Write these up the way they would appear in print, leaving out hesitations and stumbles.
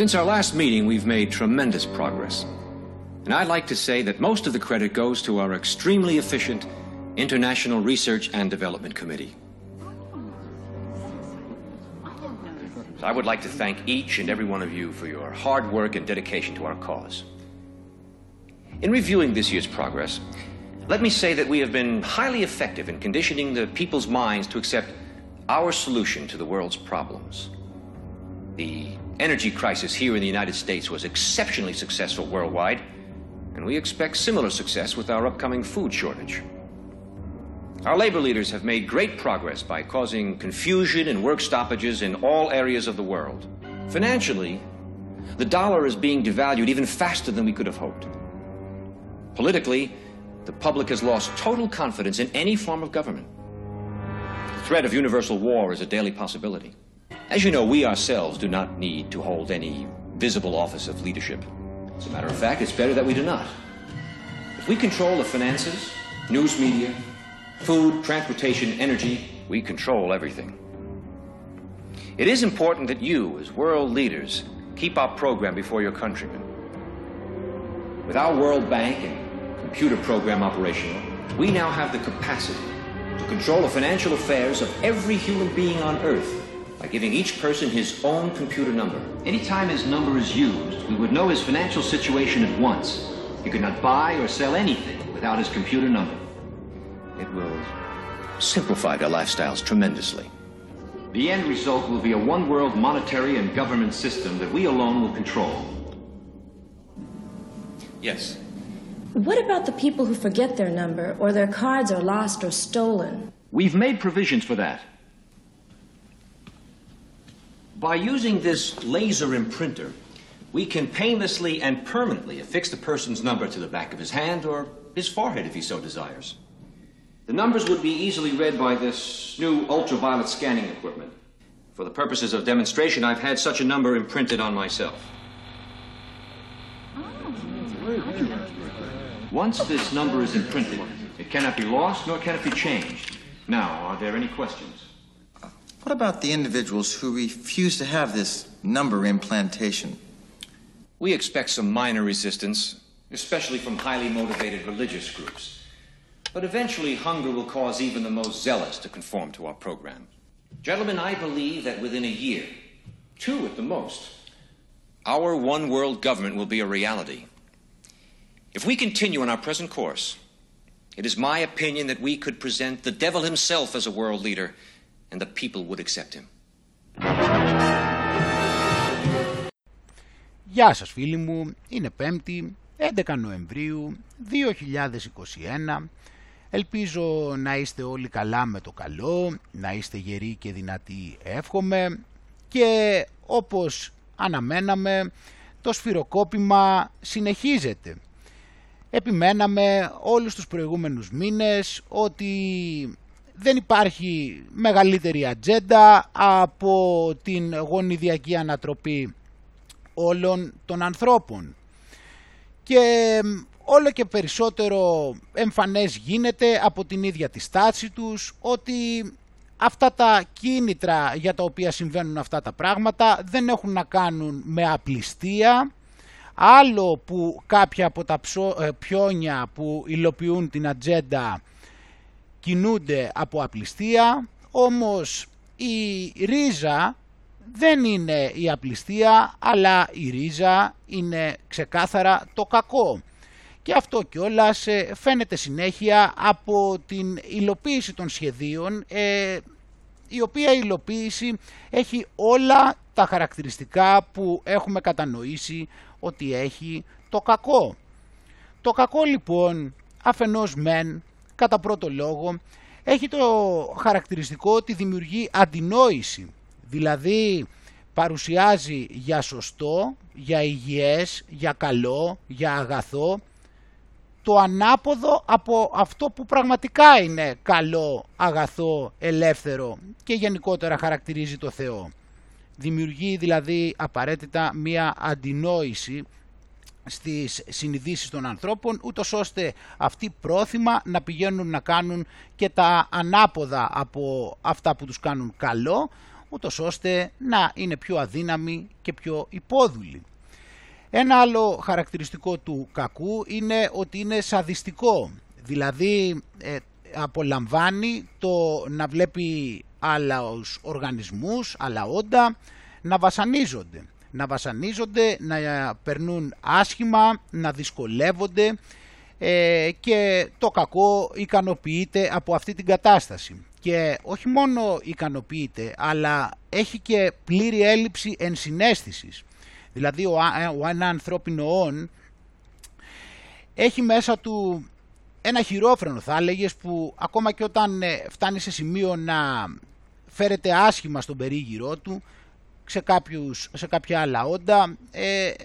Since our last meeting, we've made tremendous progress. And I'd like to say that most of the credit goes to our extremely efficient International Research and Development Committee. So I would like to thank each and every one of you for your hard work and dedication to our cause. In reviewing this year's progress, let me say that we have been highly effective in conditioning the people's minds to accept our solution to the world's problems. The energy crisis here in the United States was exceptionally successful worldwide, and we expect similar success with our upcoming food shortage. Our labor leaders have made great progress by causing confusion and work stoppages in all areas of the world. Financially, the dollar is being devalued even faster than we could have hoped. Politically, the public has lost total confidence in any form of government. The threat of universal war is a daily possibility. As you know, we ourselves do not need to hold any visible office of leadership. As a matter of fact, it's better that we do not. If we control the finances, news media, food, transportation, energy, we control everything. It is important that you, as world leaders, keep our program before your countrymen. With our World Bank and computer program operational, we now have the capacity to control the financial affairs of every human being on Earth by giving each person his own computer number. Anytime his number is used, we would know his financial situation at once. He could not buy or sell anything without his computer number. It will simplify their lifestyles tremendously. The end result will be a one-world monetary and government system that we alone will control. Yes. What about the people who forget their number, or their cards are lost or stolen? We've made provisions for that. By using this laser imprinter, we can painlessly and permanently affix the person's number to the back of his hand or his forehead if he so desires. The numbers would be easily read by this new ultraviolet scanning equipment. For the purposes of demonstration, I've had such a number imprinted on myself. Once this number is imprinted, it cannot be lost, nor can it be changed. Now, are there any questions? What about the individuals who refuse to have this number implantation? We expect some minor resistance, especially from highly motivated religious groups. But eventually, hunger will cause even the most zealous to conform to our program. Gentlemen, I believe that within a year, 2 at the most, our one-world government will be a reality. If we continue on our present course, it is my opinion that we could present the devil himself as a world leader, and the people would accept him. Γεια σας φίλοι μου, είναι Πέμπτη, 11 Νοεμβρίου 2021. Ελπίζω να είστε όλοι καλά με το καλό, να είστε γεροί και δυνατοί, εύχομαι. Και όπως αναμέναμε, το σφυροκόπημα συνεχίζεται. Επιμέναμε όλους τους προηγούμενους μήνες ότι δεν υπάρχει μεγαλύτερη ατζέντα από την γονιδιακή ανατροπή όλων των ανθρώπων. Και όλο και περισσότερο εμφανές γίνεται από την ίδια τη στάση τους ότι αυτά τα κίνητρα για τα οποία συμβαίνουν αυτά τα πράγματα δεν έχουν να κάνουν με απληστία. Άλλο που κάποια από τα πιόνια που υλοποιούν την ατζέντα κινούνται από απληστία, όμως η ρίζα δεν είναι η απληστία, αλλά η ρίζα είναι ξεκάθαρα το κακό. Και αυτό κιόλας φαίνεται συνέχεια από την υλοποίηση των σχεδίων, η οποία υλοποίηση έχει όλα τα χαρακτηριστικά που έχουμε κατανοήσει ότι έχει το κακό. Το κακό λοιπόν, αφενός μεν, κατά πρώτο λόγο, έχει το χαρακτηριστικό ότι δημιουργεί αντινόηση. Δηλαδή παρουσιάζει για σωστό, για υγιές, για καλό, για αγαθό, το ανάποδο από αυτό που πραγματικά είναι καλό, αγαθό, ελεύθερο και γενικότερα χαρακτηρίζει το Θεό. Δημιουργεί δηλαδή απαραίτητα μία αντινόηση στις συνειδήσεις των ανθρώπων, ούτως ώστε αυτοί πρόθυμα να πηγαίνουν να κάνουν και τα ανάποδα από αυτά που τους κάνουν καλό, ούτως ώστε να είναι πιο αδύναμοι και πιο υπόδουλοι. Ένα άλλο χαρακτηριστικό του κακού είναι ότι είναι σαδιστικό, δηλαδή απολαμβάνει το να βλέπει άλλους οργανισμούς, άλλα όντα, να βασανίζονται. Να βασανίζονται, να περνούν άσχημα, να δυσκολεύονται και το κακό ικανοποιείται από αυτή την κατάσταση. Και όχι μόνο ικανοποιείται, αλλά έχει και πλήρη έλλειψη ενσυναίσθησης. Δηλαδή ένα ανθρώπινο όν έχει μέσα του ένα χειρόφρενο, θα έλεγες, που ακόμα και όταν φτάνει σε σημείο να φέρεται άσχημα στον περίγυρό του, σε κάποια άλλα όντα,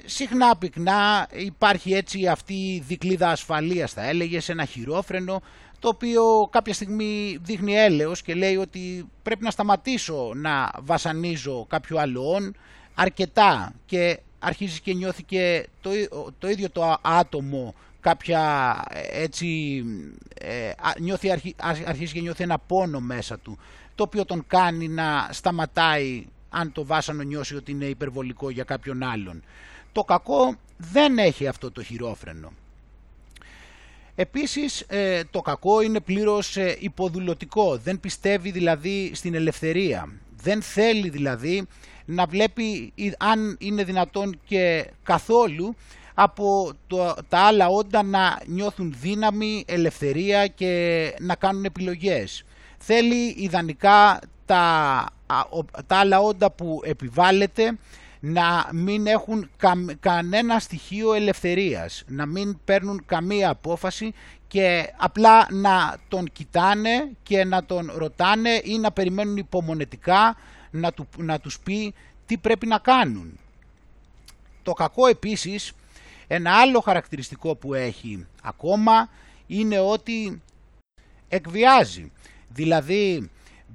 συχνά πυκνά υπάρχει έτσι αυτή η δικλίδα ασφαλείας, θα έλεγες, ένα χειρόφρενο, το οποίο κάποια στιγμή δείχνει έλεος και λέει ότι πρέπει να σταματήσω να βασανίζω κάποιο άλλο όν αρκετά, και αρχίζει και νιώθει και το ίδιο το άτομο κάποια έτσι, αρχίζει και νιώθει ένα πόνο μέσα του, το οποίο τον κάνει να σταματάει αν το βάσανο νιώσει ότι είναι υπερβολικό για κάποιον άλλον. Το κακό δεν έχει αυτό το χειρόφρενο. Επίσης, το κακό είναι πλήρως υποδουλωτικό, δεν πιστεύει δηλαδή στην ελευθερία. Δεν θέλει δηλαδή να βλέπει, αν είναι δυνατόν και καθόλου, από τα άλλα όντα να νιώθουν δύναμη, ελευθερία και να κάνουν επιλογές. Θέλει ιδανικά τα άλλα όντα που επιβάλλεται να μην έχουν κανένα στοιχείο ελευθερίας, να μην παίρνουν καμία απόφαση και απλά να τον κοιτάνε και να τον ρωτάνε ή να περιμένουν υπομονετικά να τους πει τι πρέπει να κάνουν. Το κακό επίσης, ένα άλλο χαρακτηριστικό που έχει ακόμα, είναι ότι εκβιάζει. Δηλαδή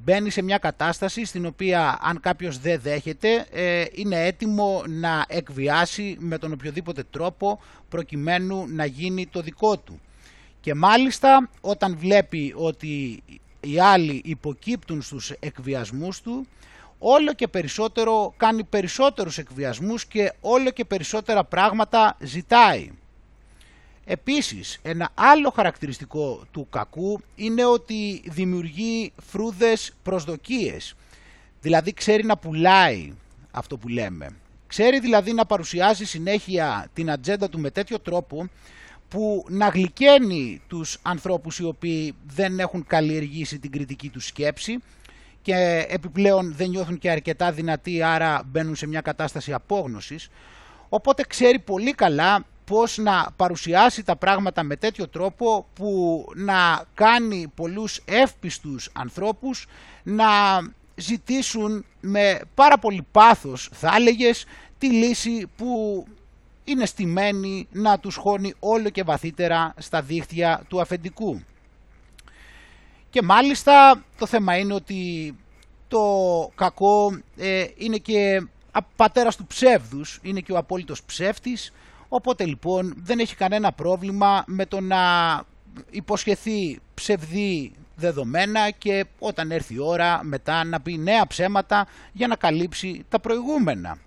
μπαίνει σε μια κατάσταση στην οποία, αν κάποιος δεν δέχεται, είναι έτοιμο να εκβιάσει με τον οποιοδήποτε τρόπο προκειμένου να γίνει το δικό του. Και μάλιστα όταν βλέπει ότι οι άλλοι υποκύπτουν στους εκβιασμούς του, όλο και περισσότερο κάνει περισσότερους εκβιασμούς και όλο και περισσότερα πράγματα ζητάει. Επίσης, ένα άλλο χαρακτηριστικό του κακού είναι ότι δημιουργεί φρούδες προσδοκίες. Δηλαδή ξέρει να πουλάει αυτό που λέμε. Ξέρει δηλαδή να παρουσιάζει συνέχεια την ατζέντα του με τέτοιο τρόπο που να γλυκαίνει τους ανθρώπους οι οποίοι δεν έχουν καλλιεργήσει την κριτική τους σκέψη και επιπλέον δεν νιώθουν και αρκετά δυνατοί, άρα μπαίνουν σε μια κατάσταση απόγνωσης. Οπότε ξέρει πολύ καλά πώς να παρουσιάσει τα πράγματα με τέτοιο τρόπο που να κάνει πολλούς εύπιστους ανθρώπους να ζητήσουν με πάρα πολύ πάθος, θα έλεγες, τη λύση που είναι στημένη να τους χώνει όλο και βαθύτερα στα δίχτυα του αφεντικού. Και μάλιστα το θέμα είναι ότι το κακό είναι και πατέρας του ψεύδους, είναι και ο απόλυτος ψεύτης, οπότε λοιπόν δεν έχει κανένα πρόβλημα με το να υποσχεθεί ψευδή δεδομένα και όταν έρθει η ώρα μετά να πει νέα ψέματα για να καλύψει τα προηγούμενα.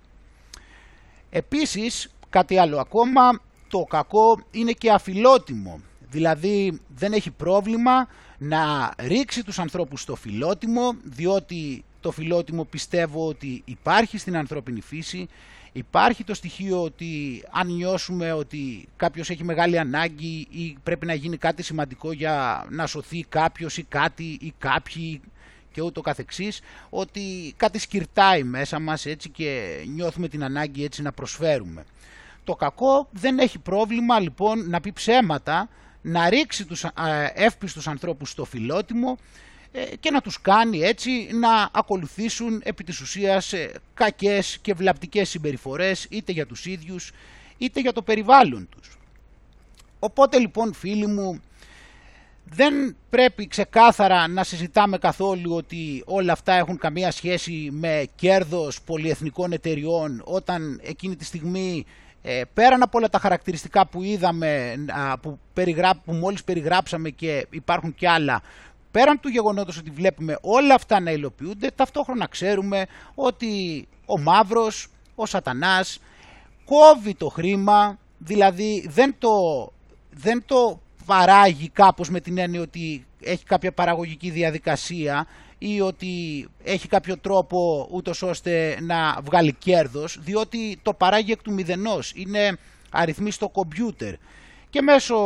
Επίσης, κάτι άλλο ακόμα, το κακό είναι και αφιλότιμο. Δηλαδή δεν έχει πρόβλημα να ρίξει τους ανθρώπους στο φιλότιμο, διότι το φιλότιμο πιστεύω ότι υπάρχει στην ανθρώπινη φύση. Υπάρχει το στοιχείο ότι αν νιώσουμε ότι κάποιος έχει μεγάλη ανάγκη ή πρέπει να γίνει κάτι σημαντικό για να σωθεί κάποιος ή κάτι ή κάποιοι και ούτω καθεξής, ότι κάτι σκυρτάει μέσα μας έτσι και νιώθουμε την ανάγκη έτσι να προσφέρουμε. Το κακό δεν έχει πρόβλημα λοιπόν να πει ψέματα, να ρίξει τους εύπιστους ανθρώπους στο φιλότιμο και να τους κάνει έτσι να ακολουθήσουν επί της ουσίας κακές και βλαπτικές συμπεριφορές είτε για τους ίδιους είτε για το περιβάλλον τους. Οπότε λοιπόν, φίλοι μου, δεν πρέπει ξεκάθαρα να συζητάμε καθόλου ότι όλα αυτά έχουν καμία σχέση με κέρδος πολυεθνικών εταιριών, όταν εκείνη τη στιγμή, πέραν από όλα τα χαρακτηριστικά που είδαμε, που μόλις περιγράψαμε, και υπάρχουν και άλλα, πέραν του γεγονότος ότι βλέπουμε όλα αυτά να υλοποιούνται, ταυτόχρονα ξέρουμε ότι ο μαύρος, ο σατανάς, κόβει το χρήμα, δηλαδή δεν το παράγει κάπως με την έννοια ότι έχει κάποια παραγωγική διαδικασία ή ότι έχει κάποιο τρόπο ούτως ώστε να βγάλει κέρδος, διότι το παράγει εκ του μηδενός, είναι αριθμοί στο κομπιούτερ. Και μέσω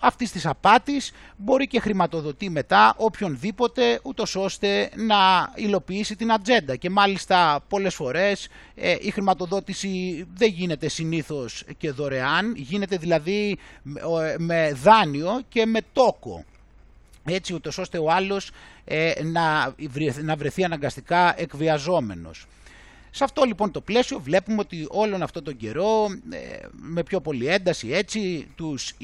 αυτής της απάτης μπορεί και χρηματοδοτεί μετά οποιονδήποτε ούτως ώστε να υλοποιήσει την ατζέντα. Και μάλιστα πολλές φορές η χρηματοδότηση δεν γίνεται συνήθως και δωρεάν, γίνεται δηλαδή με δάνειο και με τόκο. Έτσι ούτως ώστε ο άλλος να βρεθεί αναγκαστικά εκβιαζόμενος. Σε αυτό λοιπόν το πλαίσιο βλέπουμε ότι όλον αυτόν τον καιρό με πιο πολλή ένταση έτσι τους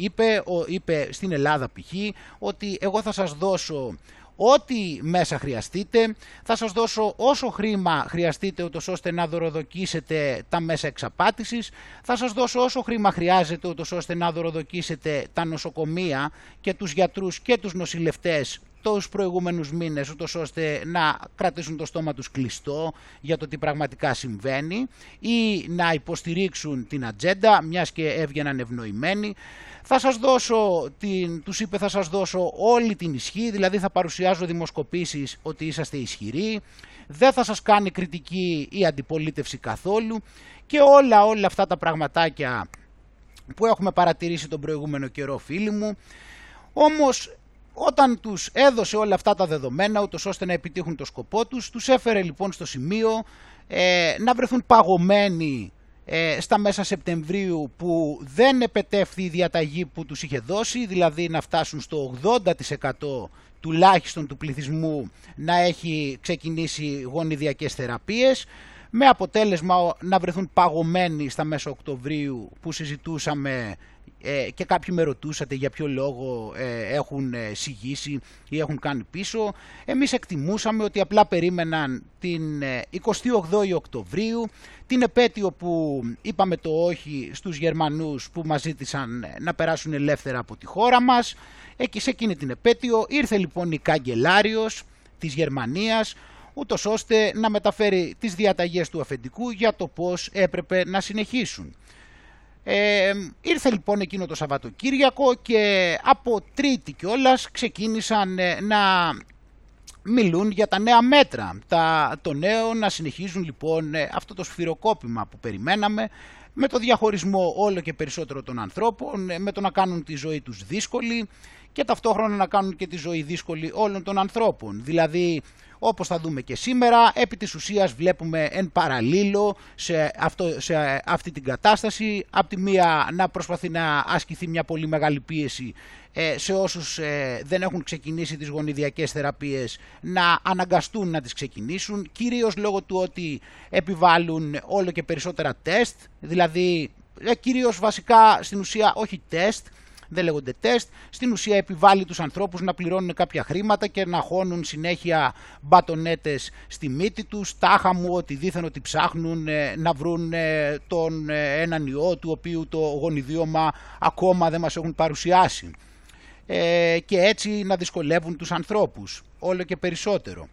είπε στην Ελλάδα π.χ. ότι εγώ θα σας δώσω ό,τι μέσα χρειαστείτε, θα σας δώσω όσο χρήμα χρειαστείτε ούτως ώστε να δωροδοκίσετε τα μέσα εξαπάτησης, θα σας δώσω όσο χρήμα χρειάζεται ούτως ώστε να δωροδοκίσετε τα νοσοκομεία και τους γιατρούς και τους νοσηλευτές τους προηγούμενους μήνες, ούτως ώστε να κρατήσουν το στόμα τους κλειστό για το τι πραγματικά συμβαίνει ή να υποστηρίξουν την ατζέντα, μιας και έβγαιναν ευνοημένοι. Θα σας δώσω, τους είπε, θα σας δώσω όλη την ισχύ, δηλαδή θα παρουσιάζω δημοσκοπήσεις ότι είσαστε ισχυροί, δεν θα σας κάνει κριτική ή αντιπολίτευση καθόλου και όλα αυτά τα πραγματάκια που έχουμε παρατηρήσει τον προηγούμενο καιρό, φίλοι μου. Όμως, όταν τους έδωσε όλα αυτά τα δεδομένα, ούτως ώστε να επιτύχουν το σκοπό τους, τους έφερε λοιπόν στο σημείο να βρεθούν παγωμένοι στα μέσα Σεπτεμβρίου, που δεν επετεύχθη η διαταγή που τους είχε δώσει, δηλαδή να φτάσουν στο 80% τουλάχιστον του πληθυσμού να έχει ξεκινήσει γονιδιακές θεραπείες, με αποτέλεσμα να βρεθούν παγωμένοι στα μέσα Οκτωβρίου που συζητούσαμε και κάποιοι με ρωτούσατε για ποιο λόγο έχουν συγγύσει ή έχουν κάνει πίσω. Εμείς εκτιμούσαμε ότι απλά περίμεναν την 28η Οκτωβρίου, την επέτειο που είπαμε το όχι στους Γερμανούς που μας ζήτησαν να περάσουν ελεύθερα από τη χώρα μας. Εκεί σε εκείνη την επέτειο ήρθε λοιπόν η καγκελάριος της Γερμανίας, ούτως ώστε να μεταφέρει τις διαταγές του αφεντικού για το πώς έπρεπε να συνεχίσουν. Ήρθε λοιπόν εκείνο το Σαββατοκύριακο και από Τρίτη κιόλας ξεκίνησαν να μιλούν για τα νέα μέτρα. Το νέο να συνεχίζουν λοιπόν αυτό το σφυροκόπημα που περιμέναμε, με το διαχωρισμό όλο και περισσότερο των ανθρώπων, με το να κάνουν τη ζωή τους δύσκολη και ταυτόχρονα να κάνουν και τη ζωή δύσκολη όλων των ανθρώπων. Δηλαδή, όπως θα δούμε και σήμερα, επί της ουσίας βλέπουμε εν παραλίλω σε αυτή την κατάσταση, από τη μία να προσπαθεί να ασκηθεί μια πολύ μεγάλη πίεση σε όσους δεν έχουν ξεκινήσει τις γονιδιακές θεραπείες να αναγκαστούν να τις ξεκινήσουν, κυρίως λόγω του ότι επιβάλλουν όλο και περισσότερα τεστ, δηλαδή κυρίως βασικά στην ουσία όχι τεστ, δεν λέγονται τεστ, στην ουσία επιβάλλει τους ανθρώπους να πληρώνουν κάποια χρήματα και να χώνουν συνέχεια μπατονέτες στη μύτη τους, τάχα μου ότι δήθεν ότι ψάχνουν να βρουν τον έναν ιό του οποίου το γονιδίωμα ακόμα δεν μας έχουν παρουσιάσει και έτσι να δυσκολεύουν τους ανθρώπους όλο και περισσότερο.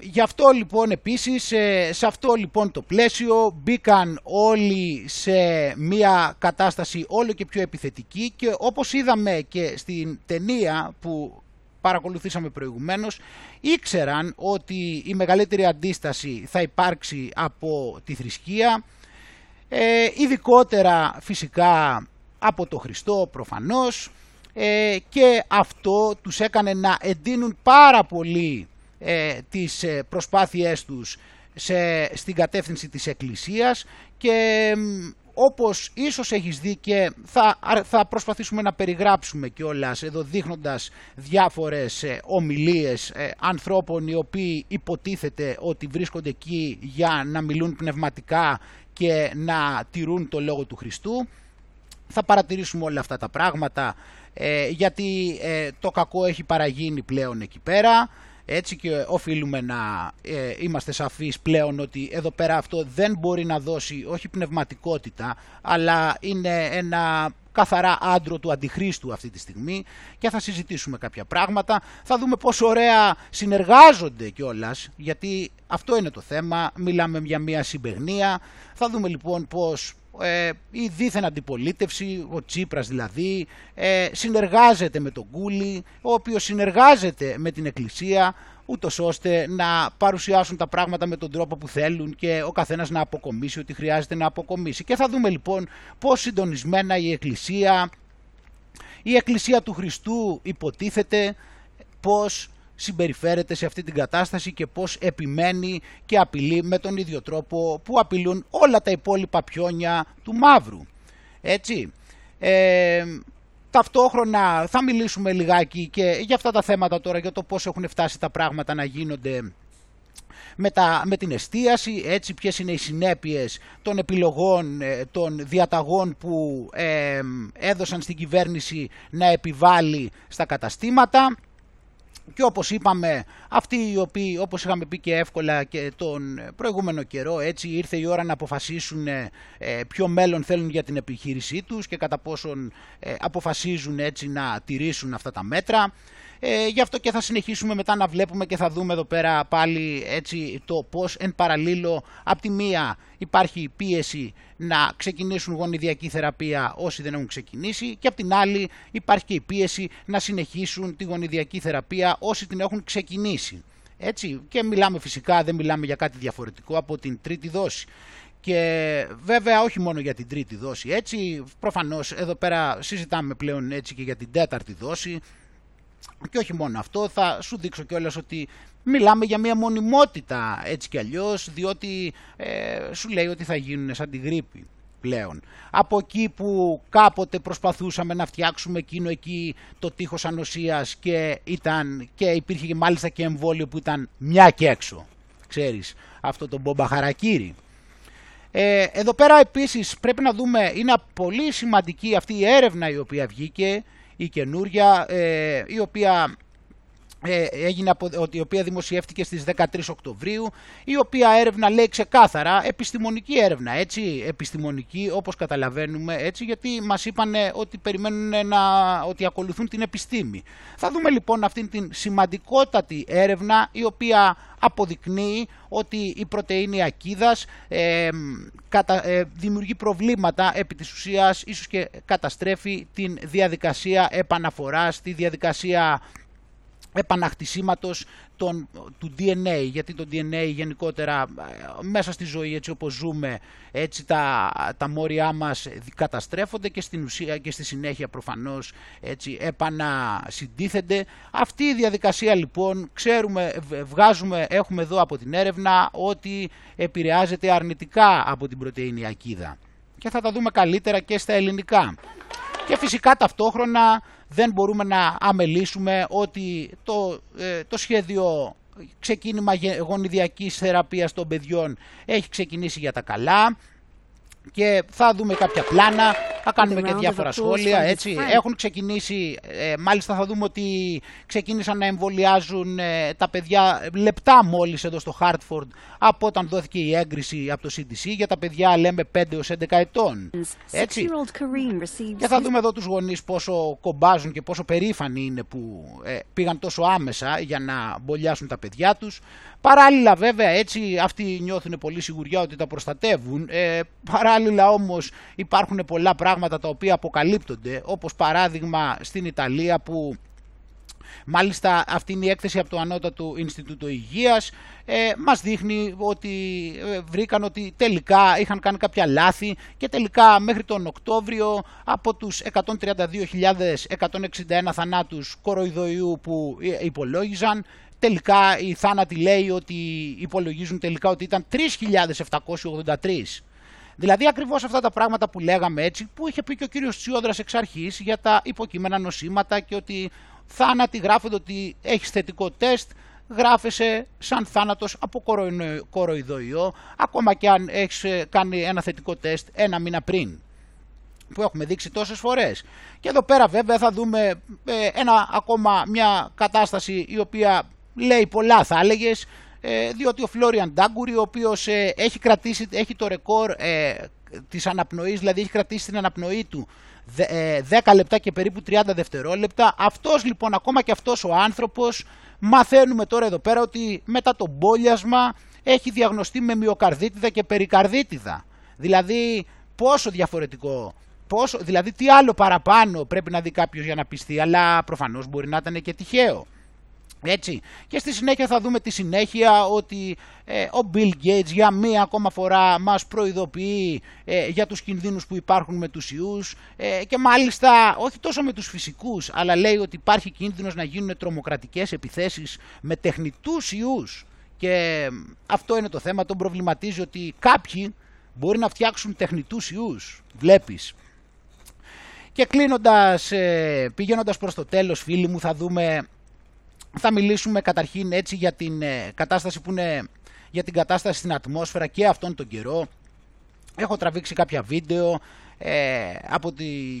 Γι' αυτό λοιπόν επίσης, σε αυτό λοιπόν το πλαίσιο μπήκαν όλοι σε μια κατάσταση όλο και πιο επιθετική και όπως είδαμε και στην ταινία που παρακολουθήσαμε προηγουμένως, ήξεραν ότι η μεγαλύτερη αντίσταση θα υπάρξει από τη θρησκεία, ειδικότερα φυσικά από το Χριστό προφανώς, και αυτό τους έκανε να εντείνουν πάρα πολύ τις προσπάθειές τους στην κατεύθυνση της Εκκλησίας και όπως ίσως έχεις δει και θα προσπαθήσουμε να περιγράψουμε κιόλας εδώ δείχνοντας διάφορες ομιλίες ανθρώπων οι οποίοι υποτίθεται ότι βρίσκονται εκεί για να μιλούν πνευματικά και να τηρούν το λόγο του Χριστού. Θα παρατηρήσουμε όλα αυτά τα πράγματα γιατί το κακό έχει παραγίνει πλέον εκεί πέρα. Έτσι και οφείλουμε να είμαστε σαφείς πλέον ότι εδώ πέρα αυτό δεν μπορεί να δώσει όχι πνευματικότητα αλλά είναι ένα καθαρά άντρο του αντιχρίστου αυτή τη στιγμή και θα συζητήσουμε κάποια πράγματα. Θα δούμε πόσο ωραία συνεργάζονται κιόλας, γιατί αυτό είναι το θέμα. Μιλάμε για μια συμπαιγνία. Θα δούμε λοιπόν πώς η δίθεν αντιπολίτευση, ο Τσίπρας δηλαδή, συνεργάζεται με τον Κούλι, ο οποίος συνεργάζεται με την Εκκλησία, ούτως ώστε να παρουσιάσουν τα πράγματα με τον τρόπο που θέλουν και ο καθένας να αποκομίσει ό,τι χρειάζεται να αποκομίσει. Και θα δούμε λοιπόν πώς συντονισμένα η Εκκλησία του Χριστού υποτίθεται, πώς συμπεριφέρεται σε αυτή την κατάσταση και πώς επιμένει και απειλεί με τον ίδιο τρόπο που απειλούν όλα τα υπόλοιπα πιόνια του μαύρου. Έτσι. Ταυτόχρονα θα μιλήσουμε λιγάκι και για αυτά τα θέματα τώρα, για το πώς έχουν φτάσει τα πράγματα να γίνονται με την εστίαση, έτσι, ποιες είναι οι συνέπειες των επιλογών, των διαταγών που έδωσαν στην κυβέρνηση να επιβάλλει στα καταστήματα. Και όπως είπαμε, αυτοί οι οποίοι, όπως είχαμε πει και εύκολα και τον προηγούμενο καιρό, έτσι, ήρθε η ώρα να αποφασίσουν ποιο μέλλον θέλουν για την επιχείρησή τους και κατά πόσον αποφασίζουν έτσι να τηρήσουν αυτά τα μέτρα. Γι' αυτό και θα συνεχίσουμε μετά να βλέπουμε και θα δούμε εδώ πέρα πάλι έτσι το πώς εν παραλίλω από τη μία υπάρχει πίεση να ξεκινήσουν γονιδιακή θεραπεία όσοι δεν έχουν ξεκινήσει και από την άλλη υπάρχει και η πίεση να συνεχίσουν τη γονιδιακή θεραπεία όσοι την έχουν ξεκινήσει. Έτσι, και μιλάμε φυσικά, δεν μιλάμε για κάτι διαφορετικό από την τρίτη δόση. Και βέβαια όχι μόνο για την τρίτη δόση, έτσι, προφανώς εδώ πέρα συζητάμε πλέον έτσι και για την τέταρτη δόση. Και όχι μόνο αυτό, θα σου δείξω κιόλας ότι μιλάμε για μια μονιμότητα έτσι κι αλλιώς, διότι σου λέει ότι θα γίνουν σαν τη γρίπη πλέον. Από εκεί που κάποτε προσπαθούσαμε να φτιάξουμε εκείνο εκεί το τείχος ανοσίας και υπήρχε και μάλιστα και εμβόλιο που ήταν μια και έξω. Ξέρεις, αυτό το μπόμπα χαρακύρι. Εδώ πέρα επίσης πρέπει να δούμε, είναι πολύ σημαντική αυτή η έρευνα η οποία βγήκε, η καινούρια, η οποία δημοσιεύτηκε στις 13 Οκτωβρίου, η οποία έρευνα λέει ξεκάθαρα, επιστημονική έρευνα, έτσι, επιστημονική όπως καταλαβαίνουμε, έτσι, γιατί μας είπανε ότι περιμένουν ότι ακολουθούν την επιστήμη. Θα δούμε λοιπόν αυτήν την σημαντικότατη έρευνα, η οποία αποδεικνύει ότι η πρωτεΐνη ακίδας δημιουργεί προβλήματα επί της ουσίας, ίσως και καταστρέφει την διαδικασία επαναφοράς, τη διαδικασία επαναχτισίματος του DNA, γιατί το DNA γενικότερα μέσα στη ζωή, έτσι όπως ζούμε, έτσι τα μόρια μας καταστρέφονται και στην ουσία και στη συνέχεια προφανώς έτσι επανασυντίθενται. Αυτή η διαδικασία λοιπόν έχουμε εδώ από την έρευνα ότι επηρεάζεται αρνητικά από την πρωτεΐνη ακίδα και θα τα δούμε καλύτερα και στα ελληνικά. Και φυσικά ταυτόχρονα δεν μπορούμε να αμελήσουμε ότι το σχέδιο ξεκίνημα γονιδιακής θεραπείας των παιδιών έχει ξεκινήσει για τα καλά και θα δούμε κάποια πλάνα, θα κάνουμε και διάφορα σχόλια, έτσι. Έχουν ξεκινήσει, μάλιστα θα δούμε ότι ξεκίνησαν να εμβολιάζουν τα παιδιά λεπτά μόλις εδώ στο Χάρτφορντ από όταν δόθηκε η έγκριση από το CDC για τα παιδιά, λέμε, 5 έως 11 ετών. Έτσι. Και θα δούμε εδώ τους γονείς πόσο κομπάζουν και πόσο περήφανοι είναι που πήγαν τόσο άμεσα για να μπολιάσουν τα παιδιά τους. Παράλληλα βέβαια, έτσι, αυτοί νιώθουν πολύ σιγουριά ότι τα προστατεύουν. Παράλληλα όμως υπάρχουν πολλά πράγματα τα οποία αποκαλύπτονται, όπως παράδειγμα στην Ιταλία που μάλιστα αυτή είναι η έκθεση από το Ανώτατο Ινστιτούτο Υγείας, μας δείχνει ότι βρήκαν ότι τελικά είχαν κάνει κάποια λάθη και τελικά μέχρι τον Οκτώβριο από τους 132.161 θανάτους κοροϊδοϊού που υπολόγιζαν, τελικά οι θάνατοι λέει ότι υπολογίζουν τελικά ότι ήταν 3.783. Δηλαδή ακριβώς αυτά τα πράγματα που λέγαμε, έτσι, που είχε πει και ο κύριος Τσιόδρας εξ αρχής για τα υποκείμενα νοσήματα και ότι θάνατοι γράφονται ότι έχεις θετικό τεστ, γράφεσαι σαν θάνατος από κοροϊδοϊό, ακόμα και αν έχεις κάνει ένα θετικό τεστ ένα μήνα πριν, που έχουμε δείξει τόσες φορές. Και εδώ πέρα βέβαια θα δούμε μια κατάσταση η οποία λέει πολλά, θα έλεγες, διότι ο Φλόριαν Ντάγκουρι, ο οποίος έχει το ρεκόρ της αναπνοής, δηλαδή έχει κρατήσει την αναπνοή του 10 λεπτά και περίπου 30 δευτερόλεπτα. Αυτός λοιπόν, ακόμα και αυτός ο άνθρωπος, μαθαίνουμε τώρα εδώ πέρα ότι μετά το μπόλιασμα έχει διαγνωστεί με μυοκαρδίτιδα και περικαρδίτιδα. Δηλαδή πόσο διαφορετικό, δηλαδή τι άλλο παραπάνω πρέπει να δει κάποιος για να πιστεί, αλλά προφανώς μπορεί να ήταν και τυχαίο. Έτσι. Και στη συνέχεια θα δούμε τη συνέχεια ότι ο Bill Gates για μία ακόμα φορά μας προειδοποιεί για τους κινδύνους που υπάρχουν με τους ιούς και μάλιστα όχι τόσο με τους φυσικούς, αλλά λέει ότι υπάρχει κίνδυνος να γίνουν τρομοκρατικές επιθέσεις με τεχνητούς ιούς και αυτό είναι το θέμα, τον προβληματίζει ότι κάποιοι μπορεί να φτιάξουν τεχνητούς ιούς, βλέπεις. Και κλείνοντας, πηγαίνοντας προς το τέλος, φίλοι μου, θα μιλήσουμε καταρχήν έτσι για την κατάσταση που είναι, για την κατάσταση στην ατμόσφαιρα και αυτόν τον καιρό. Έχω τραβήξει κάποια βίντεο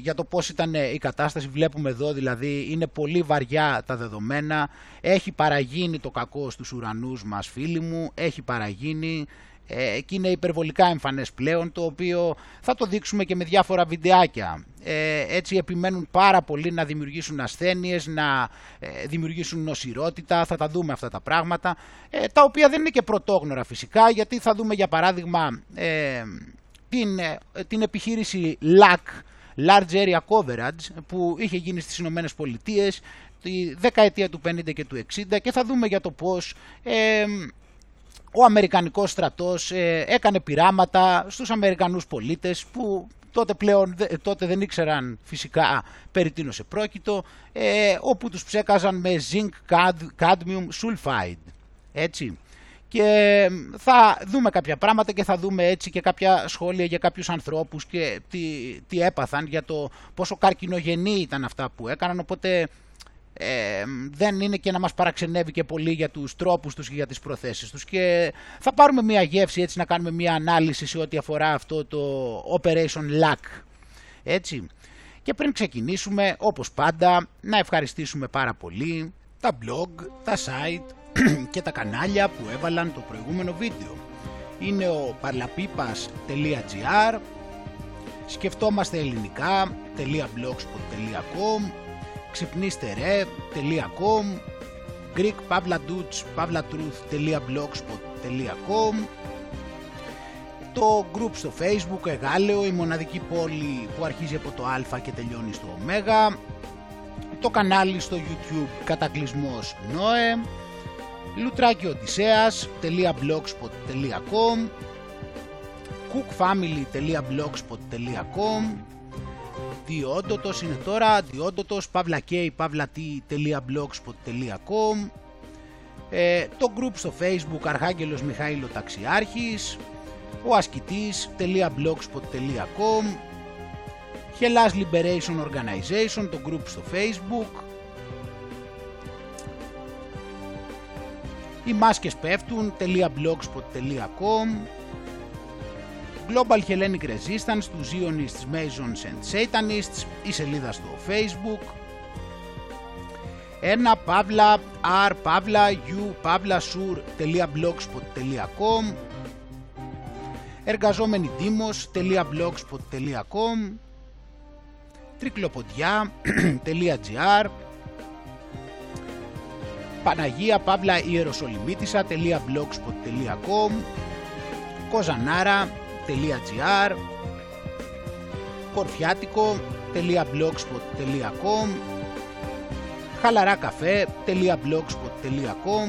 για το πώς ήταν η κατάσταση. Βλέπουμε εδώ δηλαδή είναι πολύ βαριά τα δεδομένα. Έχει παραγίνει το κακό στους ουρανούς μας, φίλοι μου, έχει παραγίνει. Και είναι υπερβολικά εμφανές πλέον, το οποίο θα το δείξουμε και με διάφορα βιντεάκια. Έτσι επιμένουν πάρα πολύ να δημιουργήσουν ασθένειες, να δημιουργήσουν νοσηρότητα, θα τα δούμε αυτά τα πράγματα, τα οποία δεν είναι και πρωτόγνωρα φυσικά, γιατί θα δούμε για παράδειγμα την επιχείρηση LAC, Large Area Coverage, που είχε γίνει στις Ηνωμένες Πολιτείες τη δεκαετία του 50 και του 60 και θα δούμε για το πώς ο Αμερικανικός στρατός έκανε πειράματα στους Αμερικανούς πολίτες που τότε δεν ήξεραν φυσικά περί τίνος επρόκειτο, όπου τους ψέκαζαν με zinc cadmium sulfide. Έτσι. Και θα δούμε κάποια πράγματα και θα δούμε έτσι και κάποια σχόλια για κάποιους ανθρώπους και τι έπαθαν, για το πόσο καρκινογενή ήταν αυτά που έκαναν, οπότε... δεν είναι και να μας παραξενεύει και πολύ για τους τρόπους τους και για τις προθέσεις τους και θα πάρουμε μια γεύση, έτσι, να κάνουμε μια ανάλυση σε ό,τι αφορά αυτό το Operation LAC, έτσι. Και πριν ξεκινήσουμε, όπως πάντα, να ευχαριστήσουμε πάρα πολύ τα blog, τα site και τα κανάλια που έβαλαν το προηγούμενο βίντεο. Είναι ο parlapipas.gr, σκεφτόμαστε ελληνικά.blogspot.com, ξυπνήστε.com, greekpavlatouch.blogspot.com, το group στο Facebook Εγάλεο, η μοναδική πόλη που αρχίζει από το α και τελειώνει στο ω, το κανάλι στο YouTube Κατακλυσμός Νόε, λουτράκιοδυσσέας.blogspot.com, cookfamily.blogspot.com, Διόντοτος είναι τώρα, διόντοτος, pavlakei.blogspot.com, το group στο Facebook Αρχάγγελος Μιχάηλο Ταξιάρχης, ο ασκητής.blogspot.com, Hellas Liberation Organization, το group στο Facebook, οι μάσκες πέφτουν.blogspot.com, Global Hellenic Resistance, του Zionists, Masons and Satanists, η σελίδα στο Facebook, ένα παύλα r παύλα u παύλα sur.blogspot.com, εργαζόμενοι dimos.blogspot.com, τρικλοποδιά.gr, Παναγία παύλα ιεροσολυμίτισσα.blogspot.com, Κοζανάρα.gr, Κορφιάτικο.blogspot.com, χαλαράκαφέ.blogspot.com,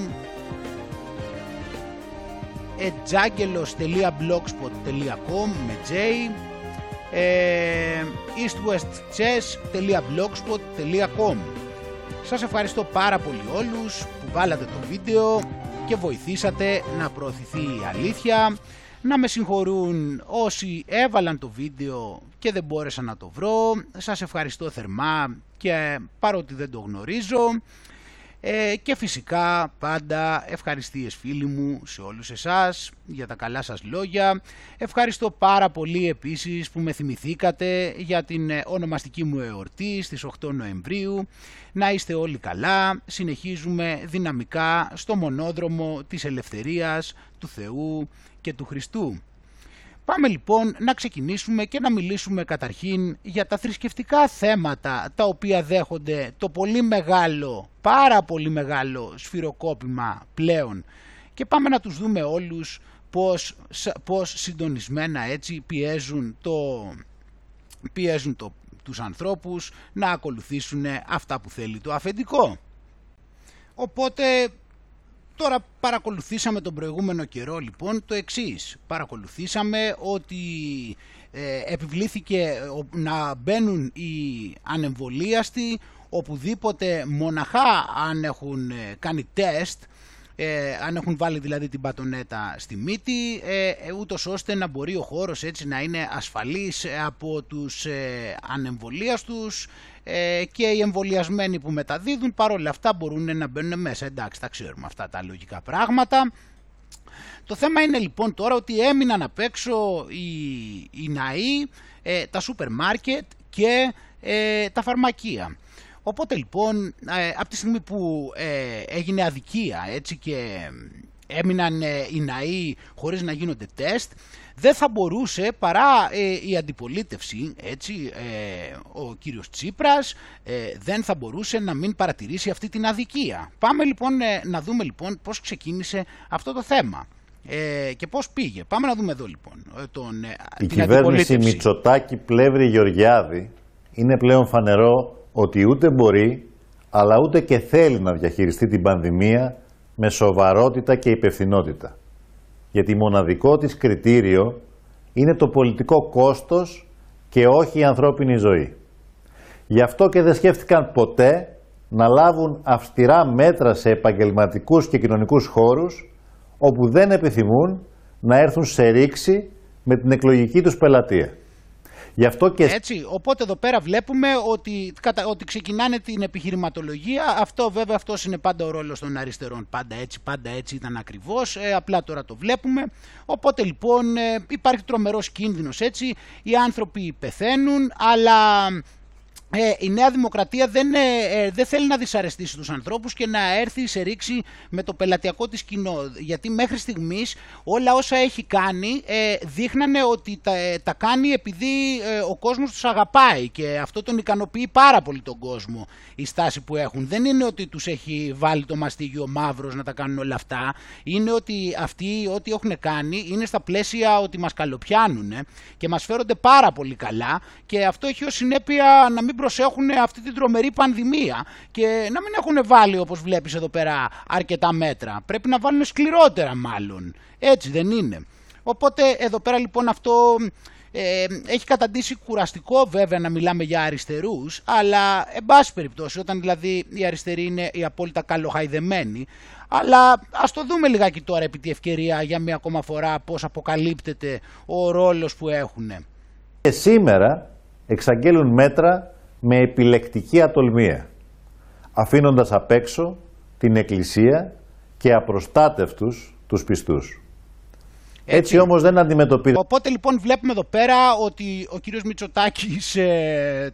ετζάγγελος.blogspot.com με J, eastwestchess.blogspot.com. Σας ευχαριστώ πάρα πολύ όλους που βάλατε το βίντεο και βοηθήσατε να προωθηθεί η αλήθεια. Να με συγχωρούν όσοι έβαλαν το βίντεο και δεν μπόρεσα να το βρω. Σας ευχαριστώ θερμά και παρότι δεν το γνωρίζω. Και φυσικά πάντα ευχαριστίες, φίλοι μου, σε όλους εσάς για τα καλά σας λόγια. Ευχαριστώ πάρα πολύ επίσης που με θυμηθήκατε για την ονομαστική μου εορτή στις 8 Νοεμβρίου. Να είστε όλοι καλά. Συνεχίζουμε δυναμικά στο μονόδρομο της ελευθερίας, του Θεού και του Χριστού. Πάμε λοιπόν να ξεκινήσουμε και να μιλήσουμε καταρχήν για τα θρησκευτικά θέματα τα οποία δέχονται το πολύ μεγάλο, πάρα πολύ μεγάλο σφυροκόπημα πλέον, και πάμε να τους δούμε όλους πώς συντονισμένα έτσι πιέζουν τους ανθρώπους να ακολουθήσουν αυτά που θέλει το αφεντικό. Οπότε τώρα παρακολουθήσαμε τον προηγούμενο καιρό λοιπόν το εξής. Παρακολουθήσαμε ότι επιβλήθηκε να μπαίνουν οι ανεμβολίαστοι οπουδήποτε μοναχά αν έχουν κάνει τεστ, αν έχουν βάλει δηλαδή την πατονέτα στη μύτη, ούτως ώστε να μπορεί ο χώρος έτσι να είναι ασφαλής από τους ανεμβολίαστους, και οι εμβολιασμένοι που μεταδίδουν παρόλα αυτά μπορούν να μπαίνουν μέσα. Εντάξει, τα ξέρουμε αυτά τα λογικά πράγματα. Το θέμα είναι λοιπόν τώρα ότι έμειναν απ' έξω οι ναοί, τα σούπερ μάρκετ και τα φαρμακεία. Οπότε λοιπόν από τη στιγμή που έγινε αδικία έτσι και έμειναν οι ναοί χωρίς να γίνονται τεστ, δεν θα μπορούσε παρά η αντιπολίτευση, έτσι, ο κύριος Τσίπρας δεν θα μπορούσε να μην παρατηρήσει αυτή την αδικία. Πάμε λοιπόν να δούμε λοιπόν πώς ξεκίνησε αυτό το θέμα και πώς πήγε. Πάμε να δούμε εδώ λοιπόν την κυβέρνηση Μητσοτάκη Πλεύρη Γεωργιάδη. Είναι πλέον φανερό ότι ούτε μπορεί, αλλά ούτε και θέλει να διαχειριστεί την πανδημία με σοβαρότητα και υπευθυνότητα. Γιατί μοναδικό της κριτήριο είναι το πολιτικό κόστος και όχι η ανθρώπινη ζωή. Γι' αυτό και δεν σκέφτηκαν ποτέ να λάβουν αυστηρά μέτρα σε επαγγελματικούς και κοινωνικούς χώρους, όπου δεν επιθυμούν να έρθουν σε ρήξη με την εκλογική τους πελατεία. Γι' αυτό και... Έτσι, οπότε εδώ πέρα βλέπουμε ότι ξεκινάνε την επιχειρηματολογία. Αυτό βέβαια, αυτός είναι πάντα ο ρόλος των αριστερών, πάντα έτσι ήταν ακριβώς, απλά τώρα το βλέπουμε. Οπότε λοιπόν υπάρχει τρομερός κίνδυνος, έτσι, οι άνθρωποι πεθαίνουν, αλλά... η Νέα Δημοκρατία δεν θέλει να δυσαρεστήσει τους ανθρώπους και να έρθει σε ρήξη με το πελατειακό της κοινό. Γιατί μέχρι στιγμής όλα όσα έχει κάνει δείχνανε ότι τα κάνει επειδή ο κόσμος τους αγαπάει, και αυτό τον ικανοποιεί πάρα πολύ τον κόσμο η στάση που έχουν. Δεν είναι ότι τους έχει βάλει το μαστίγιο μαύρος να τα κάνουν όλα αυτά. Είναι ότι αυτοί ό,τι έχουν κάνει είναι στα πλαίσια ότι μας καλοπιάνουν και μας φέρονται πάρα πολύ καλά, και αυτό έχει ως συνέπεια να μην προσέχουν αυτή την τρομερή πανδημία και να μην έχουν βάλει, όπως βλέπεις εδώ πέρα, αρκετά μέτρα. Πρέπει να βάλουν σκληρότερα μάλλον. Έτσι δεν είναι? Οπότε εδώ πέρα λοιπόν αυτό έχει καταντήσει κουραστικό, βέβαια, να μιλάμε για αριστερούς, αλλά εν πάση περιπτώσει, όταν δηλαδή οι αριστεροί είναι οι απόλυτα καλοχαϊδεμένοι. Αλλά ας το δούμε λιγάκι τώρα επί τη ευκαιρία για μία ακόμα φορά πώς αποκαλύπτεται ο ρόλος που έχουν. Και σήμερα εξαγγέλουν μέτρα με επιλεκτική ατολμία, αφήνοντας απ' έξω την Εκκλησία και απροστάτευτους τους πιστούς. Έτσι όμως δεν αντιμετωπίζεται. Οπότε λοιπόν βλέπουμε εδώ πέρα ότι ο κύριος Μητσοτάκης,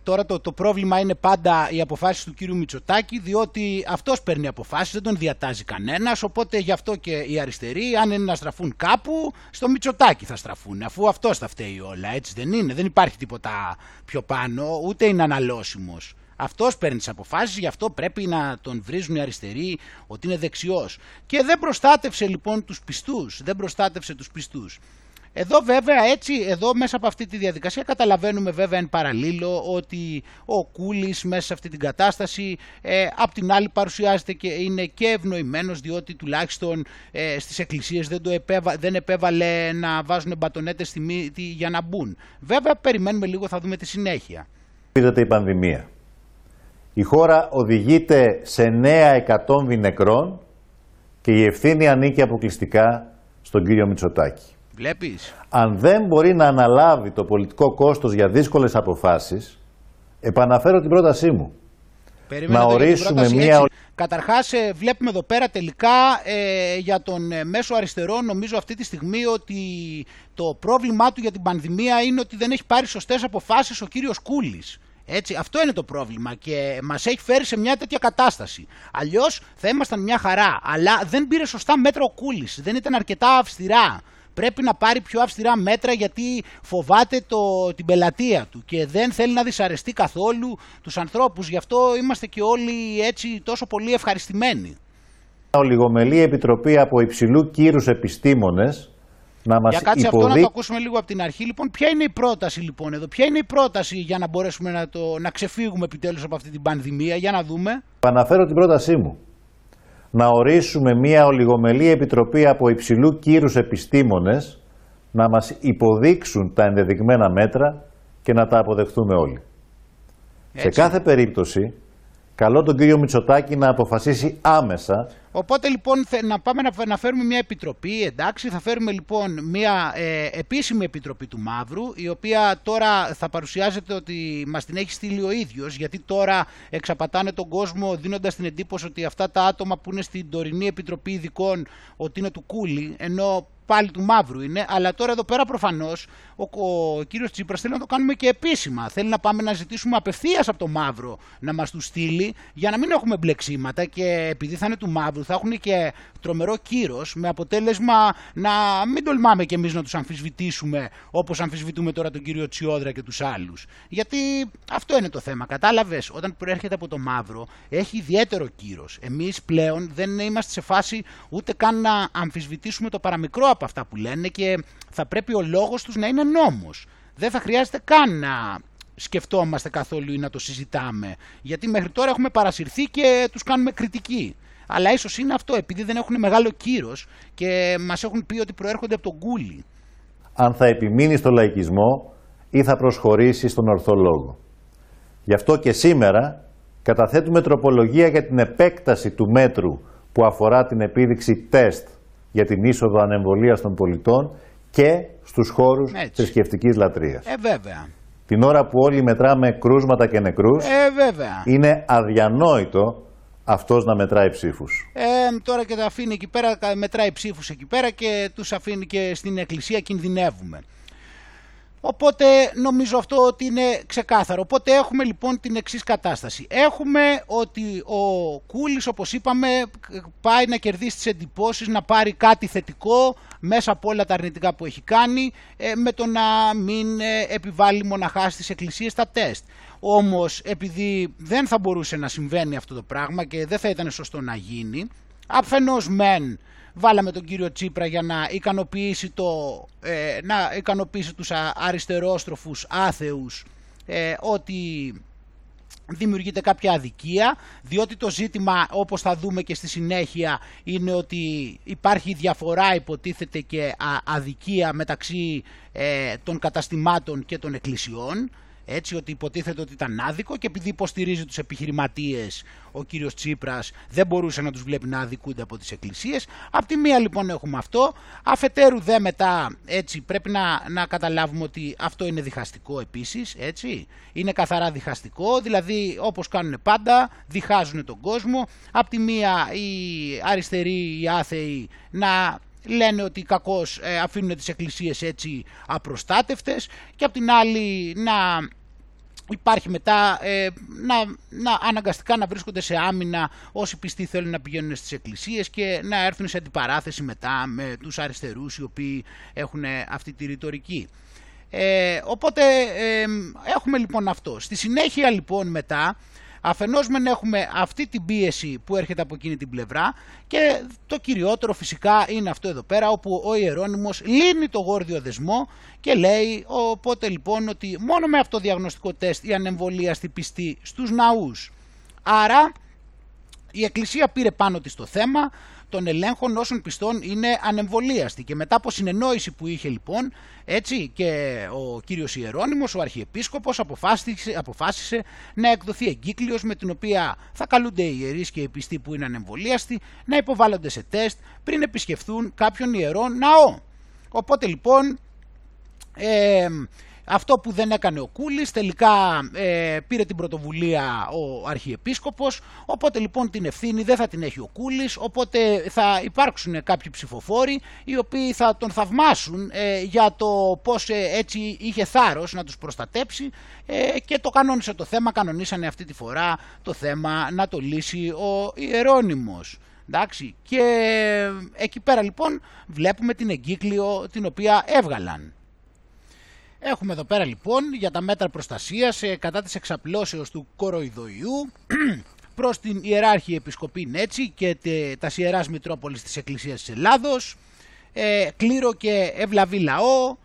τώρα το πρόβλημα είναι πάντα οι αποφάσεις του κύριου Μητσοτάκη, διότι αυτός παίρνει αποφάσεις, δεν τον διατάζει κανένας, οπότε γι' αυτό και οι αριστεροί, αν είναι να στραφούν κάπου, στο Μητσοτάκη θα στραφούν, αφού αυτός θα φταίει όλα, έτσι δεν είναι? Δεν υπάρχει τίποτα πιο πάνω, ούτε είναι αναλώσιμος. Αυτός παίρνει τις αποφάσεις, γι' αυτό πρέπει να τον βρίζουν οι αριστεροί ότι είναι δεξιός. Και δεν προστάτευσε λοιπόν τους πιστούς, Εδώ βέβαια έτσι, εδώ μέσα από αυτή τη διαδικασία καταλαβαίνουμε βέβαια εν παραλίλω ότι ο Κούλης μέσα σε αυτή την κατάσταση απ' την άλλη παρουσιάζεται και είναι και ευνοημένος, διότι τουλάχιστον στις εκκλησίες δεν επέβαλε να βάζουν μπατονέτες στη μύτη για να μπουν. Βέβαια περιμένουμε λίγο, θα δούμε τη συνέχεια. Είδατε η πανδημία. Η χώρα οδηγείται σε 9 εκατόμβοι νεκρών και η ευθύνη ανήκει αποκλειστικά στον κύριο Μητσοτάκη. Βλέπεις. Αν δεν μπορεί να αναλάβει το πολιτικό κόστος για δύσκολες αποφάσεις, επαναφέρω την πρότασή μου. Περίμενε να ορίσουμε μία... Καταρχάς βλέπουμε εδώ πέρα τελικά για τον μέσο αριστερό, νομίζω αυτή τη στιγμή ότι το πρόβλημά του για την πανδημία είναι ότι δεν έχει πάρει σωστές αποφάσεις ο κύριος Κούλης. Έτσι, αυτό είναι το πρόβλημα και μας έχει φέρει σε μια τέτοια κατάσταση. Αλλιώς θα ήμασταν μια χαρά, αλλά δεν πήρε σωστά μέτρα ο Κούλης, δεν ήταν αρκετά αυστηρά. πρέπει να πάρει πιο αυστηρά μέτρα γιατί φοβάται την πελατεία του και δεν θέλει να δυσαρεστεί καθόλου τους ανθρώπους. Γι' αυτό είμαστε και όλοι έτσι τόσο πολύ ευχαριστημένοι. Ολιγομελή επιτροπή από υψηλού κύρους επιστήμονες να μας αυτό να το ακούσουμε λίγο από την αρχή. Λοιπόν, ποια είναι η πρόταση λοιπόν εδώ, ποια είναι η πρόταση για να μπορέσουμε να ξεφύγουμε επιτέλους από αυτή την πανδημία, για να δούμε. Αναφέρω την πρότασή μου. Να ορίσουμε μια ολιγομελή επιτροπή από υψηλού κύρους επιστήμονες να μας υποδείξουν τα ενδεδειγμένα μέτρα και να τα αποδεχτούμε όλοι. Έτσι. Σε κάθε περίπτωση, καλό τον κύριο Μητσοτάκη να αποφασίσει άμεσα. Οπότε λοιπόν να πάμε να φέρουμε μια επιτροπή, εντάξει, θα φέρουμε λοιπόν μια επίσημη επιτροπή του Μαύρου, η οποία τώρα θα παρουσιάζεται ότι μας την έχει στείλει ο ίδιος, γιατί τώρα εξαπατάνε τον κόσμο δίνοντας την εντύπωση ότι αυτά τα άτομα που είναι στην τωρινή επιτροπή ειδικών ότι είναι του Κούλι, ενώ πάλι του Μαύρου είναι, αλλά τώρα εδώ πέρα προφανώς ο κύριος Τσίπρας θέλει να το κάνουμε και επίσημα. Θέλει να πάμε να ζητήσουμε απευθείας από το Μαύρο να μας του στείλει, για να μην έχουμε μπλεξίματα, και επειδή θα είναι του Μαύρου θα έχουν και τρομερό κύρος, με αποτέλεσμα να μην τολμάμε κι εμείς να τους αμφισβητήσουμε όπως αμφισβητούμε τώρα τον κύριο Τσιόδρα και τους άλλους. Γιατί αυτό είναι το θέμα, κατάλαβες, όταν προέρχεται από το Μαύρο έχει ιδιαίτερο κύρος. Εμείς πλέον δεν είμαστε σε φάση ούτε καν να αμφισβητήσουμε το παραμικρό από αυτά που λένε και θα πρέπει ο λόγος τους να είναι νόμος. Δεν θα χρειάζεται καν να σκεφτόμαστε καθόλου ή να το συζητάμε, γιατί μέχρι τώρα έχουμε παρασυρθεί και τους κάνουμε κριτική. Αλλά ίσως είναι αυτό, επειδή δεν έχουν μεγάλο κύρος και μας έχουν πει ότι προέρχονται από τον Κούλι. Αν θα επιμείνει στο λαϊκισμό ή θα προσχωρήσει στον ορθό λόγο. Γι' αυτό και σήμερα καταθέτουμε τροπολογία για την επέκταση του μέτρου που αφορά την επίδειξη τεστ για την είσοδο ανεμβολίας των πολιτών και στους χώρους θρησκευτικής λατρείας. Βέβαια. Την ώρα που όλοι μετράμε κρούσματα και νεκρούς, βέβαια, είναι αδιανόητο αυτός να μετράει ψήφους. Τώρα και τα αφήνει εκεί πέρα, μετράει ψήφους εκεί πέρα και τους αφήνει και στην εκκλησία, κινδυνεύουμε. Οπότε νομίζω αυτό ότι είναι ξεκάθαρο. Οπότε έχουμε λοιπόν την εξής κατάσταση. Έχουμε ότι ο Κούλης, όπως είπαμε, πάει να κερδίσει τις εντυπώσεις, να πάρει κάτι θετικό μέσα από όλα τα αρνητικά που έχει κάνει, με το να μην επιβάλλει μοναχά στις εκκλησίες τα τεστ. Όμως επειδή δεν θα μπορούσε να συμβαίνει αυτό το πράγμα και δεν θα ήταν σωστό να γίνει, αφενός μεν βάλαμε τον κύριο Τσίπρα για να ικανοποιήσει, να ικανοποιήσει τους αριστερόστροφους άθεους ότι δημιουργείται κάποια αδικία, διότι το ζήτημα, όπως θα δούμε και στη συνέχεια, είναι ότι υπάρχει διαφορά, υποτίθεται, και αδικία μεταξύ των καταστημάτων και των εκκλησιών. Έτσι, ότι υποτίθεται ότι ήταν άδικο, και επειδή υποστηρίζει τους επιχειρηματίες ο κύριος Τσίπρας δεν μπορούσε να τους βλέπει να αδικούνται από τις εκκλησίες. Απ' τη μία λοιπόν έχουμε αυτό, αφετέρου δε μετά, έτσι, πρέπει να καταλάβουμε ότι αυτό είναι διχαστικό επίσης, έτσι, είναι καθαρά διχαστικό, δηλαδή όπως κάνουν πάντα, διχάζουν τον κόσμο. Απ' τη μία οι αριστεροί, οι άθεοι να λένε ότι κακώς αφήνουν τις εκκλησίες έτσι απροστάτευτες, και απ' την άλλη να υπάρχει μετά να αναγκαστικά να βρίσκονται σε άμυνα όσοι πιστοί θέλουν να πηγαίνουν στις εκκλησίες και να έρθουν σε αντιπαράθεση μετά με τους αριστερούς οι οποίοι έχουν αυτή τη ρητορική. Οπότε έχουμε λοιπόν αυτό. Στη συνέχεια λοιπόν μετά, αφενός μεν έχουμε αυτή την πίεση που έρχεται από εκείνη την πλευρά, και το κυριότερο φυσικά είναι αυτό εδώ πέρα, όπου ο Ιερώνυμος λύνει το γόρδιο δεσμό και λέει οπότε λοιπόν ότι μόνο με αυτό διαγνωστικό τεστ η ανεμβολία στη πιστή στους ναούς. Άρα η Εκκλησία πήρε πάνω της το θέμα των ελέγχων όσων πιστών είναι ανεμβολίαστοι, και μετά από συνεννόηση που είχε λοιπόν, έτσι, και ο κύριος Ιερώνυμος, ο Αρχιεπίσκοπος, αποφάσισε να εκδοθεί εγκύκλειος με την οποία θα καλούνται οι ιερείς και οι πιστοί που είναι ανεμβολίαστοι να υποβάλλονται σε τεστ πριν επισκεφθούν κάποιον ιερό ναό. Οπότε λοιπόν αυτό που δεν έκανε ο Κούλης, τελικά πήρε την πρωτοβουλία ο Αρχιεπίσκοπος, οπότε λοιπόν την ευθύνη δεν θα την έχει ο Κούλης, οπότε θα υπάρξουν κάποιοι ψηφοφόροι οι οποίοι θα τον θαυμάσουν για το πώς έτσι είχε θάρρος να τους προστατέψει, και το κανόνισε το θέμα, κανονίσανε αυτή τη φορά το θέμα να το λύσει ο Ιερώνυμος. Εντάξει. Και εκεί πέρα λοιπόν βλέπουμε την εγκύκλιο την οποία έβγαλαν. Έχουμε εδώ πέρα λοιπόν για τα μέτρα προστασίας κατά της εξαπλώσεως του κοροϊδοϊού προς την Ιεράρχη Επισκοπή Νέτσι και τα Ιεράς Μητρόπολης της Εκκλησίας της Ελλάδος, κλήρο και ευλαβή λαό,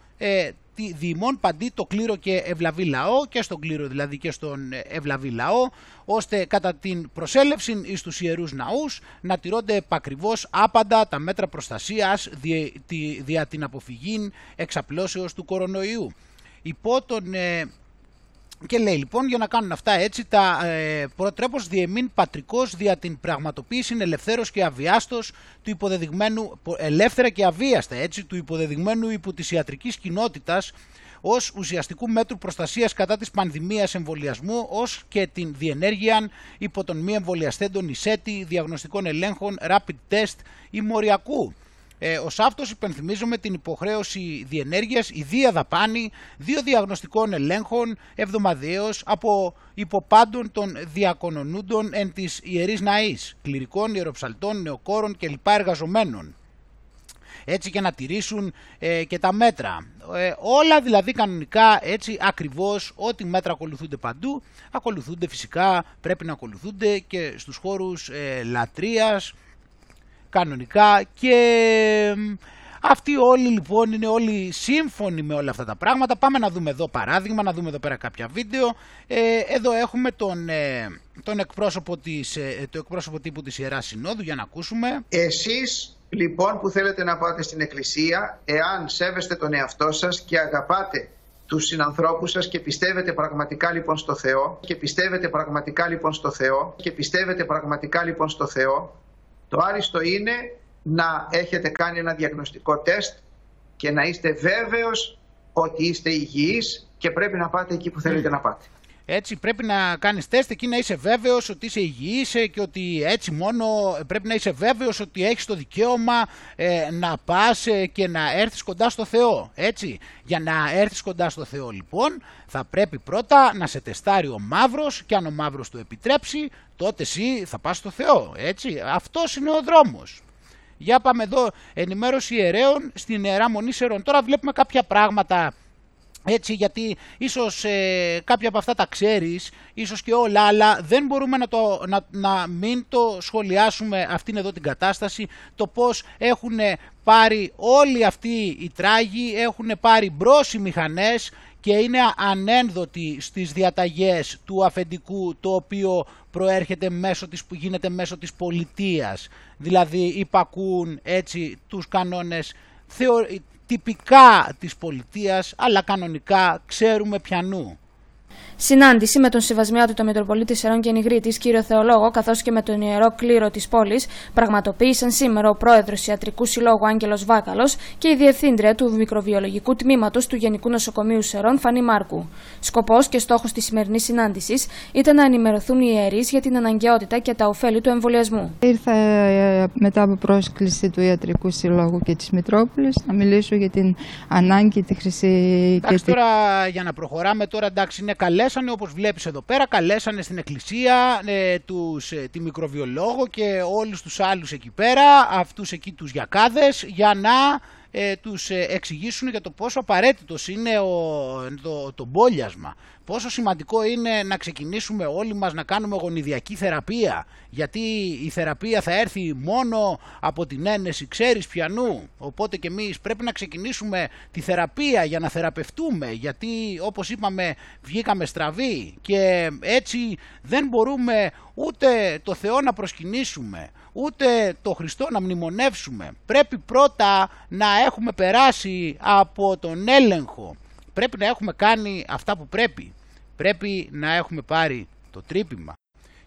διημών παντί το κλήρο και ευλαβή λαό, και στον κλήρο δηλαδή και στον ευλαβή λαό, ώστε κατά την προσέλευση εις τους ιερούς ναούς να τηρώνται επακριβώς άπαντα τα μέτρα προστασίας δια την αποφυγήν εξαπλώσεως του κορονοϊού. Υπό τον... Και λέει λοιπόν για να κάνουν αυτά έτσι τα προτρέπως διεμήν πατρικός δια την πραγματοποίηση ελευθέρος και αβιάστος του υποδεδειγμένου, ελεύθερα και αβίαστα έτσι, του υποδεδειγμένου υπό της ιατρικής κοινότητας ως ουσιαστικού μέτρου προστασίας κατά της πανδημίας εμβολιασμού ως και την διενέργεια υπό των μη εμβολιαστέντων εισέτη διαγνωστικών ελέγχων, rapid test ή μοριακού. Ως αυτός υπενθυμίζουμε την υποχρέωση διενέργειας ιδία δαπάνη 2 διαγνωστικών ελέγχων εβδομαδιαίως από υποπάντων των διακονονούντων εν της Ιερής Ναής, κληρικών, ιεροψαλτών, νεοκόρων κλπ. Εργαζομένων. Έτσι και να τηρήσουν και τα μέτρα. Όλα δηλαδή κανονικά έτσι ακριβώς, ό,τι μέτρα ακολουθούνται παντού, ακολουθούνται φυσικά, πρέπει να ακολουθούνται και στους χώρους λατρείας, κανονικά, και αυτοί όλοι λοιπόν είναι όλοι σύμφωνοι με όλα αυτά τα πράγματα. Πάμε να δούμε εδώ παράδειγμα, να δούμε εδώ πέρα κάποια βίντεο. Εδώ έχουμε τον εκπρόσωπο το εκπρόσωπο τύπου της Ιεράς Συνόδου, για να ακούσουμε. Εσείς λοιπόν που θέλετε να πάτε στην εκκλησία, εάν σέβεστε τον εαυτό σας και αγαπάτε τους συνανθρώπους σας και πιστεύετε πραγματικά λοιπόν στο Θεό, το άριστο είναι να έχετε κάνει ένα διαγνωστικό τεστ και να είστε βέβαιος ότι είστε υγιείς και πρέπει να πάτε εκεί που θέλετε να πάτε. Έτσι πρέπει να κάνεις τεστ εκεί, να είσαι βέβαιος ότι είσαι υγιής και ότι έτσι μόνο πρέπει να είσαι βέβαιος ότι έχεις το δικαίωμα να πας και να έρθεις κοντά στο Θεό. Έτσι. Για να έρθεις κοντά στο Θεό λοιπόν θα πρέπει πρώτα να σε τεστάρει ο μαύρος και αν ο μαύρος το επιτρέψει τότε εσύ θα πας στο Θεό. Έτσι. Αυτός είναι ο δρόμος. Για πάμε εδώ, ενημέρωση ιερέων στην Ιερά Μονή Σερών. Τώρα βλέπουμε κάποια πράγματα. Έτσι, γιατί ίσως κάποια από αυτά τα ξέρεις, ίσως και όλα, αλλά δεν μπορούμε να μην το σχολιάσουμε αυτήν εδώ την κατάσταση, το πώς έχουν πάρει όλοι αυτοί οι τράγοι, έχουν πάρει μπρος οι μηχανές και είναι ανένδοτοι στις διαταγές του αφεντικού, το οποίο προέρχεται που γίνεται μέσω της πολιτείας. Δηλαδή υπακούν έτσι τους κανόνες τυπικά της πολιτείας, αλλά κανονικά ξέρουμε ποιανού. Συνάντηση με τον Σεβασμιάτητο Μητροπολίτη Σερών και Νιγρίτης, κύριο Θεολόγο, καθώς και με τον ιερό κλήρο της πόλης, πραγματοποίησαν σήμερα ο πρόεδρος Ιατρικού Συλλόγου Άγγελος Βάκαλος και η διευθύντρια του Μικροβιολογικού Τμήματος του Γενικού Νοσοκομείου Σερών, Φανή Μάρκου. Σκοπός και στόχος της σημερινής συνάντησης ήταν να ενημερωθούν οι ιερείς για την αναγκαιότητα και τα ωφέλη του εμβολιασμού. Ήρθα μετά από πρόσκληση του Ιατρικού Συλλόγου και της Μητρόπολης να μιλήσω για την ανάγκη, τη χρυσή. Εντάξει, τώρα για να προχωράμε, τώρα εντάξει, είναι καλέ. Όπως βλέπεις εδώ πέρα, καλέσανε στην εκκλησία τη μικροβιολόγο και όλους τους άλλους εκεί πέρα, αυτούς εκεί τους γιακάδες, για να τους εξηγήσουν για το πόσο απαραίτητος είναι το μπόλιασμα. Πόσο σημαντικό είναι να ξεκινήσουμε όλοι μας να κάνουμε γονιδιακή θεραπεία, γιατί η θεραπεία θα έρθει μόνο από την ένεση, ξέρεις πιανού. Οπότε και εμείς πρέπει να ξεκινήσουμε τη θεραπεία για να θεραπευτούμε, γιατί όπως είπαμε βγήκαμε στραβοί και έτσι δεν μπορούμε ούτε το Θεό να προσκυνήσουμε, ούτε το Χριστό να μνημονεύσουμε. Πρέπει πρώτα να έχουμε περάσει από τον έλεγχο. Πρέπει να έχουμε κάνει αυτά που πρέπει. Πρέπει να έχουμε πάρει το τρύπημα.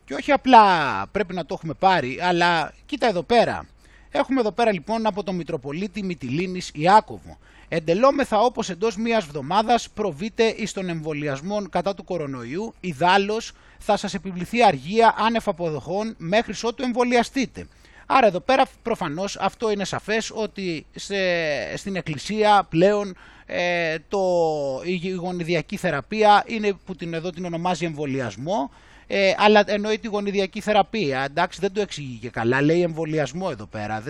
Και όχι απλά πρέπει να το έχουμε πάρει, αλλά κοίτα εδώ πέρα. Έχουμε εδώ πέρα λοιπόν από τον Μητροπολίτη Μυτιλίνης Ιάκωβο. Εντελόμεθα όπως εντός μίας βδομάδας προβείτε εις των εμβολιασμών κατά του κορονοϊού, ιδάλλως θα σας επιβληθεί αργία άνευ αποδοχών μέχρι ότου εμβολιαστείτε. Άρα εδώ πέρα προφανώς αυτό είναι σαφές ότι στην εκκλησία πλέον η γονιδιακή θεραπεία είναι που την ονομάζει εμβολιασμό αλλά εννοεί τη γονιδιακή θεραπεία. Εντάξει, δεν το εξηγεί και καλά. Λέει εμβολιασμό εδώ πέρα.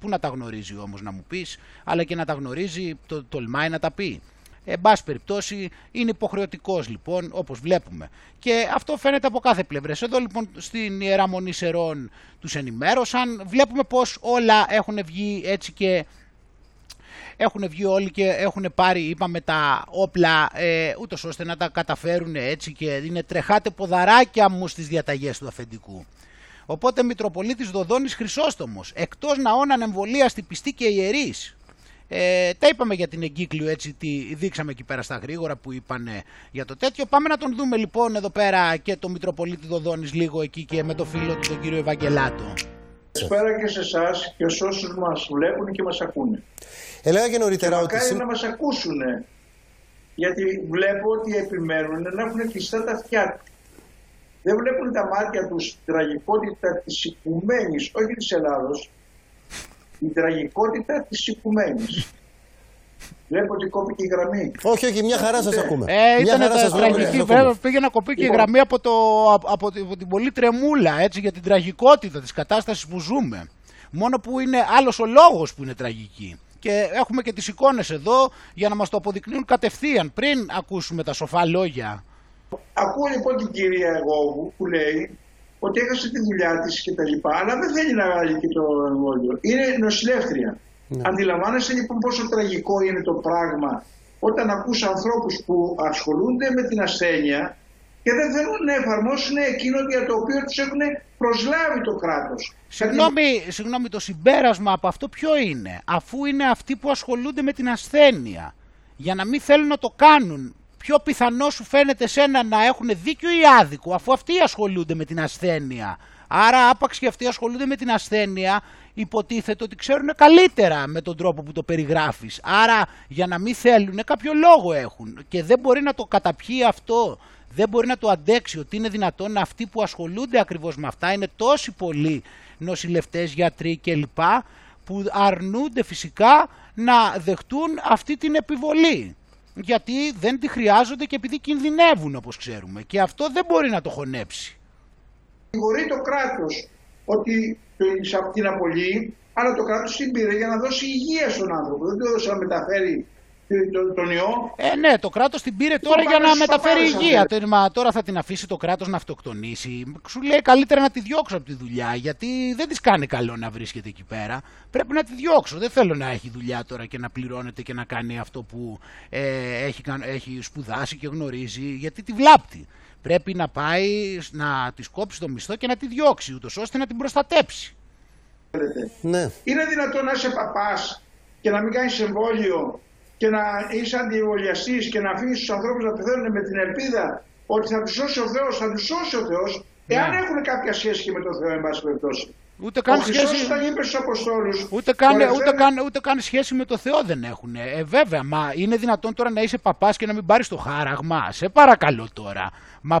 Πού να τα γνωρίζει όμως να μου πεις, αλλά και να τα γνωρίζει, τολμάει να τα πει. Εν πάση περιπτώσει, είναι υποχρεωτικός λοιπόν, όπως βλέπουμε. Και αυτό φαίνεται από κάθε πλευρά. Εδώ λοιπόν στην Ιερά Μονή Σερών τους ενημέρωσαν. Βλέπουμε πως όλα έχουν βγει έτσι και έχουν βγει όλοι και έχουν πάρει, είπαμε, τα όπλα ούτως ώστε να τα καταφέρουν έτσι, και είναι τρεχάτε ποδαράκια μου στις διαταγές του αφεντικού. Οπότε Μητροπολίτης Δοδόνης Χρυσόστομος, εκτός ναών ανεμβολίαστοι πιστοί και ιερείς. Τα είπαμε για την εγκύκλιο, έτσι τι δείξαμε εκεί πέρα στα γρήγορα που είπαν για το τέτοιο. Πάμε να τον δούμε λοιπόν εδώ πέρα και τον Μητροπολίτη Δοδόνης λίγο εκεί και με το φίλο του τον κύριο Ευαγγελάτο. Καλησπέρα και σε εσάς και σε όσους μας βλέπουν και μας ακούνε. Έλεγα και νωρίτερα ότι... Μακάρι να μας ακούσουνε, γιατί βλέπω ότι επιμένουν να έχουν κλειστά τα αυτιά τους. Δεν βλέπουν τα μάτια τους την τραγικότητα της οικουμένης, όχι της Ελλάδος, την τραγικότητα της οικουμένης. Βλέπω ότι κόπηκε η γραμμή. Όχι, όχι, μια χαρά σας ακούμε. Ήταν τραγική, βέβαια, πήγε να κοπεί και η γραμμή από την πολύ τρεμούλα, έτσι, για την τραγικότητα της κατάστασης που ζούμε. Μόνο που είναι άλλος ο λόγος που είναι τραγική. Και έχουμε και τις εικόνες εδώ για να μας το αποδεικνύουν κατευθείαν, πριν ακούσουμε τα σοφά λόγια. Ακούω λοιπόν την κυρία Εγώβου που λέει ότι έχασε τη δουλειά της και τα λοιπά, αλλά δεν θέλει να βγάλει και το εμβόλιο. Είναι νοσηλεύτρια. Ναι. Αντιλαμβάνεσαι λοιπόν πόσο τραγικό είναι το πράγμα όταν ακούς ανθρώπους που ασχολούνται με την ασθένεια και δεν θέλουν να εφαρμόσουν εκείνο για το οποίο τους έχουν προσλάβει το κράτος. Συγγνώμη, το συμπέρασμα από αυτό ποιο είναι? Αφού είναι αυτοί που ασχολούνται με την ασθένεια, για να μην θέλουν να το κάνουν, πιο πιθανό σου φαίνεται σένα να έχουν δίκιο ή άδικο, αφού αυτοί ασχολούνται με την ασθένεια? Άρα άπαξ και αυτοί ασχολούνται με την ασθένεια, υποτίθεται ότι ξέρουν καλύτερα με τον τρόπο που το περιγράφεις. Άρα για να μην θέλουν κάποιο λόγο έχουν, και δεν μπορεί να το καταπιεί αυτό, δεν μπορεί να το αντέξει, ότι είναι δυνατόν αυτοί που ασχολούνται ακριβώς με αυτά, είναι τόσοι πολλοί νοσηλευτές, γιατροί κλπ, που αρνούνται φυσικά να δεχτούν αυτή την επιβολή, γιατί δεν τη χρειάζονται και επειδή κινδυνεύουν, όπως ξέρουμε, και αυτό δεν μπορεί να το χωνέψει. Συγχωρεί το κράτος ότι την απολύει, αλλά το κράτος την πήρε για να δώσει υγεία στον άνθρωπο, δεν το έδωσε να μεταφέρει τον ιό. Ναι, το κράτος την πήρε τώρα για να μεταφέρει υγεία. Τώρα θα την αφήσει το κράτος να αυτοκτονήσει? Σου λέει καλύτερα να τη διώξω από τη δουλειά, γιατί δεν της κάνει καλό να βρίσκεται εκεί πέρα. Πρέπει να τη διώξω. Δεν θέλω να έχει δουλειά τώρα και να πληρώνεται και να κάνει αυτό που έχει σπουδάσει και γνωρίζει, γιατί τη βλάπτει. Πρέπει να πάει να της κόψει το μισθό και να τη διώξει, ούτως ώστε να την προστατέψει. Ναι. Είναι δυνατόν να είσαι παπάς και να μην κάνεις εμβόλιο και να είσαι αντιεμβολιαστής και να αφήνεις τους ανθρώπους να πεθαίνουν με την ελπίδα ότι θα τους σώσει ο Θεός, ναι, εάν έχουν κάποια σχέση με τον Θεό, εν πάση περιπτώσει. Ούτε καν σχέση... ούτε καν σχέση με το Θεό δεν έχουν. Βέβαια, μα είναι δυνατόν τώρα να είσαι παπάς και να μην πάρεις το χάραγμα? Σε παρακαλώ τώρα. Μα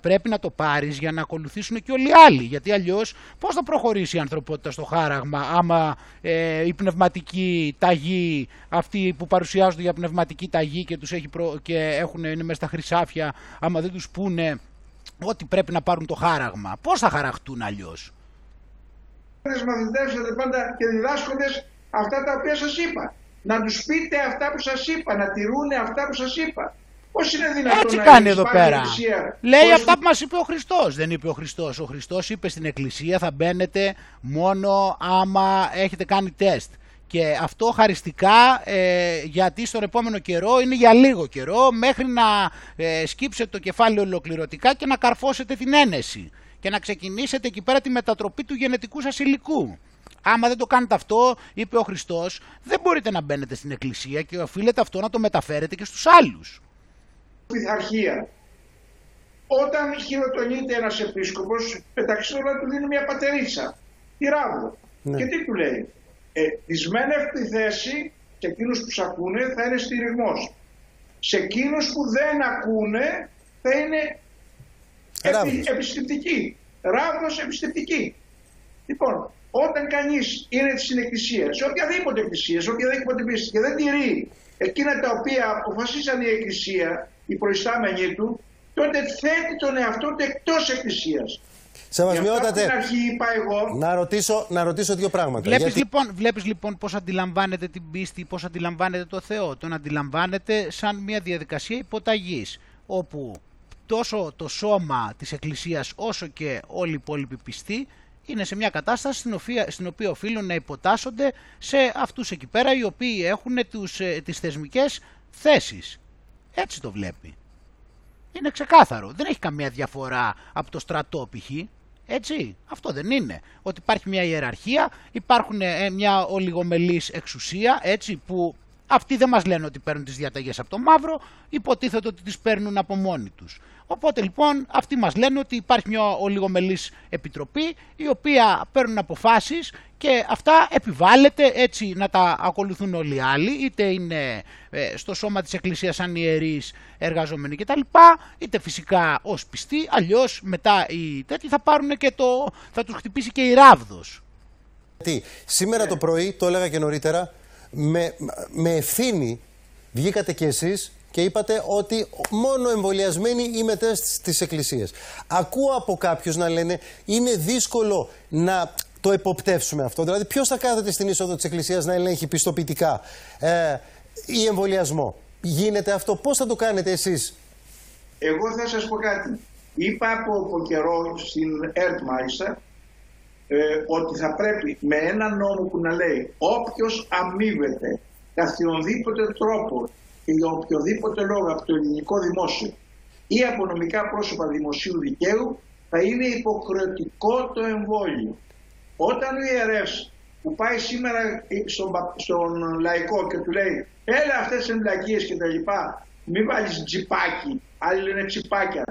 πρέπει να το πάρεις για να ακολουθήσουν και όλοι οι άλλοι. Γιατί αλλιώς πώς θα προχωρήσει η ανθρωπότητα στο χάραγμα, άμα η πνευματική ταγή, αυτοί που παρουσιάζονται για πνευματική ταγή και, είναι μέσα στα χρυσάφια, άμα δεν τους πούνε ότι πρέπει να πάρουν το χάραγμα, πώς θα χαραχτούν αλλιώς? Μαθητεύσετε πάντα και διδάσκοντες αυτά τα οποία σας είπα. Να τους πείτε αυτά που σας είπα, να τηρούν αυτά που σας είπα. Πώς είναι δυνατόν? Έτσι να κάνει εδώ πέρα. Εκκλησία, λέει αυτά που μας είπε ο Χριστός. Δεν είπε ο Χριστός. Ο Χριστός είπε στην εκκλησία θα μπαίνετε μόνο άμα έχετε κάνει τεστ. Και αυτό χαριστικά, γιατί στον επόμενο καιρό είναι για λίγο καιρό, μέχρι να σκύψετε το κεφάλι ολοκληρωτικά και να καρφώσετε την ένεση. Και να ξεκινήσετε εκεί πέρα τη μετατροπή του γενετικού σας υλικού. Άμα δεν το κάνετε αυτό, είπε ο Χριστός, δεν μπορείτε να μπαίνετε στην εκκλησία και οφείλετε αυτό να το μεταφέρετε και στους άλλους. Πειθαρχία. Όταν χειροτονείται ένας επίσκοπος, μεταξύ όλα του δίνει μια πατερίτσα. Τυράβδο. Ναι. Και τι του λέει? Δυσμένευτη θέση σε εκείνους που σ' ακούνε θα είναι στηριγμός. Σε εκείνους που δεν ακούνε θα είναι... Επιστηπτική. Ράβδος επιστηπτική. Λοιπόν, όταν κανείς είναι στην εκκλησία, σε οποιαδήποτε εκκλησία, σε οποιαδήποτε πίστη, και δεν τηρεί εκείνα τα οποία αποφασίσαν η εκκλησία, οι προϊστάμενοι του, τότε θέτει τον εαυτό του εκτός εκκλησίας. Σεβασμιότατε, να ρωτήσω δύο πράγματα. Βλέπεις λοιπόν πώς αντιλαμβάνεται την πίστη, πώς αντιλαμβάνεται το Θεό. Τον αντιλαμβάνεται σαν μια διαδικασία υποταγής, όπου τόσο το σώμα της Εκκλησίας όσο και όλοι οι υπόλοιποι πιστοί είναι σε μια κατάσταση στην οποία οφείλουν να υποτάσσονται σε αυτούς εκεί πέρα οι οποίοι έχουν τις θεσμικές θέσεις. Έτσι το βλέπει. Είναι ξεκάθαρο. Δεν έχει καμία διαφορά από το στρατό π.χ. Έτσι. Αυτό δεν είναι. Ότι υπάρχει μια ιεραρχία, υπάρχουν μια ολιγομελής εξουσία, έτσι, που αυτοί δεν μας λένε ότι παίρνουν τις διαταγές από το μαύρο, υποτίθεται ότι τις παίρνουν από μόνοι τους. Οπότε λοιπόν αυτοί μας λένε ότι υπάρχει μια ολιγομελής επιτροπή η οποία παίρνουν αποφάσεις και αυτά επιβάλλεται έτσι να τα ακολουθούν όλοι οι άλλοι, είτε είναι στο σώμα της Εκκλησίας σαν ιερείς εργαζόμενοι κτλ, είτε φυσικά ως πιστοί, αλλιώς μετά οι τέτοιοι θα πάρουν και θα τους χτυπήσει και η ράβδος. Σήμερα το πρωί, το έλεγα και νωρίτερα, με ευθύνη βγήκατε κι εσείς και είπατε ότι μόνο εμβολιασμένοι είμαι στις εκκλησίες. Ακούω από κάποιους να λένε είναι δύσκολο να το εποπτεύσουμε αυτό. Δηλαδή ποιος θα κάθεται στην είσοδο της εκκλησίας να ελέγχει πιστοποιητικά ή εμβολιασμό. Γίνεται αυτό. Πώς θα το κάνετε εσείς? Εγώ θα σας πω κάτι. Είπα από καιρό στην Erdmeister ότι θα πρέπει με ένα νόμο που να λέει όποιος αμείβεται καθιονδήποτε τρόπο και για οποιοδήποτε λόγο από το ελληνικό δημόσιο ή από νομικά πρόσωπα δημοσίου δικαίου θα είναι υποχρεωτικό το εμβόλιο. Όταν ο ιερεύς που πάει σήμερα στον λαϊκό και του λέει έλα αυτές τις εμπλακίες και τα λοιπά, μην βάλεις τσιπάκι, άλλοι λένε τσιπάκια,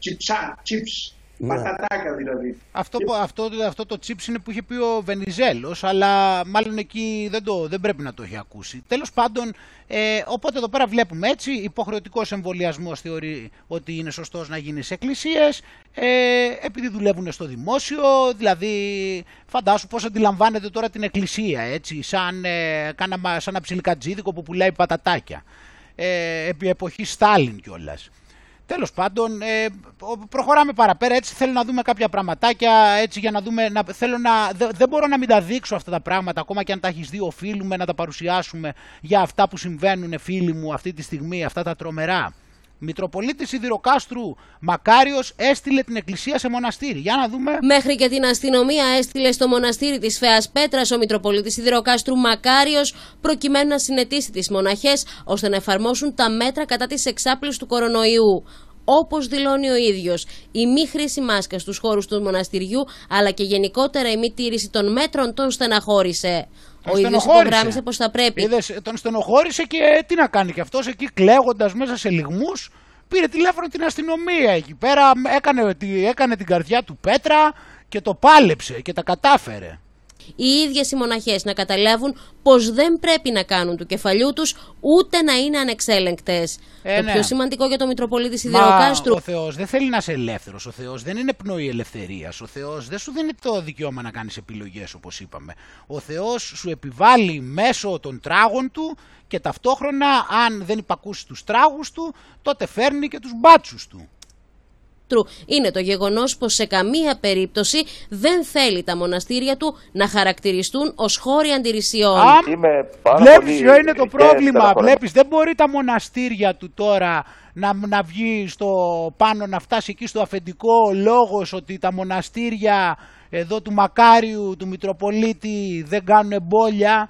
τσιψά, τσιψ. Ναι. Πατατάκα δηλαδή. Αυτό το τσίψ είναι που είχε πει ο Βενιζέλος, αλλά μάλλον εκεί δεν πρέπει να το έχει ακούσει. Τέλος πάντων, οπότε εδώ πέρα βλέπουμε έτσι, υποχρεωτικός εμβολιασμός θεωρεί ότι είναι σωστός να γίνει σε εκκλησίες, επειδή δουλεύουν στο δημόσιο, δηλαδή φαντάσου πώς αντιλαμβάνεται τώρα την εκκλησία, έτσι, σαν ένα ψιλικατζίδικο που πουλάει πατατάκια, επί εποχή Στάλιν κιόλας. Τέλος πάντων, προχωράμε παραπέρα, έτσι θέλω να δούμε κάποια πραγματάκια, έτσι για να δούμε, δεν μπορώ να μην τα δείξω αυτά τα πράγματα, ακόμα και αν τα έχεις δει, οφείλουμε να τα παρουσιάσουμε για αυτά που συμβαίνουν, φίλοι μου, αυτή τη στιγμή, αυτά τα τρομερά. Μητροπολίτης Σιδηροκάστρου Μακάριος έστειλε την εκκλησία σε μοναστήρι. Για να δούμε. Μέχρι και την αστυνομία έστειλε στο μοναστήρι της Φέας Πέτρας ο Μητροπολίτης Σιδηροκάστρου Μακάριος, προκειμένου να συνετίσει τις μοναχές ώστε να εφαρμόσουν τα μέτρα κατά της εξάπλωσης του κορονοϊού. Όπως δηλώνει ο ίδιος, η μη χρήση μάσκας στους χώρους του μοναστηριού αλλά και γενικότερα η μη τήρηση των μέτρων τον στεναχώρησε. Ο ίδιος υπογράμμισε πως θα πρέπει. Είδες, τον στενοχώρησε και τι να κάνει κι αυτός εκεί κλαίγοντας μέσα σε λυγμούς. Πήρε τηλέφωνο την αστυνομία εκεί πέρα, έκανε την καρδιά του πέτρα και το πάλεψε και τα κατάφερε. Οι ίδιες οι μοναχές να καταλάβουν πως δεν πρέπει να κάνουν του κεφαλιού τους ούτε να είναι ανεξέλεγκτες. Το πιο σημαντικό για τον Μητροπολίτη Σιδηροκάστρου. Ο Θεός δεν θέλει να είσαι ελεύθερος. Ο Θεός δεν είναι πνοή ελευθερίας. Ο Θεός δεν σου δίνει το δικαίωμα να κάνεις επιλογές, όπως είπαμε. Ο Θεός σου επιβάλλει μέσω των τράγων του και ταυτόχρονα, αν δεν υπακούσεις τους τράγους του, τότε φέρνει και τους μπάτσους του. Είναι το γεγονός πως σε καμία περίπτωση δεν θέλει τα μοναστήρια του να χαρακτηριστούν ως χώροι αντιρρησιών. Βλέπεις ποιο είναι το πρόβλημα. Βλέπεις, δεν μπορεί τα μοναστήρια του τώρα να βγει στο πάνω, να φτάσει εκεί στο αφεντικό λόγος ότι τα μοναστήρια εδώ του Μακάριου, του Μητροπολίτη δεν κάνουν εμπόλια.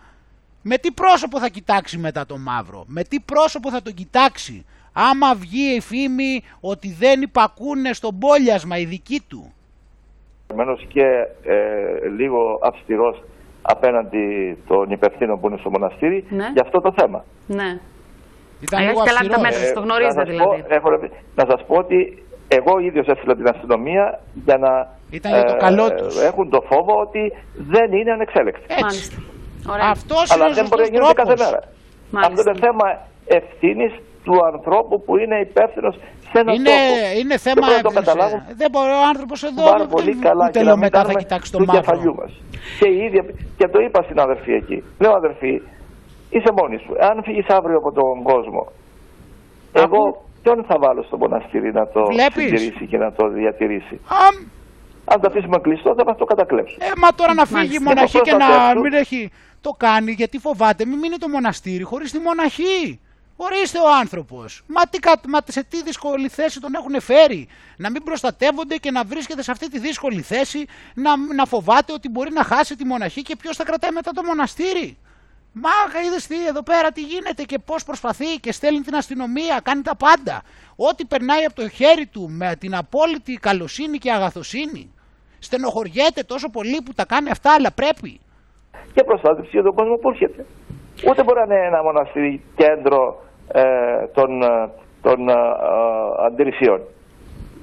Με τι πρόσωπο θα κοιτάξει μετά το μαύρο? Με τι πρόσωπο θα τον κοιτάξει άμα βγει η φήμη ότι δεν υπακούνε στο μπόλιασμα οι δικοί του? Επομένως και λίγο αυστηρός απέναντι των υπευθύνων που είναι στο μοναστήρι, ναι, για αυτό το θέμα. Ναι. Έχει καλά τα μέτρα, το γνωρίζετε δηλαδή. Να σας πω ότι εγώ ίδιος έστειλα την αστυνομία για να για το καλό τους. Έχουν το φόβο ότι δεν είναι ανεξέλεκτοι. Αυτός αλλά είναι ο σωστός τρόπος. Αυτό είναι θέμα ευθύνης του ανθρώπου που είναι υπεύθυνος σε έναν τόπο. Είναι θέμα ευθύνης. Δεν μπορεί ο άνθρωπος εδώ να μετά θα κοιτάξει το μαύρο. Και το είπα στην αδερφή εκεί. Λέω αδερφή, είσαι μόνη σου. Αν φύγεις αύριο από τον κόσμο, εγώ ποιον θα βάλω στον ποναστήρι να το συντηρήσει και να το διατηρήσει. Αν το αφήσουμε κλειστό, θα μας το κατακλέψουν. Μα τώρα να φύγει η μοναχή και να μην έχει. Το κάνει γιατί φοβάται, μην μείνει το μοναστήρι χωρίς τη μοναχή. Ορίστε ο άνθρωπος. Μα σε τι δύσκολη θέση τον έχουν φέρει. Να μην προστατεύονται και να βρίσκεται σε αυτή τη δύσκολη θέση, να φοβάται ότι μπορεί να χάσει τη μοναχή και ποιος θα κρατάει μετά το μοναστήρι. Μα είδες τι εδώ πέρα τι γίνεται και πώς προσπαθεί και στέλνει την αστυνομία, κάνει τα πάντα. Ό,τι περνάει από το χέρι του με την απόλυτη καλοσύνη και αγαθοσύνη. Στενοχωριέται τόσο πολύ που τα κάνει αυτά, αλλά πρέπει. Και προστάτευση για τον κόσμο που έρχεται. Ούτε μπορεί να είναι ένα μοναστήρι κέντρο των αντιρρησιών.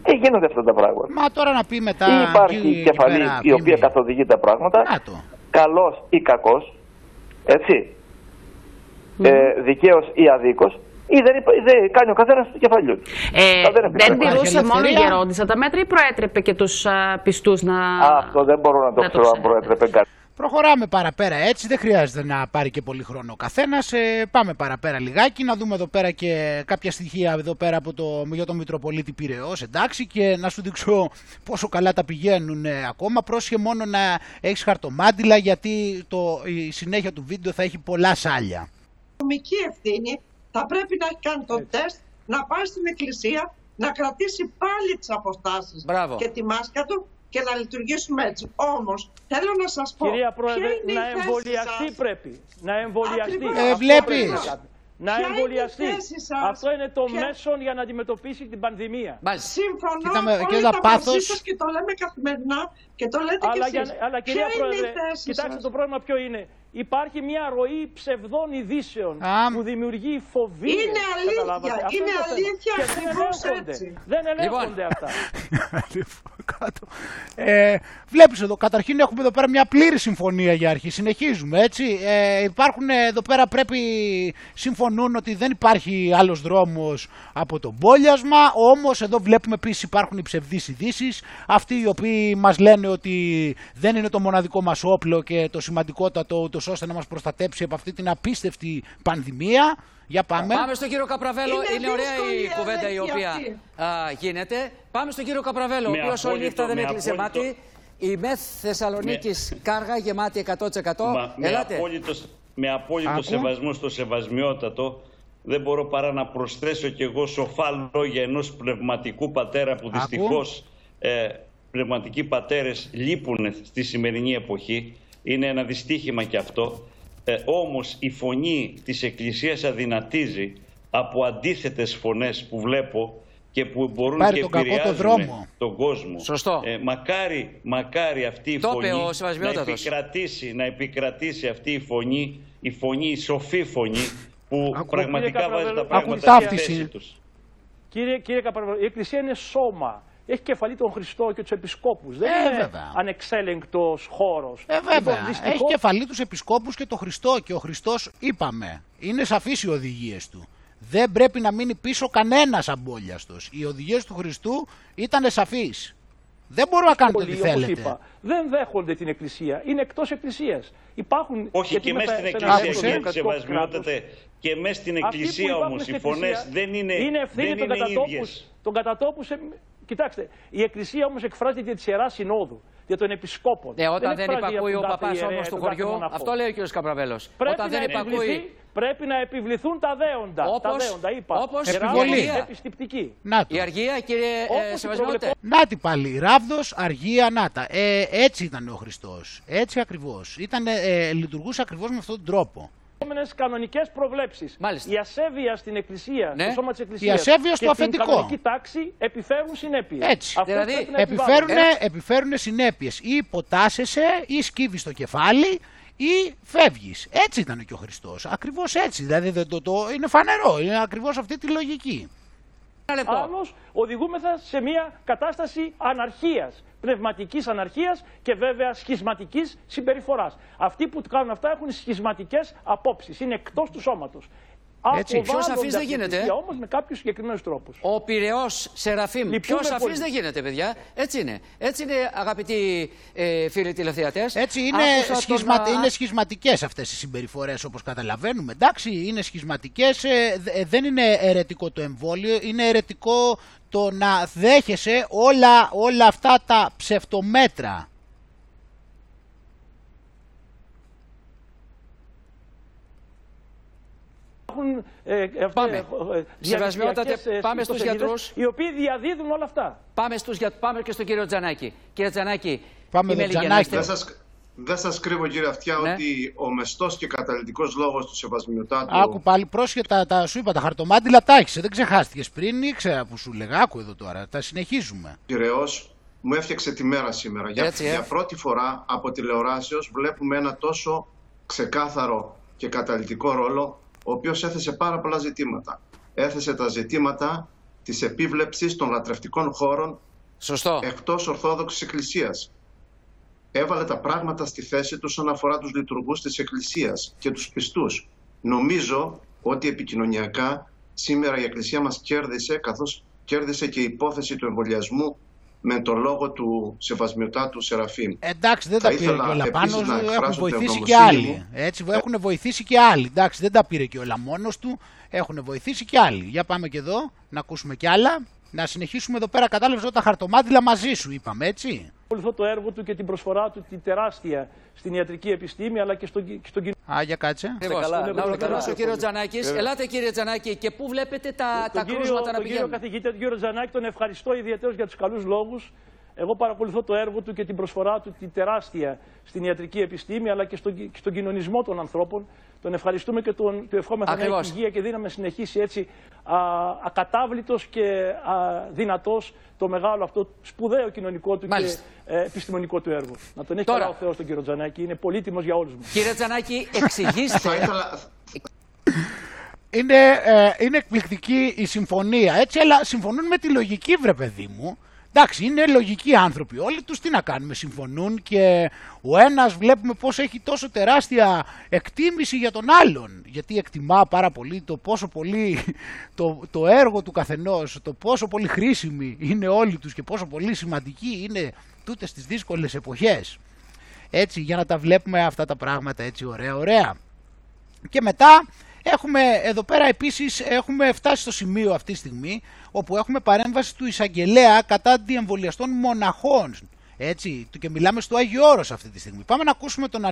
Τι γίνονται αυτά τα πράγματα. Μα τώρα να πει μετά. Ή υπάρχει κεφαλή η οποία καθοδηγεί τα πράγματα, καλός ή κακός, έτσι, δικαίως ή αδίκως, ή δεν κάνει ο καθένας του κεφαλιού. Δεν τηρούσε μόνο η γερόντισσα τα μέτρα ή προέτρεπε και τους πιστούς να... Αυτό δεν μπορώ να το ξέρω αν προέτρεπε κάτι. Προχωράμε παραπέρα έτσι, δεν χρειάζεται να πάρει και πολύ χρόνο ο καθένας. Πάμε παραπέρα λιγάκι, να δούμε εδώ πέρα και κάποια στοιχεία εδώ πέρα από για τον Μητροπολίτη Πειραιώς, εντάξει, και να σου δείξω πόσο καλά τα πηγαίνουν ακόμα. Πρόσχε μόνο να έχεις χαρτομάντιλα, γιατί η συνέχεια του βίντεο θα έχει πολλά σάλια. Η νομική ευθύνη θα πρέπει να έχει κάνει τον τεστ, να πάει στην εκκλησία, να κρατήσει πάλι τις αποστάσεις και τη μάσκα του, και να λειτουργήσουμε έτσι. Όμως, θέλω να σας πω... Κυρία Πρόεδρε, να εμβολιαστεί πρέπει. Να εμβολιαστεί. Βλέπεις. Να εμβολιαστεί. Αυτό είναι το μέσο για να αντιμετωπίσει την πανδημία. Συμφωνώ όλοι τα μαζί σας και το λέμε καθημερινά και το λέτε κι εσείς. Αλλά κυρία Πρόεδρε, κοιτάξτε το πρόβλημα ποιο είναι. Υπάρχει μια ροή ψευδών ειδήσεων που δημιουργεί φοβίες. Είναι αλήθεια, είναι αλήθεια ακριβώς έτσι. Δεν ελέγχονται αυτά. Βλέπεις εδώ, καταρχήν έχουμε εδώ πέρα μια πλήρη συμφωνία για αρχή. Συνεχίζουμε, έτσι. Υπάρχουν εδώ πέρα, πρέπει συμφωνούν ότι δεν υπάρχει άλλος δρόμος από το μπόλιασμα. Όμως εδώ βλέπουμε επίσης υπάρχουν οι ψευδείς ειδήσεις. Αυτοί οι οποίοι μας λένε ότι δεν είναι το μοναδικό μας όπλο και το σημαντικότατο, ώστε να μας προστατέψει από αυτή την απίστευτη πανδημία. Για πάμε. Πάμε στον κύριο Καπραβέλο. Είναι ωραία η κουβέντα η οποία γίνεται. Πάμε στον κύριο Καπραβέλο, ο οποίος όλη νύχτα δεν έκλεισε μάτι. Η ΜΕΘ Θεσσαλονίκης κάργα γεμάτη 100%. Ελάτε. Με απόλυτο σεβασμό στο σεβασμιότατο, δεν μπορώ παρά να προσθέσω κι εγώ σοφά λόγια ενός πνευματικού πατέρα που δυστυχώς πνευματικοί πατέρες λείπουν στη σημερινή εποχή. Είναι ένα δυστύχημα κι αυτό. Όμως η φωνή της Εκκλησίας αδυνατίζει από αντίθετες φωνές που βλέπω και που μπορούν πάρει και επηρεάζουν τον κόσμο. Σωστό. Μακάρι αυτή η φωνή να επικρατήσει αυτή η φωνή, η σοφή φωνή που πραγματικά βάζει τα πράγματα στη θέση τους. Κύριε Καπραβέλο, η Εκκλησία είναι σώμα. Έχει κεφαλή τον Χριστό και τους επισκόπους. Δεν είναι ανεξέλεγκτος χώρος. Δυστυχώς... Έχει κεφαλή τους επισκόπους και τον Χριστό. Και ο Χριστός, είπαμε, είναι σαφείς οι οδηγίες του. Δεν πρέπει να μείνει πίσω κανένας αμπόλιαστος. Οι οδηγίες του Χριστού ήταν σαφείς. Δεν μπορούν να κάνουν ό,τι θέλετε. Είπα, δεν δέχονται την Εκκλησία. Είναι εκτός Εκκλησίας. Υπάρχουν... Όχι, και μέσα στην Εκκλησία, σεβασμιότατε. Και μέσα στην Εκκλησία όμως οι φωνές δεν είναι ίδιες. Τον κατατόπου σε... Κοιτάξτε, η Εκκλησία όμως εκφράζεται για τη Ιερά Συνόδου, για τον Επισκόπο. Όταν δεν υπακούει ο παπάς όμως του χωριού, αυτό λέει ο κ. Καπραβέλος. Όταν δεν υπακούει, πρέπει να επιβληθούν τα δέοντα. Όπως επιβολή. Η αργία, κύριε Σεβασμιώτε. Νάτι πάλι, ράβδος, αργία, νάτα. Έτσι ήταν ο Χριστός. Έτσι ακριβώς. Λειτουργούσε ακριβώς με αυτόν τον τρόπο. Κανονικές προβλέψεις. Η ασέβεια στην Εκκλησία, στο σώμα της Εκκλησίας, η ασέβεια στο αφεντικό. Στην κανονική τάξη επιφέρουν συνέπειες. Έτσι. Δηλαδή, επιφέρουν συνέπειες. Ή ποτάσεσαι, ή σκύβεις το κεφάλι, ή φεύγεις. Έτσι ήταν και ο Χριστός. Ακριβώς έτσι. Δηλαδή είναι φανερό. Είναι ακριβώς αυτή τη λογική. Άλλως οδηγούμεθα σε μια κατάσταση αναρχίας, πνευματικής αναρχίας και βέβαια σχισματικής συμπεριφοράς. Αυτοί που κάνουν αυτά έχουν σχισματικές απόψεις, είναι εκτός του σώματος. Έτσι. Πιο σαφής δεν γίνεται. Όμως με κάποιους συγκεκριμένους τρόπους. Ο Πειραιός Σεραφείμ. Πιο σαφής δεν γίνεται, παιδιά. Έτσι είναι. Έτσι είναι, αγαπητοί φίλοι τηλεθεατές. Έτσι είναι, είναι σχισματικές αυτές οι συμπεριφορές, όπως καταλαβαίνουμε. Εντάξει, είναι σχισματικές. Δεν είναι αιρετικό το εμβόλιο. Είναι αιρετικό το να δέχεσαι όλα αυτά τα ψευτομέτρα. Έχουν πάμε στους γιατρούς, οι οποίοι διαδίδουν όλα αυτά. Πάμε και στον κύριο Τζανάκη. Κύριε Τζανάκη, δεν σας κρύβω, κύριε Αυτιά, ναι, ότι ο μεστός και καταλυτικός λόγος του σεβασμιωτάτου... Άκου πάλι, πρόσχετα τα σου είπα, τα χαρτομάντιλα τα έχεις, δεν ξεχάστηκες πριν, ήξερα που σου λέγα, άκου εδώ τώρα, τα συνεχίζουμε. Πειραιός μου έφτιαξε τη μέρα σήμερα. Για πρώτη φορά από τηλεοράσεως βλέπουμε ένα τόσο ξεκάθαρο και καταλυτικό ρόλο, ο οποίος έθεσε πάρα πολλά ζητήματα. Έθεσε τα ζητήματα της επίβλεψης των λατρευτικών χώρων. Σωστό. Εκτός Ορθόδοξης Εκκλησίας. Έβαλε τα πράγματα στη θέση τους όσον αφορά τους λειτουργούς της Εκκλησίας και τους πιστούς. Νομίζω ότι επικοινωνιακά σήμερα η Εκκλησία μας κέρδισε, καθώς κέρδισε και η υπόθεση του εμβολιασμού με τον λόγο του σεβασμιωτάτου Σεραφείμ. Εντάξει, δεν τα πήρε κιόλα πάνω του, έχουν βοηθήσει και άλλοι. Έτσι, έχουν βοηθήσει και άλλοι. Εντάξει, δεν τα πήρε κιόλα μόνος του, έχουν βοηθήσει και άλλοι. Για πάμε και εδώ, να ακούσουμε κι άλλα. Να συνεχίσουμε εδώ πέρα, κατάλαβες, τα χαρτομάτιλα μαζί σου, είπαμε, έτσι. Ακολουθώ το έργο του και την προσφορά του, την τεράστια, στην ιατρική επιστήμη, αλλά και στον κοινό. Άγια κάτσε. Να ολοκληρώσω ο κύριο Τζανάκη. Ελάτε, κύριε Τζανάκη, και πού βλέπετε τα κρούσματα να πηγαίνουν. Τον κύριο καθηγητή, τον κύριο Τζανάκη, τον ευχαριστώ ιδιαίτερως για τους καλούς λόγους. Εγώ παρακολουθώ το έργο του και την προσφορά του, την τεράστια, στην ιατρική επιστήμη, αλλά και στον κοινωνισμό των ανθρώπων. Τον ευχαριστούμε και του ευχόμεθα νέα υγεία και δύναμη να συνεχίσει έτσι ακατάβλητος και δυνατός το μεγάλο αυτό σπουδαίο κοινωνικό του, μάλιστα, και επιστημονικό του έργο. Να τον έχει τώρα ο Θεός τον κύριο Τζανάκη, είναι πολύτιμος για όλους μας. Κύριε Τζανάκη, εξηγήστε. Είναι εκπληκτική η συμφωνία, έτσι, αλλά συμφωνούν με τη λογική, βρε παιδί μου. Εντάξει, είναι λογικοί άνθρωποι όλοι τους, τι να κάνουμε, συμφωνούν και ο ένας βλέπουμε πως έχει τόσο τεράστια εκτίμηση για τον άλλον, γιατί εκτιμά πάρα πολύ το πόσο πολύ το έργο του καθενός, το πόσο πολύ χρήσιμοι είναι όλοι τους και πόσο πολύ σημαντικοί είναι τούτες τις δύσκολες εποχές. Έτσι, για να τα βλέπουμε αυτά τα πράγματα έτσι ωραία. Και μετά... Έχουμε εδώ πέρα επίσης, έχουμε φτάσει στο σημείο αυτή τη στιγμή όπου έχουμε παρέμβαση του εισαγγελέα κατά αντιεμβολιαστών μοναχών. Έτσι, και μιλάμε στο Άγιο Όρος αυτή τη στιγμή. Πάμε να ακούσουμε τον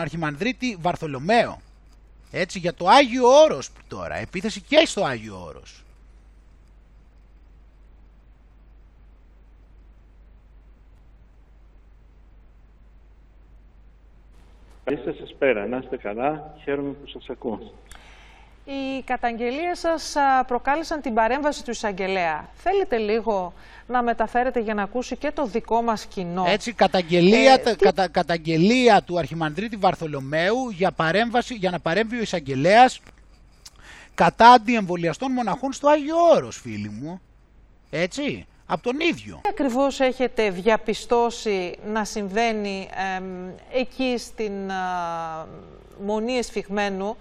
Αρχιμανδρίτη Βαρθολομαίο. Έτσι, για το Άγιο Όρος τώρα, επίθεση και στο Άγιο Όρος. Είστε σας πέρα, να είστε καλά, χαίρομαι που σας ακούω. Οι καταγγελίες σας προκάλεσαν την παρέμβαση του εισαγγελέα. Θέλετε λίγο να μεταφέρετε για να ακούσει και το δικό μας κοινό. Έτσι, καταγγελία του Αρχιμανδρίτη Βαρθολομαίου για να παρέμβει ο εισαγγελέας κατά αντιεμβολιαστών μοναχών στο Άγιο Όρος, φίλοι μου. Έτσι. Από τον ίδιο. Τι ακριβώς έχετε διαπιστώσει να συμβαίνει εκεί στην Μονή Εσφυγμένου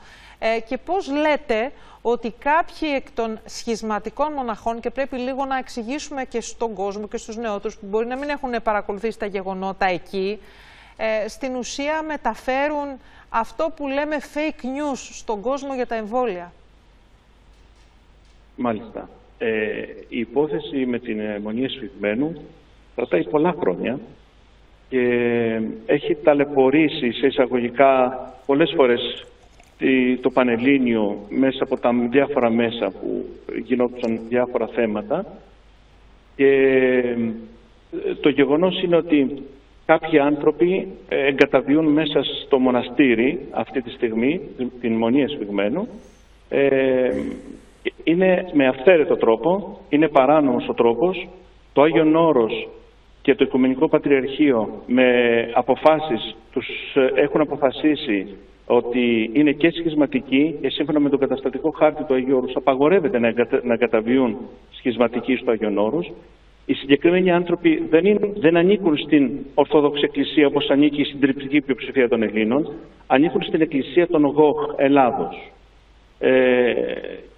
και πώς λέτε ότι κάποιοι εκ των σχισματικών μοναχών, και πρέπει λίγο να εξηγήσουμε και στον κόσμο και στους νεότερους που μπορεί να μην έχουν παρακολουθήσει τα γεγονότα εκεί, στην ουσία μεταφέρουν αυτό που λέμε fake news στον κόσμο για τα εμβόλια. Μάλιστα. Η υπόθεση με την Μονή Εσφυγμένου κρατάει πολλά χρόνια και έχει ταλαιπωρήσει σε εισαγωγικά πολλές φορές το Πανελλήνιο μέσα από τα διάφορα μέσα που γινόντουσαν διάφορα θέματα, και το γεγονός είναι ότι κάποιοι άνθρωποι εγκαταβιούν μέσα στο μοναστήρι αυτή τη στιγμή, την Μονή Εσφυγμένου. Είναι με αυθαίρετο τρόπο, είναι παράνομος ο τρόπος. Το Άγιον Όρος και το Οικουμενικό Πατριαρχείο με αποφάσεις τους έχουν αποφασίσει ότι είναι και σχισματικοί, και σύμφωνα με τον καταστατικό χάρτη του Αγίου Όρους απαγορεύεται να καταβιούν σχισματικοί στο Άγιον Όρος. Οι συγκεκριμένοι άνθρωποι δεν ανήκουν στην Ορθόδοξη Εκκλησία όπως ανήκει η συντριπτική πλειοψηφία των Ελλήνων, ανήκουν στην Εκκλησία των ΟΓΟΧ Ελλάδος.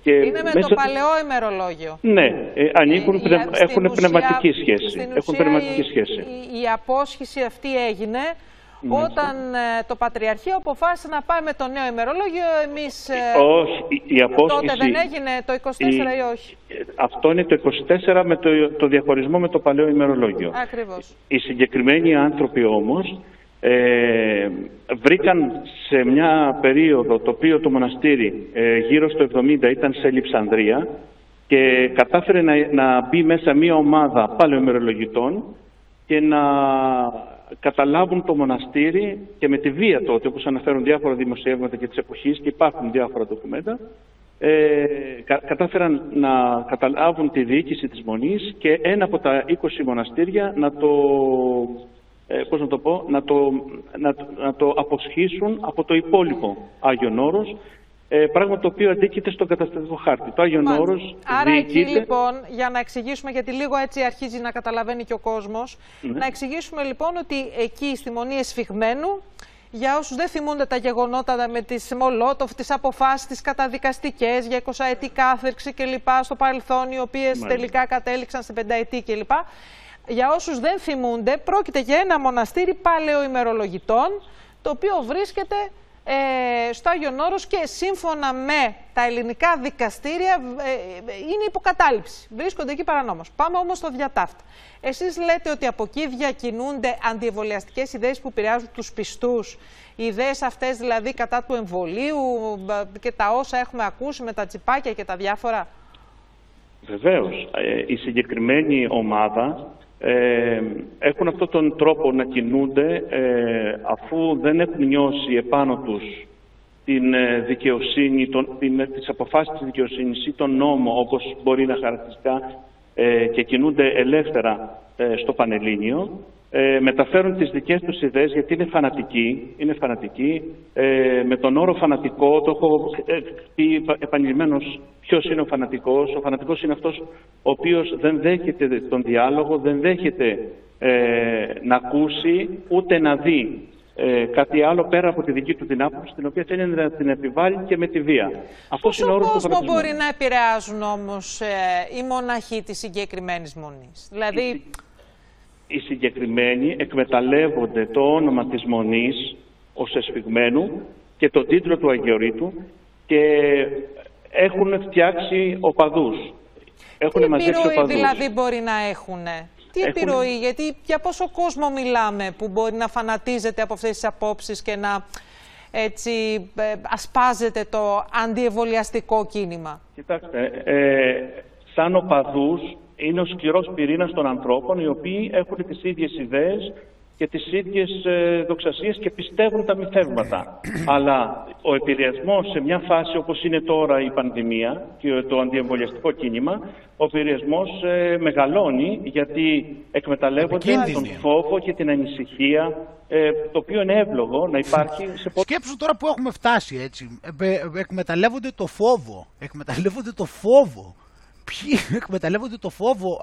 Και είναι με το παλαιό ημερολόγιο. Ναι, ανήκουν, έχουν πνευματική σχέση. Η απόσχηση αυτή έγινε όταν το Πατριαρχείο αποφάσισε να πάει με το νέο ημερολόγιο. Εμείς τότε δεν έγινε το 24 ή όχι? Αυτό είναι το 24 με το διαχωρισμό με το παλαιό ημερολόγιο. Ακριβώς. Οι συγκεκριμένοι άνθρωποι όμως βρήκαν σε μια περίοδο το οποίο το μοναστήρι γύρω στο 70 ήταν σε Λιψανδρία και κατάφερε να μπει μέσα μια ομάδα παλαιομερολογητών και να καταλάβουν το μοναστήρι και με τη βία τότε, όπως αναφέρουν διάφορα δημοσιεύματα και της εποχής και υπάρχουν διάφορα ντοκουμέντα, κατάφεραν να καταλάβουν τη διοίκηση της μονής και ένα από τα 20 μοναστήρια να το... πώς να το πω, να το αποσχίσουν από το υπόλοιπο Άγιον Όρος, πράγμα το οποίο αντίκειται στον καταστατικό χάρτη. Το Άγιον Όρος άρα διοικείται... εκεί λοιπόν, για να εξηγήσουμε, γιατί λίγο έτσι αρχίζει να καταλαβαίνει και ο κόσμος, να εξηγήσουμε λοιπόν ότι εκεί στη Μονή Εσφιγμένου, για όσους δεν θυμούνται τα γεγονότα με τις Μολότοφ, τις αποφάσεις, τις καταδικαστικές για 20ετή κάθερξη κλπ. Στο παρελθόν, οι οποίες τελικά κατέληξαν σε 5ετή κλπ. Για όσους δεν θυμούνται, πρόκειται για ένα μοναστήρι παλαιοημερολογητών, το οποίο βρίσκεται στο Άγιον Όρος και σύμφωνα με τα ελληνικά δικαστήρια είναι υποκατάληψη. Βρίσκονται εκεί παρανόμως. Πάμε όμως στο διατάφτα. Εσείς λέτε ότι από εκεί διακινούνται αντιεμβολιαστικές ιδέες που επηρεάζουν τους πιστούς. Οι ιδέες αυτές δηλαδή κατά του εμβολίου και τα όσα έχουμε ακούσει με τα τσιπάκια και τα διάφορα. Βεβαίως. Η συγκεκριμένη ομάδα... έχουν αυτόν τον τρόπο να κινούνται αφού δεν έχουν νιώσει επάνω τους την δικαιοσύνη, τις αποφάσεις της δικαιοσύνης ή τον νόμο όπως μπορεί να χαρακτηριστικά και κινούνται ελεύθερα στο Πανελλήνιο, μεταφέρουν τις δικές τους ιδέες γιατί είναι φανατικοί, με τον όρο φανατικό το έχω πει επανειλημμένως ποιος είναι ο φανατικός. Ο φανατικός είναι αυτός ο οποίος δεν δέχεται τον διάλογο, δεν δέχεται να ακούσει ούτε να δει κάτι άλλο πέρα από τη δική του την άποψη, την οποία θέλει να την επιβάλλει και με τη βία. Αυτός είναι ο όρος του φανατισμού. Πόσο κόσμο μπορεί να επηρεάζουν όμως οι μοναχοί της συγκεκριμένης μονής? Δηλαδή... Οι συγκεκριμένοι εκμεταλλεύονται το όνομα της Μονής ως εσφυγμένου και τον τίτλο του Αγιορείτου και έχουν φτιάξει οπαδούς. Έχουν μαζέψει οπαδούς. Τι επιρροή δηλαδή μπορεί να έχουν? Τι επιρροή, γιατί για πόσο κόσμο μιλάμε που μπορεί να φανατίζεται από αυτές τις απόψεις και να έτσι ασπάζεται το αντιεμβολιαστικό κίνημα? Κοιτάξτε, σαν οπαδούς, είναι ο σκληρός πυρήνας των ανθρώπων οι οποίοι έχουν τις ίδιες ιδέες και τις ίδιες δοξασίες και πιστεύουν τα μυθεύματα. Αλλά ο επηρεασμός σε μια φάση όπως είναι τώρα η πανδημία και το αντιεμβολιαστικό κίνημα, ο επηρεασμός μεγαλώνει γιατί εκμεταλλεύονται τον φόβο και την ανησυχία, το οποίο είναι εύλογο να υπάρχει σε πολλές... Σκέψου τώρα που έχουμε φτάσει έτσι. Εκμεταλλεύονται το φόβο. Ποιοι εκμεταλλεύονται το φόβο?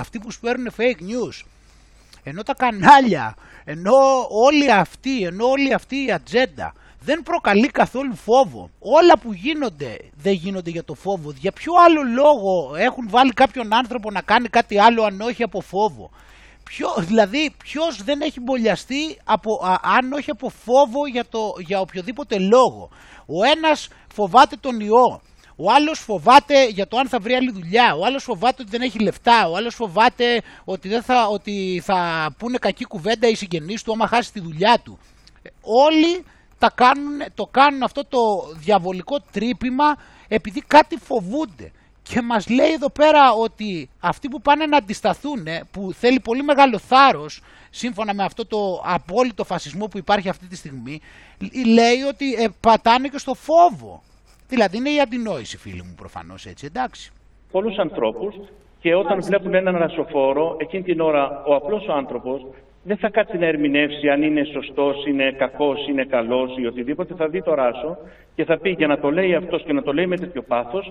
Αυτοί που σπέρνουν fake news, ενώ τα κανάλια, ενώ όλη αυτή η ατζέντα δεν προκαλεί καθόλου φόβο. Όλα που γίνονται δεν γίνονται για το φόβο. Για ποιο άλλο λόγο έχουν βάλει κάποιον άνθρωπο να κάνει κάτι άλλο αν όχι από φόβο? Δηλαδή ποιος δεν έχει εμβολιαστεί αν όχι από φόβο για οποιοδήποτε λόγο? Ο ένας φοβάται τον ιό. Ο άλλος φοβάται για το αν θα βρει άλλη δουλειά, ο άλλος φοβάται ότι δεν έχει λεφτά, ο άλλος φοβάται ότι θα πούνε κακή κουβέντα οι συγγενείς του άμα χάσει τη δουλειά του. Όλοι το κάνουν αυτό το διαβολικό τρύπημα επειδή κάτι φοβούνται. Και μας λέει εδώ πέρα ότι αυτοί που πάνε να αντισταθούν, που θέλει πολύ μεγάλο θάρρος, σύμφωνα με αυτό το απόλυτο φασισμό που υπάρχει αυτή τη στιγμή, λέει ότι πατάνε και στο φόβο. Δηλαδή είναι η αντινόηση, φίλοι μου, προφανώς, έτσι, εντάξει. Πολλούς ανθρώπους, και όταν βλέπουν έναν ρασοφόρο, εκείνη την ώρα ο απλός άνθρωπος δεν θα κάτσει να ερμηνεύσει αν είναι σωστός, είναι κακός, είναι καλός ή οτιδήποτε. Θα δει το ράσο και θα πει, για να το λέει αυτός και να το λέει με τέτοιο πάθος,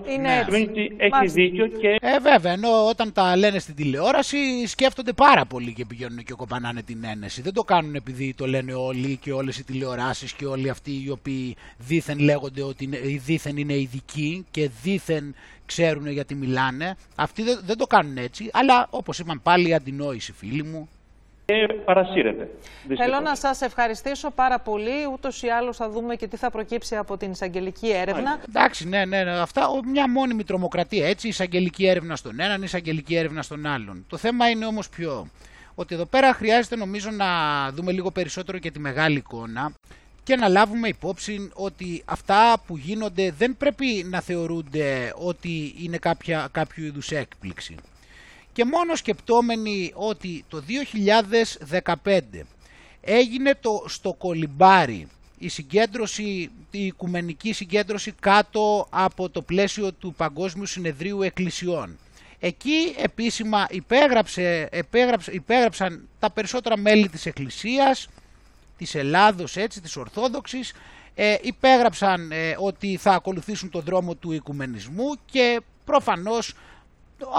σημαίνει ότι έχει δίκιο. Και... βέβαια, ενώ όταν τα λένε στην τηλεόραση σκέφτονται πάρα πολύ και πηγαίνουν και κοπανάνε την ένεση. Δεν το κάνουν επειδή το λένε όλοι και όλες οι τηλεοράσεις και όλοι αυτοί οι οποίοι δήθεν λέγονται ότι δήθεν είναι ειδικοί και δήθεν ξέρουν γιατί μιλάνε. Αυτοί δεν το κάνουν έτσι, αλλά όπως είπαν πάλι η αντινόηση, φίλοι μου. Παρασύρεται. Θέλω να σας ευχαριστήσω πάρα πολύ. Ούτως ή άλλως θα δούμε και τι θα προκύψει από την εισαγγελική έρευνα. Εντάξει, ναι. Αυτά μια μόνιμη τρομοκρατία. Έτσι, εισαγγελική έρευνα στον έναν, εισαγγελική έρευνα στον άλλον. Το θέμα είναι όμως ποιο. Ότι εδώ πέρα χρειάζεται νομίζω να δούμε λίγο περισσότερο και τη μεγάλη εικόνα και να λάβουμε υπόψη ότι αυτά που γίνονται δεν πρέπει να θεωρούνται ότι είναι κάποιο είδους έκπληξη. Και μόνο σκεπτόμενοι ότι το 2015 έγινε στο Κολυμπάρι η συγκέντρωση, η οικουμενική συγκέντρωση κάτω από το πλαίσιο του Παγκόσμιου Συνεδρίου Εκκλησιών. Εκεί επίσημα υπέγραψαν τα περισσότερα μέλη της Εκκλησίας, της Ελλάδος έτσι, της Ορθόδοξης, υπέγραψαν ότι θα ακολουθήσουν τον δρόμο του οικουμενισμού και προφανώς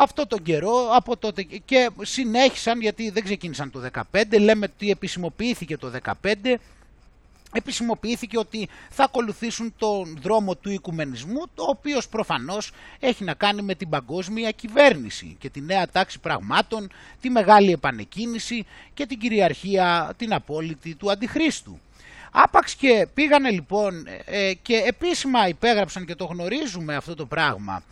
αυτό τον καιρό από τότε και συνέχισαν, γιατί δεν ξεκίνησαν το 2015, λέμε ότι επισημοποιήθηκε το 2015, επισημοποιήθηκε ότι θα ακολουθήσουν τον δρόμο του οικουμενισμού, το οποίος προφανώς έχει να κάνει με την παγκόσμια κυβέρνηση και τη νέα τάξη πραγμάτων, τη μεγάλη επανεκκίνηση και την κυριαρχία την απόλυτη του αντιχρίστου. Άπαξ και πήγανε λοιπόν και επίσημα υπέγραψαν και το γνωρίζουμε αυτό το πράγμα.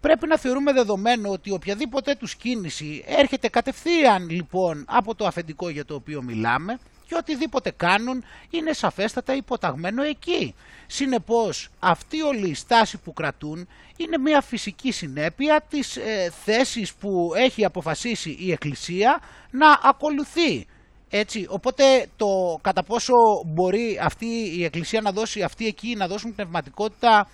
Πρέπει να θεωρούμε δεδομένο ότι οποιαδήποτε τους κίνηση έρχεται κατευθείαν λοιπόν από το αφεντικό για το οποίο μιλάμε και οτιδήποτε κάνουν είναι σαφέστατα υποταγμένο εκεί. Συνεπώς αυτή όλη η στάση που κρατούν είναι μια φυσική συνέπεια της θέσης που έχει αποφασίσει η Εκκλησία να ακολουθεί. Έτσι, οπότε το κατά πόσο μπορεί αυτή η Εκκλησία να δώσει, αυτοί εκεί να δώσουν πνευματικότητα,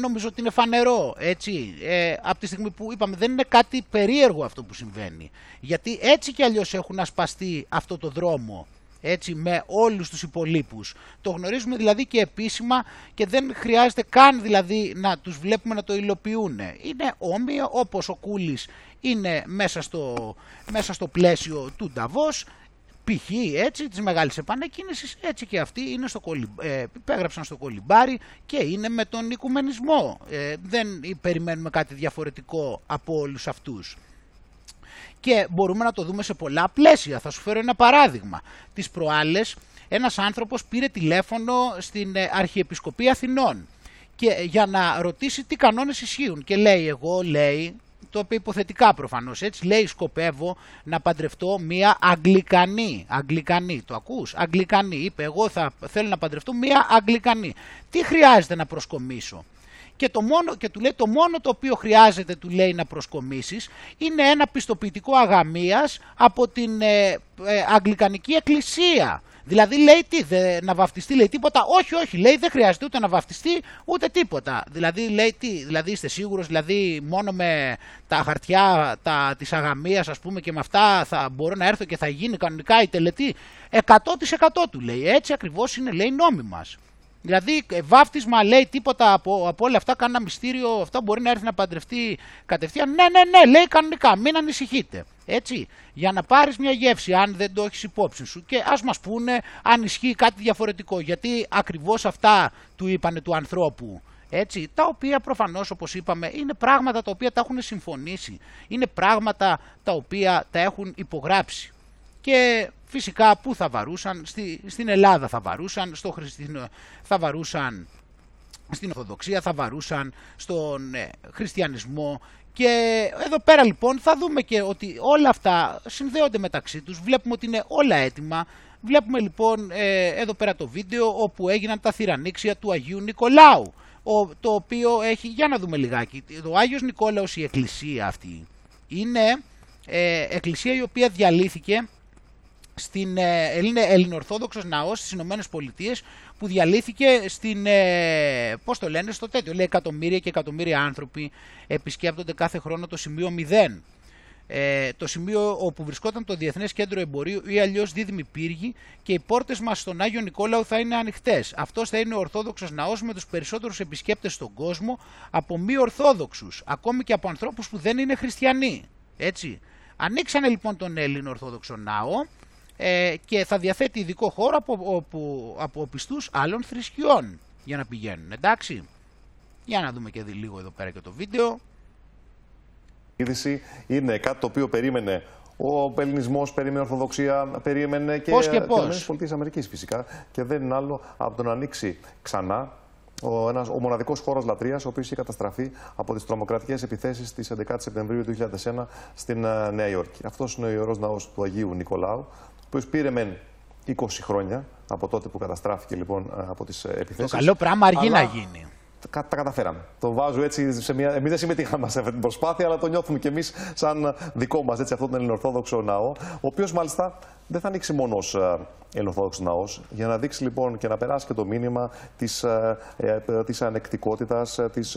νομίζω ότι είναι φανερό, έτσι, από τη στιγμή που είπαμε δεν είναι κάτι περίεργο αυτό που συμβαίνει, γιατί έτσι κι αλλιώς έχουν ασπαστεί αυτό το δρόμο, έτσι, με όλους τους υπολείπους. Το γνωρίζουμε δηλαδή και επίσημα και δεν χρειάζεται καν δηλαδή να τους βλέπουμε να το υλοποιούν. Είναι όμοιο, όπως ο Κούλης είναι μέσα στο πλαίσιο του Νταβός, π.χ. έτσι, της μεγάλης επανεκκίνησης, έτσι και αυτοί είναι υπέγραψαν στο Κολυμπάρι και είναι με τον οικουμενισμό. Δεν περιμένουμε κάτι διαφορετικό από όλους αυτούς. Και μπορούμε να το δούμε σε πολλά πλαίσια. Θα σου φέρω ένα παράδειγμα. Τις προάλλες ένας άνθρωπος πήρε τηλέφωνο στην Αρχιεπισκοπή Αθηνών και για να ρωτήσει τι κανόνες ισχύουν και λέει το είπε υποθετικά προφανώς, έτσι, λέει σκοπεύω να παντρευτώ μία Αγγλικανή, το ακούς, Αγγλικανή, είπε εγώ θέλω να παντρευτώ μία Αγγλικανή, τι χρειάζεται να προσκομίσω. Και του λέει το μόνο το οποίο χρειάζεται του λέει να προσκομίσεις είναι ένα πιστοποιητικό αγαμίας από την Αγγλικανική Εκκλησία. Δηλαδή λέει να βαφτιστεί λέει τίποτα, όχι λέει δεν χρειάζεται ούτε να βαφτιστεί ούτε τίποτα. Δηλαδή λέει δηλαδή είστε σίγουρος, δηλαδή μόνο με τα χαρτιά της αγαμίας ας πούμε και με αυτά θα μπορώ να έρθω και θα γίνει κανονικά η τελετή. 100% του λέει, έτσι ακριβώς είναι λέει νόμοι μας. Δηλαδή βάφτισμα λέει τίποτα από όλα αυτά, κάνει ένα μυστήριο, αυτά μπορεί να έρθει να παντρευτεί κατευθείαν. Ναι, λέει κανονικά, μην ανησυχείτε. Έτσι, για να πάρεις μια γεύση αν δεν το έχεις υπόψη σου και ας μας πούνε αν ισχύει κάτι διαφορετικό. Γιατί ακριβώς αυτά του είπανε του ανθρώπου. Έτσι, τα οποία προφανώς όπως είπαμε είναι πράγματα τα οποία τα έχουν συμφωνήσει. Είναι πράγματα τα οποία τα έχουν υπογράψει. Και φυσικά πού θα βαρούσαν, στην Ελλάδα θα βαρούσαν, στο Χριστιανό θα βαρούσαν, στην Ορθοδοξία θα βαρούσαν, στον Χριστιανισμό. Και εδώ πέρα λοιπόν θα δούμε και ότι όλα αυτά συνδέονται μεταξύ τους, βλέπουμε ότι είναι όλα έτοιμα. Βλέπουμε λοιπόν εδώ πέρα το βίντεο όπου έγιναν τα θυρανίξια του Αγίου Νικολάου, το οποίο έχει, για να δούμε λιγάκι, ο Άγιος Νικόλαος η εκκλησία αυτή είναι εκκλησία η οποία διαλύθηκε στην ελληνορθόδοξος ναός στις Ηνωμένες Πολιτείες που διαλύθηκε στο τέτοιο, λέει εκατομμύρια και εκατομμύρια άνθρωποι επισκέπτονται κάθε χρόνο το σημείο 0. το σημείο όπου βρισκόταν το Διεθνές Κέντρο Εμπορίου ή αλλιώς δίδυμοι πύργοι, και οι πόρτες μας στον Άγιο Νικόλαο θα είναι ανοιχτές. Αυτός θα είναι ο Ορθόδοξος ναός με τους περισσότερους επισκέπτες στον κόσμο από μη Ορθόδοξους, ακόμη και από ανθρώπους που δεν είναι χριστιανοί. Έτσι. Ανοίξανε λοιπόν τον Έλληνο Ορθόδοξο ναό και θα διαθέτει ειδικό χώρο από πιστούς άλλων θρησκειών για να πηγαίνουν. Εντάξει. Για να δούμε και λίγο εδώ πέρα και το βίντεο. Είναι κάτι το οποίο περίμενε ο Ελληνισμός, περίμενε η Ορθοδοξία, περίμενε και οι ΗΠΑ φυσικά. Και δεν είναι άλλο από το να ανοίξει ξανά ο μοναδικός χώρος λατρείας, ο οποίος είχε καταστραφεί από τις τρομοκρατικές επιθέσεις της 11 Σεπτεμβρίου του 2001 στην Νέα Υόρκη. Αυτός είναι ο Ιερός Ναός του Αγίου Νικολάου, ο οποίος πήρε μεν 20 χρόνια από τότε που καταστράφηκε λοιπόν από τις επιθέσεις. Το καλό πράγμα αργεί να γίνει. Τα καταφέραμε. Το βάζω έτσι σε μια. Εμείς δεν συμμετείχαμε σε αυτή την προσπάθεια, αλλά το νιώθουμε κι εμείς σαν δικό μας αυτόν τον ελληνοορθόδοξο ναό, ο οποίος μάλιστα δεν θα ανοίξει μόνο ως ελληνοορθόδοξος ναός. Για να δείξει λοιπόν και να περάσει και το μήνυμα της ανεκτικότητας, της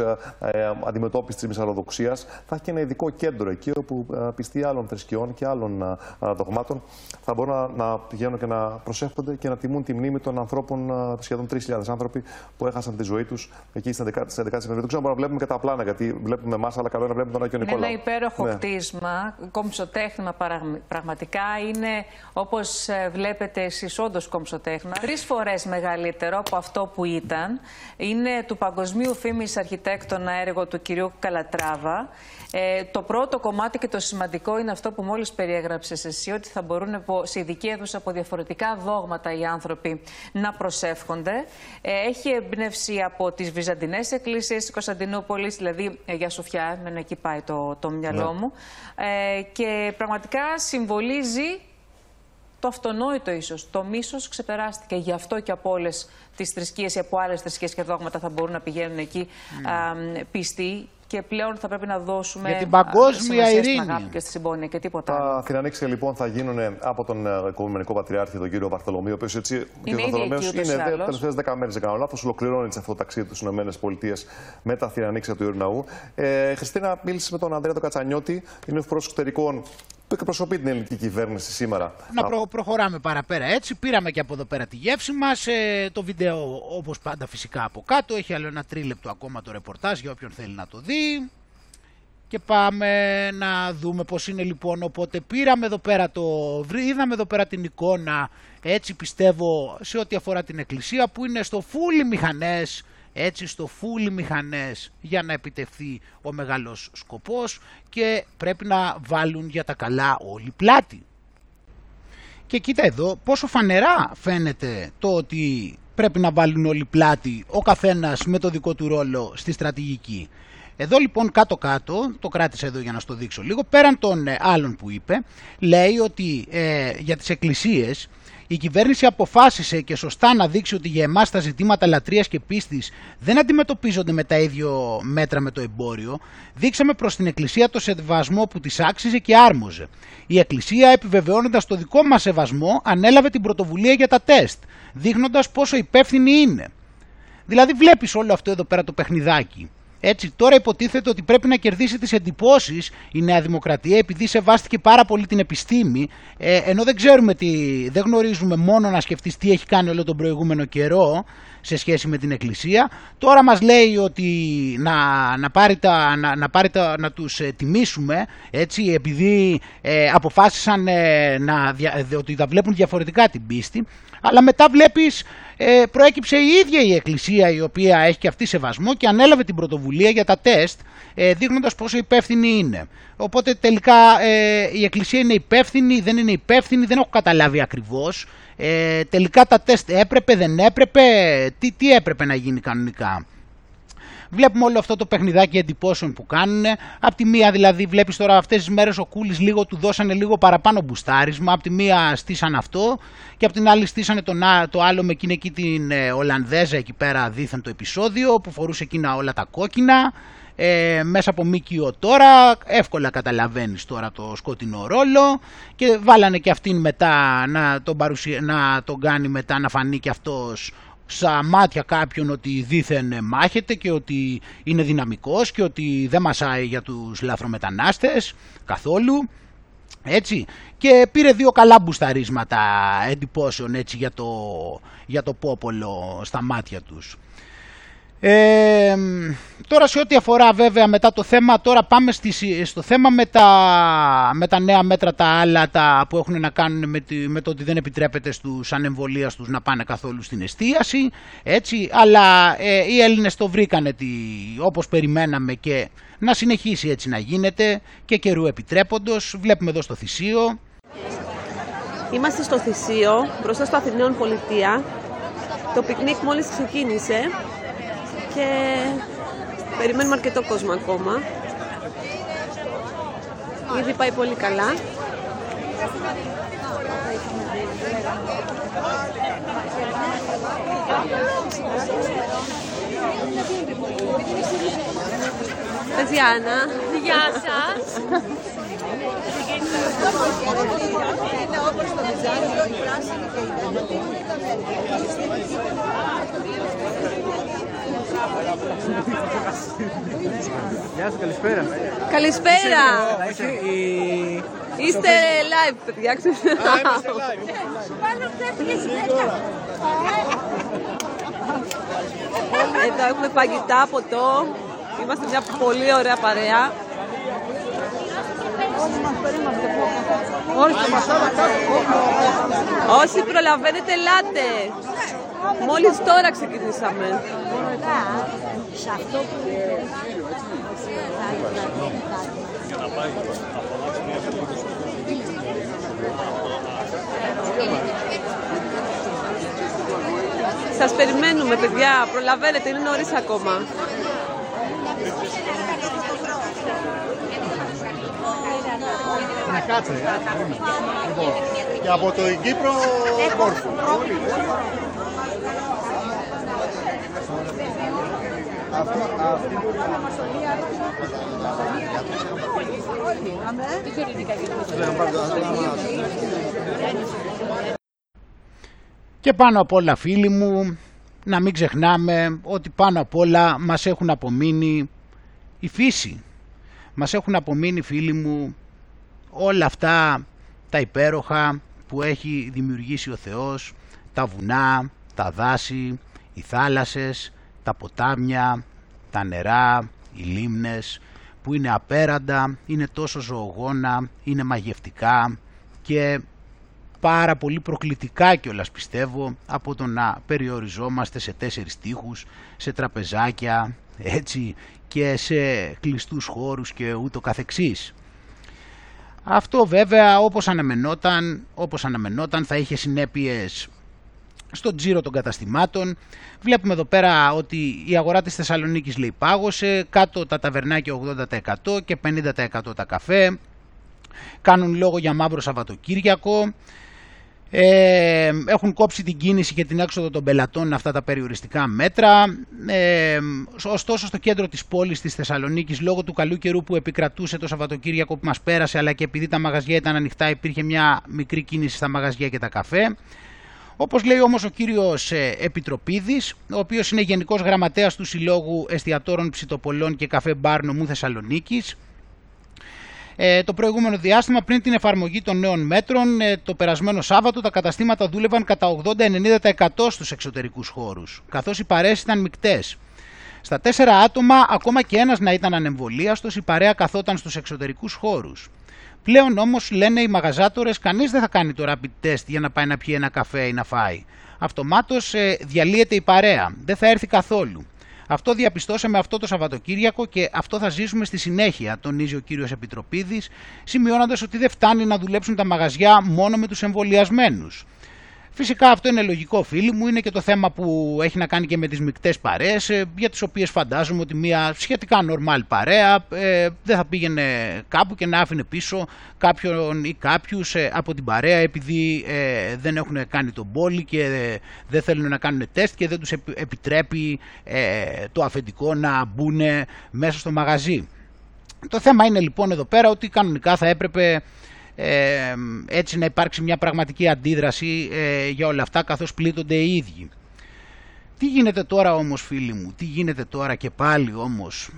αντιμετώπισης της μυσαλλοδοξίας, θα έχει και ένα ειδικό κέντρο εκεί, όπου πιστοί άλλων θρησκειών και άλλων δογμάτων θα μπορούν να πηγαίνουν και να προσεύχονται και να τιμούν τη μνήμη των ανθρώπων, σχεδόν 3.000 άνθρωποι που έχασαν τη ζωή τους εκεί στην 11η Σεπτεμβρίου. Δεν ξέρω να βλέπουμε και τα πλάνα, γιατί βλέπουμε εμάς, αλλά καλό είναι να βλέπουμε τον Άγιο Νικόλαο. Ένα υπέροχο κτίσμα, κομψοτέχνημα πραγματικά. Είναι, όπως βλέπετε εσείς, όντως κομψοτέχνημα. 3 φορές μεγαλύτερο από αυτό που ήταν. Είναι του παγκοσμίου φήμης αρχιτέκτονα έργο του κυρίου Καλατράβα. Το πρώτο κομμάτι και το σημαντικό είναι αυτό που μόλις περιέγραψες εσύ, ότι θα μπορούν σε ειδική αίθουσα από διαφορετικά δόγματα οι άνθρωποι να προσεύχονται. Έχει εμπνεύση από τις Βυζαντινές εκκλησίες της Κωνσταντινούπολης, δηλαδή για Σοφιά, εμένα εκεί πάει το μυαλό μου. Και πραγματικά συμβολίζει το αυτονόητο ίσως. Το μίσος ξεπεράστηκε. Γι' αυτό και από όλες τις θρησκείες ή από άλλες θρησκείες και δόγματα θα μπορούν να πηγαίνουν εκεί πιστοί. Και πλέον θα πρέπει να δώσουμε για την παγκόσμια ειρήνη, στην αγάπη και στη συμπόνια και τίποτα άλλο. Τα θηρανίξια λοιπόν θα γίνουν από τον Οικουμενικό Πατριάρχη, τον κύριο Βαρθολομείο, ο οποίος έτσι. Είναι ο Βαρθολομέος είναι τελευταίες 10 μέρες, δεν κάνω λάθος. Ολοκληρώνει αυτό το ταξίδι του στις ΗΠΑ με τα θηρανίξια του Ιερού Ναού. Χριστίνα, μίλησε με τον Ανδρέα τον Κατσανιώτη, είναι υπουργός εξωτερικών, που εκπροσωπεί την ελληνική κυβέρνηση σήμερα. Να προχωράμε παραπέρα έτσι. Πήραμε και από εδώ πέρα τη γεύση μας. Το βίντεο, όπως πάντα, φυσικά από κάτω. Έχει άλλο ένα 3 λεπτό ακόμα το ρεπορτάζ για όποιον θέλει να το δει. Και πάμε να δούμε πώς είναι λοιπόν. Οπότε πήραμε εδώ πέρα είδαμε εδώ πέρα την εικόνα, έτσι πιστεύω, σε ό,τι αφορά την εκκλησία, που είναι στο φούλι μηχανές. Έτσι, στο φούλι μηχανές για να επιτευχθεί ο μεγάλος σκοπός, και πρέπει να βάλουν για τα καλά όλοι πλάτη. Και κοίτα εδώ πόσο φανερά φαίνεται το ότι πρέπει να βάλουν όλοι πλάτη, ο καθένας με το δικό του ρόλο στη στρατηγική. Εδώ λοιπόν κάτω-κάτω, το κράτησα εδώ για να στο δείξω λίγο, πέραν των άλλων που είπε, λέει ότι για τις εκκλησίες η κυβέρνηση αποφάσισε και σωστά να δείξει ότι για εμάς τα ζητήματα λατρείας και πίστης δεν αντιμετωπίζονται με τα ίδια μέτρα με το εμπόριο. Δείξαμε προς την Εκκλησία το σεβασμό που της άξιζε και άρμοζε. Η Εκκλησία, επιβεβαιώνοντας το δικό μας σεβασμό, ανέλαβε την πρωτοβουλία για τα τεστ, δείχνοντας πόσο υπεύθυνη είναι. Δηλαδή βλέπεις όλο αυτό εδώ πέρα το παιχνιδάκι. Έτσι, τώρα υποτίθεται ότι πρέπει να κερδίσει τις εντυπώσεις η Νέα Δημοκρατία, επειδή σεβάστηκε πάρα πολύ την επιστήμη, ενώ δεν γνωρίζουμε, μόνο να σκεφτείς τι έχει κάνει όλο τον προηγούμενο καιρό σε σχέση με την Εκκλησία. Τώρα μας λέει ότι να τους τιμήσουμε, έτσι, επειδή αποφάσισαν ότι θα βλέπουν διαφορετικά την πίστη, αλλά μετά βλέπεις προέκυψε η ίδια η Εκκλησία, η οποία έχει και αυτή σεβασμό και ανέλαβε την πρωτοβουλία για τα τεστ, δείχνοντας πόσο υπεύθυνη είναι. Οπότε τελικά η Εκκλησία είναι υπεύθυνη, δεν είναι υπεύθυνη, δεν έχω καταλάβει ακριβώς. Τελικά τα τεστ έπρεπε, δεν έπρεπε, τι έπρεπε να γίνει κανονικά. Βλέπουμε όλο αυτό το παιχνιδάκι εντυπώσεων που κάνουν. Απ' τη μία δηλαδή βλέπεις τώρα αυτές τις μέρες ο Κούλης λίγο του δώσανε λίγο παραπάνω μπουστάρισμα. Απ' τη μία στήσανε αυτό και απ' την άλλη στήσανε το άλλο με εκείνη εκεί την Ολλανδέζα εκεί πέρα δήθεν το επεισόδιο, που φορούσε εκείνα όλα τα κόκκινα. Μέσα από ΜΚΟ τώρα, εύκολα καταλαβαίνεις τώρα το σκοτεινό ρόλο, και βάλανε και αυτήν μετά να τον κάνει μετά να φανεί και αυτός στα μάτια κάποιον ότι δήθεν μάχεται και ότι είναι δυναμικός και ότι δεν μασάει για τους λαθρομετανάστες καθόλου, έτσι, και πήρε δύο καλά μπουσταρίσματα εντυπώσεων, έτσι, για το πόπολο στα μάτια τους. Τώρα σε ό,τι αφορά βέβαια μετά το θέμα, τώρα πάμε στο θέμα με τα νέα μέτρα, τα άλλα τα που έχουν να κάνουν με το ότι δεν επιτρέπεται στους ανεμβολίας τους να πάνε καθόλου στην εστίαση, έτσι, αλλά οι Έλληνες το βρήκανε όπως περιμέναμε και να συνεχίσει έτσι να γίνεται και καιρού επιτρέποντος. Βλέπουμε εδώ στο Θησείο. Είμαστε στο Θησείο, μπροστά στο Αθηναίων Πολιτεία. Το πικνίκ μόλις ξεκίνησε και περιμένουμε αρκετό κόσμο ακόμα. Ήδη πάει πολύ καλά. Τατιάνα, γεια σας. Γεια σας, καλησπέρα. Καλησπέρα. Είστε live, παιδιά. Εδώ έχουμε φαγητά, ποτό. Είμαστε μια πολύ ωραία παρέα. Όσοι προλαβαίνετε, ελάτε. Μόλις τώρα ξεκινήσαμε. Σας περιμένουμε, παιδιά. Προλαβαίνετε, είναι νωρίς ακόμα. Να κάτσε, και από το Κύπρο, Κόρφου. Και πάνω απ' όλα, φίλοι μου, να μην ξεχνάμε ότι πάνω απ' όλα μας έχουν απομείνει η φύση. Μας έχουν απομείνει, φίλοι μου, όλα αυτά τα υπέροχα που έχει δημιουργήσει ο Θεός, τα βουνά, τα δάση, οι θάλασσες, τα ποτάμια, τα νερά, οι λίμνες, που είναι απέραντα, είναι τόσο ζωογόνα, είναι μαγευτικά και πάρα πολύ προκλητικά κιόλας, πιστεύω, από το να περιοριζόμαστε σε 4 τοίχους, σε τραπεζάκια, έτσι, και σε κλειστούς χώρους και ούτω καθεξής. Αυτό βέβαια, όπως αναμενόταν, θα είχε συνέπειες στο τζίρο των καταστημάτων. Βλέπουμε εδώ πέρα ότι η αγορά της Θεσσαλονίκης, λέει, πάγωσε, κάτω τα ταβερνάκια 80% και 50% τα καφέ. Κάνουν λόγο για μαύρο Σαββατοκύριακο. Έχουν κόψει την κίνηση και την έξοδο των πελατών αυτά τα περιοριστικά μέτρα. Ωστόσο, στο κέντρο της πόλης της Θεσσαλονίκης, λόγω του καλού καιρού που επικρατούσε το Σαββατοκύριακο που μας πέρασε, αλλά και επειδή τα μαγαζιά ήταν ανοιχτά, υπήρχε μια μικρή κίνηση στα μαγαζιά και τα καφέ. Όπως λέει όμως ο κύριος Επιτροπίδης, ο οποίος είναι Γενικός Γραμματέας του Συλλόγου Εστιατόρων, Ψητοπολών και Καφέ Μπάρ Νομού Θεσσαλονίκης, το προηγούμενο διάστημα πριν την εφαρμογή των νέων μέτρων, το περασμένο Σάββατο, τα καταστήματα δούλευαν κατά 80-90% στους εξωτερικούς χώρους, καθώς οι παρέες ήταν μικτές. Στα 4 άτομα, ακόμα και ένας να ήταν ανεμβολίαστος, η παρέα καθόταν στους εξωτερικούς χώρους. Πλέον όμως, λένε οι μαγαζάτορες, κανείς δεν θα κάνει το rapid test για να πάει να πιει ένα καφέ ή να φάει. Αυτομάτως διαλύεται η παρέα, δεν θα έρθει καθόλου. Αυτό διαπιστώσαμε αυτό το Σαββατοκύριακο και αυτό θα ζήσουμε στη συνέχεια, τονίζει ο κύριος Επιτροπίδης, σημειώνοντας ότι δεν φτάνει να δουλέψουν τα μαγαζιά μόνο με τους εμβολιασμένους. Φυσικά αυτό είναι λογικό, φίλοι μου, είναι και το θέμα που έχει να κάνει και με τις μικτές παρέες, για τις οποίες φαντάζομαι ότι μια σχετικά normal παρέα δεν θα πήγαινε κάπου και να άφηνε πίσω κάποιον ή κάποιους από την παρέα, επειδή δεν έχουν κάνει τον πόλη και δεν θέλουν να κάνουν τεστ και δεν τους επιτρέπει το αφεντικό να μπουν μέσα στο μαγαζί. Το θέμα είναι λοιπόν εδώ πέρα ότι κανονικά θα έπρεπε έτσι να υπάρξει μια πραγματική αντίδραση για όλα αυτά, καθώς πλήττονται οι ίδιοι. Τι γίνεται τώρα όμως, φίλοι μου, τι γίνεται τώρα και πάλι όμως,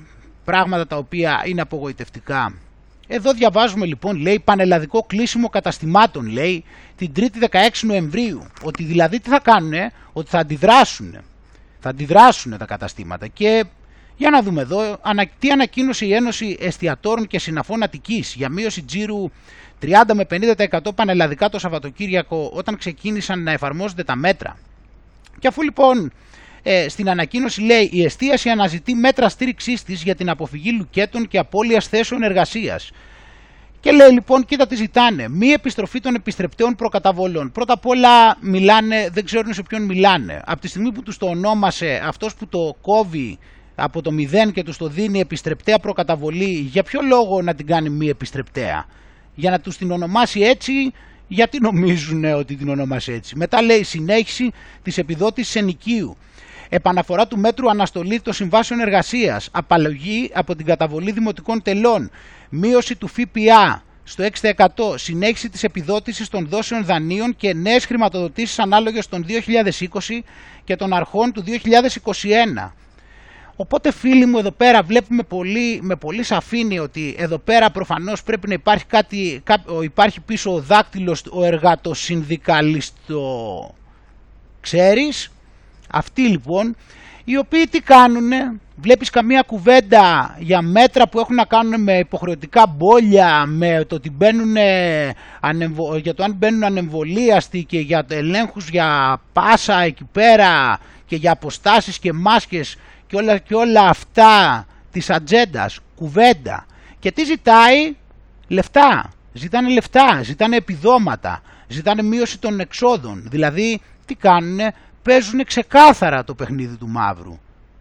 πράγματα τα οποία είναι απογοητευτικά. Εδώ διαβάζουμε λοιπόν, λέει, πανελλαδικό κλείσιμο καταστημάτων, λέει, την 3η 16 Νοεμβρίου. Ότι δηλαδή τι θα κάνουνε, ότι θα αντιδράσουνε. Θα αντιδράσουνε τα καταστήματα. Και για να δούμε εδώ, τι ανακοίνωσε η Ένωση Εστιατόρων και Συναφών Αττικής για μείωση τζίρου 30 με 50% πανελλαδικά το Σαββατοκύριακο όταν ξεκίνησαν να εφαρμόζονται τα μέτρα. Και αφού λοιπόν στην ανακοίνωση λέει η εστίαση αναζητεί μέτρα στήριξής της για την αποφυγή λουκέτων και απώλειας θέσεων εργασίας. Και λέει λοιπόν, κοίτα τι ζητάνε, μη επιστροφή των επιστρεπτέων προκαταβολών. Πρώτα απ' όλα μιλάνε, δεν ξέρουν σε ποιον μιλάνε. Από τη στιγμή που τους το ονόμασε αυτός που το κόβει από το 0 και τους το δίνει επιστρεπτέα προκαταβολή, για ποιο λόγο να την κάνει μη επιστρεπτέα? Για να τους την ονομάσει έτσι? Γιατί νομίζουν ότι την ονόμασε έτσι? Μετά λέει συνέχιση της επιδότησης ενοικίου, επαναφορά του μέτρου αναστολή των συμβάσεων εργασίας, απαλλαγή από την καταβολή δημοτικών τελών, μείωση του ΦΠΑ στο 6%, συνέχιση της επιδότησης των δόσεων δανείων και νέες χρηματοδοτήσεις ανάλογες των 2020 και των αρχών του 2021. Οπότε φίλοι μου, εδώ πέρα βλέπουμε με πολύ σαφήνεια ότι εδώ πέρα προφανώς πρέπει να υπάρχει κάτι, υπάρχει πίσω ο δάκτυλος, ο εργατοσυνδικαλιστο, ξέρεις, αυτοί λοιπόν, οι οποίοι τι κάνουνε, βλέπεις καμία κουβέντα για μέτρα που έχουν να κάνουν με υποχρεωτικά μπόλια, με το ότι μπαίνουν, για το αν μπαίνουν ανεμβολίαστοι και για ελέγχους για πάσα εκεί πέρα και για αποστάσεις και μάσκες και όλα αυτά της ατζέντας, κουβέντα. Και τι ζητάει? Λεφτά. Ζητάνε λεφτά, ζητάνε επιδόματα, ζητάνε μείωση των εξόδων. Δηλαδή, τι κάνουνε, παίζουν ξεκάθαρα το παιχνίδι του μαύρου.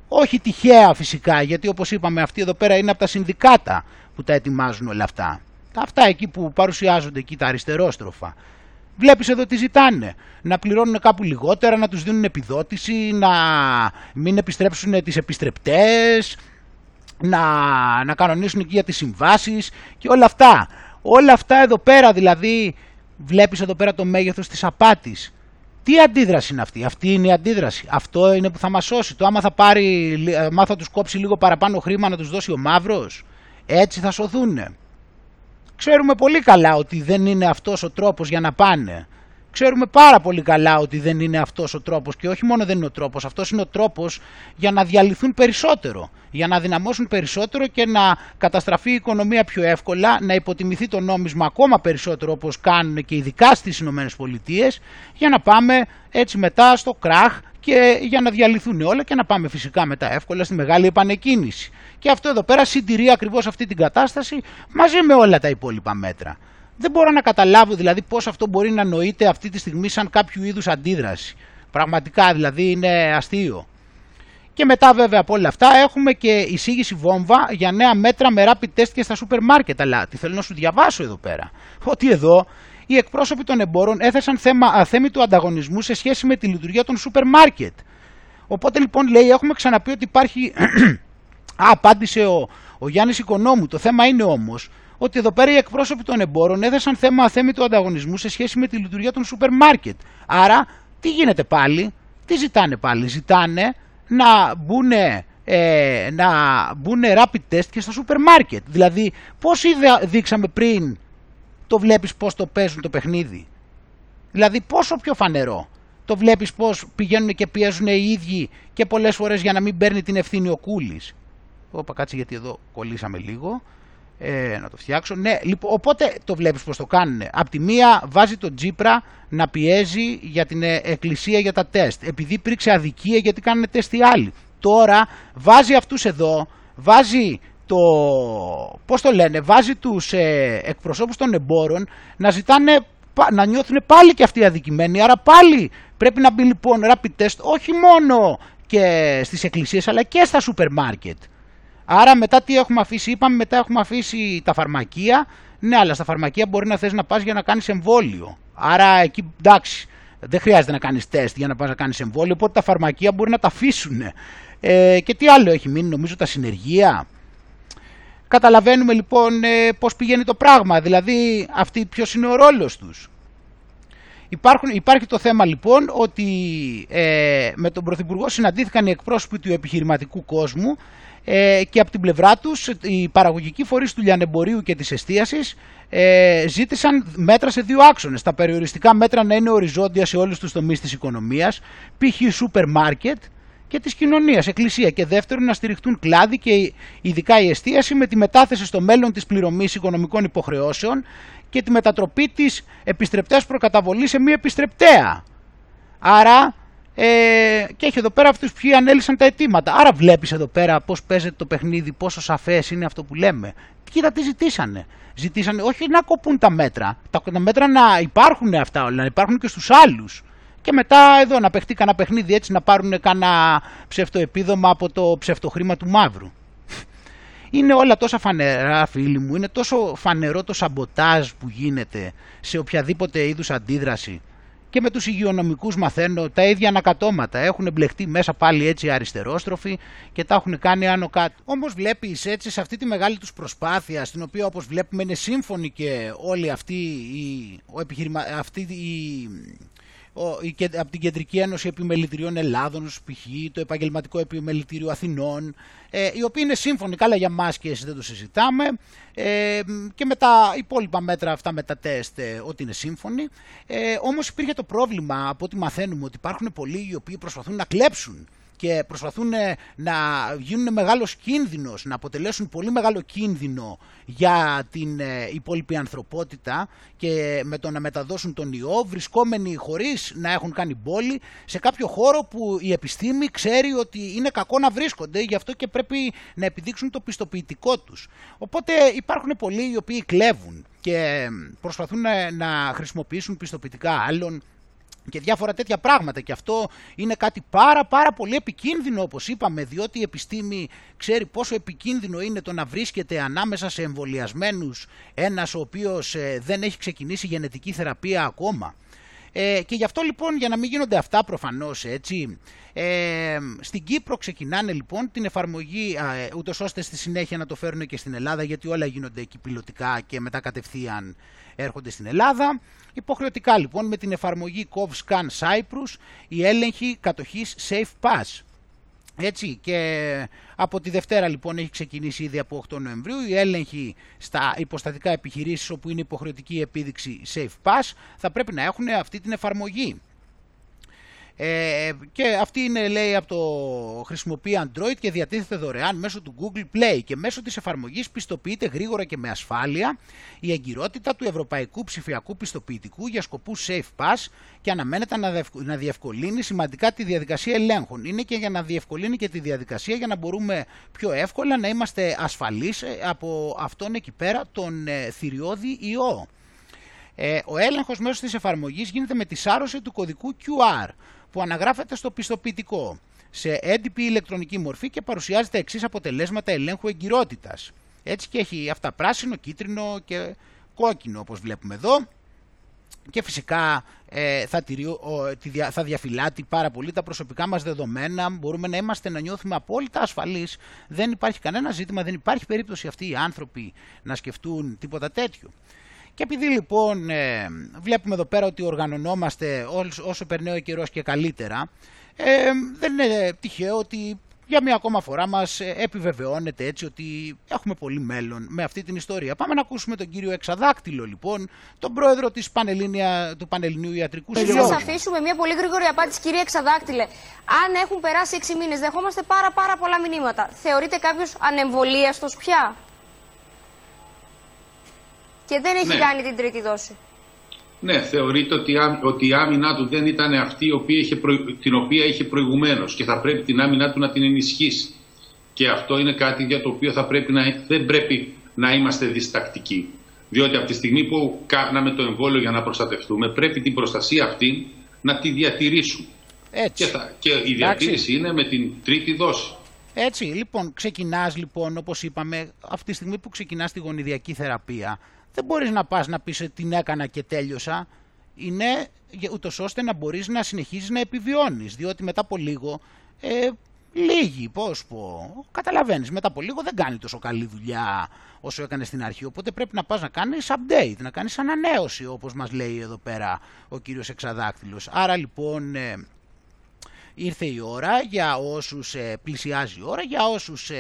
Όχι τυχαία φυσικά, γιατί όπως είπαμε αυτοί εδώ πέρα είναι από τα συνδικάτα που τα ετοιμάζουν όλα αυτά. Αυτά εκεί που παρουσιάζονται εκεί τα αριστερόστροφα. Βλέπεις εδώ τι ζητάνε, να πληρώνουν κάπου λιγότερα, να τους δίνουν επιδότηση, να μην επιστρέψουν τις επιστρεπτές, να κανονίσουν εκεί για τις συμβάσεις και όλα αυτά. Όλα αυτά εδώ πέρα, δηλαδή βλέπεις εδώ πέρα το μέγεθος της απάτης. Τι αντίδραση είναι αυτή? Αυτή είναι η αντίδραση. Αυτό είναι που θα μας σώσει. Το άμα θα τους κόψει λίγο παραπάνω χρήμα να τους δώσει ο μαύρος, έτσι θα σωθούνε. Ξέρουμε πολύ καλά ότι δεν είναι αυτός ο τρόπος για να πάνε. Ξέρουμε πάρα πολύ καλά ότι δεν είναι αυτός ο τρόπος, και όχι μόνο δεν είναι ο τρόπος, αυτός είναι ο τρόπος για να διαλυθούν περισσότερο, για να δυναμώσουν περισσότερο και να καταστραφεί η οικονομία πιο εύκολα, να υποτιμηθεί το νόμισμα ακόμα περισσότερο, όπως κάνουν και ειδικά στις Ηνωμένες Πολιτείες, για να πάμε έτσι μετά στο κράχ και για να διαλυθούν όλα και να πάμε φυσικά μετά εύκολα στη μεγάλη επανεκκίνηση. Και αυτό εδώ πέρα συντηρεί ακριβώς αυτή την κατάσταση μαζί με όλα τα υπόλοιπα μέτρα. Δεν μπορώ να καταλάβω δηλαδή πώς αυτό μπορεί να νοείται αυτή τη στιγμή σαν κάποιο είδους αντίδραση. Πραγματικά δηλαδή είναι αστείο. Και μετά βέβαια από όλα αυτά έχουμε και εισήγηση βόμβα για νέα μέτρα με rapid test και στα σούπερ μάρκετ. Αλλά τι θέλω να σου διαβάσω εδώ πέρα? Ότι εδώ οι εκπρόσωποι των εμπόρων έθεσαν θέμα αθέμητου ανταγωνισμού σε σχέση με τη λειτουργία των σούπερ μάρκετ. Οπότε λοιπόν λέει, έχουμε ξαναπεί ότι υπάρχει... απάντησε ο Γιάννης Οικονόμου. Το θέμα είναι όμως ότι εδώ πέρα οι εκπρόσωποι των εμπόρων έθεσαν θέμα αθέμητου ανταγωνισμού σε σχέση με τη λειτουργία των σούπερ μάρκετ. Άρα τι γίνεται πάλι, τι ζητάνε πάλι? Ζητάνε να μπουν rapid test και στα σούπερ μάρκετ. Δηλαδή πώς δείξαμε πριν, το βλέπεις πώς το παίζουν το παιχνίδι. Δηλαδή πόσο πιο φανερό. Το βλέπεις πώς πηγαίνουν και πιέζουν οι ίδιοι και πολλές φορές για να μην παίρνει την ευθύνη ο Κούλης. Όπα, κάτσε, γιατί εδώ κολλήσαμε λίγο. Να το φτιάξω. Ναι, λοιπόν, οπότε το βλέπεις πως το κάνουνε. Απ' τη μία βάζει τον Τσίπρα να πιέζει για την εκκλησία για τα τεστ, επειδή υπήρξε αδικία γιατί κάνανε τεστ οι άλλοι. Τώρα βάζει αυτούς εδώ, βάζει το... πώς το λένε, βάζει τους εκπροσώπους των εμπόρων να ζητάνε, να νιώθουν πάλι και αυτοί οι αδικημένοι. Άρα πάλι πρέπει να μπει λοιπόν rapid test όχι μόνο και στις εκκλησίες αλλά και στα σούπερ μάρκετ. Άρα μετά τι έχουμε αφήσει? Είπαμε μετά έχουμε αφήσει τα φαρμακεία. Ναι, αλλά στα φαρμακεία μπορεί να θες να πας για να κάνεις εμβόλιο. Άρα εκεί εντάξει, δεν χρειάζεται να κάνεις τεστ για να πας να κάνεις εμβόλιο. Οπότε τα φαρμακεία μπορεί να τα αφήσουν. Και τι άλλο έχει μείνει? Νομίζω τα συνεργεία. Καταλαβαίνουμε λοιπόν πώς πηγαίνει το πράγμα. Δηλαδή αυτοί ποιος είναι ο ρόλος τους. Υπάρχει το θέμα λοιπόν ότι με τον Πρωθυπουργό συναντήθηκαν οι εκπρόσωποι του επιχειρηματικού κόσμου και από την πλευρά τους οι παραγωγικοί φορείς του λιανεμπορίου και της εστίασης ζήτησαν μέτρα σε δύο άξονες. Τα περιοριστικά μέτρα να είναι οριζόντια σε όλους τους τομείς της οικονομίας, π.χ. σούπερ μάρκετ και της κοινωνίας, εκκλησία. Και δεύτερον, να στηριχτούν κλάδοι και ειδικά η εστίαση με τη μετάθεση στο μέλλον της πληρωμής οικονομικών υποχρεώσεων και τη μετατροπή της επιστρεπτές προκαταβολής σε μη επιστρεπτέα. Άρα, και έχει εδώ πέρα αυτούς που ανέλησαν τα αιτήματα. Άρα βλέπεις εδώ πέρα πώς παίζεται το παιχνίδι, πόσο σαφές είναι αυτό που λέμε. Κοίτα τι ζητήσανε. Ζητήσανε όχι να κοπούν τα μέτρα, τα μέτρα να υπάρχουν αυτά όλα, να υπάρχουν και στους άλλους. Και μετά εδώ να παιχτεί κανένα παιχνίδι έτσι να πάρουν κανένα ψευτοεπίδομα από το ψευτοχρήμα του μαύρου. Είναι όλα τόσο φανερά, φίλοι μου, είναι τόσο φανερό το σαμποτάζ που γίνεται σε οποιαδήποτε είδους αντίδραση. Και με τους υγειονομικούς μαθαίνω τα ίδια ανακατώματα. Έχουν μπλεχτεί μέσα πάλι έτσι αριστερόστροφοι και τα έχουν κάνει άνω κάτω. Όμως βλέπεις έτσι σε αυτή τη μεγάλη τους προσπάθεια, στην οποία όπως βλέπουμε είναι σύμφωνοι και όλοι αυτοί από την Κεντρική Ένωση Επιμελητηρίων Ελλάδων, π.χ. το Επαγγελματικό Επιμελητήριο Αθηνών, οι οποίοι είναι σύμφωνοι, καλά για μας και εσείς δεν το συζητάμε, και με τα υπόλοιπα μέτρα αυτά με τα τεστ ότι είναι σύμφωνοι. Όμως υπήρχε το πρόβλημα, από ό,τι μαθαίνουμε, ότι υπάρχουν πολλοί οι οποίοι προσπαθούν να κλέψουν και προσπαθούν να γίνουν μεγάλος κίνδυνος, να αποτελέσουν πολύ μεγάλο κίνδυνο για την υπόλοιπη ανθρωπότητα και με το να μεταδώσουν τον ιό, βρισκόμενοι χωρίς να έχουν κάνει μπόλη σε κάποιο χώρο που η επιστήμη ξέρει ότι είναι κακό να βρίσκονται, γι' αυτό και πρέπει να επιδείξουν το πιστοποιητικό τους. Οπότε υπάρχουν πολλοί οι οποίοι κλέβουν και προσπαθούν να χρησιμοποιήσουν πιστοποιητικά άλλων και διάφορα τέτοια πράγματα, και αυτό είναι κάτι πάρα πολύ επικίνδυνο, όπως είπαμε, διότι η επιστήμη ξέρει πόσο επικίνδυνο είναι το να βρίσκεται ανάμεσα σε εμβολιασμένους ένας ο οποίος δεν έχει ξεκινήσει γενετική θεραπεία ακόμα. Και γι' αυτό λοιπόν, για να μην γίνονται αυτά προφανώς έτσι, στην Κύπρο ξεκινάνε λοιπόν την εφαρμογή, ούτως ώστε στη συνέχεια να το φέρουν και στην Ελλάδα, γιατί όλα γίνονται εκεί πιλωτικά και μετά κατευθείαν έρχονται στην Ελλάδα. Υποχρεωτικά λοιπόν με την εφαρμογή COV-SCAN Cyprus, η έλεγχη κατοχής Safe Pass. Έτσι, και από τη Δευτέρα λοιπόν έχει ξεκινήσει ήδη από 8 Νοεμβρίου η έλεγχη στα υποστατικά επιχειρήσεις όπου είναι υποχρεωτική η επίδειξη Safe Pass, θα πρέπει να έχουν αυτή την εφαρμογή. Και αυτή είναι, λέει, από το χρησιμοποιεί Android και διατίθεται δωρεάν μέσω του Google Play, και μέσω της εφαρμογής πιστοποιείται γρήγορα και με ασφάλεια η εγκυρότητα του Ευρωπαϊκού Ψηφιακού Πιστοποιητικού για σκοπούς Safe Pass και αναμένεται να διευκολύνει σημαντικά τη διαδικασία ελέγχων. Είναι και για να διευκολύνει και τη διαδικασία για να μπορούμε πιο εύκολα να είμαστε ασφαλείς από αυτόν εκεί πέρα τον θηριώδη ιό. Ο έλεγχος μέσω της εφαρμογής γίνεται με τη σάρωση του κωδικού QR που αναγράφεται στο πιστοποιητικό σε έντυπη ηλεκτρονική μορφή και παρουσιάζει τα εξής αποτελέσματα ελέγχου εγκυρότητας. Έτσι, και έχει αυτά πράσινο, κίτρινο και κόκκινο, όπως βλέπουμε εδώ. Και φυσικά θα διαφυλάτει πάρα πολύ τα προσωπικά μας δεδομένα. Μπορούμε να νιώθουμε απόλυτα ασφαλείς. Δεν υπάρχει κανένα ζήτημα, δεν υπάρχει περίπτωση αυτοί οι άνθρωποι να σκεφτούν τίποτα τέτοιο. Και επειδή λοιπόν βλέπουμε εδώ πέρα ότι οργανωνόμαστε όσο περνάει ο καιρός και καλύτερα, δεν είναι τυχαίο ότι για μια ακόμα φορά μας επιβεβαιώνεται έτσι ότι έχουμε πολύ μέλλον με αυτή την ιστορία. Πάμε να ακούσουμε τον κύριο Εξαδάκτυλο λοιπόν, τον πρόεδρο της του Πανελληνίου Ιατρικού Συλλόγου. Θα σας αφήσουμε μια πολύ γρήγορη απάντηση, κύριε Εξαδάκτυλε. Αν έχουν περάσει 6 μήνες, δεχόμαστε πάρα πολλά μηνύματα. Θεωρείται κάποιος ανεμβολίαστος πια? Και δεν έχει κάνει την τρίτη δόση. Ναι, θεωρείται ότι η άμυνά του δεν ήταν αυτή την οποία είχε προηγουμένως και θα πρέπει την άμυνά του να την ενισχύσει. Και αυτό είναι κάτι για το οποίο δεν πρέπει να είμαστε διστακτικοί. Διότι από τη στιγμή που κάναμε το εμβόλιο για να προστατευτούμε, πρέπει την προστασία αυτή να τη διατηρήσουμε. Έτσι. Και η διατήρηση είναι με την τρίτη δόση. Έτσι, λοιπόν, ξεκινάς λοιπόν, όπως είπαμε, αυτή τη στιγμή που ξεκινάς τη γονιδιακή θεραπεία, δεν μπορείς να πας να πεις την έκανα και τέλειωσα. Είναι ούτως ώστε να μπορείς να συνεχίζεις να επιβιώνεις, διότι μετά από λίγο λίγοι, πώς πω, καταλαβαίνεις, μετά από λίγο δεν κάνει τόσο καλή δουλειά όσο έκανε στην αρχή, οπότε πρέπει να πας να κάνεις update, να κάνεις ανανέωση, όπως μας λέει εδώ πέρα ο κύριος Εξαδάκτυλος. Άρα λοιπόν ήρθε η ώρα για όσους πλησιάζει η ώρα, για όσους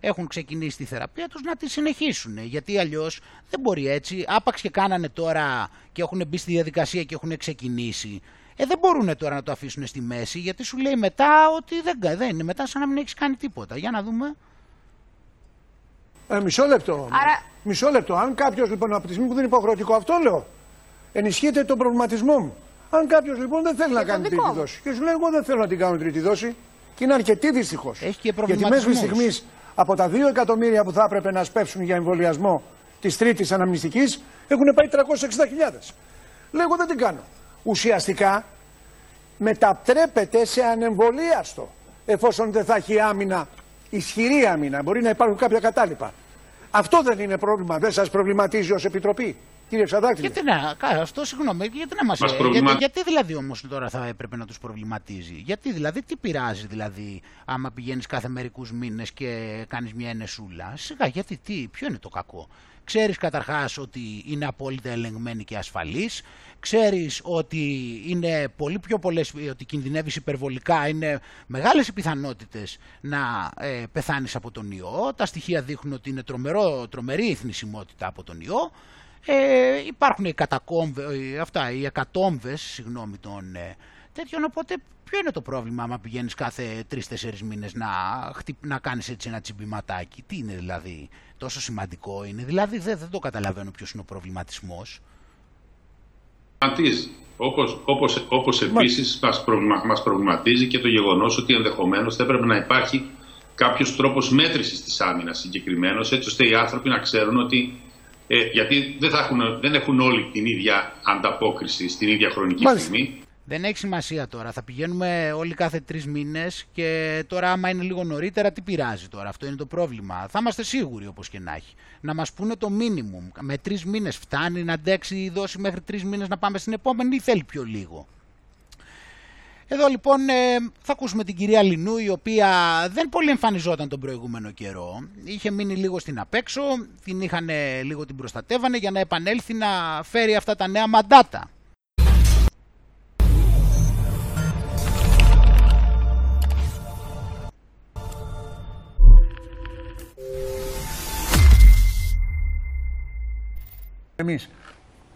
έχουν ξεκινήσει τη θεραπεία τους να τη συνεχίσουν, γιατί αλλιώς δεν μπορεί έτσι, άπαξ και κάνανε τώρα και έχουν μπει στη διαδικασία και έχουν ξεκινήσει. Δεν μπορούν τώρα να το αφήσουν στη μέση, γιατί σου λέει μετά ότι δεν είναι μετά σαν να μην έχεις κάνει τίποτα. Για να δούμε. Μισό λεπτό. Άρα... Μισό λεπτό. Αν κάποιος λοιπόν από τη στιγμή που δεν είναι υποχρεωτικό, αυτό λέω, ενισχύεται τον προβληματισμό μου. Αν κάποιος λοιπόν δεν θέλει να κάνει τρίτη δόση και σου λέει εγώ δεν θέλω να την κάνω τρίτη δόση, και είναι αρκετή δυστυχώς. Έχει και προβληματισμούς. Γιατί μέχρι στιγμής από τα 2 εκατομμύρια που θα έπρεπε να σπεύσουν για εμβολιασμό της τρίτης αναμνηστικής έχουν πάει 360.000. Λέει εγώ δεν την κάνω. Ουσιαστικά μετατρέπεται σε ανεμβολίαστο, εφόσον δεν θα έχει άμυνα, ισχυρή άμυνα, μπορεί να υπάρχουν κάποια κατάλοιπα. Αυτό δεν είναι πρόβλημα, δεν σας προβληματίζει ως Επιτροπή, κύριε Ξαδάκτυλε? Γιατί να, αυτό συγγνώμη, γιατί να μας γιατί δηλαδή όμως τώρα θα έπρεπε να τους προβληματίζει? Γιατί δηλαδή, τι πειράζει δηλαδή, άμα πηγαίνεις κάθε μερικούς μήνες και κάνεις μια ενεσούλα, σιγά, γιατί τι, ποιο είναι το κακό? Ξέρεις καταρχάς ότι είναι απόλυτα ελεγμένη και ασφαλής. Ξέρεις ότι είναι πολύ πιο πολλές, ότι κινδυνεύεις υπερβολικά. Είναι μεγάλες οι πιθανότητες να πεθάνεις από τον ιό. Τα στοιχεία δείχνουν ότι είναι τρομερή η θνησιμότητα από τον ιό. Υπάρχουν οι ακατόμβες, συγγνώμη, των τέτοιων. Οπότε ποιο είναι το πρόβλημα άμα πηγαίνεις κάθε 3-4 μήνες να κάνεις έτσι ένα τσιμπηματάκι? Τι είναι δηλαδή, τόσο σημαντικό είναι? Δηλαδή δεν το καταλαβαίνω ποιος είναι ο προβληματισμός. Όπως επίσης μας προβληματίζει και το γεγονός ότι ενδεχομένως θα έπρεπε να υπάρχει κάποιος τρόπος μέτρησης της άμυνας συγκεκριμένος, έτσι ώστε οι άνθρωποι να ξέρουν ότι γιατί δεν έχουν όλοι την ίδια ανταπόκριση στην ίδια χρονική στιγμή. Δεν έχει σημασία τώρα. Θα πηγαίνουμε όλοι κάθε 3 μήνες και τώρα άμα είναι λίγο νωρίτερα, τι πειράζει τώρα? Αυτό είναι το πρόβλημα. Θα είμαστε σίγουροι όπως και να έχει. Να μας πούνε το μίνιμουμ. Με 3 μήνες φτάνει να αντέξει η δόση μέχρι 3 μήνες να πάμε στην επόμενη ή θέλει πιο λίγο? Εδώ λοιπόν θα ακούσουμε την κυρία Λινού, η οποία δεν πολύ εμφανιζόταν τον προηγούμενο καιρό. Είχε μείνει λίγο στην απέξω, λίγο την προστατεύανε για να επανέλθει να φέρει αυτά τα νέα μαντάτα. Εμείς.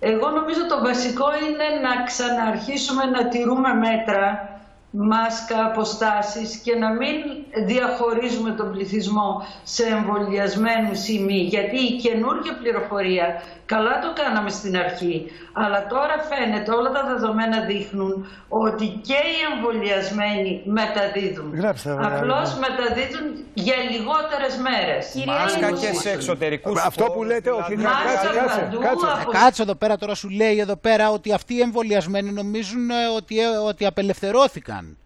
Εγώ νομίζω το βασικό είναι να ξαναρχίσουμε να τηρούμε μέτρα, μάσκα, αποστάσεις και να μην διαχωρίζουμε τον πληθυσμό σε εμβολιασμένους ή μη. Γιατί η καινούργια πληροφορία, καλά το κάναμε στην αρχή, αλλά τώρα φαίνεται, όλα τα δεδομένα δείχνουν ότι και οι εμβολιασμένοι μεταδίδουν. Απλώς μεταδίδουν για λιγότερες μέρες. Μάσκα και σε εξωτερικούς χώρους. Αυτό που λέτε, όχι, κάτσε εδώ πέρα, τώρα σου λέει εδώ πέρα ότι αυτοί οι εμβολιασμένοι νομίζουν ότι απελευθερώθηκαν.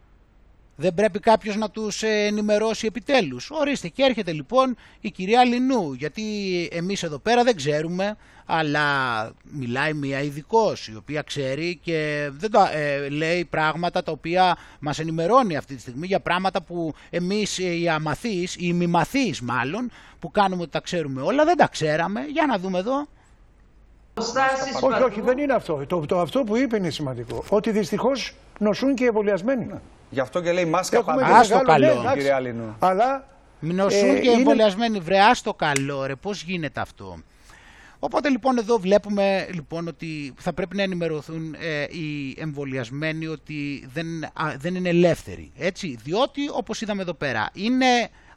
Δεν πρέπει κάποιος να τους ενημερώσει επιτέλους? Ορίστε, και έρχεται λοιπόν η κυρία Λινού, γιατί εμείς εδώ πέρα δεν ξέρουμε, αλλά μιλάει μια ειδικός η οποία ξέρει και δεν το, λέει πράγματα τα οποία μας ενημερώνει αυτή τη στιγμή για πράγματα που εμείς οι αμαθείς, οι μημαθείς μάλλον, που κάνουμε ότι τα ξέρουμε όλα, δεν τα ξέραμε. Για να δούμε εδώ. Όχι, δεν είναι αυτό. Αυτό που είπε είναι σημαντικό. Ότι δυστυχώς νοσούν και οι εμβολιασμένοι. Ναι. Γι' αυτό και λέει μάσκα καλό, κύριε Αλίνου. Αλλά νοσούν και οι εμβολιασμένοι, βρε, άστο καλό, ρε, πώς γίνεται αυτό? Οπότε λοιπόν εδώ βλέπουμε λοιπόν ότι θα πρέπει να ενημερωθούν οι εμβολιασμένοι ότι δεν είναι ελεύθεροι, έτσι, διότι όπως είδαμε εδώ πέρα είναι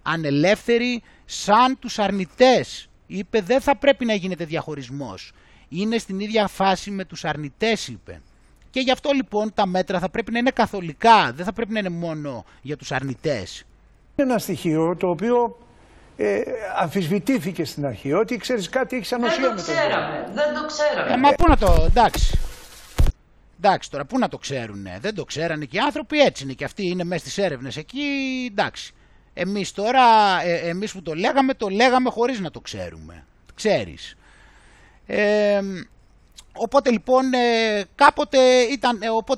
ανελεύθεροι σαν τους αρνητές. Είπε δεν θα πρέπει να γίνεται διαχωρισμός. Είναι στην ίδια φάση με τους αρνητές, είπε. Και γι' αυτό λοιπόν τα μέτρα θα πρέπει να είναι καθολικά, δεν θα πρέπει να είναι μόνο για τους αρνητές. Είναι ένα στοιχείο το οποίο αμφισβητήθηκε στην αρχή, ότι ξέρεις κάτι, έχεις ανοσία. Δεν το ξέραμε. Μα πού να το, εντάξει τώρα, πού να το ξέρουνε, δεν το ξέρανε και οι άνθρωποι, έτσι είναι και αυτοί, είναι μέσα στις έρευνες εκεί, εντάξει. Εμείς τώρα, εμείς που το λέγαμε χωρίς να το ξέρουμε, ξέρεις. Οπότε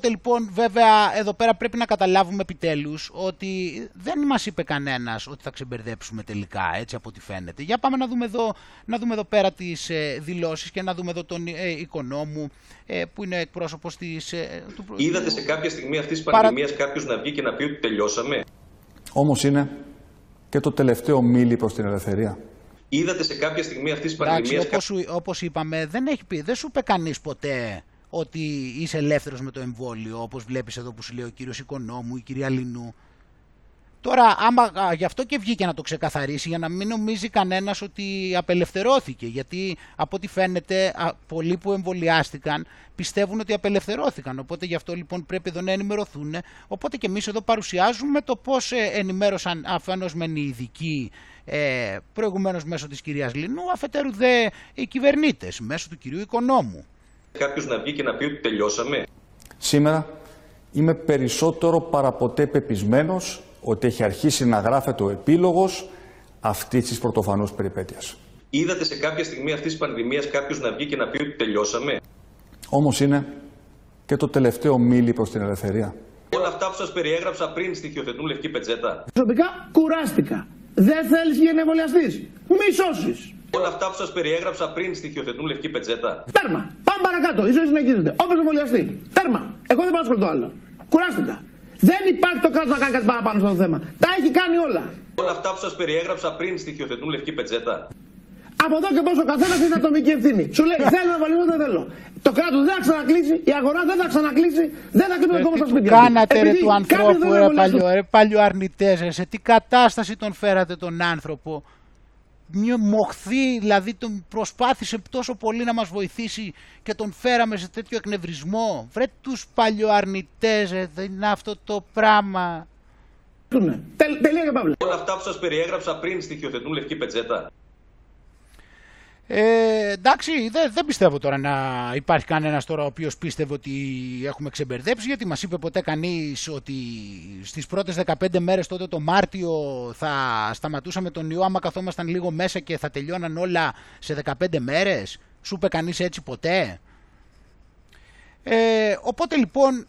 λοιπόν, βέβαια εδώ πέρα πρέπει να καταλάβουμε επιτέλους ότι δεν μας είπε κανένας ότι θα ξεμπερδέψουμε τελικά, έτσι από ό,τι φαίνεται. Για πάμε να δούμε εδώ, πέρα τις δηλώσεις και να δούμε εδώ τον οικονόμου που είναι εκπρόσωπος της... Είδατε σε κάποια στιγμή αυτής της πανδημίας κάποιος να βγει και να πει ότι τελειώσαμε. Όμως είναι και το τελευταίο μίλι προς την ελευθερία. Είδατε σε κάποια στιγμή αυτής της πανδημίας... Όπως είπαμε, δεν σου είπε κανείς ποτέ ότι είσαι ελεύθερος με το εμβόλιο, όπως βλέπεις εδώ που σου λέει ο κύριος Οικονόμου, η κυρία Λινού. Τώρα, γι' αυτό και βγήκε να το ξεκαθαρίσει, για να μην νομίζει κανένας ότι απελευθερώθηκε. Γιατί από ό,τι φαίνεται, πολλοί που εμβολιάστηκαν πιστεύουν ότι απελευθερώθηκαν. Οπότε γι' αυτό λοιπόν πρέπει εδώ να ενημερωθούν. Οπότε και εμείς εδώ παρουσιάζουμε το πώς ενημέρωσαν αφενός μεν οι ειδικοί, προηγουμένως μέσω της κυρίας Λινού, αφετέρου δε οι κυβερνήτες, μέσω του κυρίου Οικονόμου. Κάποιος να βγει και να πει ότι τελειώσαμε. Σήμερα είμαι περισσότερο παραποτέ πεπισμένος ότι έχει αρχίσει να γράφεται ο επίλογος αυτής της πρωτοφανούς περιπέτειας. Είδατε σε κάποια στιγμή αυτής της πανδημίας κάποιος να βγει και να πει ότι τελειώσαμε. Όμως είναι και το τελευταίο μίλι προς την ελευθερία. Όλα αυτά που σας περιέγραψα πριν στοιχειοθετούν λευκή πετσέτα. Προσωπικά κουράστηκα. Δεν θέλεις για να εμβολιαστείς. Μη σώσεις. Όλα αυτά που σας περιέγραψα πριν στοιχειοθετούν λευκή πετσέτα. Τέρμα. Πάμε παρακάτω. Η ζωή συνεχίζεται. Όποιος εμβολιαστεί. Τέρμα. Εγώ δεν πάω να ασχοληθώ άλλο. Κουράστηκα. Δεν υπάρχει το κράτος να κάνει κάτι παραπάνω στο θέμα. Τα έχει κάνει όλα. Όλα αυτά που σας περιέγραψα πριν στοιχειοθετούν λευκή πετσέτα. Από εδώ και πόσο ο καθένας είναι ατομική ευθύνη. Σου λέει θέλω να εμβολιαστώ, δεν θέλω. Το κράτος δεν θα ξανακλείσει, η αγορά δεν θα ξανακλείσει, δεν θα κλείσει ακόμα στα σπίτια. Κάνατε ρε του ανθρώπου, ρε παλιοαρνητές, ρε. Σε τι κατάσταση τον φέρατε τον άνθρωπο. Μια μοχθή, δηλαδή τον προσπάθησε τόσο πολύ να μας βοηθήσει και τον φέραμε σε τέτοιο εκνευρισμό. Βρε τους παλιοαρνητές, δεν είναι αυτό το πράγμα. Τελεία και παύλα. Όλα αυτά που σας περιέγραψα πριν στοιχειοθετούν λευκή πετσέτα. Εντάξει, δεν πιστεύω τώρα να υπάρχει κανένας τώρα ο οποίος πίστευε ότι έχουμε ξεμπερδέψει, γιατί μας είπε ποτέ κανείς ότι στις πρώτες 15 μέρες τότε το Μάρτιο θα σταματούσαμε τον ιό άμα καθόμασταν λίγο μέσα και θα τελειώναν όλα σε 15 μέρες. Σου είπε κανείς έτσι ποτέ? Οπότε λοιπόν,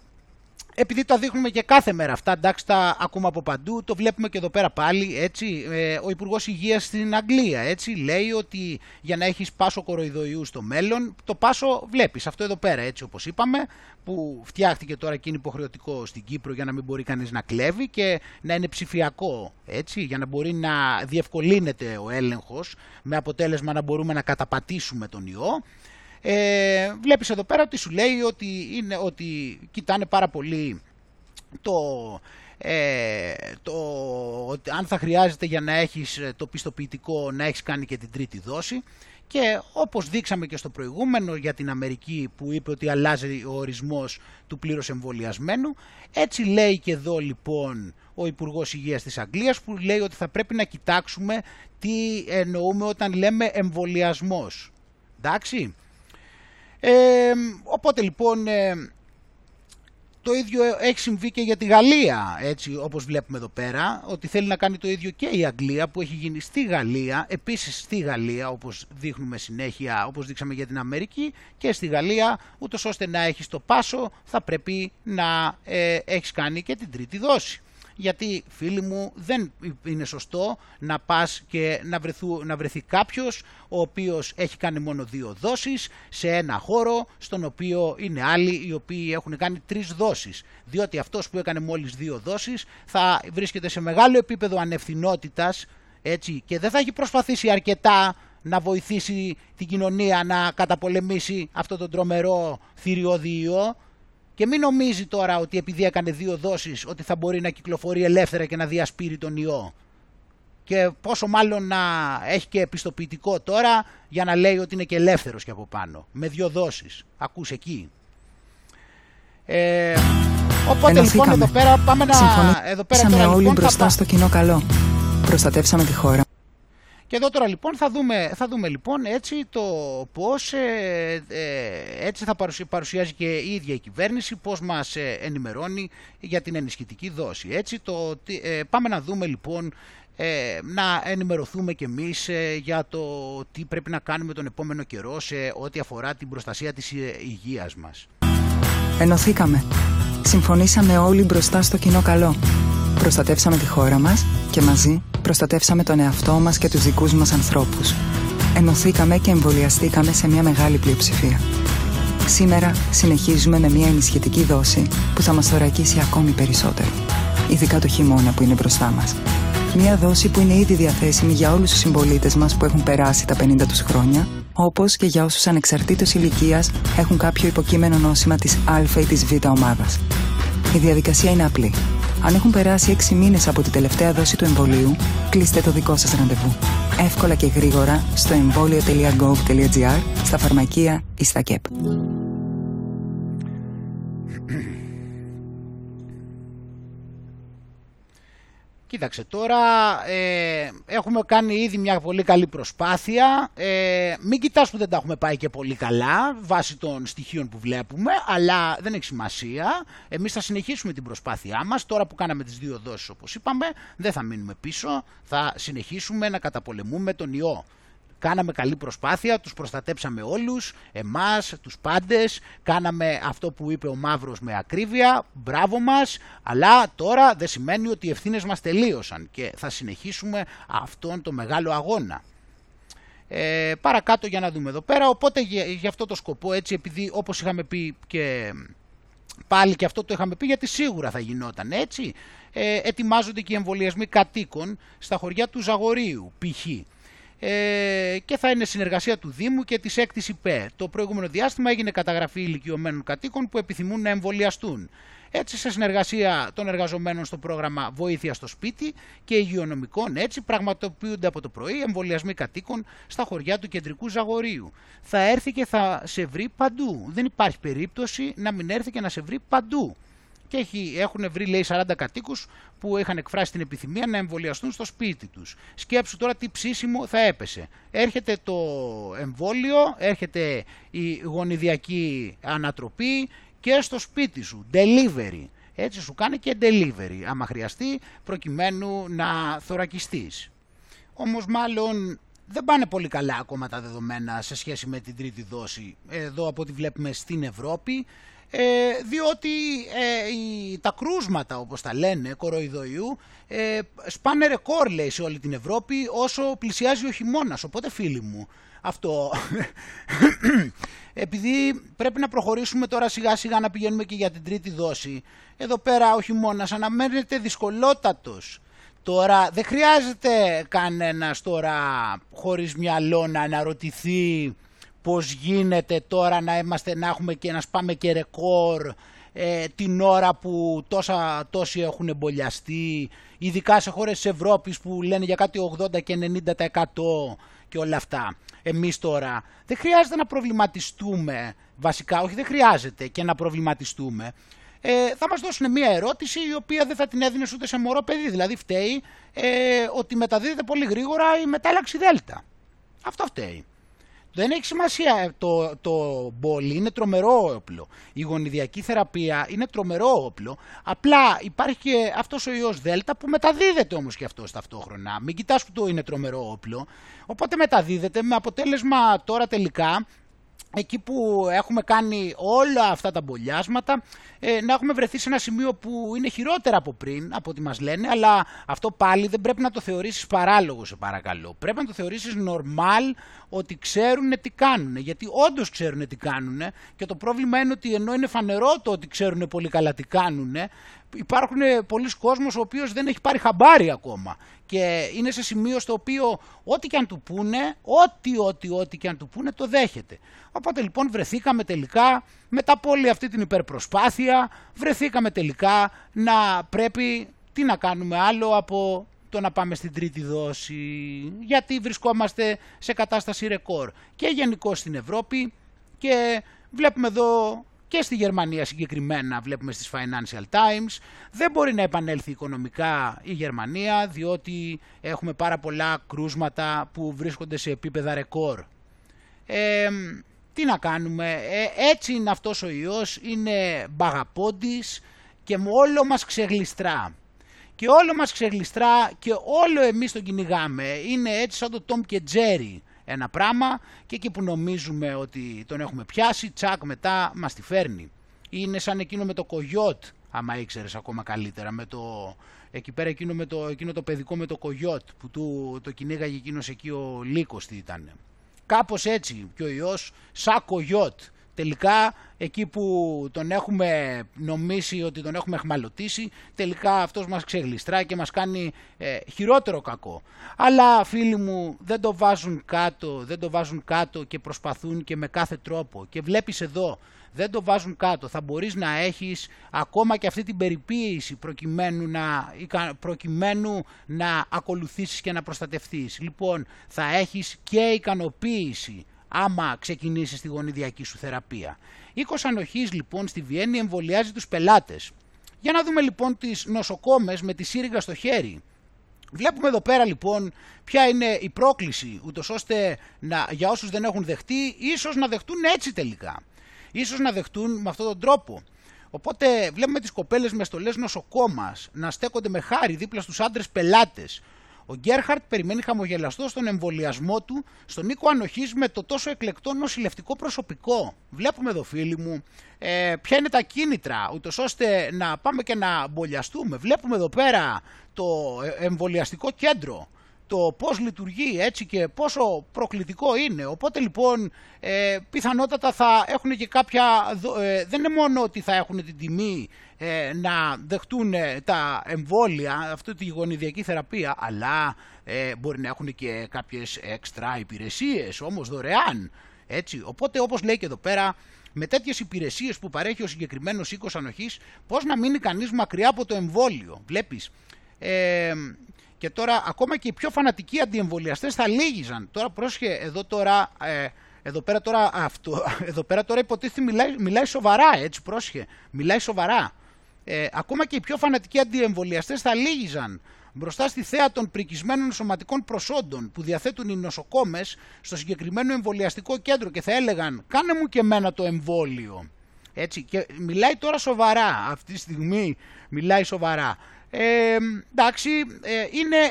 επειδή τα δείχνουμε και κάθε μέρα αυτά, εντάξει, τα ακούμε από παντού, το βλέπουμε και εδώ πέρα πάλι, έτσι, ο Υπουργός Υγείας στην Αγγλία, έτσι, λέει ότι για να έχεις πάσο κοροϊδοϊού στο μέλλον, το πάσο βλέπεις, αυτό εδώ πέρα, έτσι όπως είπαμε, που φτιάχτηκε τώρα και είναι υποχρεωτικό στην Κύπρο για να μην μπορεί κανείς να κλέβει και να είναι ψηφιακό, έτσι, για να μπορεί να διευκολύνεται ο έλεγχος, με αποτέλεσμα να μπορούμε να καταπατήσουμε τον ιό. Βλέπεις εδώ πέρα ότι σου λέει ότι, ότι κοιτάνε πάρα πολύ το αν θα χρειάζεται για να έχεις το πιστοποιητικό να έχεις κάνει και την τρίτη δόση, και όπως δείξαμε και στο προηγούμενο για την Αμερική που είπε ότι αλλάζει ο ορισμός του πλήρως εμβολιασμένου, έτσι λέει και εδώ λοιπόν ο Υπουργός Υγείας της Αγγλίας, που λέει ότι θα πρέπει να κοιτάξουμε τι εννοούμε όταν λέμε εμβολιασμός, εντάξει. Οπότε λοιπόν το ίδιο έχει συμβεί και για τη Γαλλία, έτσι όπως βλέπουμε εδώ πέρα, ότι θέλει να κάνει το ίδιο και η Αγγλία, που έχει γίνει στη Γαλλία, επίσης στη Γαλλία όπως δείχνουμε συνέχεια, όπως δείξαμε για την Αμερική, και στη Γαλλία, ούτως ώστε να έχεις το πάσο θα πρέπει να έχεις κάνει και την τρίτη δόση. Γιατί, φίλοι μου, δεν είναι σωστό να πας και να βρεθεί κάποιος ο οποίος έχει κάνει μόνο 2 δόσεις σε ένα χώρο στον οποίο είναι άλλοι οι οποίοι έχουν κάνει 3 δόσεις. Διότι αυτός που έκανε μόλις 2 δόσεις θα βρίσκεται σε μεγάλο επίπεδο ανευθυνότητας, έτσι, και δεν θα έχει προσπαθήσει αρκετά να βοηθήσει την κοινωνία να καταπολεμήσει αυτό το τρομερό θηριώδη ιό. Και μην νομίζει τώρα ότι επειδή έκανε 2 δόσεις ότι θα μπορεί να κυκλοφορεί ελεύθερα και να διασπείρει τον ιό. Και πόσο μάλλον να έχει και πιστοποιητικό τώρα για να λέει ότι είναι και ελεύθερος και από πάνω. Με 2 δόσεις. Ακούς εκεί. Οπότε λοιπόν εδώ πέρα πάμε να... Εδώ πέρα, τώρα, όλοι μπροστά στο κοινό καλό. Προστατεύσαμε τη χώρα. Και εδώ τώρα λοιπόν θα δούμε λοιπόν έτσι το πώς έτσι θα παρουσιάζει και η ίδια η κυβέρνηση, πώς μας ενημερώνει για την ενισχυτική δόση. Έτσι, πάμε να δούμε λοιπόν, να ενημερωθούμε κι εμείς για το τι πρέπει να κάνουμε τον επόμενο καιρό σε ό,τι αφορά την προστασία της υγείας μας. Ενωθήκαμε. Συμφωνήσαμε όλοι μπροστά στο κοινό καλό. Προστατεύσαμε τη χώρα μας και μαζί προστατεύσαμε τον εαυτό μας και τους δικούς μας ανθρώπους. Ενωθήκαμε και εμβολιαστήκαμε σε μια μεγάλη πλειοψηφία. Σήμερα συνεχίζουμε με μια ενισχυτική δόση που θα μας θωρακίσει ακόμη περισσότερο. Ειδικά το χειμώνα που είναι μπροστά μας. Μια δόση που είναι ήδη διαθέσιμη για όλους τους συμπολίτες μας που έχουν περάσει τα 50 τους χρόνια, όπως και για όσους ανεξαρτήτως ηλικίας έχουν κάποιο υποκείμενο νόσημα της Α ή της Β ομάδας. Η διαδικασία είναι απλή. Αν έχουν περάσει 6 μήνες από την τελευταία δόση του εμβολίου, κλείστε το δικό σας ραντεβού. Εύκολα και γρήγορα στο εμβόλιο.gov.gr, στα φαρμακεία ή στα ΚΕΠ. Κοίταξε, τώρα έχουμε κάνει ήδη μια πολύ καλή προσπάθεια. Μην κοιτάς που δεν τα έχουμε πάει και πολύ καλά, βάσει των στοιχείων που βλέπουμε, αλλά δεν έχει σημασία. Εμείς θα συνεχίσουμε την προσπάθειά μας. Τώρα που κάναμε τις 2 δόσεις, όπως είπαμε, δεν θα μείνουμε πίσω. Θα συνεχίσουμε να καταπολεμούμε τον ιό. Κάναμε καλή προσπάθεια, τους προστατέψαμε όλους, εμάς, τους πάντες, κάναμε αυτό που είπε ο Μαύρος με ακρίβεια, μπράβο μας, αλλά τώρα δεν σημαίνει ότι οι ευθύνες μας τελείωσαν και θα συνεχίσουμε αυτόν τον μεγάλο αγώνα. Παρακάτω για να δούμε εδώ πέρα, οπότε για αυτό το σκοπό, έτσι, επειδή όπως είχαμε πει και... Πάλι και αυτό το είχαμε πει γιατί σίγουρα θα γινόταν έτσι, ετοιμάζονται και οι εμβολιασμοί κατοίκων στα χωριά του Ζαγορείου, π.χ., και θα είναι συνεργασία του Δήμου και της 6ης ΥΠΕ. Το προηγούμενο διάστημα έγινε καταγραφή ηλικιωμένων κατοίκων που επιθυμούν να εμβολιαστούν. Έτσι, σε συνεργασία των εργαζομένων στο πρόγραμμα Βοήθεια στο Σπίτι και Υγειονομικών, έτσι πραγματοποιούνται από το πρωί εμβολιασμοί κατοίκων στα χωριά του κεντρικού Ζαγορείου. Θα έρθει και θα σε βρει παντού. Δεν υπάρχει περίπτωση να μην έρθει και να σε βρει παντού. Και έχουν βρει, λέει, 40 κατοίκους που είχαν εκφράσει την επιθυμία να εμβολιαστούν στο σπίτι τους. Σκέψου τώρα τι ψήσιμο θα έπεσε. Έρχεται το εμβόλιο, έρχεται η γονιδιακή ανατροπή και στο σπίτι σου, delivery. Έτσι σου κάνει και delivery, άμα χρειαστεί, προκειμένου να θωρακιστείς. Όμως μάλλον δεν πάνε πολύ καλά ακόμα τα δεδομένα σε σχέση με την τρίτη δόση, εδώ από ό,τι βλέπουμε στην Ευρώπη, διότι τα κρούσματα, όπως τα λένε, κοροϊδοϊού σπάνε ρεκόρ, λέει, σε όλη την Ευρώπη όσο πλησιάζει ο χειμώνας. Οπότε, φίλοι μου, αυτό επειδή πρέπει να προχωρήσουμε τώρα σιγά σιγά να πηγαίνουμε και για την τρίτη δόση, εδώ πέρα ο χειμώνας αναμένεται δυσκολότατος. Τώρα δεν χρειάζεται κανένας τώρα χωρίς μυαλό να αναρωτηθεί πώς γίνεται τώρα να έχουμε και να σπάμε και ρεκόρ την ώρα που τόσοι έχουν εμβολιαστεί, ειδικά σε χώρες της Ευρώπης που λένε για κάτι 80 και 90% και όλα αυτά. Εμείς τώρα δεν χρειάζεται να προβληματιστούμε, βασικά, όχι δεν χρειάζεται και να προβληματιστούμε. Θα μας δώσουν μια ερώτηση η οποία δεν θα την έδινες ούτε σε μωρό παιδί, δηλαδή φταίει ότι μεταδίδεται πολύ γρήγορα η μετάλλαξη Δέλτα. Αυτό φταίει. Δεν έχει σημασία το μπόλι, είναι τρομερό όπλο. Η γονιδιακή θεραπεία είναι τρομερό όπλο. Απλά υπάρχει και αυτός ο ιός Δέλτα που μεταδίδεται όμως και αυτός ταυτόχρονα. Μην κοιτάς που το είναι τρομερό όπλο. Οπότε μεταδίδεται με αποτέλεσμα τώρα τελικά, εκεί που έχουμε κάνει όλα αυτά τα μπολιάσματα, να έχουμε βρεθεί σε ένα σημείο που είναι χειρότερα από πριν, από ό,τι μας λένε, αλλά αυτό πάλι δεν πρέπει να το θεωρήσεις παράλογο, σε παρακαλώ. Πρέπει να το θεωρήσεις normal, ότι ξέρουν τι κάνουν, γιατί όντως ξέρουν τι κάνουν και το πρόβλημα είναι ότι ενώ είναι φανερό το ότι ξέρουν πολύ καλά τι κάνουν, υπάρχουν πολλοί κόσμος ο οποίος δεν έχει πάρει χαμπάρι ακόμα και είναι σε σημείο στο οποίο ό,τι και αν του πούνε, ό,τι και αν του πούνε το δέχεται. Οπότε λοιπόν βρεθήκαμε τελικά, μετά από όλη αυτή την υπερπροσπάθεια, βρεθήκαμε τελικά να πρέπει, τι να κάνουμε άλλο από το να πάμε στην τρίτη δόση, γιατί βρισκόμαστε σε κατάσταση ρεκόρ και γενικώς στην Ευρώπη και βλέπουμε εδώ... και στη Γερμανία συγκεκριμένα βλέπουμε στις Financial Times. Δεν μπορεί να επανέλθει οικονομικά η Γερμανία, διότι έχουμε πάρα πολλά κρούσματα που βρίσκονται σε επίπεδα ρεκόρ. Τι να κάνουμε, έτσι είναι αυτός ο ιός, είναι μπαγαπόντης και όλο μας ξεγλιστρά. Και όλο μας ξεγλιστρά και όλο εμείς τον κυνηγάμε. Είναι έτσι σαν το Τόμ και Τζέρι ένα πράγμα, και εκεί που νομίζουμε ότι τον έχουμε πιάσει, τσακ, μετά μας τη φέρνει. Είναι σαν εκείνο με το κογιότ, άμα ήξερες ακόμα καλύτερα, με το, εκεί πέρα εκείνο το παιδικό με το κογιότ που το κυνήγαγε εκείνος εκεί ο Λύκος, τι ήταν. Κάπως έτσι και ο ιός, σαν κογιότ. Τελικά εκεί που τον έχουμε νομίσει ότι τον έχουμε εχμαλωτήσει, τελικά αυτός μας ξεγλιστρά και μας κάνει χειρότερο κακό. Αλλά φίλοι μου, δεν το βάζουν κάτω και προσπαθούν και με κάθε τρόπο. Και βλέπεις εδώ, δεν το βάζουν κάτω. Θα μπορείς να έχεις ακόμα και αυτή την περιποίηση προκειμένου να ακολουθήσεις και να προστατευτείς. Λοιπόν, θα έχεις και ικανοποίηση άμα ξεκινήσεις τη γονιδιακή σου θεραπεία. Οίκος Ανοχής λοιπόν στη Βιέννη εμβολιάζει τους πελάτες. Για να δούμε λοιπόν τις νοσοκόμες με τη σύριγγα στο χέρι. Βλέπουμε εδώ πέρα λοιπόν ποια είναι η πρόκληση, ούτως ώστε για όσους δεν έχουν δεχτεί, ίσως να δεχτούν έτσι τελικά. Ίσως να δεχτούν με αυτόν τον τρόπο. Οπότε βλέπουμε τις κοπέλες με στολές νοσοκόμας να στέκονται με χάρη δίπλα στους άντρες πελάτες. Ο Γκέρχαρτ περιμένει χαμογελαστό στον εμβολιασμό του στον οίκο Ανοχής με το τόσο εκλεκτό νοσηλευτικό προσωπικό. Βλέπουμε εδώ, φίλοι μου, ποια είναι τα κίνητρα, ούτως ώστε να πάμε και να εμβολιαστούμε. Βλέπουμε εδώ πέρα το εμβολιαστικό κέντρο, το πώς λειτουργεί έτσι και πόσο προκλητικό είναι. Οπότε λοιπόν πιθανότατα θα έχουν και κάποια... δεν είναι μόνο ότι θα έχουν την τιμή να δεχτούν τα εμβόλια, αυτή τη γονιδιακή θεραπεία, αλλά μπορεί να έχουν και κάποιες έξτρα υπηρεσίες, όμως δωρεάν. Έτσι. Οπότε όπως λέει και εδώ πέρα, με τέτοιες υπηρεσίες που παρέχει ο συγκεκριμένος οίκος Ανοχής, πώς να μείνει κανείς μακριά από το εμβόλιο. Βλέπεις... Και τώρα ακόμα και οι πιο φανατικοί αντιεμβολιαστές θα λύγιζαν. Τώρα πρόσχε, εδώ πέρα τώρα υποτίθεται μιλάει σοβαρά, έτσι, πρόσχε, μιλάει σοβαρά. Ακόμα και οι πιο φανατικοί αντιεμβολιαστές θα λύγιζαν μπροστά στη θέα των πρικισμένων σωματικών προσόντων που διαθέτουν οι νοσοκόμες στο συγκεκριμένο εμβολιαστικό κέντρο και θα έλεγαν «Κάνε μου και εμένα το εμβόλιο». Έτσι, και μιλάει τώρα σοβαρά, αυτή τη στιγμή μιλάει σοβαρά. Εντάξει,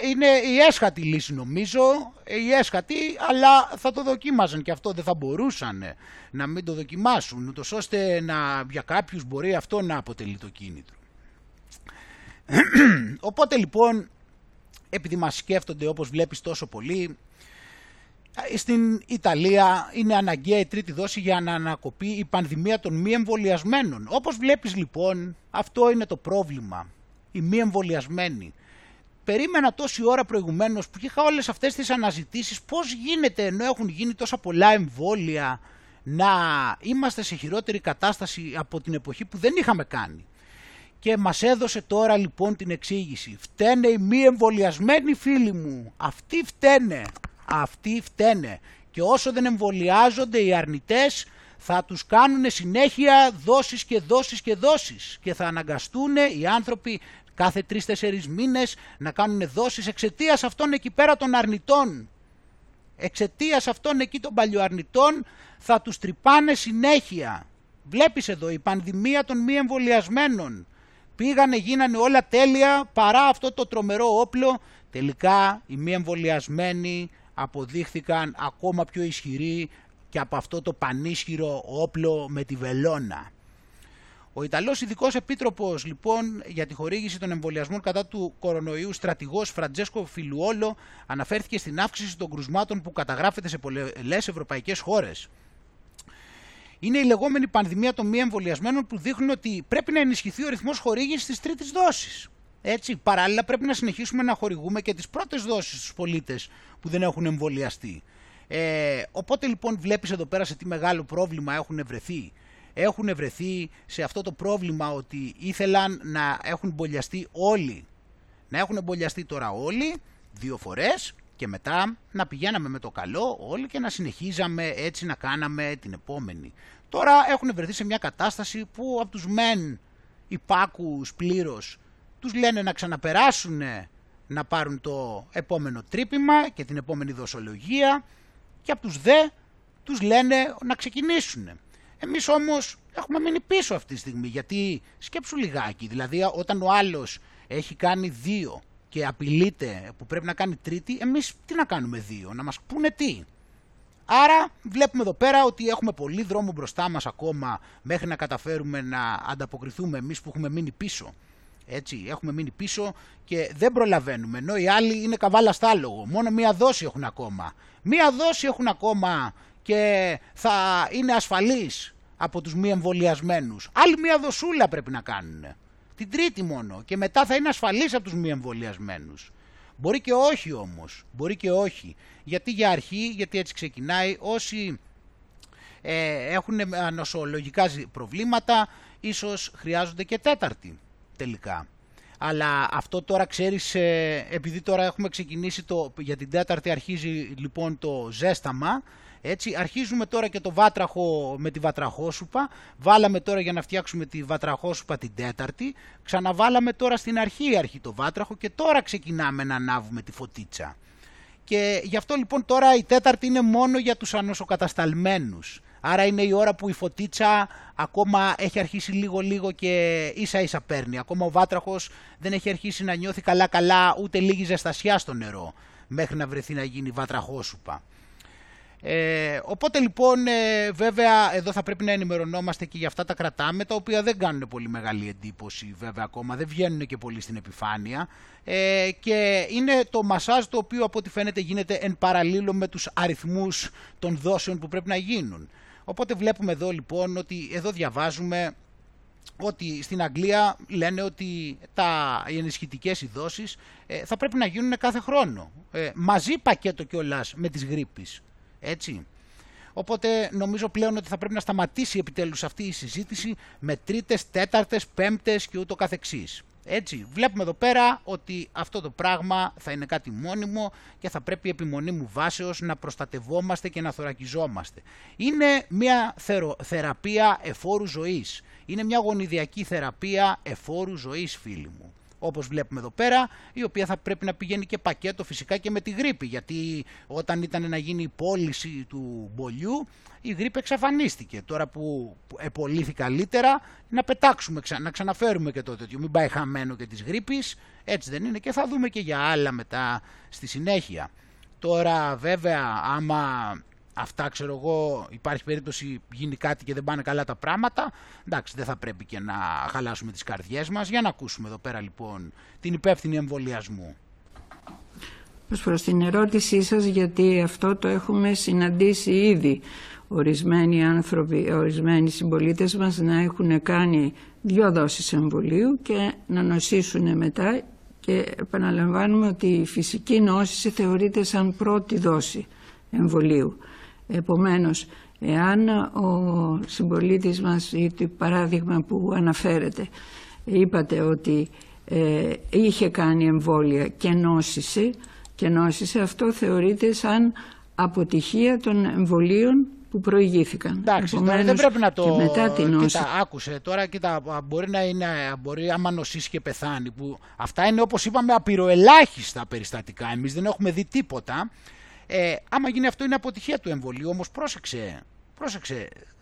είναι η έσχατη λύση νομίζω, η έσχατη, αλλά θα το δοκίμαζαν και αυτό, δεν θα μπορούσαν να μην το δοκιμάσουν, ούτως ώστε για κάποιους μπορεί αυτό να αποτελεί το κίνητρο. Οπότε λοιπόν, επειδή μας σκέφτονται όπως βλέπεις τόσο πολύ, στην Ιταλία είναι αναγκαία η τρίτη δόση για να ανακοπεί η πανδημία των μη εμβολιασμένων. Όπως βλέπεις λοιπόν, αυτό είναι το πρόβλημα. Οι μη εμβολιασμένοι. Περίμενα τόση ώρα προηγουμένως που είχα όλες αυτές τις αναζητήσεις πώς γίνεται ενώ έχουν γίνει τόσα πολλά εμβόλια να είμαστε σε χειρότερη κατάσταση από την εποχή που δεν είχαμε κάνει. Και μας έδωσε τώρα λοιπόν την εξήγηση. Φταίνε οι μη εμβολιασμένοι, φίλοι μου. Αυτοί φταίνε. Και όσο δεν εμβολιάζονται οι αρνητές, θα τους κάνουν συνέχεια δόσεις και θα αναγκαστούν οι άνθρωποι κάθε 3-4 μήνες να κάνουν δόσεις εξαιτίας αυτών εκεί πέρα των αρνητών. Εξαιτίας αυτών εκεί των παλιοαρνητών θα τους τρυπάνε συνέχεια. Βλέπεις εδώ η πανδημία των μη εμβολιασμένων. Πήγανε, γίνανε όλα τέλεια παρά αυτό το τρομερό όπλο. Τελικά οι μη εμβολιασμένοι αποδείχθηκαν ακόμα πιο ισχυροί και από αυτό το πανίσχυρο όπλο με τη βελόνα. Ο Ιταλός Ειδικός Επίτροπος λοιπόν για τη χορήγηση των εμβολιασμών κατά του κορονοϊού, στρατηγός Φραντζέσκο Φιλουόλο, αναφέρθηκε στην αύξηση των κρουσμάτων που καταγράφεται σε πολλές ευρωπαϊκές χώρες. Είναι η λεγόμενη πανδημία των μη εμβολιασμένων που δείχνουν ότι πρέπει να ενισχυθεί ο ρυθμός χορήγησης της τρίτης δόσης. Έτσι, παράλληλα πρέπει να συνεχίσουμε να χορηγούμε και τις πρώτες δόσεις στους πολίτες που δεν έχουν εμβολιαστεί. Οπότε λοιπόν βλέπεις εδώ πέρα σε τι μεγάλο πρόβλημα έχουν βρεθεί σε αυτό το πρόβλημα, ότι ήθελαν να έχουν εμβολιαστεί όλοι, να έχουν εμβολιαστεί τώρα όλοι 2 φορές και μετά να πηγαίναμε με το καλό όλοι και να συνεχίζαμε έτσι να κάναμε την επόμενη. Τώρα έχουν βρεθεί σε μια κατάσταση που από τους μεν υπάκους πλήρως τους λένε να ξαναπεράσουν να πάρουν το επόμενο τρύπημα και την επόμενη δοσολογία και από τους δε τους λένε να ξεκινήσουν. Εμείς όμως έχουμε μείνει πίσω αυτή τη στιγμή, γιατί σκέψου λιγάκι, δηλαδή όταν ο άλλος έχει κάνει δύο και απειλείται που πρέπει να κάνει τρίτη, εμείς τι να κάνουμε δύο, να μας πούνε τι. Άρα βλέπουμε εδώ πέρα ότι έχουμε πολύ δρόμο μπροστά μας ακόμα μέχρι να καταφέρουμε να ανταποκριθούμε εμείς που έχουμε μείνει πίσω. Έτσι, έχουμε μείνει πίσω και δεν προλαβαίνουμε, ενώ οι άλλοι είναι καβάλα στάλογο, μόνο μία δόση έχουν ακόμα. Μία δόση έχουν ακόμα και θα είναι ασφαλείς από τους μη εμβολιασμένους. Άλλη μία δοσούλα πρέπει να κάνουν, την τρίτη μόνο, και μετά θα είναι ασφαλείς από τους μη εμβολιασμένους. Μπορεί και όχι όμως, μπορεί και όχι, γιατί για αρχή, γιατί έτσι ξεκινάει, όσοι έχουν νοσολογικά προβλήματα ίσως χρειάζονται και τέταρτη τελικά. Αλλά αυτό τώρα ξέρεις, επειδή τώρα έχουμε ξεκινήσει για την τέταρτη αρχίζει λοιπόν το ζέσταμα, έτσι, αρχίζουμε τώρα και το βάτραχο με τη βατραχόσουπα, βάλαμε τώρα για να φτιάξουμε τη βατραχόσουπα την τέταρτη, ξαναβάλαμε τώρα στην αρχή το βάτραχο και τώρα ξεκινάμε να ανάβουμε τη φωτίτσα. Και γι' αυτό λοιπόν τώρα η τέταρτη είναι μόνο για τους ανοσοκατασταλμένους. Άρα είναι η ώρα που η φωτίτσα ακόμα έχει αρχίσει λίγο-λίγο και ίσα-ίσα παίρνει. Ακόμα ο βάτραχος δεν έχει αρχίσει να νιώθει καλά-καλά ούτε λίγη ζεστασιά στο νερό μέχρι να βρεθεί να γίνει βατραχόσουπα. Οπότε λοιπόν βέβαια εδώ θα πρέπει να ενημερωνόμαστε και για αυτά τα κρατάμε, τα οποία δεν κάνουν πολύ μεγάλη εντύπωση βέβαια ακόμα, δεν βγαίνουν και πολύ στην επιφάνεια, και είναι το μασάζ το οποίο από ό,τι φαίνεται γίνεται εν παραλίλω με τους αριθμούς των δόσεων που πρέπει να γίνουν. Οπότε βλέπουμε εδώ λοιπόν ότι εδώ διαβάζουμε ότι στην Αγγλία λένε ότι οι ενισχυτικές δόσεις θα πρέπει να γίνουν κάθε χρόνο, μαζί πακέτο κιόλας με τις γρίπης. Έτσι. Οπότε νομίζω πλέον ότι θα πρέπει να σταματήσει επιτέλους αυτή η συζήτηση με τρίτες, τέταρτες, πέμπτες και ούτω καθεξής. Έτσι. Βλέπουμε εδώ πέρα ότι αυτό το πράγμα θα είναι κάτι μόνιμο και θα πρέπει επί μονίμου βάσεως να προστατευόμαστε και να θωρακιζόμαστε. Είναι μια θεραπεία εφόρου ζωής. Είναι μια γονιδιακή θεραπεία εφόρου ζωής, φίλοι μου. Όπως βλέπουμε εδώ πέρα, η οποία θα πρέπει να πηγαίνει και πακέτο φυσικά και με τη γρίπη, γιατί όταν ήταν να γίνει η πώληση του μπολιού, η γρίπη εξαφανίστηκε. Τώρα που επωλήθη καλύτερα, να πετάξουμε, να ξαναφέρουμε και το τέτοιο, μην πάει χαμένο και της γρίπης, έτσι δεν είναι, και θα δούμε και για άλλα μετά στη συνέχεια. Τώρα βέβαια, άμα αυτά ξέρω εγώ, υπάρχει περίπτωση γίνει κάτι και δεν πάνε καλά τα πράγματα, εντάξει, δεν θα πρέπει και να χαλάσουμε τις καρδιές μας. Για να ακούσουμε εδώ πέρα λοιπόν την υπεύθυνη εμβολιασμού. Ως προς την ερώτησή σας, γιατί αυτό το έχουμε συναντήσει ήδη, ορισμένοι άνθρωποι, ορισμένοι συμπολίτες μας να έχουν κάνει 2 δόσεις εμβολίου και να νοσήσουν μετά, και επαναλαμβάνουμε ότι η φυσική νόσηση θεωρείται σαν πρώτη δόση εμβολίου. Επομένως, εάν ο συμπολίτης μας, ή το παράδειγμα που αναφέρετε, είπατε ότι είχε κάνει εμβόλια και νόσησε, αυτό θεωρείται σαν αποτυχία των εμβολίων που προηγήθηκαν. Εντάξει, επομένως, τώρα δεν πρέπει να το... Μετά την νόση... Κοίτα, άκουσε, τώρα κοίτα, μπορεί να είναι, μπορεί άμα νοσήσει και πεθάνει, που αυτά είναι όπως είπαμε απειροελάχιστα περιστατικά, εμείς δεν έχουμε δει τίποτα. Άμα γίνει αυτό είναι αποτυχία του εμβολίου, όμως πρόσεξε,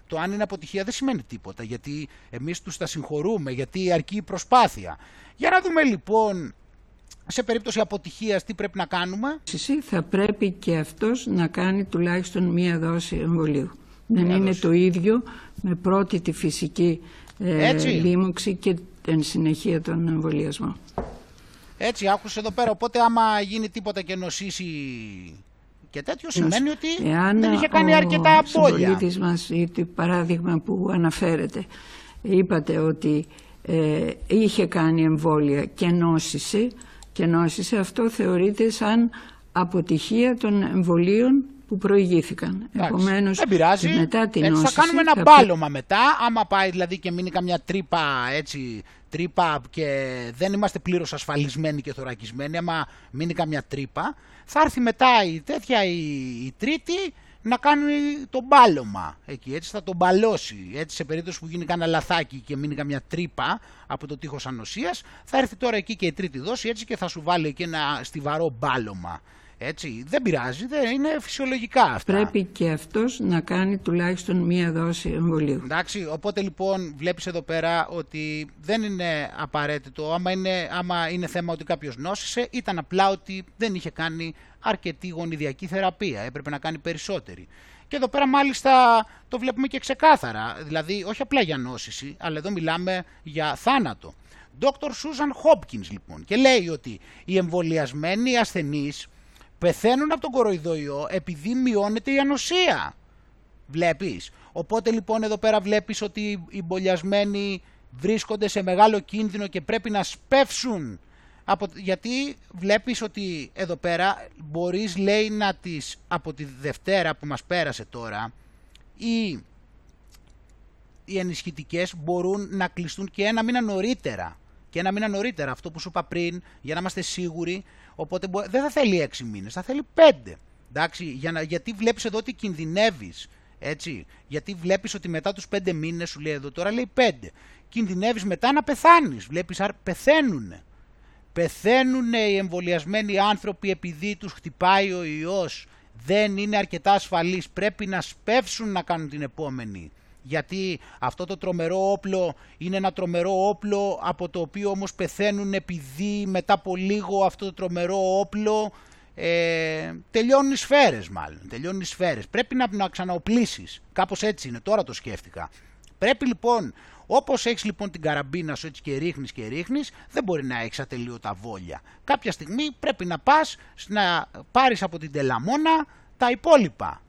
το αν είναι αποτυχία δεν σημαίνει τίποτα, γιατί εμείς τους τα συγχωρούμε, γιατί αρκεί η προσπάθεια. Για να δούμε λοιπόν σε περίπτωση αποτυχίας τι πρέπει να κάνουμε. Θα πρέπει και αυτός να κάνει τουλάχιστον 1 δόση εμβολίου. Δεν είναι το ίδιο με πρώτη τη φυσική λίμωξη και εν συνεχεία τον εμβολιασμό. Έτσι, άκουσε εδώ πέρα, οπότε άμα γίνει τίποτα και νοσήσει... Και τέτοιο σημαίνει ότι δεν είχε κάνει αρκετά απώλεια. Ο συμπολίτης μας, ή το παράδειγμα που αναφέρετε, είπατε ότι είχε κάνει εμβόλια και νόσησε, αυτό θεωρείται σαν αποτυχία των εμβολίων που προηγήθηκαν. Επομένως, δεν πειράζει, μετά την νόσηση, θα κάνουμε ένα μπάλωμα μετά, άμα πάει δηλαδή και μείνει καμιά τρύπα και δεν είμαστε πλήρως ασφαλισμένοι και θωρακισμένοι, άμα μείνει καμιά τρύπα, θα έρθει μετά η τρίτη να κάνει το μπάλωμα εκεί, έτσι θα τον μπαλώσει, έτσι σε περίπτωση που γίνει κανένα λαθάκι και μείνει καμιά τρύπα από το τείχος ανοσίας, θα έρθει τώρα εκεί και η τρίτη δόση, έτσι, και θα σου βάλει και ένα στιβαρό μπάλωμα. Έτσι, δεν πειράζει, δεν είναι φυσιολογικά αυτά. Πρέπει και αυτός να κάνει τουλάχιστον μία δόση εμβολίου. Εντάξει, οπότε λοιπόν βλέπεις εδώ πέρα ότι δεν είναι απαραίτητο, άμα είναι θέμα ότι κάποιος νόσησε, ήταν απλά ότι δεν είχε κάνει αρκετή γονιδιακή θεραπεία, έπρεπε να κάνει περισσότερη. Και εδώ πέρα μάλιστα το βλέπουμε και ξεκάθαρα, δηλαδή όχι απλά για νόσηση, αλλά εδώ μιλάμε για θάνατο. Dr. Susan Hopkins λοιπόν, και λέει ότι οι εμβολιασμένοι ασθενείς πεθαίνουν από τον κοροϊδοϊό επειδή μειώνεται η ανοσία. Βλέπεις. Οπότε λοιπόν εδώ πέρα βλέπεις ότι οι εμβολιασμένοι βρίσκονται σε μεγάλο κίνδυνο και πρέπει να σπεύσουν. Γιατί βλέπεις ότι εδώ πέρα μπορείς, λέει, να τις, από τη Δευτέρα που μας πέρασε τώρα, οι ενισχυτικές μπορούν να κλειστούν και ένα μήνα νωρίτερα. Αυτό που σου είπα πριν, για να είμαστε σίγουροι. Οπότε δεν θα θέλει 6 μήνες, θα θέλει 5. Εντάξει, γιατί βλέπεις εδώ ότι κινδυνεύεις, έτσι. Γιατί βλέπεις ότι μετά τους 5 μήνες, σου λέει εδώ τώρα, λέει 5. Κινδυνεύεις μετά να πεθάνεις. Βλέπεις, πεθαίνουνε. Πεθαίνουνε οι εμβολιασμένοι άνθρωποι επειδή τους χτυπάει ο ιός. Δεν είναι αρκετά ασφαλείς. Πρέπει να σπεύσουν να κάνουν την επόμενη. Γιατί αυτό το τρομερό όπλο είναι ένα τρομερό όπλο, από το οποίο όμως πεθαίνουν, επειδή μετά από λίγο αυτό το τρομερό όπλο τελειώνουν οι σφαίρες μάλλον. Πρέπει να ξαναοπλήσεις. Κάπως έτσι είναι, τώρα το σκέφτηκα. Πρέπει λοιπόν, όπως έχεις λοιπόν την καραμπίνα σου έτσι και ρίχνεις, δεν μπορεί να έχεις ατελείωτα βόλια. Κάποια στιγμή πρέπει να πας να πάρεις από την τελαμόνα τα υπόλοιπα.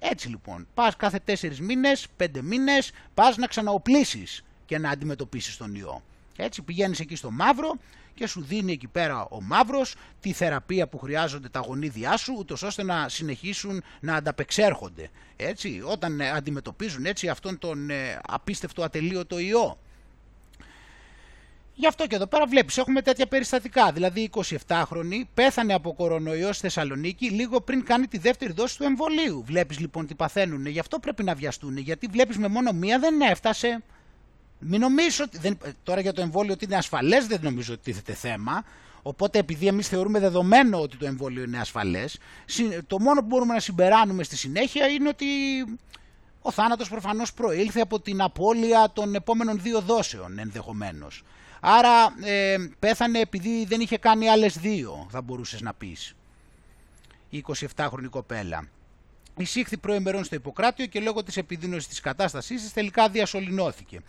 Έτσι λοιπόν, πας κάθε 4 μήνες, 5 μήνες, πας να ξαναοπλήσεις και να αντιμετωπίσεις τον ιό. Έτσι, πηγαίνεις εκεί στο μαύρο και σου δίνει εκεί πέρα ο μαύρος τη θεραπεία που χρειάζονται τα γονίδια σου, ούτως ώστε να συνεχίσουν να ανταπεξέρχονται. Έτσι, όταν αντιμετωπίζουν έτσι αυτόν τον απίστευτο ατελείωτο ιό. Γι' αυτό και εδώ πέρα βλέπεις, έχουμε τέτοια περιστατικά. Δηλαδή 27χρονη πέθανε από κορονοϊό στη Θεσσαλονίκη λίγο πριν κάνει τη δεύτερη δόση του εμβολίου. Βλέπεις λοιπόν τι παθαίνουν, γι' αυτό πρέπει να βιαστούν, γιατί βλέπεις με μόνο μία δεν έφτασε. Μην νομίζω ότι. Τώρα για το εμβόλιο ότι είναι ασφαλές, δεν νομίζω ότι τίθεται θέμα. Οπότε επειδή εμείς θεωρούμε δεδομένο ότι το εμβόλιο είναι ασφαλές, το μόνο που μπορούμε να συμπεράνουμε στη συνέχεια είναι ότι ο θάνατος προφανώς προήλθε από την απώλεια των επόμενων 2 δόσεων ενδεχομένως. Άρα πέθανε επειδή δεν είχε κάνει άλλες 2, θα μπορούσες να πεις, η 27χρονη κοπέλα. Εισήχθη προημερών στο Ιπποκράτιο και λόγω της επιδείνωσης της κατάστασής της τελικά διασωληνώθηκε.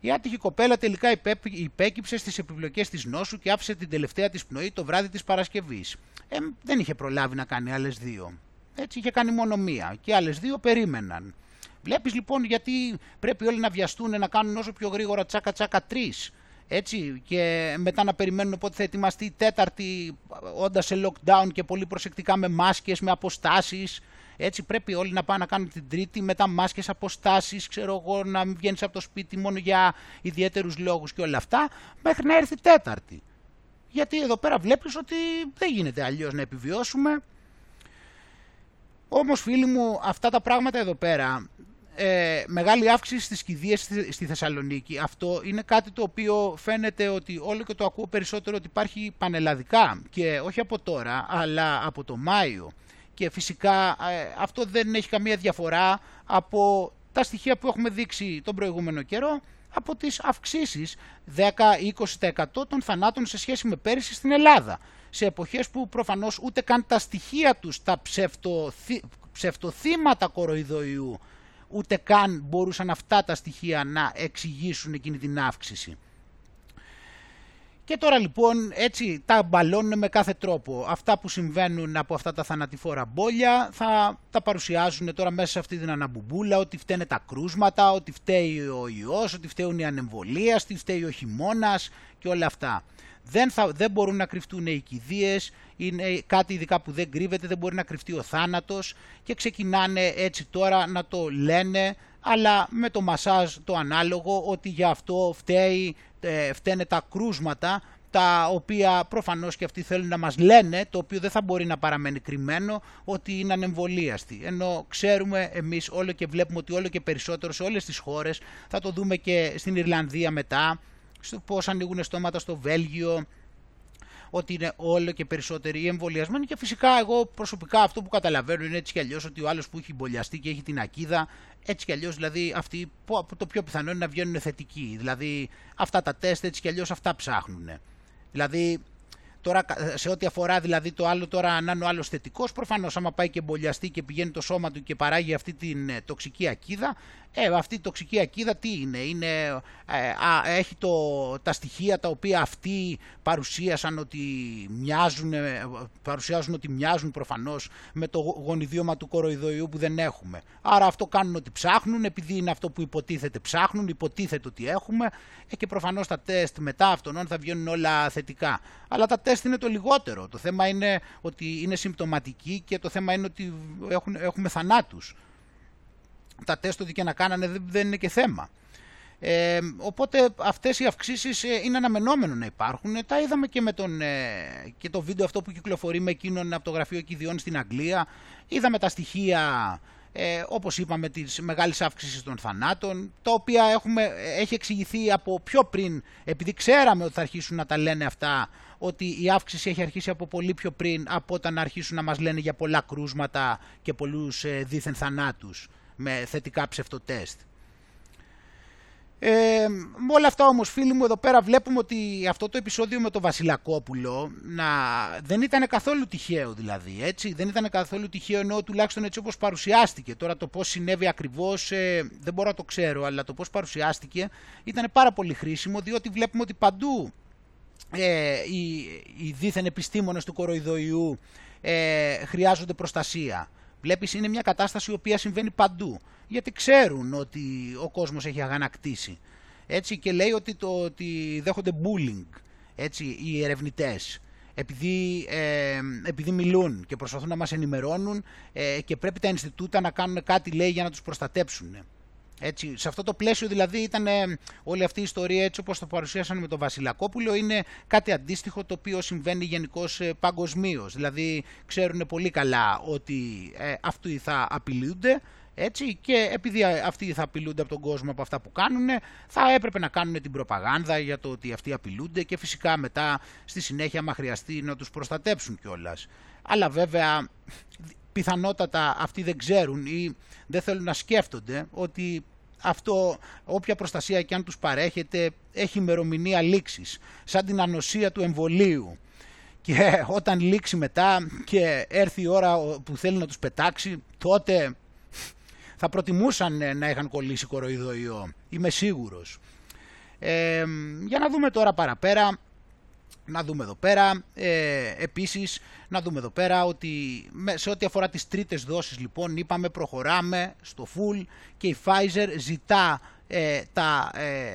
Η άτυχη κοπέλα τελικά υπέκυψε στις επιπλοκές της νόσου και άφησε την τελευταία της πνοή το βράδυ της Παρασκευής. Δεν είχε προλάβει να κάνει άλλες 2. Έτσι, είχε κάνει μόνο 1 και άλλες 2 περίμεναν. Βλέπεις λοιπόν γιατί πρέπει όλοι να βιαστούν να κάνουν όσο πιο γρήγορα τσάκα-τσάκα 3. Έτσι, και μετά να περιμένουν πότε θα ετοιμαστεί η 4η, όντας σε lockdown και πολύ προσεκτικά με μάσκες, με αποστάσεις. Έτσι, πρέπει όλοι να πάνε να κάνουν την 3η, μετά μάσκες, αποστάσεις, ξέρω εγώ, να μην βγαίνεις από το σπίτι μόνο για ιδιαίτερους λόγους και όλα αυτά, μέχρι να έρθει 4η. Γιατί εδώ πέρα βλέπεις ότι δεν γίνεται αλλιώς να επιβιώσουμε. Όμως φίλοι μου, αυτά τα πράγματα εδώ πέρα, μεγάλη αύξηση στις κηδείες στη Θεσσαλονίκη. Αυτό είναι κάτι το οποίο φαίνεται ότι όλο και το ακούω περισσότερο, ότι υπάρχει πανελλαδικά, και όχι από τώρα αλλά από το Μάιο, και φυσικά αυτό δεν έχει καμία διαφορά από τα στοιχεία που έχουμε δείξει τον προηγούμενο καιρό, από τις αυξήσεις 10-20% των θανάτων σε σχέση με πέρυσι στην Ελλάδα, σε εποχές που προφανώς ούτε καν τα στοιχεία τους, τα ψευτοθύματα κοροϊδοϊού, ούτε καν μπορούσαν αυτά τα στοιχεία να εξηγήσουν εκείνη την αύξηση. Και τώρα λοιπόν έτσι τα μπαλώνουν με κάθε τρόπο. Αυτά που συμβαίνουν από αυτά τα θανατηφόρα μπόλια θα τα παρουσιάζουν τώρα μέσα σε αυτή την αναμπουμπούλα, ότι φταίνε τα κρούσματα, ότι φταίει ο ιός, ότι φταίουν οι ανεμβολίες, ότι φταίει ο χειμώνας και όλα αυτά. Δεν μπορούν να κρυφτούν οι κηδείες, είναι κάτι ειδικά που δεν κρύβεται, δεν μπορεί να κρυφτεί ο θάνατος, και ξεκινάνε έτσι τώρα να το λένε, αλλά με το μασάζ το ανάλογο, ότι για αυτό φταίνε τα κρούσματα τα οποία προφανώς και αυτοί θέλουν να μας λένε, το οποίο δεν θα μπορεί να παραμένει κρυμμένο, ότι είναι ανεμβολίαστοι. Ενώ ξέρουμε εμείς όλο και βλέπουμε ότι όλο και περισσότερο σε όλες τις χώρες, θα το δούμε και στην Ιρλανδία μετά, πώς ανοίγουν στόματα στο Βέλγιο, ότι είναι όλο και περισσότεροι οι εμβολιασμένοι. Και φυσικά εγώ προσωπικά αυτό που καταλαβαίνω είναι έτσι κι αλλιώς ότι ο άλλος που έχει εμβολιαστεί και έχει την ακίδα, έτσι κι αλλιώς δηλαδή αυτοί το πιο πιθανό είναι να βγαίνουν θετικοί. Δηλαδή αυτά τα τεστ έτσι κι αλλιώς αυτά ψάχνουν. Δηλαδή τώρα σε ό,τι αφορά δηλαδή το άλλο τώρα να είναι ο άλλος θετικός, προφανώς άμα πάει και εμβολιαστεί και πηγαίνει το σώμα του και παράγει αυτή την τοξική ακίδα, αυτή η τοξική ακίδα τι είναι, έχει τα στοιχεία τα οποία αυτοί παρουσιάζουν ότι μοιάζουν προφανώς με το γονιδίωμα του κοροϊδοϊού που δεν έχουμε. Άρα αυτό κάνουν ότι ψάχνουν, επειδή είναι αυτό που υποτίθεται ψάχνουν, υποτίθεται ότι έχουμε, και προφανώς τα τεστ μετά αυτών θα βγαίνουν όλα θετικά. Αλλά τα τεστ είναι το λιγότερο. Το θέμα είναι ότι είναι συμπτωματικοί και το θέμα είναι ότι έχουμε θανάτους. Τα τεστ ό,τι και να κάνανε δεν είναι και θέμα. Οπότε αυτές οι αυξήσεις είναι αναμενόμενο να υπάρχουν. Τα είδαμε και με και το βίντεο αυτό που κυκλοφορεί με εκείνον από το γραφείο Κηδιών στην Αγγλία. Είδαμε τα στοιχεία, όπως είπαμε, της μεγάλης αύξησης των θανάτων, τα οποία έχει εξηγηθεί από πιο πριν, επειδή ξέραμε ότι θα αρχίσουν να τα λένε αυτά, ότι η αύξηση έχει αρχίσει από πολύ πιο πριν από όταν αρχίσουν να μας λένε για πολλά κρούσματα και πολλούς δίθεν θανάτους με θετικά ψευτοτέστ. Με όλα αυτά όμως, φίλοι μου, εδώ πέρα βλέπουμε ότι αυτό το επεισόδιο με το Βασιλακόπουλο δεν ήταν καθόλου τυχαίο, δηλαδή, έτσι. Δεν ήταν καθόλου τυχαίο, ενώ τουλάχιστον έτσι όπως παρουσιάστηκε. Τώρα το πώς συνέβη ακριβώς δεν μπορώ να το ξέρω, αλλά το πώς παρουσιάστηκε ήταν πάρα πολύ χρήσιμο, διότι βλέπουμε ότι παντού οι δίθεν επιστήμονες του κοροϊδοϊού χρειάζονται προστασία. Βλέπεις, είναι μια κατάσταση η οποία συμβαίνει παντού, γιατί ξέρουν ότι ο κόσμος έχει αγανακτήσει. Έτσι, και λέει ότι δέχονται bullying, έτσι, οι ερευνητές, επειδή μιλούν και προσπαθούν να μας ενημερώνουν, και πρέπει τα Ινστιτούτα να κάνουν κάτι, λέει, για να τους προστατέψουν. Έτσι, σε αυτό το πλαίσιο δηλαδή ήταν όλη αυτή η ιστορία, έτσι όπως το παρουσίασαν με τον Βασιλακόπουλο, είναι κάτι αντίστοιχο το οποίο συμβαίνει γενικώς παγκοσμίως. Δηλαδή ξέρουν πολύ καλά ότι αυτοί θα απειλούνται, έτσι, και επειδή αυτοί θα απειλούνται από τον κόσμο από αυτά που κάνουν, θα έπρεπε να κάνουν την προπαγάνδα για το ότι αυτοί απειλούνται και φυσικά μετά στη συνέχεια, άμα χρειαστεί, να τους προστατέψουν κιόλας. Αλλά βέβαια πιθανότατα αυτοί δεν ξέρουν ή δεν θέλουν να σκέφτονται ότι αυτό, όποια προστασία και αν τους παρέχεται, έχει ημερομηνία λήξης, σαν την ανοσία του εμβολίου. Και όταν λήξει μετά και έρθει η ώρα που θέλει να τους πετάξει, τότε θα προτιμούσαν να είχαν κολλήσει κοροϊδοϊό, είμαι σίγουρος. Για να δούμε τώρα παραπέρα. Να δούμε εδώ πέρα, επίσης, να δούμε εδώ πέρα ότι σε ό,τι αφορά τις τρίτες δόσεις, λοιπόν, είπαμε προχωράμε στο full και η Pfizer ζητά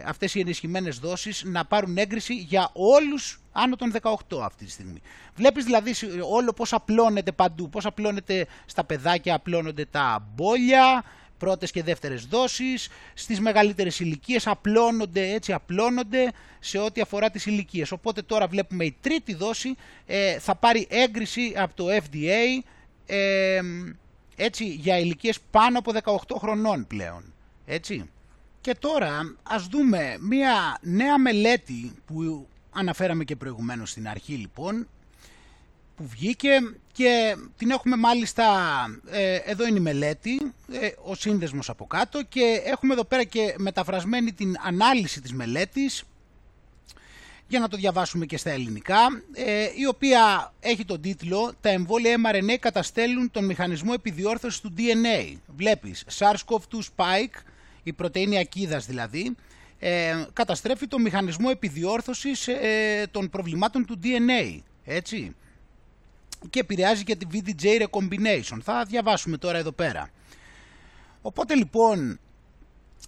αυτές οι ενισχυμένες δόσεις να πάρουν έγκριση για όλους άνω των 18 αυτή τη στιγμή. Βλέπεις δηλαδή όλο πώς απλώνεται παντού, πώς απλώνεται στα παιδάκια, απλώνονται τα μπόλια, πρώτες και δεύτερες δόσεις, στις μεγαλύτερες ηλικίες απλώνονται σε ό,τι αφορά τις ηλικίες. Οπότε τώρα βλέπουμε η τρίτη δόση θα πάρει έγκριση από το FDA, έτσι, για ηλικίες πάνω από 18 χρονών πλέον, έτσι. Και τώρα ας δούμε μια νέα μελέτη που αναφέραμε και προηγουμένως στην αρχή, λοιπόν, που βγήκε και την έχουμε μάλιστα, εδώ είναι η μελέτη, ο σύνδεσμος από κάτω, και έχουμε εδώ πέρα και μεταφρασμένη την ανάλυση της μελέτης, για να το διαβάσουμε και στα ελληνικά, η οποία έχει τον τίτλο «Τα εμβόλια mRNA καταστέλουν τον μηχανισμό επιδιόρθωσης του DNA». Βλέπεις, SARS-CoV-2 spike, η πρωτεΐνη ακίδας δηλαδή, καταστρέφει τον μηχανισμό επιδιόρθωσης των προβλημάτων του DNA, έτσι. Και επηρεάζει και τη VDJ recombination. Θα διαβάσουμε τώρα εδώ πέρα. Οπότε λοιπόν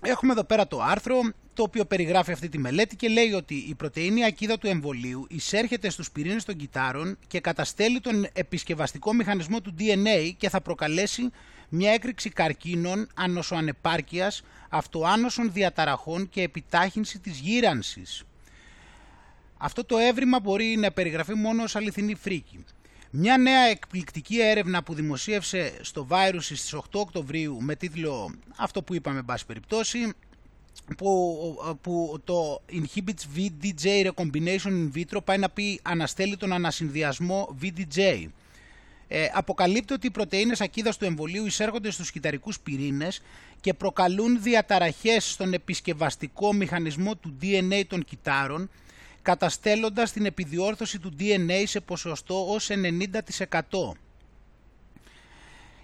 έχουμε εδώ πέρα το άρθρο, το οποίο περιγράφει αυτή τη μελέτη και λέει ότι η πρωτεΐνη ακίδα του εμβολίου εισέρχεται στους πυρήνες των κυττάρων και καταστέλει τον επισκευαστικό μηχανισμό του DNA και θα προκαλέσει μια έκρηξη καρκίνων, ανοσοανεπάρκειας, αυτοάνωσων διαταραχών και επιτάχυνση της γύρανσης. Αυτό το έβριμα μπορεί να περιγραφεί μόνο ως αληθινή φρίκη. Μια νέα εκπληκτική έρευνα που δημοσίευσε στο Virus στις 8 Οκτωβρίου με τίτλο αυτό που είπαμε εν πάση περιπτώσει, που το Inhibits VDJ Recombination in vitro πάει να πει αναστέλει τον ανασυνδυασμό VDJ. Αποκαλύπτει ότι οι πρωτεΐνες ακίδας του εμβολίου εισέρχονται στους κυταρικούς πυρήνες και προκαλούν διαταραχές στον επισκευαστικό μηχανισμό του DNA των κυτάρων, καταστέλλοντας την επιδιόρθωση του DNA σε ποσοστό ως 90%.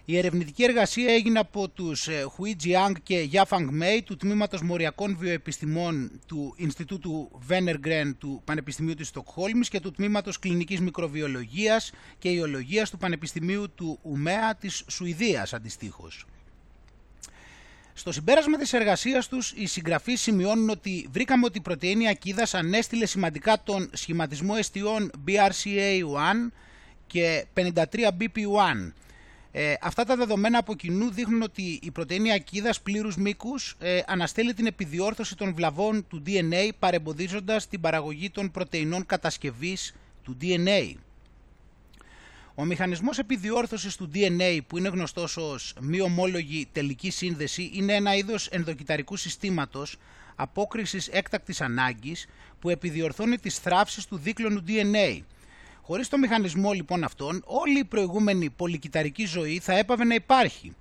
Η ερευνητική εργασία έγινε από τους Hui Jiang και Yafang Mei του Τμήματος Μοριακών Βιοεπιστημών του Ινστιτούτου Wenner-Gren του Πανεπιστημίου της Στοκχόλμης και του Τμήματος Κλινικής Μικροβιολογίας και Ιολογίας του Πανεπιστημίου του Ουμέα της Σουηδίας αντιστοίχως. Στο συμπέρασμα της εργασίας τους, οι συγγραφείς σημειώνουν ότι βρήκαμε ότι η πρωτεΐνη ακίδας ανέστηλε σημαντικά τον σχηματισμό εστιών BRCA1 και 53BP1. Αυτά τα δεδομένα από κοινού δείχνουν ότι η πρωτεΐνη ακίδας πλήρους μήκους αναστέλει την επιδιόρθωση των βλαβών του DNA, παρεμποδίζοντας την παραγωγή των πρωτεϊνών κατασκευής του DNA. Ο μηχανισμός επιδιόρθωσης του DNA, που είναι γνωστός ως μη ομόλογη τελική σύνδεση, είναι ένα είδος ενδοκυταρικού συστήματος απόκρισης έκτακτης ανάγκης που επιδιορθώνει τις θράψεις του δίκλωνου DNA. Χωρίς το μηχανισμό λοιπόν αυτόν, όλη η προηγούμενη πολυκυταρική ζωή θα έπαβε να υπάρχει.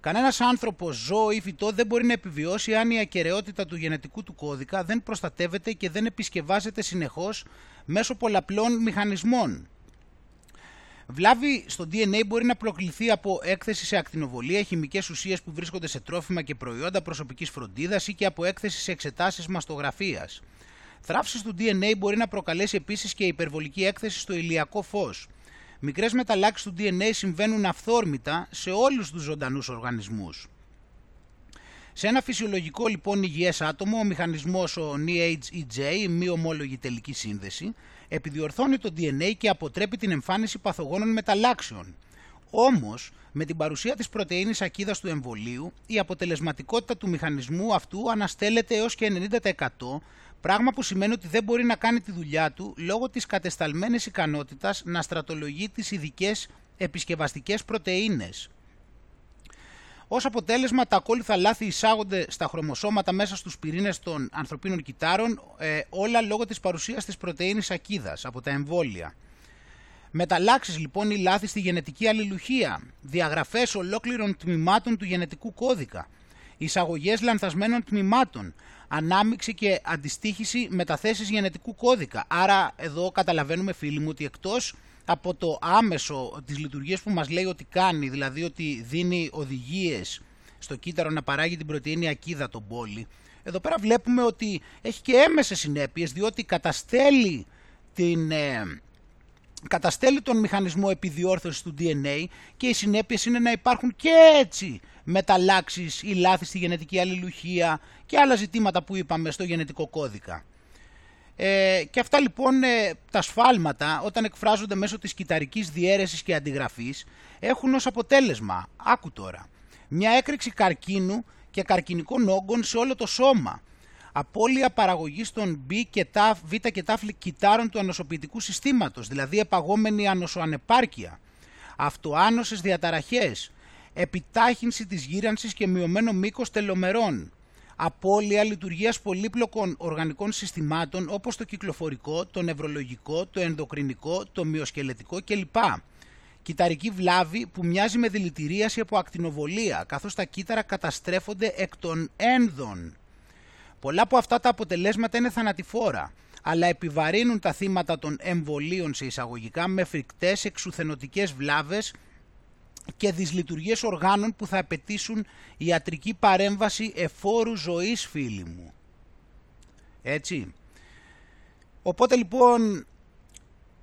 Κανένας άνθρωπος, ζώο ή φυτό δεν μπορεί να επιβιώσει αν η ακεραιότητα του γενετικού του κώδικα δεν προστατεύεται και δεν επισκευάζεται συνεχώς μέσω πολλαπλών μηχανισμών. Βλάβη στο DNA μπορεί να προκληθεί από έκθεση σε ακτινοβολία, χημικές ουσίες που βρίσκονται σε τρόφιμα και προϊόντα προσωπικής φροντίδας ή και από έκθεση σε εξετάσεις μαστογραφίας. Θράψεις του DNA μπορεί να προκαλέσει επίσης και υπερβολική έκθεση στο ηλιακό φως. Μικρές μεταλλάξεις του DNA συμβαίνουν αυθόρμητα σε όλους τους ζωντανούς οργανισμούς. Σε ένα φυσιολογικό λοιπόν υγιές άτομο, ο μηχανισμός ο NHEJ, η μη ομόλογη τελική σύνδεση, επιδιορθώνει το DNA και αποτρέπει την εμφάνιση παθογόνων μεταλλάξεων. Όμως, με την παρουσία της πρωτεΐνης ακίδας του εμβολίου, η αποτελεσματικότητα του μηχανισμού αυτού αναστέλλεται έως και 90%, πράγμα που σημαίνει ότι δεν μπορεί να κάνει τη δουλειά του λόγω της κατεσταλμένης ικανότητας να στρατολογεί τις ειδικές επισκευαστικές πρωτεΐνες. Ως αποτέλεσμα, τα ακόλουθα λάθη εισάγονται στα χρωμοσώματα μέσα στους πυρήνες των ανθρωπίνων κυτάρων, όλα λόγω της παρουσίας της πρωτεΐνης ακίδας από τα εμβόλια. Μεταλλάξεις λοιπόν ή λάθη στη γενετική αλληλουχία, διαγραφές ολόκληρων τμήματων του γενετικού κώδικα, εισαγωγές λανθασμένων τμήματων, ανάμειξη και αντιστοίχηση μεταθέσεις γενετικού κώδικα. Άρα εδώ καταλαβαίνουμε, φίλοι μου, ότι εκτός από το άμεσο τις λειτουργίες που μας λέει ότι κάνει, δηλαδή ότι δίνει οδηγίες στο κύτταρο να παράγει την πρωτεΐνη ακίδα, τον πόλη, εδώ πέρα βλέπουμε ότι έχει και έμεσες συνέπειες, διότι καταστέλει τον μηχανισμό επιδιόρθωσης του DNA και οι συνέπειες είναι να υπάρχουν και έτσι μεταλλάξεις ή λάθη στη γενετική αλληλουχία και άλλα ζητήματα που είπαμε στο γενετικό κώδικα. Και αυτά λοιπόν τα σφάλματα, όταν εκφράζονται μέσω της κυταρικής διαίρεσης και αντιγραφής, έχουν ως αποτέλεσμα, άκου τώρα, μια έκρηξη καρκίνου και καρκινικών όγκων σε όλο το σώμα, απώλεια παραγωγής των B και T, Β και Τ κυτάρων του ανοσοποιητικού συστήματος, δηλαδή επαγόμενη ανοσοανεπάρκεια, αυτοάνωσες διαταραχές, επιτάχυνση της γύρανσης και μειωμένο μήκος τελομερών, απώλεια λειτουργίας πολύπλοκων οργανικών συστημάτων όπως το κυκλοφορικό, το νευρολογικό, το ενδοκρινικό, το μυοσκελετικό κλπ. Κυταρική βλάβη που μοιάζει με δηλητηρίαση από ακτινοβολία, καθώς τα κύτταρα καταστρέφονται εκ των ένδων. Πολλά από αυτά τα αποτελέσματα είναι θανατηφόρα, αλλά επιβαρύνουν τα θύματα των εμβολίων σε εισαγωγικά με φρικτές εξουθενωτικές βλάβες και δυσλειτουργίες οργάνων που θα απαιτήσουν ιατρική παρέμβαση εφόρου ζωής, φίλοι μου. Έτσι. Οπότε λοιπόν,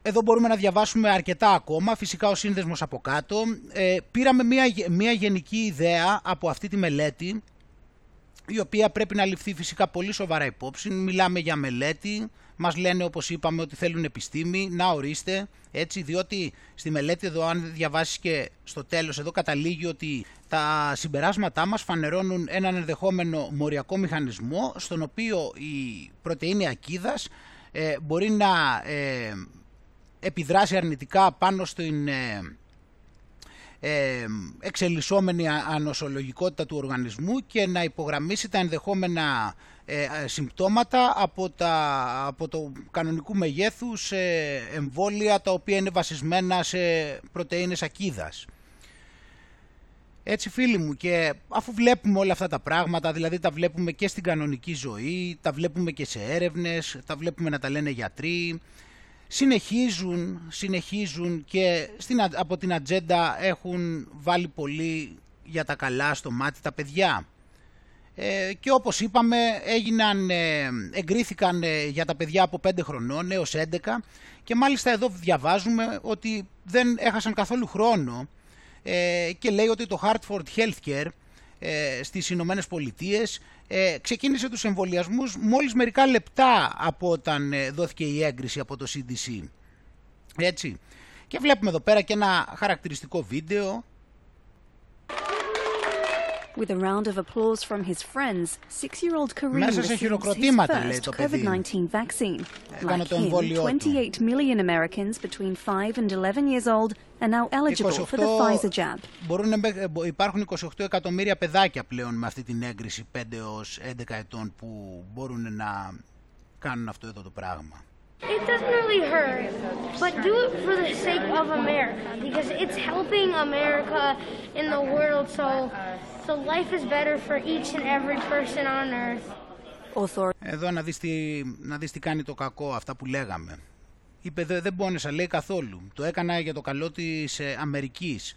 εδώ μπορούμε να διαβάσουμε αρκετά ακόμα, φυσικά ο σύνδεσμος από κάτω. Πήραμε μια γενική ιδέα από αυτή τη μελέτη, η οποία πρέπει να ληφθεί φυσικά πολύ σοβαρά υπόψη. Μιλάμε για μελέτη, μας λένε όπως είπαμε ότι θέλουν επιστήμη, να ορίστε, έτσι, διότι στη μελέτη εδώ, αν διαβάσεις και στο τέλος, εδώ καταλήγει ότι τα συμπεράσματά μας φανερώνουν έναν ενδεχόμενο μοριακό μηχανισμό, στον οποίο η πρωτεΐνη ακίδας μπορεί να επιδράσει αρνητικά πάνω στην εξελισσόμενη ανοσολογικότητα του οργανισμού και να υπογραμμίσει τα ενδεχόμενα συμπτώματα από το κανονικού μεγέθους εμβόλια τα οποία είναι βασισμένα σε πρωτεΐνες ακίδας. Έτσι φίλοι μου, και αφού βλέπουμε όλα αυτά τα πράγματα, δηλαδή τα βλέπουμε και στην κανονική ζωή, τα βλέπουμε και σε έρευνες, τα βλέπουμε να τα λένε γιατροί, συνεχίζουν και από την ατζέντα έχουν βάλει πολύ για τα καλά στο μάτι τα παιδιά. Και όπως είπαμε εγκρίθηκαν για τα παιδιά από 5 χρονών έως 11 και μάλιστα εδώ διαβάζουμε ότι δεν έχασαν καθόλου χρόνο και λέει ότι το Hartford Healthcare στις Ηνωμένες Πολιτείες ξεκίνησε τους εμβολιασμούς μόλις μερικά λεπτά από όταν δόθηκε η έγκριση από το CDC. Έτσι. Και βλέπουμε εδώ πέρα και ένα χαρακτηριστικό βίντεο. With a round of applause from his friends, 6-year-old Kareem received his first COVID-19 vaccine. Like him, 28 million Americans between 5 and 11 years old are now eligible for the Pfizer jab. Υπάρχουν 28 εκατομμύρια παιδάκια πλέον με αυτή την έγκριση 5 έως 11 ετών που μπορούν να κάνουν αυτό εδώ το πράγμα. It doesn't really hurt, but do it for the sake of America, because it's helping America in the world, so life is better for each and every person on earth. Εδώ να δεις τι κάνει το κακό, αυτά που λέγαμε. Είπε δεν πόνεσα, λέει, καθόλου. Το έκανα για το καλό της Αμερικής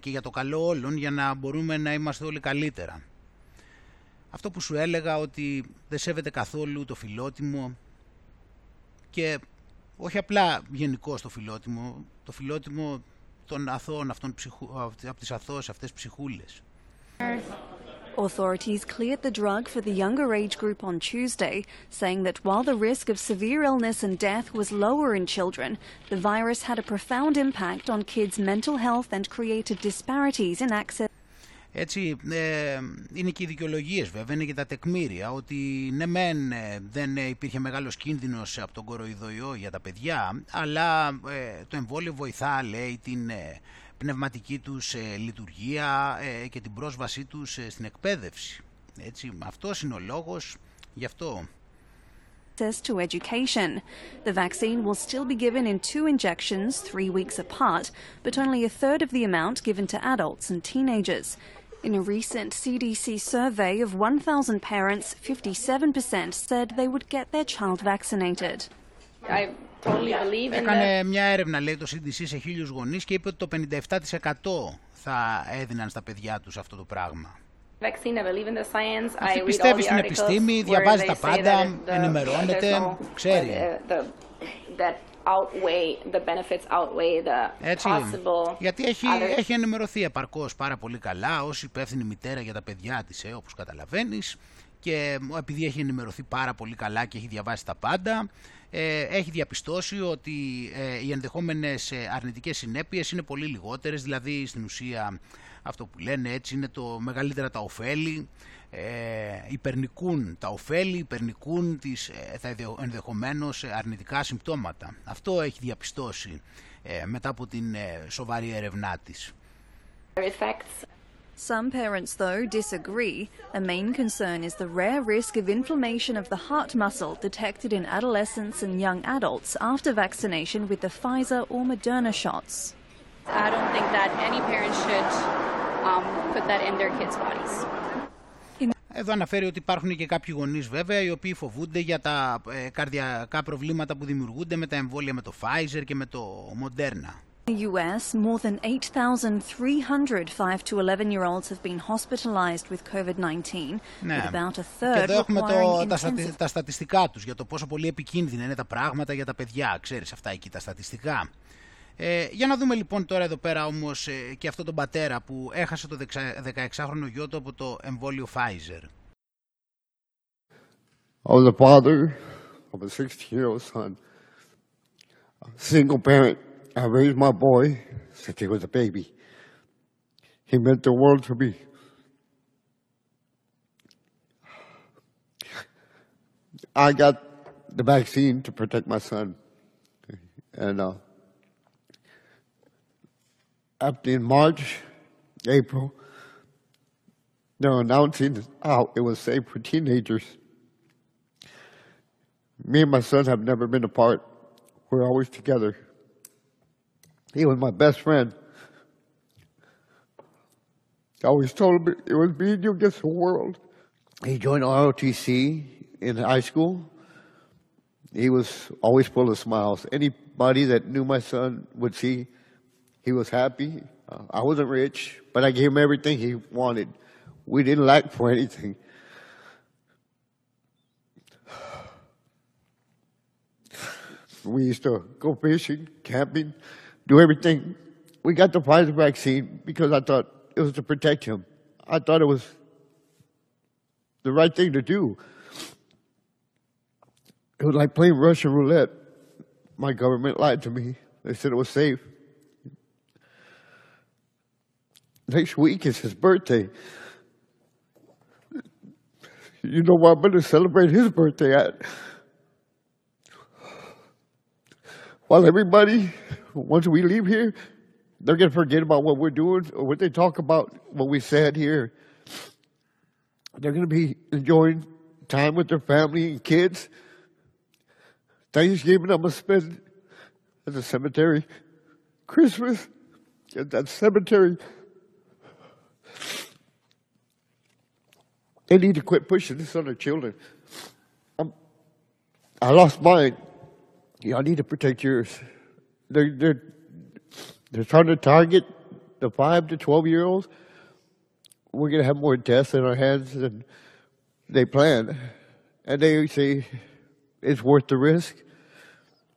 και για το καλό όλων, για να μπορούμε να είμαστε όλοι καλύτερα. Αυτό που σου έλεγα, ότι δεν σέβεται καθόλου το φιλότιμο, και όχι απλά γενικό στο φιλότιμο, το φιλότιμο των αθώων, από τις αθώες αυτές ψυχούλες. Authorities cleared the drug for the younger age group on Tuesday, saying that while the risk of severe illness and death was lower in children, the virus had a profound impact on kids' mental health and created disparities in access. Έτσι, είναι και οι δικαιολογίες βέβαια, είναι και τα τεκμήρια ότι ναι μεν δεν υπήρχε μεγάλος κίνδυνος από τον κοροϊδοϊό για τα παιδιά, αλλά το εμβόλιο βοηθά, λέει, την πνευματική τους λειτουργία και την πρόσβασή τους στην εκπαίδευση. Έτσι, αυτός είναι ο λόγος γι' αυτό. Access to education. The vaccine will still be given in 2 injections 3 weeks apart, but only a third of the amount given to adults and teenagers. In a recent CDC survey of 1,000 parents, 57% said they would get their child vaccinated. I totally believe in that. Έκανε μια έρευνα, λέει, το CDC σε 1,000 γονείς και είπε ότι το 57% θα έδιναν στα παιδιά τους αυτό το πράγμα. Αυτή πιστεύει στην επιστήμη, διαβάζει τα πάντα, ενημερώνεται, ξέρει. Έτσι, γιατί έχει ενημερωθεί επαρκώς πάρα πολύ καλά ως υπεύθυνη μητέρα για τα παιδιά της, όπως καταλαβαίνεις, και επειδή έχει ενημερωθεί πάρα πολύ καλά και έχει διαβάσει τα πάντα, έχει διαπιστώσει ότι οι ενδεχόμενες αρνητικές συνέπειες είναι πολύ λιγότερες, δηλαδή στην ουσία αυτό που λένε, έτσι, είναι το μεγαλύτερα τα ωφέλη, υπερνικούν τα ενδεχομένως αρνητικά συμπτώματα. Αυτό έχει διαπιστώσει μετά από την σοβαρή ερευνά της. Some parents, though, disagree. The main concern is the rare risk of inflammation of the heart muscle detected in adolescents and young adults after vaccination with the Pfizer or Moderna shots. I don't think that any parent should put that in their kids' bodies. Εδώ αναφέρει ότι υπάρχουν και κάποιοι γονείς βέβαια οι οποίοι φοβούνται για τα καρδιακά προβλήματα που δημιουργούνται με τα εμβόλια με το Pfizer και με το Moderna. In the US, more than 8,300 5 to 11-year-olds have been hospitalized with COVID-19, with about a third. Και εδώ έχουμε τα στατιστικά τους για το πόσο πολύ επικίνδυνα είναι τα πράγματα για τα παιδιά. Ξέρεις αυτά εκεί τα στατιστικά. Για να δούμε λοιπόν τώρα εδώ πέρα όμως και αυτό τον πατέρα που έχασε το 16χρονο γιο του από το εμβόλιο Pfizer. I was a father of a 16-year-old son, single parent. I raised my boy since he was a baby. He meant the world to me. I got the vaccine to protect my son. And after in March, April, they were announcing how it was safe for teenagers. Me and my son have never been apart. We're always together. He was my best friend. I always told him it was me and you against the world. He joined ROTC in high school. He was always full of smiles. Anybody that knew my son would see he was happy. I wasn't rich, but I gave him everything he wanted. We didn't lack for anything. We used to go fishing, camping, do everything. We got the Pfizer vaccine because I thought it was to protect him. I thought it was the right thing to do. It was like playing Russian roulette. My government lied to me. They said it was safe. Next week is his birthday. You know where I'm going to celebrate his birthday at? While everybody, once we leave here, they're going to forget about what we're doing or what they talk about, what we said here. They're going to be enjoying time with their family and kids. Thanksgiving I'm going to spend at the cemetery. Christmas at that cemetery. They need to quit pushing this on their children. I lost mine. Y'all need to protect yours. They're trying to target the 5 to 12-year-olds. We're going to have more deaths in our hands than they planned. And they say it's worth the risk.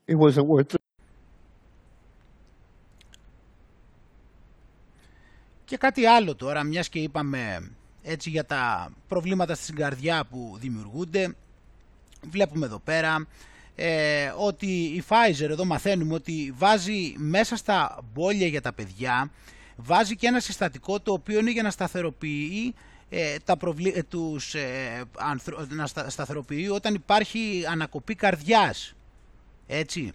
It wasn't worth the... Και κάτι άλλο τώρα, μιας και είπαμε έτσι για τα προβλήματα στην καρδιά που δημιουργούνται, βλέπουμε εδώ πέρα ότι η Pfizer, εδώ μαθαίνουμε ότι βάζει μέσα στα μπόλια για τα παιδιά, βάζει και ένα συστατικό το οποίο είναι για να σταθεροποιεί όταν υπάρχει ανακοπή καρδιάς, έτσι.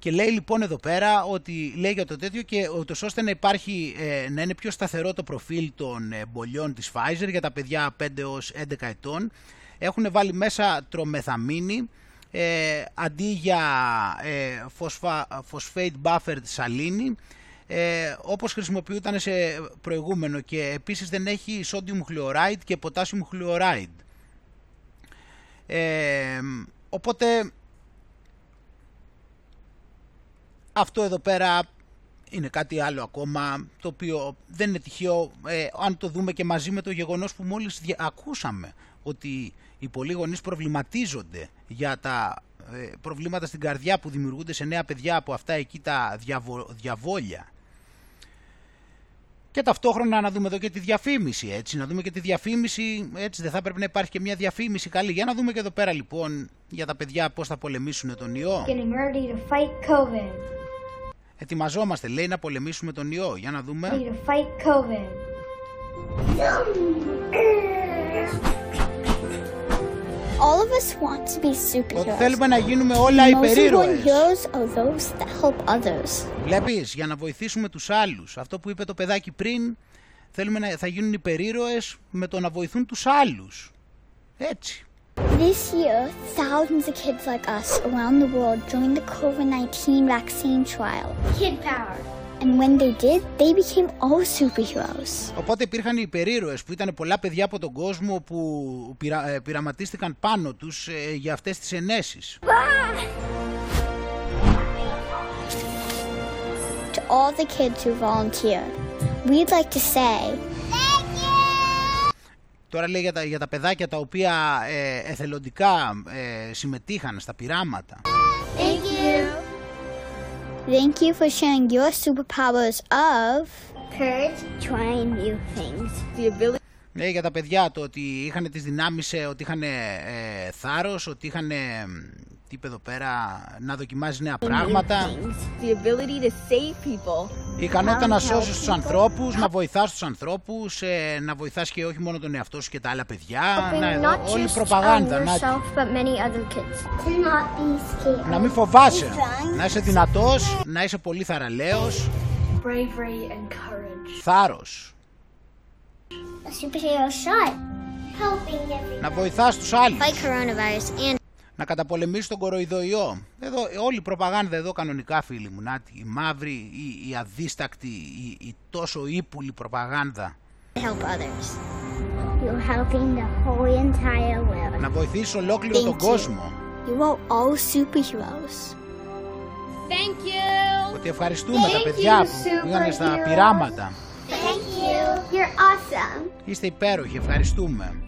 Και λέει λοιπόν εδώ πέρα ότι λέει για το τέτοιο και ούτως ώστε να υπάρχει, να είναι πιο σταθερό το προφίλ των μπολιών της Pfizer για τα παιδιά 5 έως 11 ετών. Έχουν βάλει μέσα τρομεθαμίνη αντί για phosphate buffered σαλίνη όπως χρησιμοποιούταν σε προηγούμενο, και επίσης δεν έχει sodium chloride και potassium chloride. Οπότε αυτό εδώ πέρα είναι κάτι άλλο ακόμα, το οποίο δεν είναι τυχαίο αν το δούμε και μαζί με το γεγονός που μόλις ακούσαμε, ότι οι πολλοί γονείς προβληματίζονται για τα προβλήματα στην καρδιά που δημιουργούνται σε νέα παιδιά από αυτά εκεί τα διαβόλια. Και ταυτόχρονα να δούμε εδώ και τη διαφήμιση, έτσι, να δούμε και τη διαφήμιση, έτσι, δεν θα πρέπει να υπάρχει και μια διαφήμιση καλή. Για να δούμε και εδώ πέρα λοιπόν για τα παιδιά πώς θα πολεμήσουν τον ιό. Ετοιμαζόμαστε, λέει, να πολεμήσουμε τον ιό. Για να δούμε. All of us want to be superheroes. Θέλουμε να γίνουμε όλα υπερήρωες. Βλέπεις, για να βοηθήσουμε τους άλλους. Αυτό που είπε το παιδάκι πριν, θέλουμε να θα γίνουν υπερήρωες με το να βοηθούν τους άλλους. Έτσι. This year, thousands of kids like us around the world joined the COVID-19 vaccine trial. Kid power. And when they did, they became all superheroes. Οπότε υπήρχαν οι υπερήρωες που ήταν πολλά παιδιά από τον κόσμο που πειραματίστηκαν πάνω τους για αυτές τις ενέσεις. To all the kids who volunteered, we'd like to say. Τώρα λέει για τα παιδάκια τα οποία εθελοντικά συμμετείχαν στα πειράματα. Thank you. Thank you for sharing your superpowers of courage, trying new things. Ναι, για τα παιδιά το ότι είχαν τις δυνάμεις, ότι είχαν θάρρος, ότι είχαν τι είπε εδώ πέρα, να δοκιμάζει νέα πράγματα. The ability to save people. Η ικανότητα να σώσει τους ανθρώπους, να βοηθάς τους ανθρώπους, να βοηθάς και όχι μόνο τον εαυτό σου και τα άλλα παιδιά. Όλη η προπαγάνδα. Να μην φοβάσαι. Να είσαι δυνατός, να είσαι πολύ θαραλέος. Θάρρος. Να βοηθάς τους άλλους. Να καταπολεμήσει τον κοροϊδοϊό. Εδώ, όλη η προπαγάνδα εδώ κανονικά, φίλοι μου, να, η μαύρη, η αδίστακτη, η τόσο ύπουλη προπαγάνδα. Να βοηθήσει ολόκληρο τον κόσμο. Ότι ευχαριστούμε τα παιδιά που πήγανε στα πειράματα. Είστε υπέροχοι, ευχαριστούμε.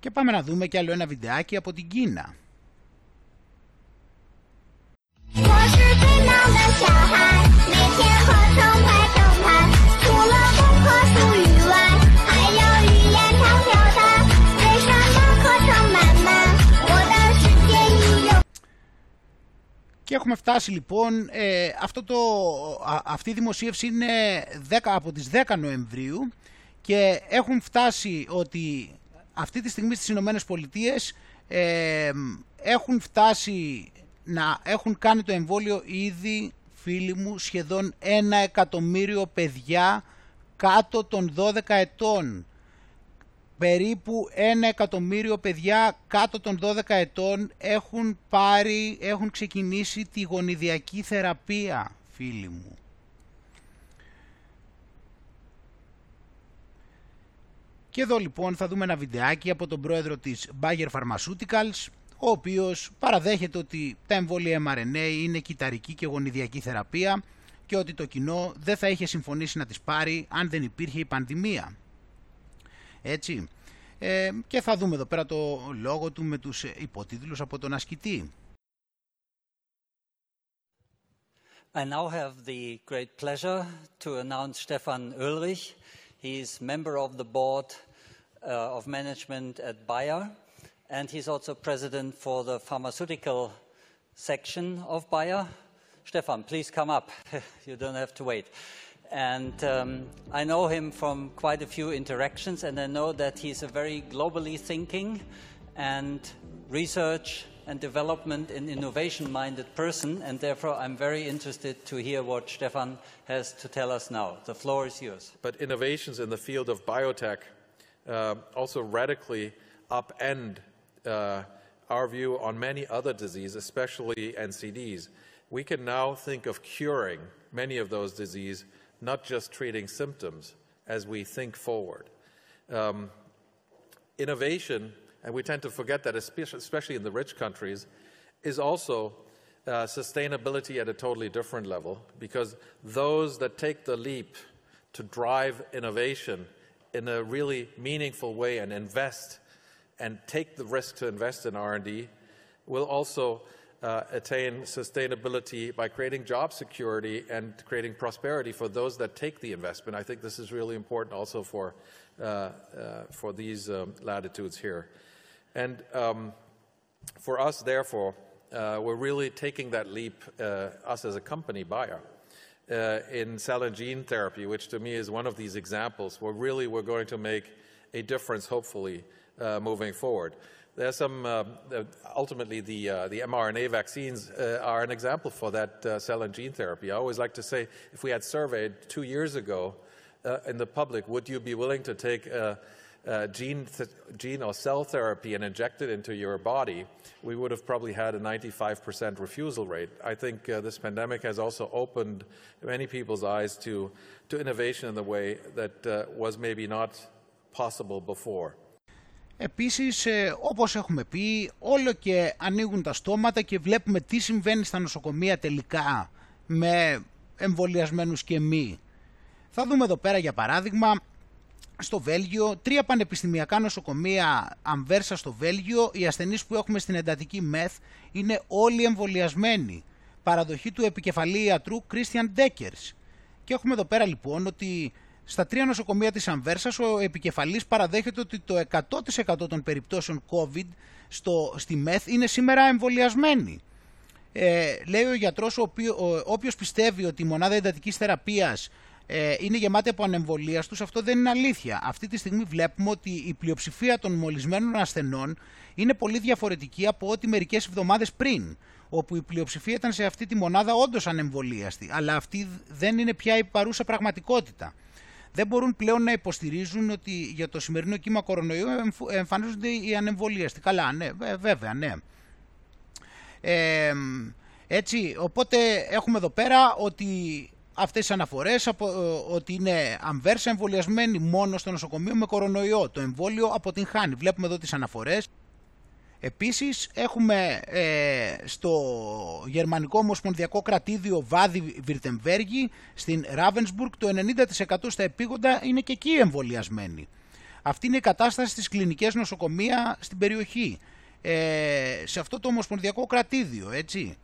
Και πάμε να δούμε κι άλλο ένα βιντεάκι από την Κίνα. Και έχουμε φτάσει λοιπόν, αυτή η δημοσίευση είναι 10, από τις 10 Νοεμβρίου και έχουν φτάσει ότι αυτή τη στιγμή στις Ηνωμένες Πολιτείες έχουν φτάσει να έχουν κάνει το εμβόλιο ήδη, φίλοι μου, σχεδόν 1 εκατομμύριο παιδιά κάτω των 12 ετών. Περίπου 1 εκατομμύριο παιδιά κάτω των 12 ετών έχουν ξεκινήσει τη γονιδιακή θεραπεία, φίλοι μου. Και εδώ λοιπόν θα δούμε ένα βιντεάκι από τον πρόεδρο της Bayer Pharmaceuticals, ο οποίος παραδέχεται ότι τα εμβόλια mRNA είναι κυταρική και γονιδιακή θεραπεία και ότι το κοινό δεν θα είχε συμφωνήσει να τις πάρει αν δεν υπήρχε η πανδημία. Έτσι. Και θα δούμε εδώ πέρα το λόγο του με τους υποτίτλους από τον ασκητή. I now have the great pleasure to announce Stefan Oelrich. He is member of the board of management at Bayer, and he's also president for the pharmaceutical section of Bayer. Stefan, please come up. You don't have to wait. And I know him from quite a few interactions, and I know that he's a very globally thinking and research and development and innovation-minded person, and therefore I'm very interested to hear what Stefan has to tell us now. The floor is yours. But innovations in the field of biotech also radically upend our view on many other diseases, especially NCDs. We can now think of curing many of those diseases, not just treating symptoms, as we think forward. Innovation, and we tend to forget that, especially in the rich countries, is also sustainability at a totally different level, because those that take the leap to drive innovation in a really meaningful way and invest and take the risk to invest in R&D will also attain sustainability by creating job security and creating prosperity for those that take the investment. I think this is really important also for these latitudes here. And for us, therefore, we're really taking that leap, us as a company, Bayer, in cell and gene therapy, which to me is one of these examples where really we're going to make a difference, hopefully, moving forward. There's some, ultimately, the mRNA vaccines are an example for that cell and gene therapy. I always like to say, if we had surveyed 2 years ago in the public, would you be willing to take gene or cell therapy and inject it into your body, we would have probably had a 95% refusal rate. I think this pandemic has also opened many people's eyes to innovation in the way that was maybe not possible before. Επίσης, όπως έχουμε πει, όλο και ανοίγουν τα στόματα και βλέπουμε τι συμβαίνει στα νοσοκομεία τελικά με εμβολιασμένους και μη. Θα δούμε εδώ πέρα, για παράδειγμα, στο Βέλγιο, 3 πανεπιστημιακά νοσοκομεία Αμβέρσα στο Βέλγιο, οι ασθενείς που έχουμε στην εντατική ΜΕΘ είναι όλοι εμβολιασμένοι. Παραδοχή του επικεφαλή ιατρού Christian Decker. Και έχουμε εδώ πέρα λοιπόν ότι στα 3 νοσοκομεία της Αμβέρσας ο επικεφαλής παραδέχεται ότι το 100% των περιπτώσεων COVID στη ΜΕΘ είναι σήμερα εμβολιασμένοι. λέει ο γιατρός, όποιος πιστεύει ότι η μονάδα εντατικής θεραπείας είναι γεμάτη από ανεμβολία τους, αυτό δεν είναι αλήθεια. Αυτή τη στιγμή βλέπουμε ότι η πλειοψηφία των μολυσμένων ασθενών είναι πολύ διαφορετική από ό,τι μερικές εβδομάδες πριν, όπου η πλειοψηφία ήταν σε αυτή τη μονάδα όντως ανεμβολίαστη, αλλά αυτή δεν είναι πια η παρούσα πραγματικότητα. Δεν μπορούν πλέον να υποστηρίζουν ότι για το σημερινό κύμα κορονοϊού εμφανίζονται οι ανεμβολίαστοι. Καλά, ναι, βέβαια, ναι. Έτσι, οπότε έχουμε εδώ πέρα ότι αυτές τις αναφορές ότι είναι αμβέρσα εμβολιασμένοι μόνο στο νοσοκομείο με κορονοϊό. Το εμβόλιο αποτυγχάνει. Βλέπουμε εδώ τις αναφορές. Επίσης, έχουμε στο γερμανικό ομοσπονδιακό κρατήδιο Βάδι-Βιρτεμβέργη, στην Ράβενσμπουργκ, το 90% στα επίγοντα είναι και εκεί εμβολιασμένοι. Αυτή είναι η κατάσταση στις κλινικές νοσοκομεία στην περιοχή, σε αυτό το ομοσπονδιακό κρατήδιο, έτσι.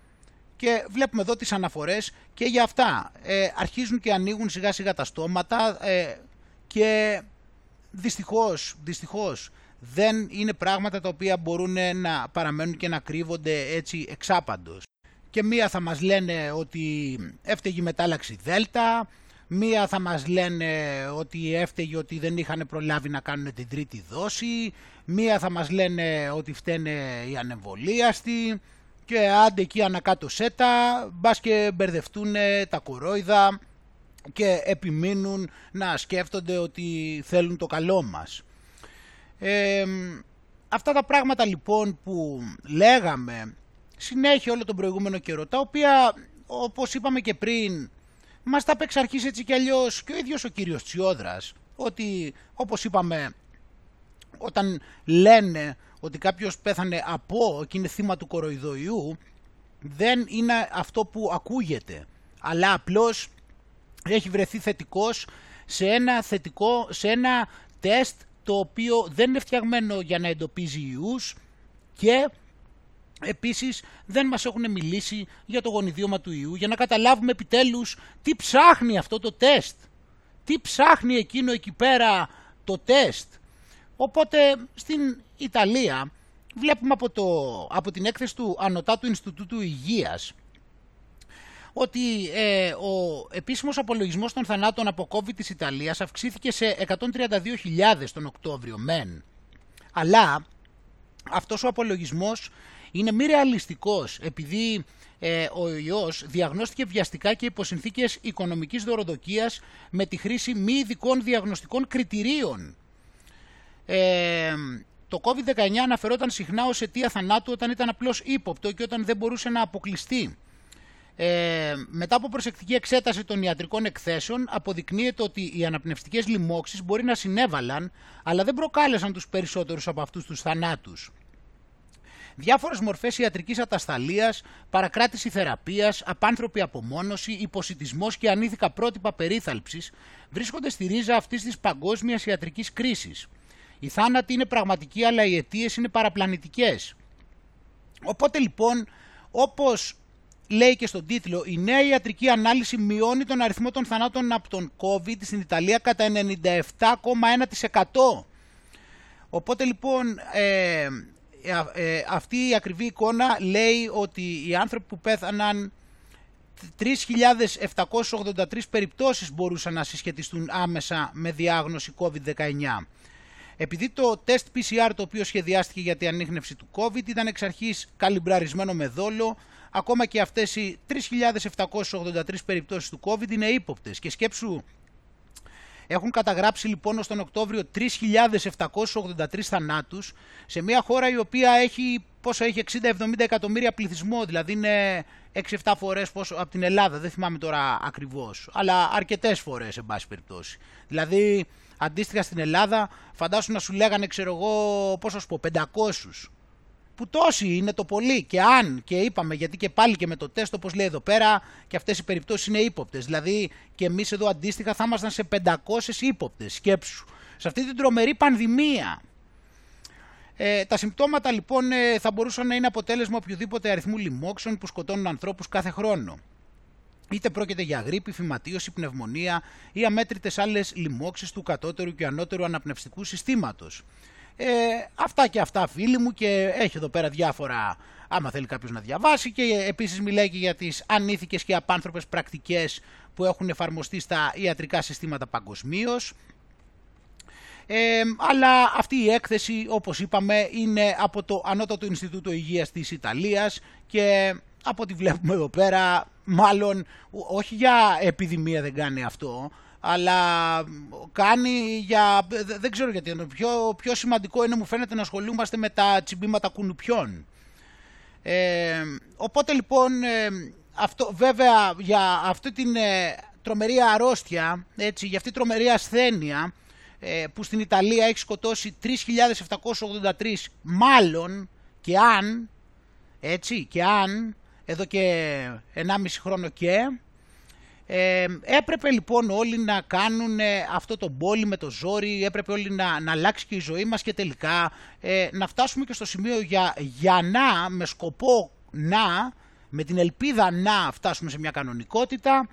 Και βλέπουμε εδώ τις αναφορές και για αυτά. Αρχίζουν και ανοίγουν σιγά-σιγά τα στόματα και δυστυχώς, δεν είναι πράγματα τα οποία μπορούν να παραμένουν και να κρύβονται έτσι εξάπαντος. Και μία θα μας λένε ότι έφταιγε η μετάλλαξη Δέλτα, μία θα μας λένε ότι έφταιγε ότι δεν είχαν προλάβει να κάνουν την τρίτη δόση, μία θα μας λένε ότι φταίνε οι ανεμβολίαστοι και άντε εκεί ανακάτω σέτα, μπας και μπερδευτούν τα κορόιδα και επιμείνουν να σκέφτονται ότι θέλουν το καλό μας. Αυτά τα πράγματα λοιπόν που λέγαμε συνέχεια όλο τον προηγούμενο καιρό, τα οποία όπως είπαμε και πριν μας τα πεξαρχίσει έτσι κι αλλιώς και ο ίδιος ο κύριος Τσιόδρας, ότι όπως είπαμε όταν λένε ότι κάποιος πέθανε από και είναι θύμα του κοροϊδοϊού, δεν είναι αυτό που ακούγεται, αλλά απλώς έχει βρεθεί θετικός σε ένα τεστ το οποίο δεν είναι φτιαγμένο για να εντοπίζει ιούς, και επίσης δεν μας έχουν μιλήσει για το γονιδίωμα του ιού, για να καταλάβουμε επιτέλους τι ψάχνει αυτό το τεστ, τι ψάχνει εκείνο εκεί πέρα το τεστ. Οπότε στην Ιταλία βλέπουμε από την έκθεση του Ανωτάτου Ινστιτούτου Υγείας ότι ο επίσημος απολογισμός των θανάτων από COVID της Ιταλίας αυξήθηκε σε 132.000 τον Οκτώβριο, μεν. Αλλά αυτός ο απολογισμός είναι μη ρεαλιστικός, επειδή ο ιός διαγνώστηκε βιαστικά και υπό συνθήκες οικονομικής δωροδοκίας με τη χρήση μη ειδικών διαγνωστικών κριτηρίων. Το COVID-19 αναφερόταν συχνά ως αιτία θανάτου όταν ήταν απλώς ύποπτο και όταν δεν μπορούσε να αποκλειστεί. Μετά από προσεκτική εξέταση των ιατρικών εκθέσεων αποδεικνύεται ότι οι αναπνευστικές λοιμώξεις μπορεί να συνέβαλαν, αλλά δεν προκάλεσαν τους περισσότερους από αυτούς τους θανάτους. Διάφορες μορφές ιατρικής ατασταλίας, παρακράτηση θεραπείας, απάνθρωπη απομόνωση, υποσιτισμός και ανήθικα πρότυπα περίθαλψης βρίσκονται στη ρίζα αυτής της παγκόσμιας ιατρικής κρίσης. Οι θάνατοι είναι πραγματικοί, αλλά οι αιτίες είναι παραπλανητικές. Οπότε λοιπόν, όπως λέει και στον τίτλο, η νέα ιατρική ανάλυση μειώνει τον αριθμό των θανάτων από τον COVID στην Ιταλία κατά 97,1%. Οπότε λοιπόν αυτή η ακριβή εικόνα λέει ότι οι άνθρωποι που πέθαναν, 3.783 περιπτώσεις μπορούσαν να συσχετιστούν άμεσα με διάγνωση COVID-19. Επειδή το τεστ PCR το οποίο σχεδιάστηκε για την ανίχνευση του COVID ήταν εξ αρχής καλυμπραρισμένο με δόλο, ακόμα και αυτές οι 3.783 περιπτώσεις του COVID είναι ύποπτες. Και σκέψου, έχουν καταγράψει λοιπόν ως τον Οκτώβριο 3.783 θανάτους σε μια χώρα η οποία έχει, πόσο έχει, 60-70 εκατομμύρια πληθυσμό, δηλαδή είναι 6-7 φορές πόσο από την Ελλάδα, δεν θυμάμαι τώρα ακριβώς, αλλά αρκετές φορές εν πάση περιπτώσει. Δηλαδή αντίστοιχα στην Ελλάδα φαντάσου να σου λέγανε, ξέρω εγώ, πόσο σου πω, 500. Που τόσοι είναι το πολύ, και αν και είπαμε, γιατί και πάλι και με το τεστ, όπως λέει εδώ πέρα, και αυτές οι περιπτώσεις είναι ύποπτες. Δηλαδή και εμείς εδώ αντίστοιχα θα ήμασταν σε 500 ύποπτες, σκέψου, σε αυτή την τρομερή πανδημία. Τα συμπτώματα λοιπόν θα μπορούσαν να είναι αποτέλεσμα οποιοδήποτε αριθμού λοιμόξεων που σκοτώνουν ανθρώπους κάθε χρόνο. Είτε πρόκειται για γρίπη, φυματίωση, πνευμονία ή αμέτρητες άλλες λοιμόξεις του κατώτερου και ανώτερου αναπνευστικού συστήματος. Αυτά και αυτά, φίλοι μου, και έχει εδώ πέρα διάφορα άμα θέλει κάποιος να διαβάσει, και επίσης μιλάει και για τις ανήθικες και απάνθρωπες πρακτικές που έχουν εφαρμοστεί στα ιατρικά συστήματα παγκοσμίως. Αλλά αυτή η έκθεση, όπως είπαμε, είναι από το Ανώτατο Ινστιτούτο Υγείας της Ιταλίας και από ό,τι βλέπουμε εδώ πέρα, μάλλον όχι για επιδημία δεν κάνει αυτό, αλλά κάνει για, δεν ξέρω γιατί, πιο σημαντικό είναι, μου φαίνεται, να ασχολούμαστε με τα τσιμπήματα κουνουπιών. Οπότε λοιπόν, αυτό, βέβαια, για αυτή την τρομερή αρρώστια, έτσι, για αυτή την τρομερή ασθένεια που στην Ιταλία έχει σκοτώσει 3.783 μάλλον, και αν, έτσι, και αν, εδώ και 1,5 χρόνο και, έπρεπε λοιπόν όλοι να κάνουν αυτό το μπόλι με το ζόρι, έπρεπε όλοι να αλλάξει και η ζωή μας, και τελικά να φτάσουμε και στο σημείο για να, με σκοπό να, με την ελπίδα να φτάσουμε σε μια κανονικότητα,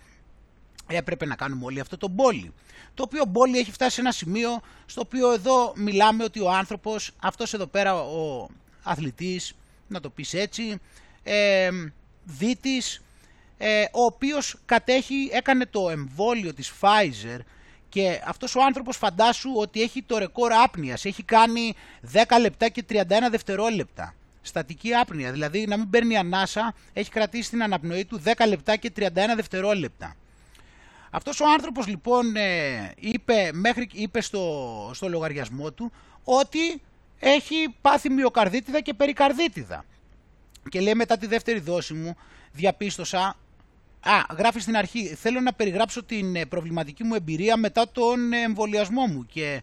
έπρεπε να κάνουμε όλοι αυτό το μπόλι. Το οποίο μπόλι έχει φτάσει σε ένα σημείο στο οποίο εδώ μιλάμε ότι ο άνθρωπος, αυτός εδώ πέρα ο αθλητής, να το πεις έτσι, δίτης, ο οποίος έκανε το εμβόλιο της Pfizer, και αυτός ο άνθρωπος, φαντάσου ότι έχει το ρεκόρ άπνοιας, έχει κάνει 10 λεπτά και 31 δευτερόλεπτα στατική άπνοια, δηλαδή να μην παίρνει ανάσα, έχει κρατήσει την αναπνοή του 10 λεπτά και 31 δευτερόλεπτα. Αυτός ο άνθρωπος λοιπόν είπε στο λογαριασμό του ότι έχει πάθει μυοκαρδίτιδα και περικαρδίτιδα. Και λέει, μετά τη δεύτερη δόση μου διαπίστωσα, γράφει στην αρχή, θέλω να περιγράψω την προβληματική μου εμπειρία μετά τον εμβολιασμό μου, και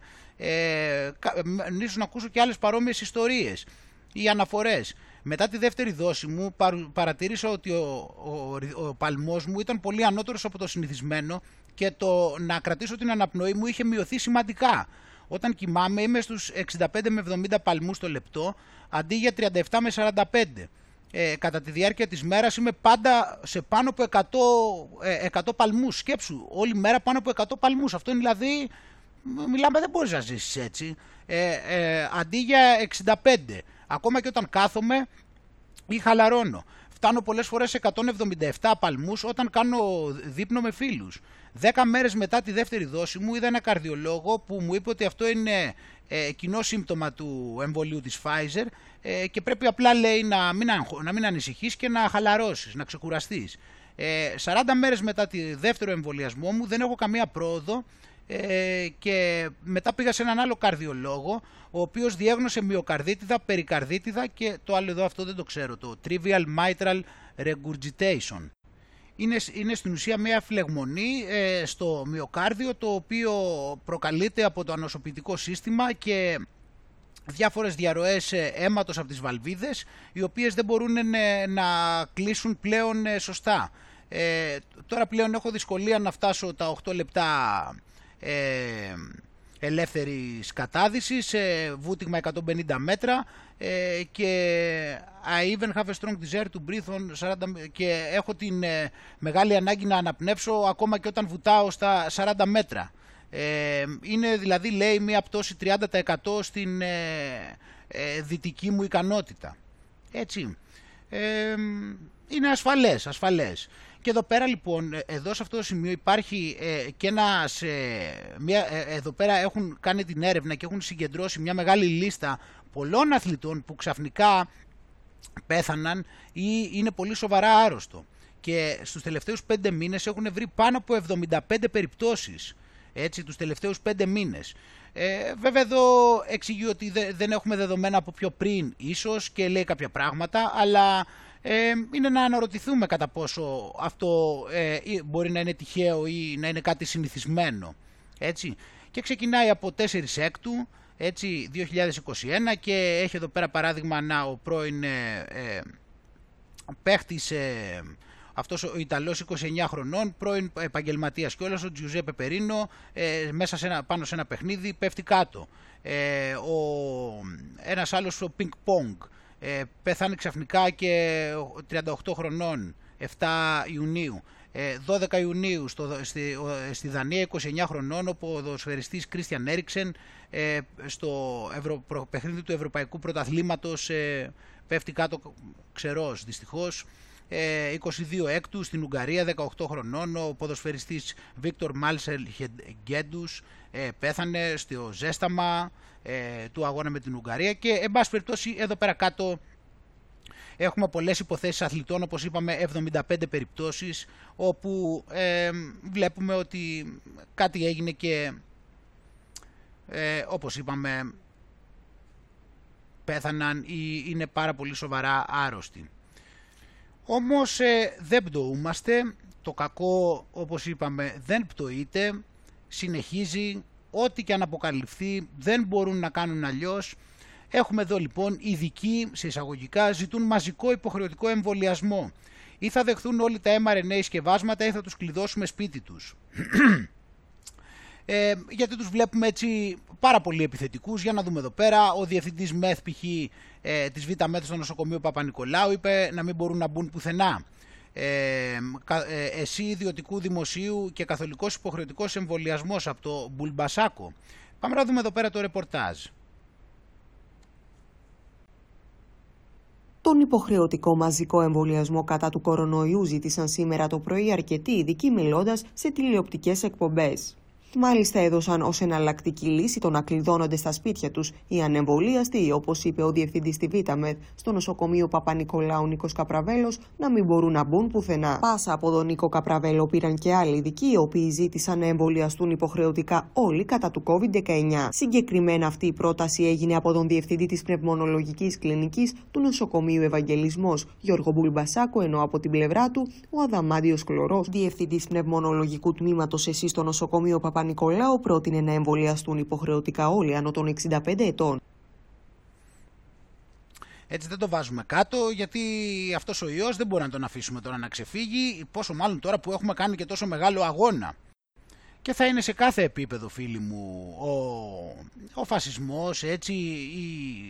ίσως να ακούσω και άλλες παρόμοιες ιστορίες ή αναφορές. Μετά τη δεύτερη δόση μου παρατήρησα ότι ο παλμός μου ήταν πολύ ανώτερος από το συνηθισμένο, και το να κρατήσω την αναπνοή μου είχε μειωθεί σημαντικά. Όταν κοιμάμαι είμαι στους 65 με 70 παλμούς το λεπτό, αντί για 37 με 45. Κατά τη διάρκεια της μέρας είμαι πάντα σε πάνω από 100 παλμούς. Σκέψου, όλη μέρα πάνω από 100 παλμούς. Αυτό είναι, δηλαδή, μιλάμε, δεν μπορείς να ζήσεις έτσι. Αντί για 65. Ακόμα και όταν κάθομαι ή χαλαρώνω. Φτάνω πολλές φορές σε 177 παλμούς όταν κάνω δείπνο με φίλους. 10 μέρες μετά τη δεύτερη δόση μου είδα ένα καρδιολόγο που μου είπε ότι αυτό είναι κοινό σύμπτωμα του εμβολίου της Pfizer, και πρέπει απλά, λέει, να μην ανησυχείς και να χαλαρώσεις, να ξεκουραστείς. 40 μέρες μετά τη δεύτερο εμβολιασμό μου δεν έχω καμία πρόοδο, και μετά πήγα σε έναν άλλο καρδιολόγο, ο οποίος διέγνωσε μυοκαρδίτιδα, περικαρδίτιδα και το άλλο εδώ, αυτό δεν το ξέρω, το trivial mitral regurgitation. Είναι στην ουσία μια φλεγμονή στο μυοκάρδιο, το οποίο προκαλείται από το ανοσοποιητικό σύστημα και διάφορες διαρροές αίματος από τις βαλβίδες, οι οποίες δεν μπορούν να κλείσουν πλέον σωστά. Τώρα πλέον έχω δυσκολία να φτάσω τα 8 λεπτά ελεύθερης κατάδυσης, βούτυγμα 150 μέτρα, και I even have a strong desire to breathe on 40, και έχω την μεγάλη ανάγκη να αναπνεύσω ακόμα και όταν βουτάω στα 40 μέτρα. Είναι, δηλαδή, λέει, μια πτώση 30% στην δυτική μου ικανότητα. Έτσι. Είναι ασφαλές. Και εδώ πέρα λοιπόν, εδώ σε αυτό το σημείο υπάρχει και ένας, εδώ πέρα έχουν κάνει την έρευνα και έχουν συγκεντρώσει μια μεγάλη λίστα πολλών αθλητών που ξαφνικά πέθαναν ή είναι πολύ σοβαρά άρρωστο. Και στους τελευταίους 5 μήνες έχουν βρει πάνω από 75 περιπτώσεις, έτσι, τους τελευταίους 5 μήνες. Βέβαια εδώ εξηγεί ότι δεν έχουμε δεδομένα από πιο πριν ίσως, και λέει κάποια πράγματα, αλλά είναι να αναρωτηθούμε κατά πόσο αυτό μπορεί να είναι τυχαίο ή να είναι κάτι συνηθισμένο, έτσι. Και ξεκινάει από 4/6, έτσι, 2021, και έχει εδώ πέρα παράδειγμα να ο πρώην παίχτης, αυτός ο Ιταλός 29 χρονών, πρώην επαγγελματίας κιόλας, ο Τζιουζέπε Περίνο, μέσα πάνω σε ένα παιχνίδι πέφτει κάτω. Ένας άλλος, ο πινκ πονγκ, πέθανε ξαφνικά και 38 χρονών, 7 Ιουνίου. 12 Ιουνίου στη Δανία, 29 χρονών, ο ποδοσφαιριστής Christian Eriksen στο παιχνίδι του Ευρωπαϊκού Πρωταθλήματος πέφτει κάτω ξερός, δυστυχώς. 22 έκτου στην Ουγγαρία, 18 χρονών, ο ποδοσφαιριστής Βίκτορ Μάλσελ Γκέντους πέθανε στο ζέσταμα του αγώνα με την Ουγγαρία. Και εν πάση περιπτώσει εδώ πέρα κάτω έχουμε πολλές υποθέσεις αθλητών, όπως είπαμε 75 περιπτώσεις, όπου βλέπουμε ότι κάτι έγινε και όπως είπαμε πέθαναν ή είναι πάρα πολύ σοβαρά άρρωστοι. Όμως δεν πτωούμαστε, το κακό όπως είπαμε δεν πτωείται, συνεχίζει, ό,τι και αν αποκαλυφθεί δεν μπορούν να κάνουν αλλιώς. Έχουμε εδώ λοιπόν ειδικοί, σε εισαγωγικά, ζητούν μαζικό υποχρεωτικό εμβολιασμό. Ή θα δεχθούν όλοι τα mRNA συσκευάσματα ή θα τους κλειδώσουμε σπίτι τους. Γιατί τους βλέπουμε έτσι πάρα πολύ επιθετικούς. Για να δούμε εδώ πέρα, ο διευθυντής ΜΕΘ π.χ. της ΒΜΕΘ στο νοσοκομείο Παπα-Νικολάου είπε να μην μπορούν να μπουν πουθενά. Εσύ ιδιωτικού δημοσίου και καθολικός υποχρεωτικός εμβολιασμός από το Μπουλμπασάκο. Πάμε να δούμε εδώ πέρα το ρεπορτάζ. Τον υποχρεωτικό μαζικό εμβολιασμό κατά του κορονοϊού ζήτησαν σήμερα το πρωί αρκετοί ειδικοί μιλώντας σε τηλεοπτικές εκπομπές. Μάλιστα έδωσαν ως εναλλακτική λύση το να κλειδώνονται στα σπίτια τους οι ανεμβολίαστοι, όπως είπε ο διευθυντής στη ΒΜΕΘ στο νοσοκομείο Παπα-Νικολάου Νίκος Καπραβέλος, να μην μπορούν να μπουν πουθενά. Πάσα από τον Νίκο Καπραβέλο πήραν και άλλοι ειδικοί, οι οποίοι ζήτησαν να εμβολιαστούν υποχρεωτικά όλοι κατά του COVID-19. Συγκεκριμένα αυτή η πρόταση έγινε από τον διευθυντή της πνευμονολογικής κλινικής του νοσοκομείου Ευαγγελισμός Γιώργο Μπουλμπασάκο, ενώ από την πλευρά του ο Αδαμάντιος Κλωρός, διευθυντής πνευμονολογικού τμήματος ΕΣΥ στο νοσοκομείο Παπα-Νικολάου, πρότεινε να εμβολιαστούν υποχρεωτικά όλοι άνω των 65 ετών. Έτσι δεν το βάζουμε κάτω, γιατί αυτός ο ιός δεν μπορεί να τον αφήσουμε τώρα να ξεφύγει, πόσο μάλλον τώρα που έχουμε κάνει και τόσο μεγάλο αγώνα. Και θα είναι σε κάθε επίπεδο, φίλοι μου, ο φασισμός, έτσι,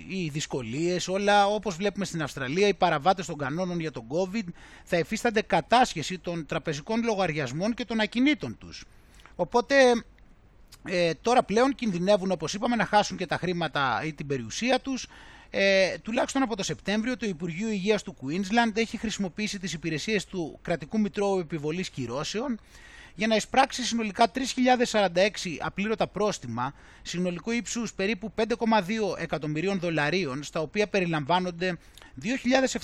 οι δυσκολίες, όλα, όπως βλέπουμε στην Αυστραλία, οι παραβάτες των κανόνων για τον COVID θα υφίστανται κατάσχεση των τραπεζικών λογαριασμών και των ακινήτων τους. Οπότε τώρα πλέον κινδυνεύουν, όπως είπαμε, να χάσουν και τα χρήματα ή την περιουσία τους. Τουλάχιστον από το Σεπτέμβριο το Υπουργείο Υγείας του Queensland έχει χρησιμοποιήσει τις υπηρεσίες του Κρατικού Μητρώου Επιβολής Κυρώσεων για να εισπράξει συνολικά 3.046 απλήρωτα πρόστιμα συνολικού ύψους περίπου 5,2 εκατομμυρίων δολαρίων, στα οποία περιλαμβάνονται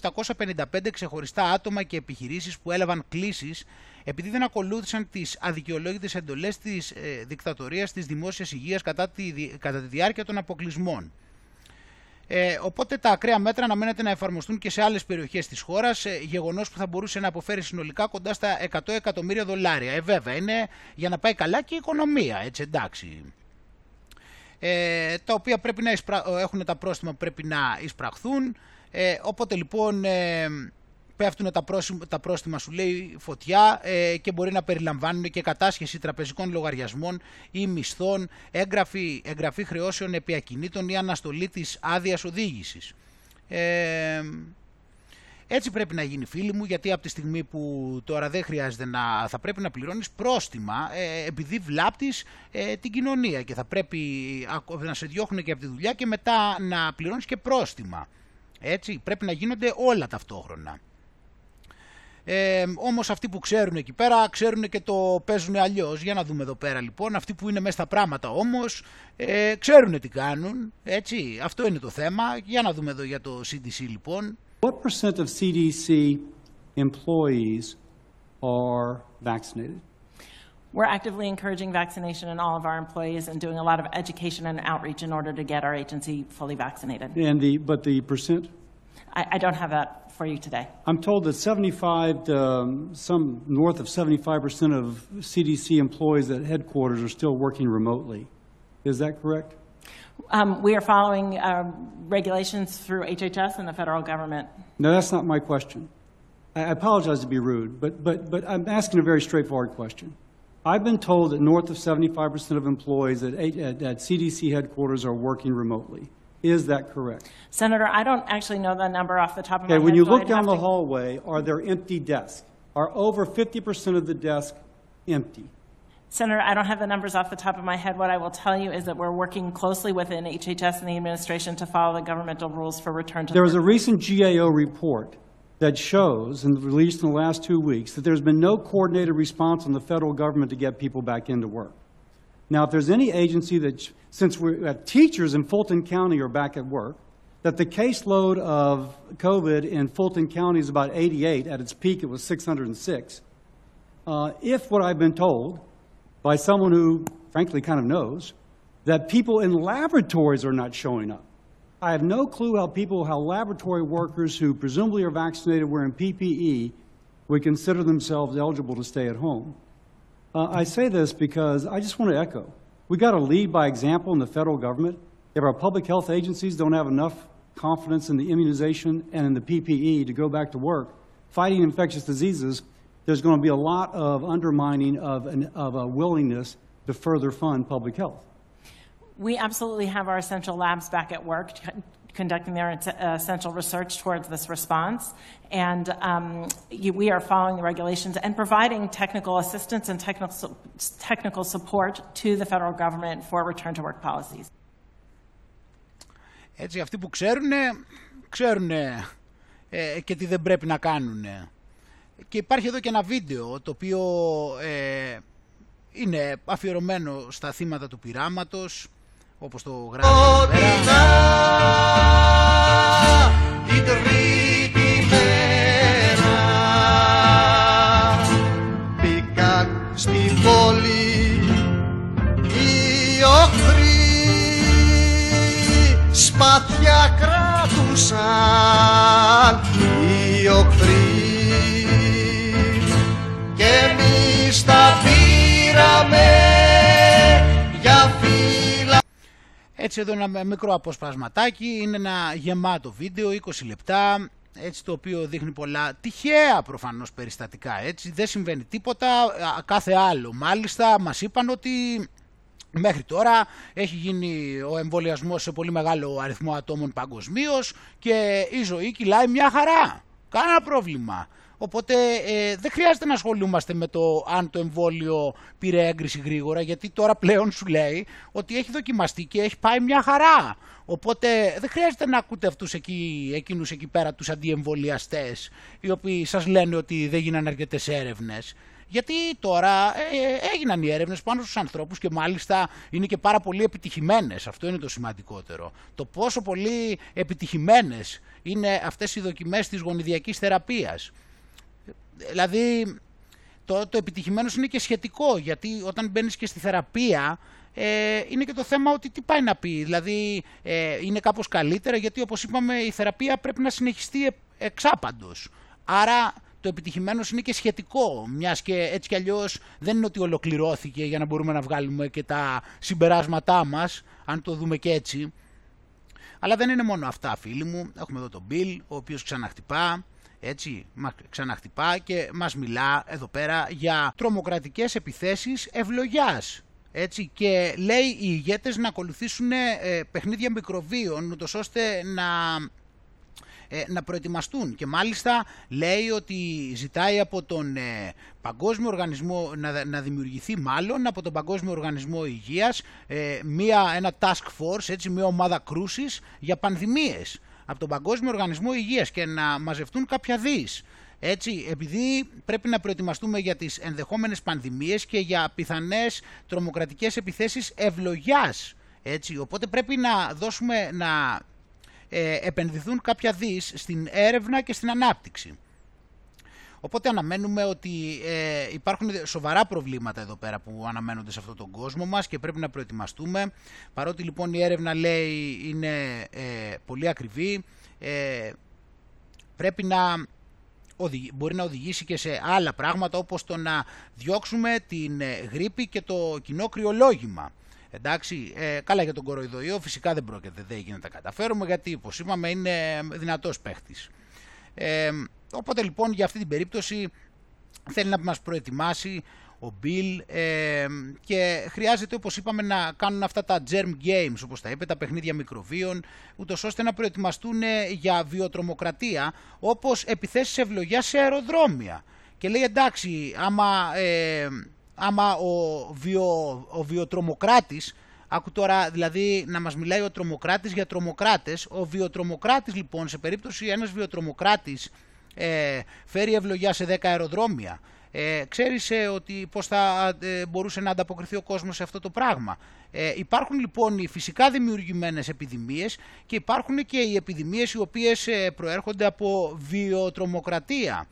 2.755 ξεχωριστά άτομα και επιχειρήσεις που έλαβαν κλήσεις επειδή δεν ακολούθησαν τις αδικαιολόγητες εντολές της δικτατορίας της δημόσιας υγείας κατά τη διάρκεια των αποκλεισμών. Οπότε τα ακραία μέτρα αναμένεται να εφαρμοστούν και σε άλλες περιοχές της χώρας, γεγονός που θα μπορούσε να αποφέρει συνολικά κοντά στα 100 εκατομμύρια δολάρια. Βέβαια, είναι για να πάει καλά και η οικονομία, έτσι, εντάξει. Τα οποία πρέπει να έχουν τα πρόστιμα που πρέπει να εισπραχθούν, οπότε λοιπόν πέφτουν τα πρόστιμα, σου λέει, φωτιά, και μπορεί να περιλαμβάνουν και κατάσχεση τραπεζικών λογαριασμών ή μισθών, εγγραφή χρεώσεων επί ακινήτων ή αναστολή της άδειας οδήγησης. Έτσι πρέπει να γίνει, φίλοι μου, γιατί από τη στιγμή που τώρα δεν χρειάζεται θα πρέπει να πληρώνεις πρόστιμα επειδή βλάπτεις την κοινωνία και θα πρέπει να σε διώχνουν και από τη δουλειά και μετά να πληρώνεις και πρόστιμα. Έτσι, πρέπει να γίνονται όλα ταυτόχρονα. Όμως αυτοί που ξέρουν εκεί πέρα ξέρουν και το παίζουν αλλιώς. Για να δούμε εδώ πέρα λοιπόν, αυτοί που είναι μέσα στα πράγματα όμως ξέρουν τι κάνουν, έτσι. Αυτό είναι το θέμα. Για να δούμε εδώ για το CDC λοιπόν. What percent of CDC employees are vaccinated? We're actively encouraging vaccination in all of our employees and doing a lot of education and outreach in order to get our agency fully vaccinated. And the percent? I don't have that for you today. I'm told that 75% of CDC employees at headquarters are still working remotely. Is that correct? We are following regulations through HHS and the federal government. No, that's not my question. I apologize to be rude, but I'm asking a very straightforward question. I've been told that north of 75% of employees at CDC headquarters are working remotely. Is that correct? Senator, I don't actually know the number off the top of my head. Okay, when you look down the hallway, are there empty desks? are over 50% of the desk empty. Senator, I don't have the numbers off the top of my head. What I will tell you is that we're working closely within HHS and the administration to follow the governmental rules for return to the workforce. There was a recent GAO report that shows, and released in the last 2 weeks, that there's been no coordinated response on the federal government to get people back into work. Now, if there's any agency that, since we're teachers in Fulton County are back at work, that the caseload of COVID in Fulton County is about 88. At its peak, it was 606. If what I've been told by someone who, frankly, kind of knows, that people in laboratories are not showing up. I have no clue how people, how laboratory workers who presumably are vaccinated wearing PPE would consider themselves eligible to stay at home. I say this because I just want to echo. We've got to lead by example in the federal government. If our public health agencies don't have enough confidence in the immunization and in the PPE to go back to work, fighting infectious diseases, there's going to be a lot of undermining of a willingness to further fund public health. We absolutely have our essential labs back at work conducting their essential research towards this response. And we are following the regulations and providing technical assistance and technical support to the federal government for return to work policies. Έτσι, αυτοί που ξέρουν και τι δεν πρέπει να κάνουν. Και υπάρχει εδώ και ένα βίντεο το οποίο είναι αφιερωμένο στα θύματα του πειράματος, όπως το γράφει εδώ πέρα. Μπήκαν στη πόλη οι οχθροί, σπαθιά κράτουσαν οι οχθροί. Και εμείς τα πήραμε για φύλλα. Έτσι εδώ ένα μικρό αποσπασματάκι, είναι ένα γεμάτο βίντεο, 20 λεπτά, έτσι το οποίο δείχνει πολλά τυχαία προφανώς περιστατικά, έτσι, δεν συμβαίνει τίποτα, κάθε άλλο. Μάλιστα μας είπαν ότι μέχρι τώρα έχει γίνει ο εμβολιασμός σε πολύ μεγάλο αριθμό ατόμων παγκοσμίως και η ζωή κυλάει μια χαρά, κανένα πρόβλημα. Οπότε δεν χρειάζεται να ασχολούμαστε με το αν το εμβόλιο πήρε έγκριση γρήγορα, γιατί τώρα πλέον σου λέει ότι έχει δοκιμαστεί και έχει πάει μια χαρά. Οπότε δεν χρειάζεται να ακούτε αυτούς εκείνους εκεί πέρα τους αντιεμβολιαστές, οι οποίοι σας λένε ότι δεν γίνανε αρκετές έρευνες. Γιατί τώρα έγιναν οι έρευνες πάνω στους ανθρώπους και μάλιστα είναι και πάρα πολύ επιτυχημένες. Αυτό είναι το σημαντικότερο. Το πόσο πολύ επιτυχημένες είναι αυτές οι δοκιμές της γονιδιακής θεραπείας. Δηλαδή το επιτυχημένος είναι και σχετικό, γιατί όταν μπαίνεις και στη θεραπεία είναι και το θέμα ότι τι πάει να πει. Δηλαδή είναι κάπως καλύτερα, γιατί όπως είπαμε η θεραπεία πρέπει να συνεχιστεί εξάπαντος. Άρα το επιτυχημένος είναι και σχετικό, μιας και έτσι κι αλλιώς δεν είναι ότι ολοκληρώθηκε για να μπορούμε να βγάλουμε και τα συμπεράσματά μας, αν το δούμε και έτσι. Αλλά δεν είναι μόνο αυτά, φίλοι μου. Έχουμε εδώ τον Bill, ο οποίος ξαναχτυπά. Έτσι, ξαναχτυπά και μας μιλά εδώ πέρα για τρομοκρατικές επιθέσεις ευλογιάς. Έτσι, και λέει οι ηγέτες να ακολουθήσουν παιχνίδια μικροβίων, ούτως ώστε να προετοιμαστούν. Και μάλιστα λέει ότι ζητάει από τον Παγκόσμιο Οργανισμό να δημιουργηθεί, μάλλον από τον Παγκόσμιο Οργανισμό Υγείας, ένα task force, έτσι, μια ομάδα κρούσης για πανδημίες. Από τον Παγκόσμιο Οργανισμό Υγείας και να μαζευτούν κάποια δις. Έτσι, επειδή πρέπει να προετοιμαστούμε για τις ενδεχόμενες πανδημίες και για πιθανές τρομοκρατικές επιθέσεις ευλογιάς. Έτσι, οπότε πρέπει να δώσουμε, να επενδυθούν κάποια δις στην έρευνα και στην ανάπτυξη. Οπότε αναμένουμε ότι υπάρχουν σοβαρά προβλήματα εδώ πέρα που αναμένονται σε αυτόν τον κόσμο μας και πρέπει να προετοιμαστούμε. Παρότι λοιπόν η έρευνα λέει είναι πολύ ακριβή, πρέπει να μπορεί να οδηγήσει και σε άλλα πράγματα, όπως το να διώξουμε την γρίπη και το κοινό κρυολόγημα. Εντάξει, καλά, για τον κοροϊδοϊό φυσικά δεν πρόκειται, δεν γίνεται να τα καταφέρουμε, γιατί όπως είπαμε είναι δυνατός παίχτης. Οπότε λοιπόν για αυτή την περίπτωση θέλει να μας προετοιμάσει ο Bill και χρειάζεται, όπως είπαμε, να κάνουν αυτά τα germ games, όπως τα είπε, τα παιχνίδια μικροβίων, ούτως ώστε να προετοιμαστούν για βιοτρομοκρατία, όπως επιθέσεις ευλογιάς σε αεροδρόμια. και λέει εντάξει, άμα ο βιοτρομοκράτης, άκου τώρα δηλαδή να μας μιλάει ο τρομοκράτης για τρομοκράτες, ο βιοτρομοκράτης λοιπόν, σε περίπτωση ένας βιοτρομοκράτης φέρει ευλογιά σε 10 αεροδρόμια, ξέρεις ότι πώς θα μπορούσε να ανταποκριθεί ο κόσμος σε αυτό το πράγμα. Υπάρχουν λοιπόν οι φυσικά δημιουργημένες επιδημίες και υπάρχουν και οι επιδημίες οι οποίες προέρχονται από βιοτρομοκρατία,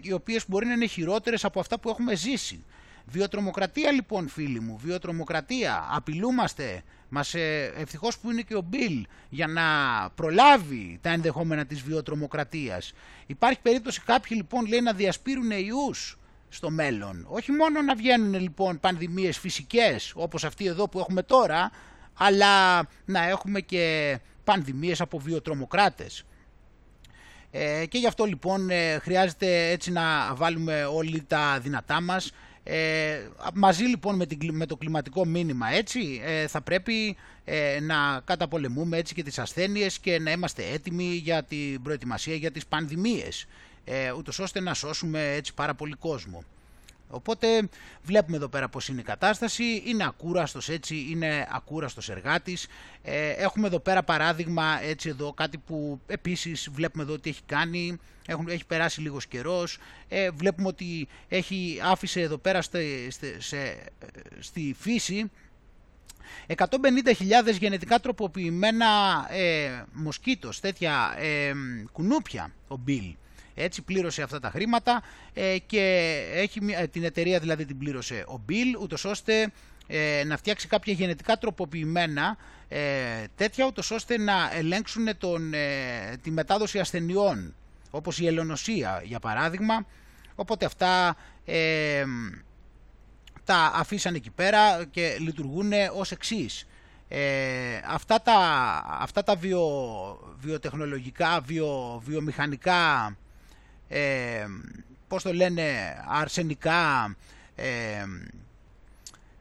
οι οποίες μπορεί να είναι χειρότερες από αυτά που έχουμε ζήσει. Βιοτρομοκρατία λοιπόν φίλοι μου, βιοτρομοκρατία, απειλούμαστε, ευτυχώς που είναι και ο Μπιλ για να προλάβει τα ενδεχόμενα της βιοτρομοκρατίας. Υπάρχει περίπτωση κάποιοι λοιπόν λέει να διασπείρουν ιούς στο μέλλον, όχι μόνο να βγαίνουν λοιπόν πανδημίες φυσικές όπως αυτή εδώ που έχουμε τώρα, αλλά να έχουμε και πανδημίες από βιοτρομοκράτες. Και γι' αυτό λοιπόν χρειάζεται έτσι να βάλουμε όλοι τα δυνατά μας. Μαζί λοιπόν με το κλιματικό μήνυμα, έτσι θα πρέπει να καταπολεμούμε έτσι και τις ασθένειες και να είμαστε έτοιμοι για την προετοιμασία για τις πανδημίες, ούτως ώστε να σώσουμε έτσι πάρα πολύ κόσμο. Οπότε βλέπουμε εδώ πέρα πώς είναι η κατάσταση, είναι ακούραστος έτσι, είναι ακούραστος εργάτης. Έχουμε εδώ πέρα παράδειγμα έτσι εδώ κάτι που επίσης βλέπουμε εδώ ότι έχει κάνει, έχει περάσει λίγος καιρός. Βλέπουμε ότι έχει άφησε εδώ πέρα στη φύση 150.000 γενετικά τροποποιημένα μοσκίτος, τέτοια κουνούπια ο Μπιλ. Έτσι πλήρωσε αυτά τα χρήματα και έχει την εταιρεία δηλαδή την πλήρωσε ο Μπιλ, ούτως ώστε να φτιάξει κάποια γενετικά τροποποιημένα τέτοια, ούτως ώστε να ελέγξουν τη μετάδοση ασθενειών όπως η ελονοσία για παράδειγμα. Οπότε αυτά τα αφήσαν εκεί πέρα και λειτουργούν ως εξής. Αυτά τα βιοτεχνολογικά, βιομηχανικά, πώς το λένε, αρσενικά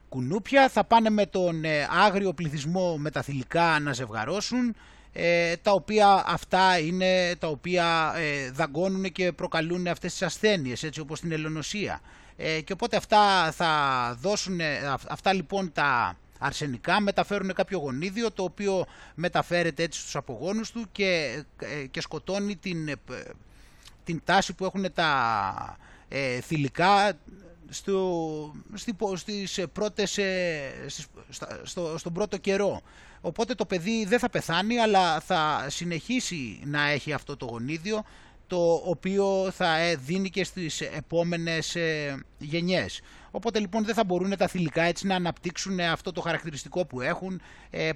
κουνούπια θα πάνε με τον άγριο πληθυσμό μεταθυλικά να ζευγαρώσουν, τα οποία αυτά είναι τα οποία δαγκώνουν και προκαλούν αυτές τις ασθένειες, έτσι όπως την ελονοσία, και οπότε αυτά θα δώσουν, αυτά λοιπόν τα αρσενικά μεταφέρουν κάποιο γονίδιο το οποίο μεταφέρεται έτσι στους απογόνους του και σκοτώνει την τάση που έχουν τα θηλυκά στον πρώτο καιρό. Οπότε το παιδί δεν θα πεθάνει, αλλά θα συνεχίσει να έχει αυτό το γονίδιο, το οποίο θα δίνει και στις επόμενες γενιές. Οπότε λοιπόν δεν θα μπορούν τα θηλυκά έτσι να αναπτύξουν αυτό το χαρακτηριστικό που έχουν,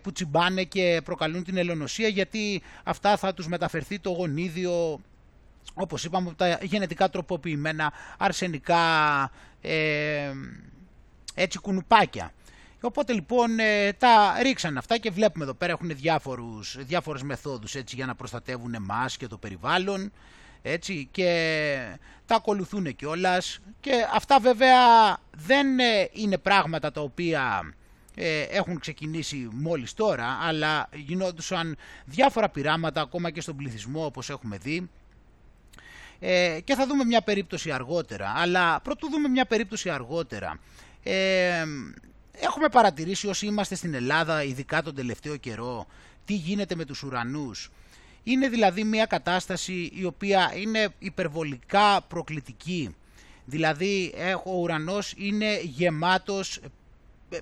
που τσιμπάνε και προκαλούν την ελονοσία, γιατί αυτά θα τους μεταφερθεί το γονίδιο, όπως είπαμε, τα γενετικά τροποποιημένα αρσενικά έτσι κουνουπάκια. Οπότε λοιπόν τα ρίξαν αυτά και βλέπουμε εδώ πέρα έχουν διάφορες μεθόδους έτσι για να προστατεύουν εμάς και το περιβάλλον, έτσι, και τα ακολουθούν κιόλας. Και αυτά βέβαια δεν είναι πράγματα τα οποία έχουν ξεκινήσει μόλις τώρα, αλλά γινόντουσαν διάφορα πειράματα ακόμα και στον πληθυσμό όπως έχουμε δει. Και θα δούμε μια περίπτωση αργότερα, αλλά πρωτού δούμε μια περίπτωση αργότερα, έχουμε παρατηρήσει όσοι είμαστε στην Ελλάδα ειδικά τον τελευταίο καιρό τι γίνεται με τους ουρανούς. Είναι δηλαδή μια κατάσταση η οποία είναι υπερβολικά προκλητική, δηλαδή ο ουρανός είναι γεμάτος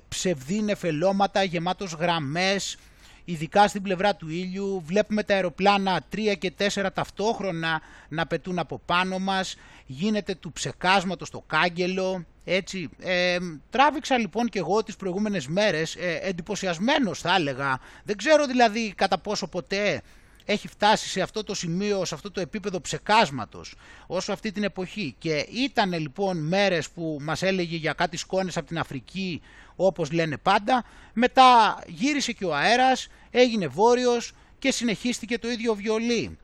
ψευδή νεφελώματα, γεμάτος γραμμές, ειδικά στην πλευρά του ήλιου. Βλέπουμε τα αεροπλάνα 3 και 4 ταυτόχρονα να πετούν από πάνω μας, γίνεται του ψεκάσματος το κάγκελο, έτσι. Τράβηξα λοιπόν και εγώ τις προηγούμενες μέρες, εντυπωσιασμένος θα έλεγα, δεν ξέρω δηλαδή κατά πόσο ποτέ έχει φτάσει σε αυτό το σημείο, σε αυτό το επίπεδο ψεκάσματος όσο αυτή την εποχή. Και ήταν λοιπόν μέρες που μας έλεγε για κάτι σκόνες από την Αφρική όπως λένε πάντα, μετά γύρισε και ο αέρας, έγινε βόρειος και συνεχίστηκε το ίδιο βιολί.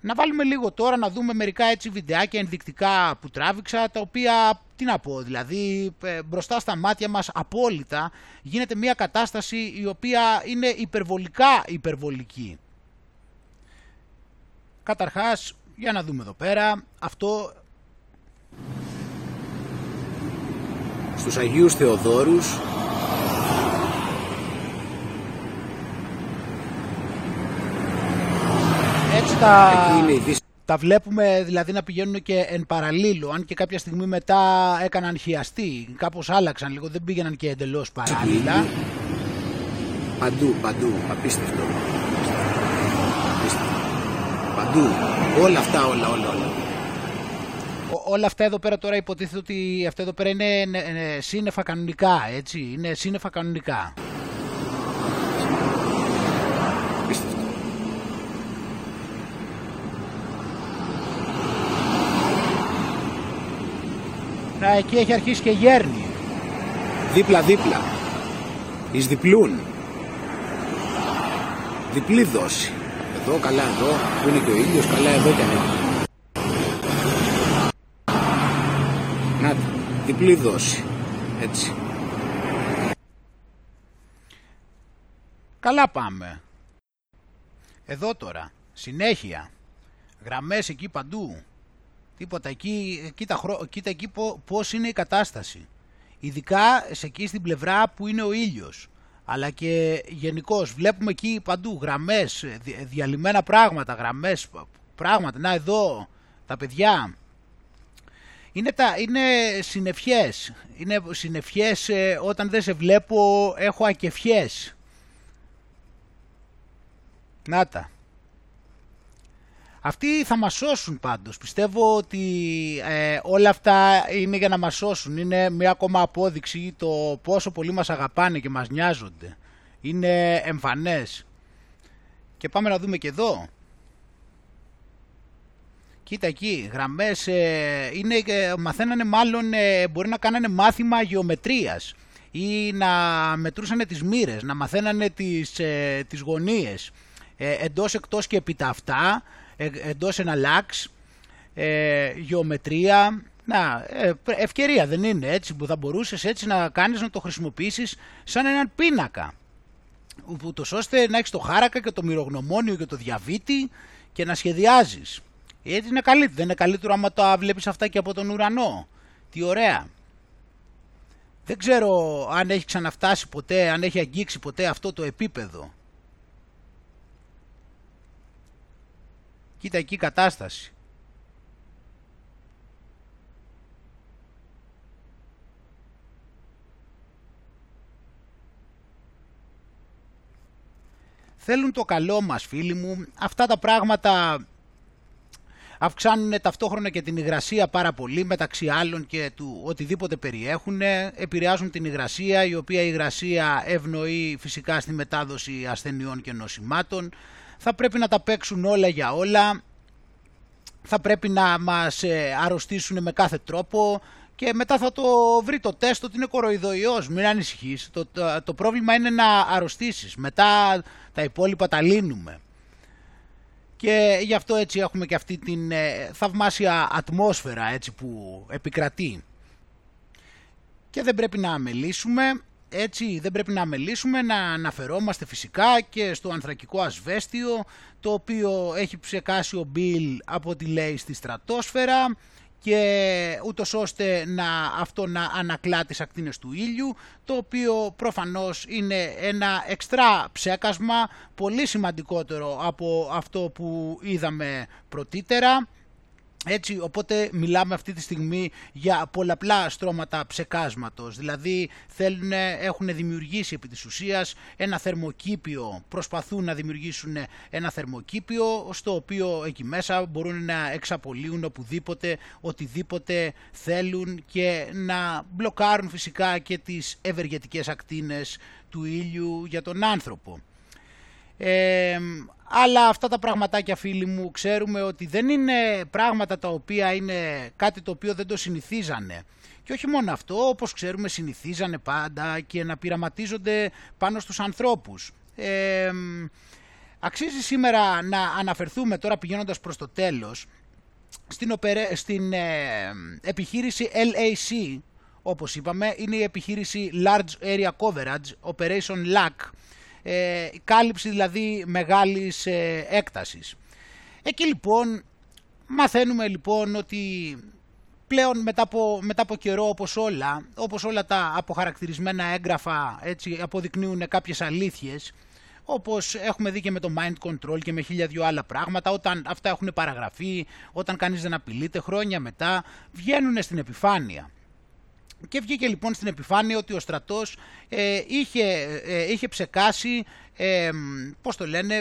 Να βάλουμε λίγο τώρα να δούμε μερικά έτσι βιντεάκια ενδεικτικά που τράβηξα, τα οποία, τι να πω, δηλαδή μπροστά στα μάτια μας απόλυτα γίνεται μια κατάσταση η οποία είναι υπερβολικά υπερβολική. Καταρχάς, για να δούμε εδώ πέρα, αυτό στους Αγίους Θεοδόρους, έτσι τα βλέπουμε δηλαδή να πηγαίνουν και εν παραλίλω, αν και κάποια στιγμή μετά έκαναν χιαστή, κάπως άλλαξαν λίγο, δεν πήγαιναν και εντελώς παράλληλα. Παντού, απίστευτο. Παντού, όλα αυτά, όλα. Όλα αυτά εδώ πέρα τώρα υποτίθεται ότι αυτά εδώ πέρα είναι σύννεφα κανονικά, έτσι, είναι σύννεφα κανονικά. Να, εκεί έχει αρχίσει και γέρνει. Δίπλα, εις διπλούν. Διπλή δόση. Εδώ, καλά εδώ, που είναι και ο ήλιος, καλά εδώ και ανέβη. Να, διπλή δόση. Έτσι. Καλά πάμε. Εδώ τώρα, συνέχεια. Γραμμές εκεί παντού. Τίποτα εκεί, κοίτα εκεί πώς είναι η κατάσταση. Ειδικά σε εκεί στην πλευρά που είναι ο ήλιος. Αλλά και γενικώς βλέπουμε εκεί παντού γραμμές, διαλυμένα πράγματα, γραμμές, πράγματα. Να εδώ τα παιδιά. Είναι συννεφιές. Είναι συννεφιές, όταν δεν σε βλέπω έχω ακεφιές. Να τα. Αυτοί θα μας σώσουν πάντως. Πιστεύω ότι όλα αυτά είναι για να μας σώσουν. Είναι μια ακόμα απόδειξη το πόσο πολύ μας αγαπάνε και μας νοιάζονται. Είναι εμφανές. Και πάμε να δούμε και εδώ. Κοίτα εκεί, γραμμές. Μαθαίνανε μάλλον, μπορεί να κάνανε μάθημα γεωμετρίας ή να μετρούσανε τις μοίρες, να μαθαίνανε τις γωνίες. Εντός, εκτός και επί τα αυτά. Εντός ένα λάξ, γεωμετρία, να, ευκαιρία δεν είναι έτσι που θα μπορούσες έτσι να κάνεις, να το χρησιμοποιήσεις σαν έναν πίνακα, ούτως ώστε να έχεις το χάρακα και το μυρογνωμόνιο και το διαβήτη και να σχεδιάζεις. Έτσι είναι καλύτερο, δεν είναι καλύτερο άμα τα βλέπεις αυτά και από τον ουρανό? Τι ωραία. Δεν ξέρω αν έχει ξαναφτάσει ποτέ, αν έχει αγγίξει ποτέ αυτό το επίπεδο. Κοίτα εκεί η κατάσταση. Θέλουν το καλό μας, φίλοι μου. Αυτά τα πράγματα αυξάνουν ταυτόχρονα και την υγρασία πάρα πολύ, μεταξύ άλλων και του οτιδήποτε περιέχουν. Επηρεάζουν την υγρασία, η οποία η υγρασία ευνοεί φυσικά στη μετάδοση ασθενειών και νοσημάτων. Θα πρέπει να τα παίξουν όλα για όλα, θα πρέπει να μας αρρωστήσουν με κάθε τρόπο και μετά θα το βρει το τεστ ότι είναι κοροϊδοϊός, μην ανησυχείς. Το πρόβλημα είναι να αρρωστήσεις, μετά τα υπόλοιπα τα λύνουμε. Και γι' αυτό έτσι έχουμε και αυτή την θαυμάσια ατμόσφαιρα έτσι που επικρατεί. Και δεν πρέπει να αμελήσουμε. Έτσι δεν πρέπει να μελήσουμε, να αναφερόμαστε φυσικά και στο ανθρακικό ασβέστιο, το οποίο έχει ψεκάσει ο Μπιλ από ό,τι λέει στη στρατόσφαιρα, και ούτως ώστε αυτό να ανακλά τις ακτίνες του ήλιου, το οποίο προφανώς είναι ένα εξτρά ψέκασμα, πολύ σημαντικότερο από αυτό που είδαμε πρωτήτερα. Έτσι, οπότε μιλάμε αυτή τη στιγμή για πολλαπλά στρώματα ψεκάσματος, δηλαδή έχουν δημιουργήσει επί της ουσίας ένα θερμοκήπιο, προσπαθούν να δημιουργήσουν ένα θερμοκήπιο στο οποίο εκεί μέσα μπορούν να εξαπολύουν οπουδήποτε, οτιδήποτε θέλουν και να μπλοκάρουν φυσικά και τις ευεργετικές ακτίνες του ήλιου για τον άνθρωπο. Αλλά αυτά τα πραγματάκια, φίλοι μου, ξέρουμε ότι δεν είναι πράγματα τα οποία είναι κάτι το οποίο δεν το συνηθίζανε. Και όχι μόνο αυτό, όπως ξέρουμε συνηθίζανε πάντα και να πειραματίζονται πάνω στους ανθρώπους. Αξίζει σήμερα να αναφερθούμε τώρα, πηγαίνοντας προς το τέλος, στην επιχείρηση LAC, όπως είπαμε, είναι η επιχείρηση Large Area Coverage, Operation LAC, κάλυψη δηλαδή μεγάλης έκτασης. Εκεί λοιπόν μαθαίνουμε λοιπόν ότι πλέον μετά από καιρό, όπως όλα τα αποχαρακτηρισμένα έγγραφα, έτσι, αποδεικνύουν κάποιες αλήθειες, όπως έχουμε δει και με το mind control και με χίλια δυο άλλα πράγματα. Όταν αυτά έχουν παραγραφεί, όταν κανείς δεν απειλείται, χρόνια μετά βγαίνουν στην επιφάνεια. Και βγήκε λοιπόν στην επιφάνεια ότι ο στρατός είχε ψεκάσει,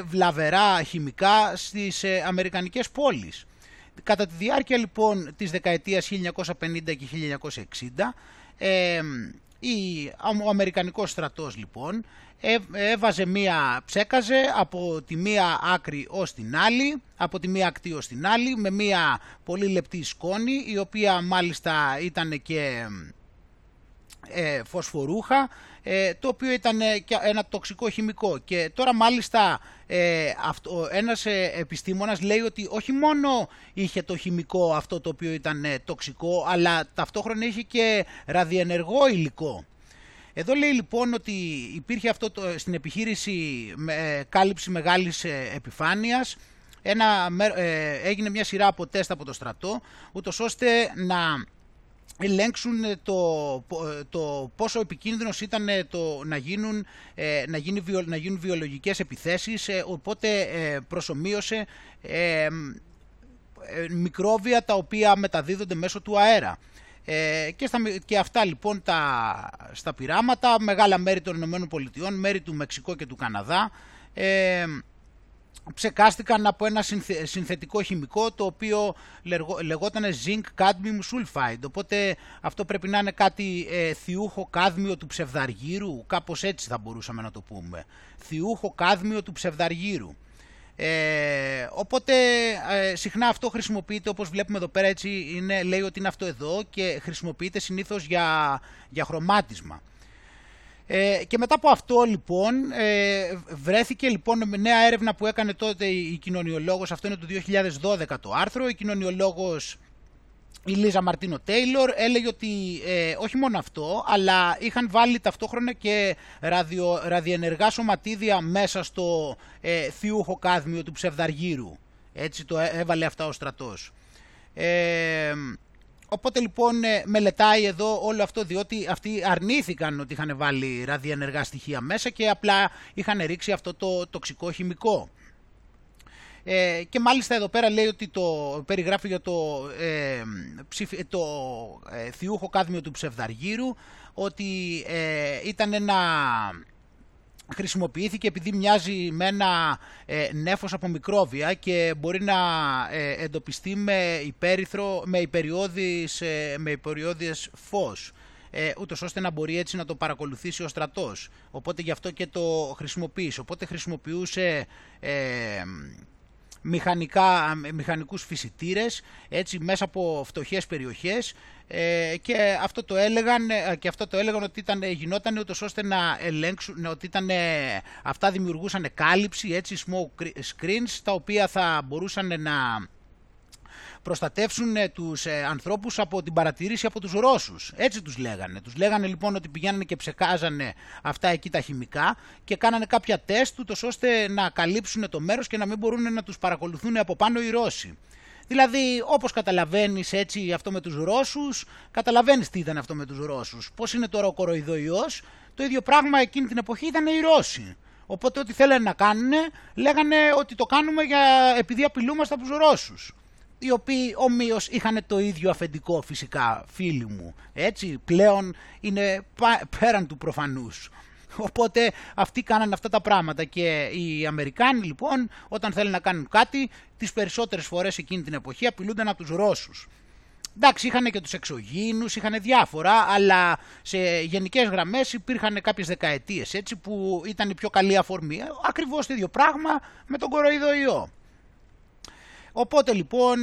βλαβερά χημικά στις αμερικανικές πόλεις. Κατά τη διάρκεια λοιπόν της δεκαετίας 1950 και 1960, ο αμερικανικός στρατός λοιπόν ψέκαζε από τη μία άκρη ως την άλλη, από τη μία ακτή ως την άλλη, με μία πολύ λεπτή σκόνη, η οποία μάλιστα ήταν και φωσφορούχα, το οποίο ήταν ένα τοξικό χημικό. Και τώρα μάλιστα ένας επιστήμονας λέει ότι όχι μόνο είχε το χημικό αυτό το οποίο ήταν τοξικό, αλλά ταυτόχρονα είχε και ραδιενεργό υλικό. Εδώ λέει λοιπόν ότι υπήρχε στην επιχείρηση κάλυψη μεγάλης επιφάνειας, έγινε μια σειρά από τεστ από το στρατό, ούτως ώστε να ελέγξουν το πόσο επικίνδυνος ήταν να γίνουν βιολογικές επιθέσεις, οπότε προσομοίωσε μικρόβια τα οποία μεταδίδονται μέσω του αέρα. Και αυτά λοιπόν στα πειράματα, μεγάλα μέρη των ΗΠΑ, μέρη του Μεξικό και του Καναδά, ψεκάστηκαν από ένα συνθετικό χημικό το οποίο λεγόταν zinc cadmium sulfide, οπότε αυτό πρέπει να είναι κάτι θιούχο κάδμιο του ψευδαργύρου, κάπως έτσι θα μπορούσαμε να το πούμε, θιούχο κάδμιο του ψευδαργύρου. Οπότε συχνά αυτό χρησιμοποιείται, όπως βλέπουμε εδώ πέρα, έτσι είναι, λέει ότι είναι αυτό εδώ, και χρησιμοποιείται συνήθως για χρωμάτισμα. Και μετά από αυτό λοιπόν βρέθηκε λοιπόν νέα έρευνα που έκανε τότε η κοινωνιολόγος, αυτό είναι το 2012 το άρθρο, η κοινωνιολόγος η Λίζα Μαρτίνο Τέιλορ έλεγε ότι όχι μόνο αυτό, αλλά είχαν βάλει ταυτόχρονα και ραδιενεργά σωματίδια μέσα στο θιούχο κάδμιο του ψευδαργύρου. Έτσι το έβαλε αυτά ο στρατός. Οπότε λοιπόν μελετάει εδώ όλο αυτό, διότι αυτοί αρνήθηκαν ότι είχαν βάλει ραδιενεργά στοιχεία μέσα και απλά είχαν ρίξει αυτό το τοξικό χημικό. Και μάλιστα εδώ πέρα λέει ότι περιγράφει για το θιούχο κάδμιο του ψευδαργύρου, ότι ήταν χρησιμοποιήθηκε επειδή μοιάζει με ένα νέφος από μικρόβια και μπορεί να εντοπιστεί με υπεριώδης φως, ούτως ώστε να μπορεί έτσι να το παρακολουθήσει ο στρατός. Οπότε γι' αυτό και το χρησιμοποίησε. Οπότε χρησιμοποιούσε μηχανικούς φυσιτήρες, έτσι, μέσα από φτωχές περιοχές, και αυτό το έλεγαν ότι γινόταν ούτως ώστε να ελέγξουν, ότι αυτά δημιουργούσαν κάλυψη, έτσι, smoke screens, τα οποία θα μπορούσαν να προστατεύσουν τους ανθρώπους από την παρατήρηση από τους Ρώσους. Έτσι τους λέγανε. Τους λέγανε λοιπόν ότι πηγαίνανε και ψεκάζανε αυτά εκεί τα χημικά και κάνανε κάποια τεστ ούτως ώστε να καλύψουν το μέρος και να μην μπορούν να τους παρακολουθούν από πάνω οι Ρώσοι. Δηλαδή, όπως καταλαβαίνεις, έτσι, αυτό με τους Ρώσους, καταλαβαίνεις τι ήταν αυτό με τους Ρώσους. Πώς είναι τώρα ο κοροϊδοϊός, το ίδιο πράγμα εκείνη την εποχή ήταν οι Ρώσοι. Οπότε ό,τι θέλανε να κάνουν, λέγανε ότι το κάνουμε επειδή απειλούμαστε από τους Ρώσους, οι οποίοι ομοίως είχαν το ίδιο αφεντικό, φυσικά, φίλοι μου, έτσι, πλέον είναι πέραν του προφανούς. Οπότε αυτοί κάνανε αυτά τα πράγματα και οι Αμερικάνοι λοιπόν όταν θέλουν να κάνουν κάτι, τις περισσότερες φορές εκείνη την εποχή απειλούνταν από τους Ρώσους. Εντάξει, είχαν και τους εξωγήινους, είχαν διάφορα, αλλά σε γενικές γραμμές υπήρχαν κάποιες δεκαετίες, έτσι, που ήταν η πιο καλή αφορμή. Ακριβώς το ίδιο πράγμα με τον κοροϊδοϊό. Οπότε λοιπόν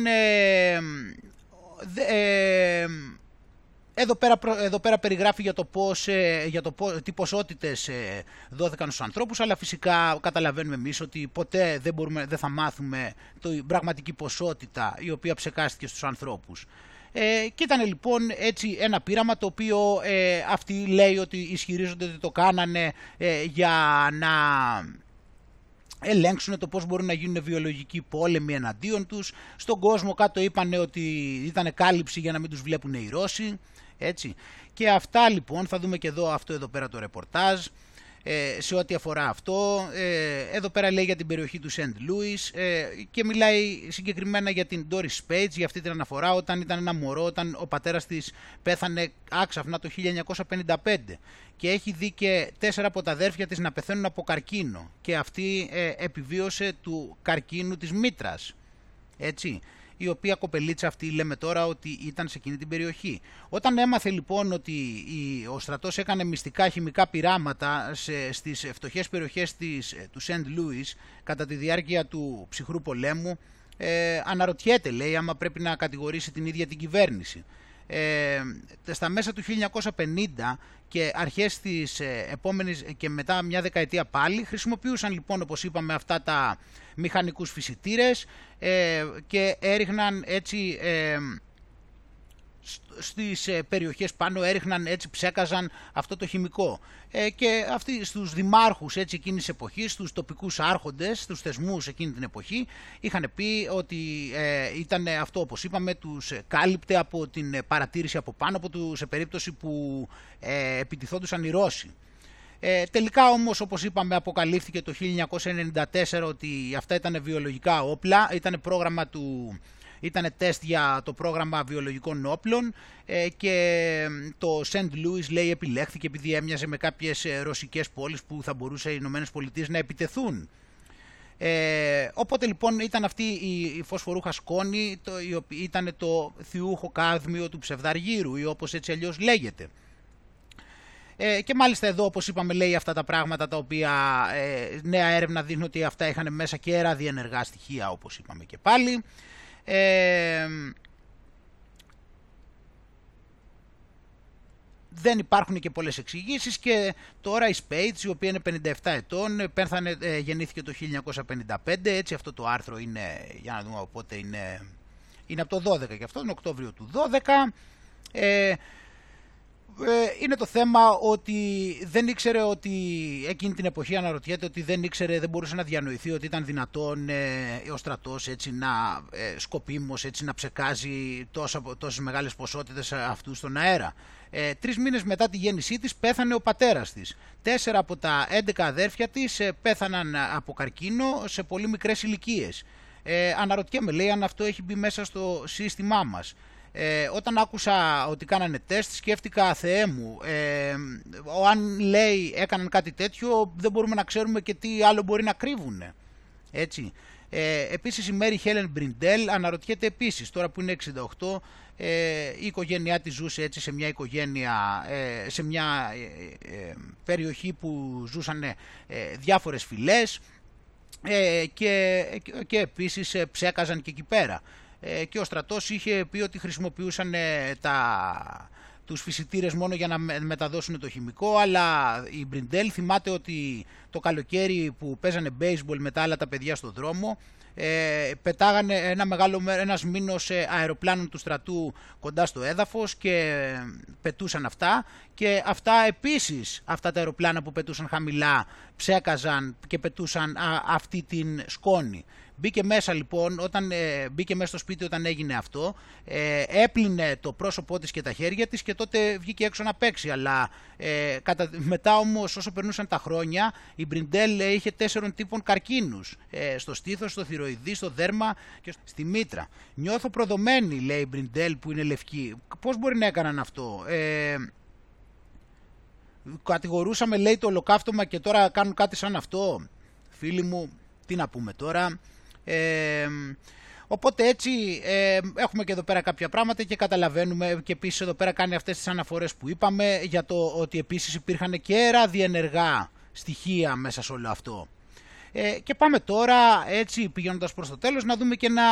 εδώ πέρα περιγράφει για το πώς, τι ποσότητες δόθηκαν στους ανθρώπους, αλλά φυσικά καταλαβαίνουμε εμείς ότι ποτέ δεν θα μάθουμε την πραγματική ποσότητα η οποία ψεκάστηκε στους ανθρώπους. Και ήταν λοιπόν έτσι ένα πείραμα το οποίο αυτοί λέει ότι ισχυρίζονται ότι το κάνανε για να ελέγξουν το πώς μπορούν να γίνουν βιολογικοί πόλεμοι εναντίον τους. Στον κόσμο κάτω είπανε ότι ήταν κάλυψη για να μην τους βλέπουν οι Ρώσοι. Έτσι. Και αυτά λοιπόν θα δούμε και εδώ, αυτό εδώ πέρα το ρεπορτάζ. Σε ό,τι αφορά αυτό, εδώ πέρα λέει για την περιοχή του Saint Louis και μιλάει συγκεκριμένα για την Doris Spates, για αυτή την αναφορά όταν ήταν ένα μωρό, όταν ο πατέρας της πέθανε άξαφνα το 1955 και έχει δει και 4 από τα αδέρφια της να πεθαίνουν από καρκίνο και αυτή επιβίωσε του καρκίνου της μήτρας, έτσι, η οποία κοπελίτσα αυτή λέμε τώρα ότι ήταν σε εκείνη την περιοχή. Όταν έμαθε λοιπόν ότι ο στρατός έκανε μυστικά χημικά πειράματα στις φτωχές περιοχές του Σεντ Λούις κατά τη διάρκεια του ψυχρού πολέμου, αναρωτιέται, λέει, άμα πρέπει να κατηγορήσει την ίδια την κυβέρνηση. Στα μέσα του 1950 και αρχές της επόμενης και μετά μια δεκαετία πάλι χρησιμοποιούσαν λοιπόν, όπως είπαμε, αυτά τα μηχανικούς φυσιτήρες και έριχναν έτσι στις περιοχές πάνω, έριχναν έτσι, ψέκαζαν αυτό το χημικό και αυτοί στους δημάρχους έτσι εκείνης της εποχής, στους τοπικούς άρχοντες, στους θεσμούς εκείνη την εποχή είχαν πει ότι ήταν αυτό, όπως είπαμε, τους κάλυπτε από την παρατήρηση από πάνω από τους σε περίπτωση που επιτιθόντουσαν οι Ρώσοι. Τελικά όμως, όπως είπαμε, αποκαλύφθηκε το 1994 ότι αυτά ήταν βιολογικά όπλα, ήταν πρόγραμμα του... Ήτανε τεστ για το πρόγραμμα βιολογικών όπλων και το Σεντ Λούις, λέει, επιλέχθηκε επειδή έμοιαζε με κάποιες ρωσικές πόλεις που θα μπορούσε οι Ηνωμένες Πολιτείες να επιτεθούν. Οπότε λοιπόν ήταν αυτή η φωσφορούχα σκόνη, ήταν το θιούχο κάδμιο του ψευδαργύρου ή όπως έτσι αλλιώς λέγεται. Και μάλιστα εδώ, όπως είπαμε, λέει αυτά τα πράγματα τα οποία νέα έρευνα δείχνει ότι αυτά είχαν μέσα και ραδιενεργά στοιχεία, όπως είπαμε και πάλι. Δεν υπάρχουν και πολλές εξηγήσεις και τώρα η Spates, η οποία είναι 57 ετών, γεννήθηκε το 1955, έτσι, αυτό το άρθρο είναι, για να δούμε πότε είναι από το 12 και αυτό, τον Οκτώβριο του 12. Είναι το θέμα ότι δεν ήξερε ότι εκείνη την εποχή, αναρωτιέται ότι δεν ήξερε, δεν μπορούσε να διανοηθεί ότι ήταν δυνατόν ο στρατός έτσι να σκοπίμως έτσι να ψεκάζει τόσες μεγάλες ποσότητες αυτού στον αέρα. 3 μήνες μετά τη γέννησή της πέθανε ο πατέρας της. 4 από τα 11 αδέρφια της πέθαναν από καρκίνο σε πολύ μικρές ηλικίες. Αναρωτιέμαι, λέει, αν αυτό έχει μπει μέσα στο σύστημά μας. Όταν άκουσα ότι κάνανε τεστ σκέφτηκα, Θεέ μου, αν, λέει, έκαναν κάτι τέτοιο δεν μπορούμε να ξέρουμε και τι άλλο μπορεί να κρύβουν, έτσι. Επίσης η Mary Helen Brindell αναρωτιέται επίσης, τώρα που είναι 68, η οικογένειά της ζούσε έτσι σε μια οικογένεια, σε μια περιοχή που ζούσαν διάφορες φυλές και επίσης ψέκαζαν και εκεί πέρα. Και ο στρατός είχε πει ότι χρησιμοποιούσαν τους φυσιτήρες μόνο για να μεταδώσουν το χημικό, αλλά η Μπριντέλ θυμάται ότι το καλοκαίρι που παίζανε baseball με τα άλλα τα παιδιά στον δρόμο, πετάγανε ένας μήνος αεροπλάνων του στρατού κοντά στο έδαφος και πετούσαν αυτά, και αυτά επίσης, αυτά τα αεροπλάνα που πετούσαν χαμηλά, ψέκαζαν και πετούσαν αυτή την σκόνη. Μπήκε μέσα λοιπόν, όταν μπήκε μέσα στο σπίτι όταν έγινε αυτό, έπλυνε το πρόσωπό της και τα χέρια της και τότε βγήκε έξω να παίξει. Αλλά μετά όμως, όσο περνούσαν τα χρόνια, η Μπριντέλ είχε 4 τύπων καρκίνους, στο στήθος, στο θηροειδή, στο δέρμα και στη μήτρα. Νιώθω προδομένη, λέει η Μπριντέλ, που είναι λευκή. Πώς μπορεί να έκαναν αυτό? Κατηγορούσαμε, λέει, το ολοκαύτωμα και τώρα κάνουν κάτι σαν αυτό. Φίλοι μου, τι να πούμε τώρα. Οπότε έτσι έχουμε και εδώ πέρα κάποια πράγματα και καταλαβαίνουμε, και επίσης εδώ πέρα κάνει αυτές τις αναφορές που είπαμε για το ότι επίσης υπήρχαν και ραδιενεργά στοιχεία μέσα σε όλο αυτό. Και πάμε τώρα, έτσι πηγαίνοντας προς το τέλος, να δούμε και ένα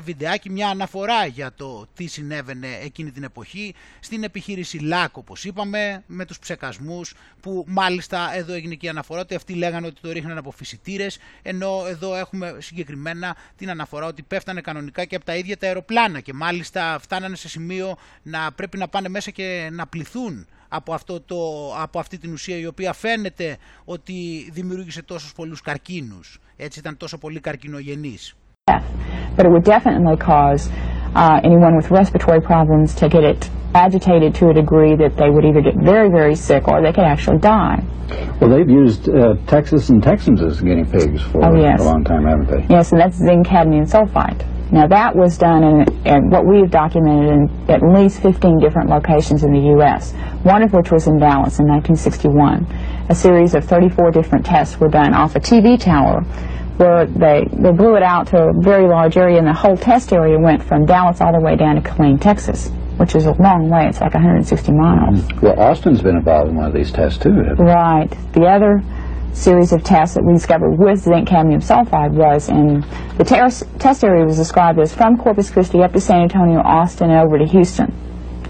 βιντεάκι, μια αναφορά για το τι συνέβαινε εκείνη την εποχή στην επιχείρηση LAC, όπως είπαμε, με τους ψεκασμούς, που μάλιστα εδώ έγινε και η αναφορά ότι αυτοί λέγανε ότι το ρίχναν από φυσιτήρες, ενώ εδώ έχουμε συγκεκριμένα την αναφορά ότι πέφτανε κανονικά και από τα ίδια τα αεροπλάνα και μάλιστα φτάνανε σε σημείο να πρέπει να πάνε μέσα και να πληθούν από αυτή την ουσία η οποία φαίνεται ότι δημιούργησε τόσους πολλούς καρκίνους. Έτσι ήταν τόσο πολύ καρκινογενής. But it would definitely cause anyone with respiratory problems to get it agitated to a degree that they would either get very, very sick or they could actually die. Well, they've used Texas and Texans as guinea pigs for a long time, haven't they? Yes, and that's zinc cadmium sulfide. Now that was done in what we have documented in at least 15 different locations in the U.S., one of which was in Dallas in 1961. A series of 34 different tests were done off a TV tower where they blew it out to a very large area, and the whole test area went from Dallas all the way down to Killeen, Texas, which is a long way. It's like 160 miles. Mm-hmm. Well, Austin's been involved in one of these tests, too. Right. The other series of tests that we discovered with zinc cadmium sulfide was in the test area was described as from Corpus Christi up to San Antonio, Austin, and over to Houston.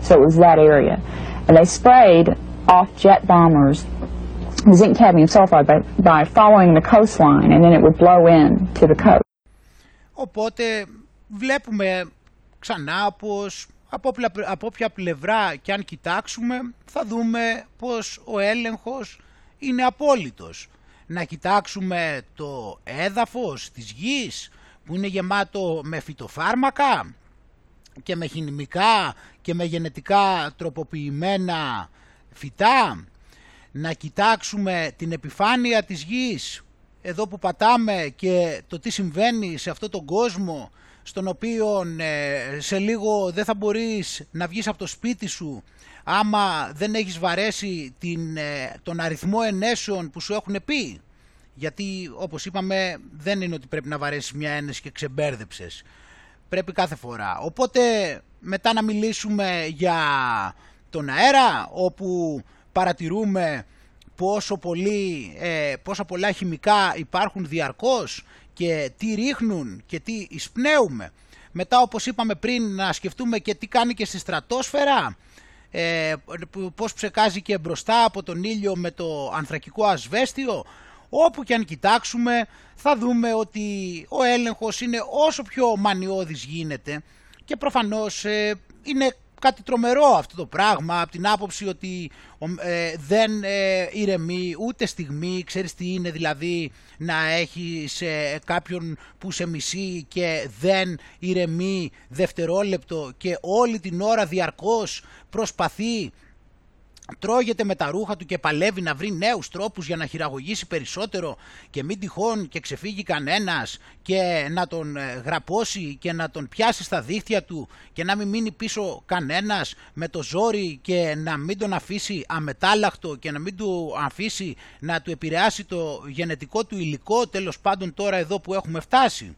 So it was that area. And they sprayed off jet bombers zinc cadmium sulfide by following the coastline, and then it would blow in to the coast. Οπότε βλέπουμε ξανά πως από όποια πλευρά και αν κοιτάξουμε θα δούμε πως ο έλεγχος είναι απόλυτος. Να κοιτάξουμε το έδαφος της γης που είναι γεμάτο με φυτοφάρμακα και με χημικά και με γενετικά τροποποιημένα φυτά. Να κοιτάξουμε την επιφάνεια της γης, εδώ που πατάμε, και το τι συμβαίνει σε αυτόν τον κόσμο στον οποίο σε λίγο δεν θα μπορείς να βγεις από το σπίτι σου άμα δεν έχεις βαρέσει τον αριθμό ενέσεων που σου έχουν πει. Γιατί όπως είπαμε δεν είναι ότι πρέπει να βαρέσεις μια ένεση και ξεμπέρδεψες. Πρέπει κάθε φορά. Οπότε μετά να μιλήσουμε για τον αέρα, όπου παρατηρούμε πόσα πολλά χημικά υπάρχουν διαρκώς και τι ρίχνουν και τι εισπνέουμε. Μετά, όπως είπαμε πριν, να σκεφτούμε και τι κάνει και στη στρατόσφαιρα, πώς ψεκάζει και μπροστά από τον ήλιο με το ανθρακικό ασβέστιο. Όπου και αν κοιτάξουμε θα δούμε ότι ο έλεγχος είναι όσο πιο μανιώδης γίνεται, και προφανώς είναι κάτι τρομερό αυτό το πράγμα, από την άποψη ότι δεν ηρεμεί ούτε στιγμή. Ξέρεις τι είναι δηλαδή να έχεις κάποιον που σε μισεί και δεν ηρεμεί δευτερόλεπτο και όλη την ώρα διαρκώς προσπαθεί, τρώγεται με τα ρούχα του και παλεύει να βρει νέους τρόπους για να χειραγωγήσει περισσότερο, και μην τυχόν και ξεφύγει κανένας και να τον γραπώσει και να τον πιάσει στα δίχτυα του και να μην μείνει πίσω κανένας με το ζόρι και να μην τον αφήσει αμετάλλακτο και να μην του αφήσει να του επηρεάσει το γενετικό του υλικό. Τέλος πάντων, τώρα εδώ που έχουμε φτάσει,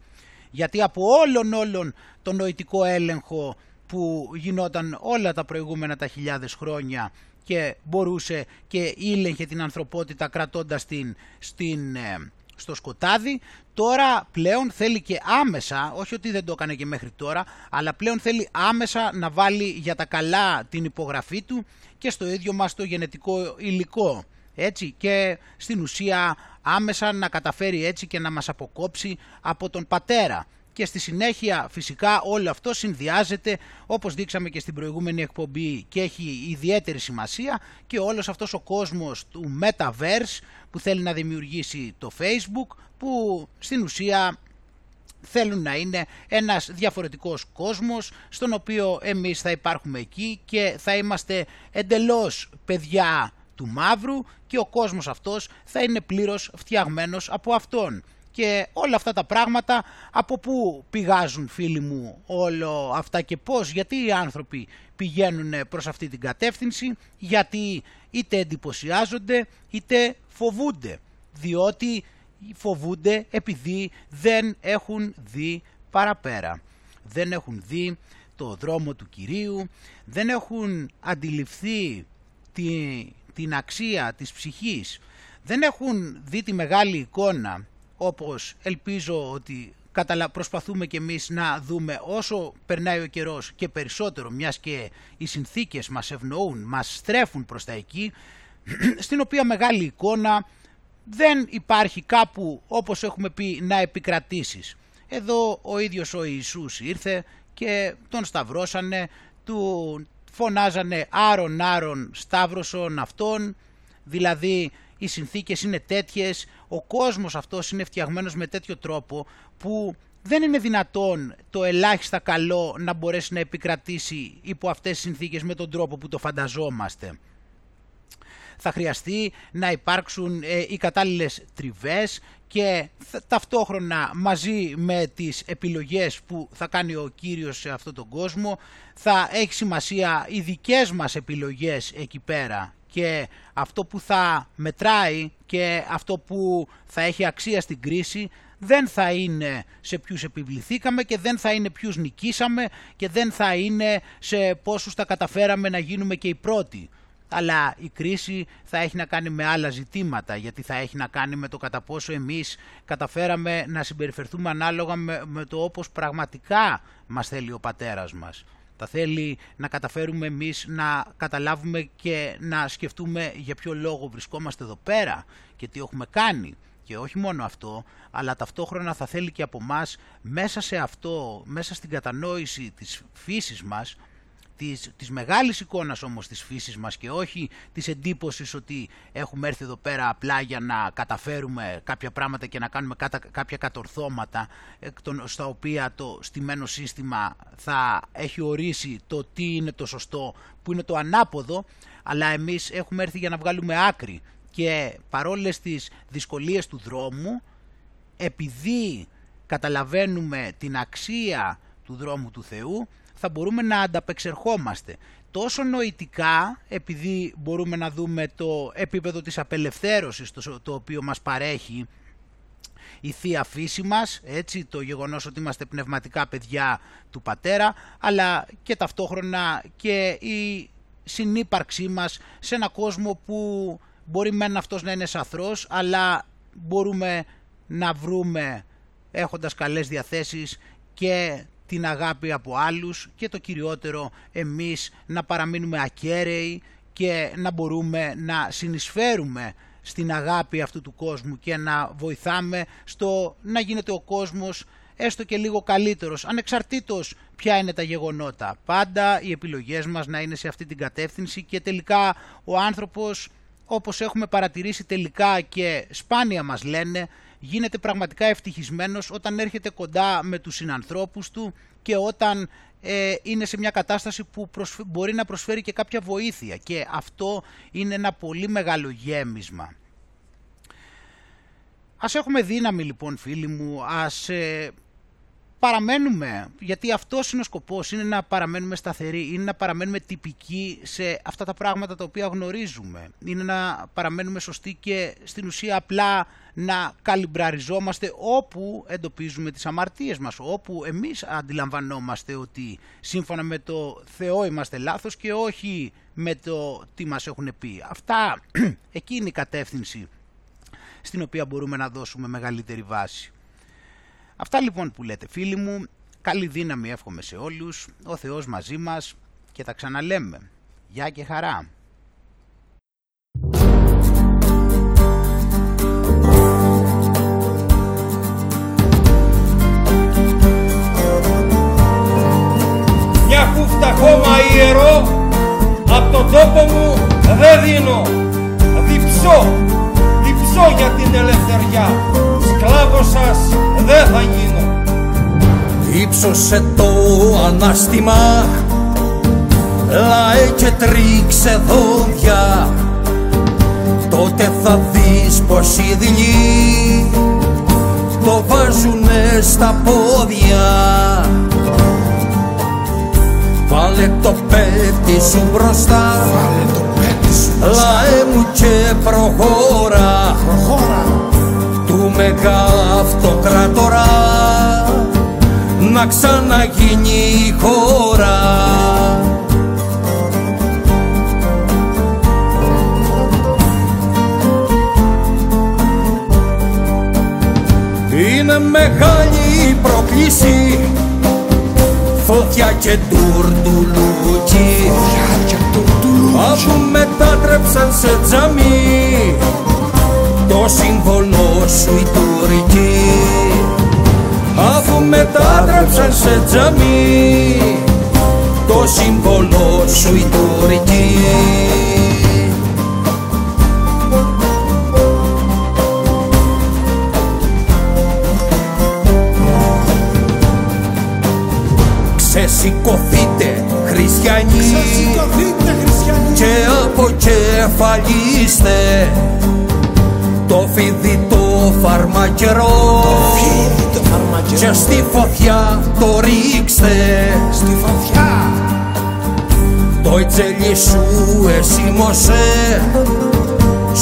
γιατί από όλον το νοητικό έλεγχο που γινόταν όλα τα προηγούμενα τα χιλιάδες χρόνια και μπορούσε και ήλεγχε την ανθρωπότητα κρατώντας την στο σκοτάδι, τώρα πλέον θέλει και άμεσα, όχι ότι δεν το έκανε και μέχρι τώρα, αλλά πλέον θέλει άμεσα να βάλει για τα καλά την υπογραφή του και στο ίδιο μας το γενετικό υλικό. Έτσι, και στην ουσία άμεσα να καταφέρει έτσι και να μας αποκόψει από τον πατέρα. Και στη συνέχεια φυσικά όλο αυτό συνδυάζεται, όπως δείξαμε και στην προηγούμενη εκπομπή, και έχει ιδιαίτερη σημασία, και όλος αυτός ο κόσμος του Metaverse που θέλει να δημιουργήσει το Facebook, που στην ουσία θέλουν να είναι ένας διαφορετικός κόσμος στον οποίο εμείς θα υπάρχουμε εκεί και θα είμαστε εντελώς παιδιά του μαύρου, και ο κόσμος αυτός θα είναι πλήρως φτιαγμένος από αυτόν. Και όλα αυτά τα πράγματα από πού πηγάζουν, φίλοι μου, όλο αυτά και πώς, γιατί οι άνθρωποι πηγαίνουν προς αυτή την κατεύθυνση, γιατί είτε εντυπωσιάζονται είτε φοβούνται, διότι φοβούνται επειδή δεν έχουν δει παραπέρα, δεν έχουν δει το δρόμο του Κυρίου, δεν έχουν αντιληφθεί την αξία της ψυχής, δεν έχουν δει τη μεγάλη εικόνα, όπως ελπίζω ότι προσπαθούμε και εμείς να δούμε όσο περνάει ο καιρός και περισσότερο, μιας και οι συνθήκες μας ευνοούν, μας στρέφουν προς τα εκεί, στην οποία μεγάλη εικόνα δεν υπάρχει κάπου, όπως έχουμε πει, να επικρατήσεις. Εδώ ο ίδιος ο Ιησούς ήρθε και τον σταυρώσανε, του φωνάζανε άρον άρον σταύρωσον αυτόν, δηλαδή οι συνθήκες είναι τέτοιες, ο κόσμος αυτός είναι φτιαγμένος με τέτοιο τρόπο που δεν είναι δυνατόν το ελάχιστα καλό να μπορέσει να επικρατήσει υπό αυτές τις συνθήκες με τον τρόπο που το φανταζόμαστε. Θα χρειαστεί να υπάρξουν οι κατάλληλες τριβές και ταυτόχρονα μαζί με τις επιλογές που θα κάνει ο κύριος σε αυτόν τον κόσμο θα έχει σημασία οι δικές μας επιλογές εκεί πέρα και αυτό που θα μετράει και αυτό που θα έχει αξία στην κρίση δεν θα είναι σε ποιους επιβληθήκαμε και δεν θα είναι ποιους νικήσαμε και δεν θα είναι σε πόσους τα καταφέραμε να γίνουμε και οι πρώτοι. Αλλά η κρίση θα έχει να κάνει με άλλα ζητήματα, γιατί θα έχει να κάνει με το κατά πόσο εμείς καταφέραμε να συμπεριφερθούμε ανάλογα με το όπως πραγματικά μας θέλει ο πατέρας μας. Θα θέλει να καταφέρουμε εμείς να καταλάβουμε και να σκεφτούμε για ποιο λόγο βρισκόμαστε εδώ πέρα και τι έχουμε κάνει. Και όχι μόνο αυτό, αλλά ταυτόχρονα θα θέλει και από μας μέσα σε αυτό, μέσα στην κατανόηση της φύσης μας, της μεγάλης εικόνας όμως της φύσης μας και όχι της εντύπωσης ότι έχουμε έρθει εδώ πέρα απλά για να καταφέρουμε κάποια πράγματα και να κάνουμε κάποια κατορθώματα στα οποία το στημένο σύστημα θα έχει ορίσει το τι είναι το σωστό που είναι το ανάποδο, αλλά εμείς έχουμε έρθει για να βγάλουμε άκρη και παρόλες τις δυσκολίες του δρόμου, επειδή καταλαβαίνουμε την αξία του δρόμου του Θεού, θα μπορούμε να ανταπεξερχόμαστε τόσο νοητικά, επειδή μπορούμε να δούμε το επίπεδο της απελευθέρωσης το οποίο μας παρέχει η θεία φύση μας, έτσι, το γεγονός ότι είμαστε πνευματικά παιδιά του Πατέρα, αλλά και ταυτόχρονα και η συνύπαρξή μας σε ένα κόσμο που μπορεί μεν αυτός να είναι σαθρός, αλλά μπορούμε να βρούμε, έχοντας καλές διαθέσεις, και την αγάπη από άλλους και το κυριότερο εμείς να παραμείνουμε ακέραιοι και να μπορούμε να συνεισφέρουμε στην αγάπη αυτού του κόσμου και να βοηθάμε στο να γίνεται ο κόσμος έστω και λίγο καλύτερος, ανεξαρτήτως ποια είναι τα γεγονότα. Πάντα οι επιλογές μας να είναι σε αυτή την κατεύθυνση και τελικά ο άνθρωπος, όπως έχουμε παρατηρήσει τελικά και σπάνια μας λένε, γίνεται πραγματικά ευτυχισμένος όταν έρχεται κοντά με τους συνανθρώπους του και όταν είναι σε μια κατάσταση που μπορεί να προσφέρει και κάποια βοήθεια, και αυτό είναι ένα πολύ μεγάλο γέμισμα. Ας έχουμε δύναμη λοιπόν, φίλοι μου, ας παραμένουμε, γιατί αυτός είναι ο σκοπός, είναι να παραμένουμε σταθεροί, είναι να παραμένουμε τυπικοί σε αυτά τα πράγματα τα οποία γνωρίζουμε, είναι να παραμένουμε σωστοί και στην ουσία απλά να καλυμπραριζόμαστε όπου εντοπίζουμε τις αμαρτίες μας, όπου εμείς αντιλαμβανόμαστε ότι σύμφωνα με το Θεό είμαστε λάθος και όχι με το τι μας έχουν πει. Αυτά, εκεί είναι η κατεύθυνση στην οποία μπορούμε να δώσουμε μεγαλύτερη βάση. Αυτά λοιπόν που λέτε, φίλοι μου, καλή δύναμη εύχομαι σε όλους, ο Θεός μαζί μας και τα ξαναλέμε. Γεια και χαρά! Μια κούφτα χώμα ιερό, απ' τον τόπο μου δεν δίνω, διψώ για την ελευθεριά, σκλάβος σας δεν θα γίνω. Υψώσε το ανάστημα, λαέ και τρίξε δόντια, τότε θα δεις πως οι δειλοί το βάζουνε στα πόδια. Βάλε το πέτη σου μπροστά, λαέ μου, και προχώρα. Του μεγααυτοκράτορα να ξαναγίνει η χώρα. Είναι μεγάλη η πρόκληση, φωτιά και τουρτουλούκι, αφού μετάτρεψαν σε τζαμί το σύμβολο σου η τουρκή, αφού μετάτρεψαν σε τζαμί το σύμβολο σου οι Τούρκοι. Ξεσηκωθείτε χριστιανοί, και αποκεφαλίστε το φίδι το φαρμακερό, και στη φωτιά το ρίξτε, στη φωτιά. Το ετσέλι σου εσήμωσε,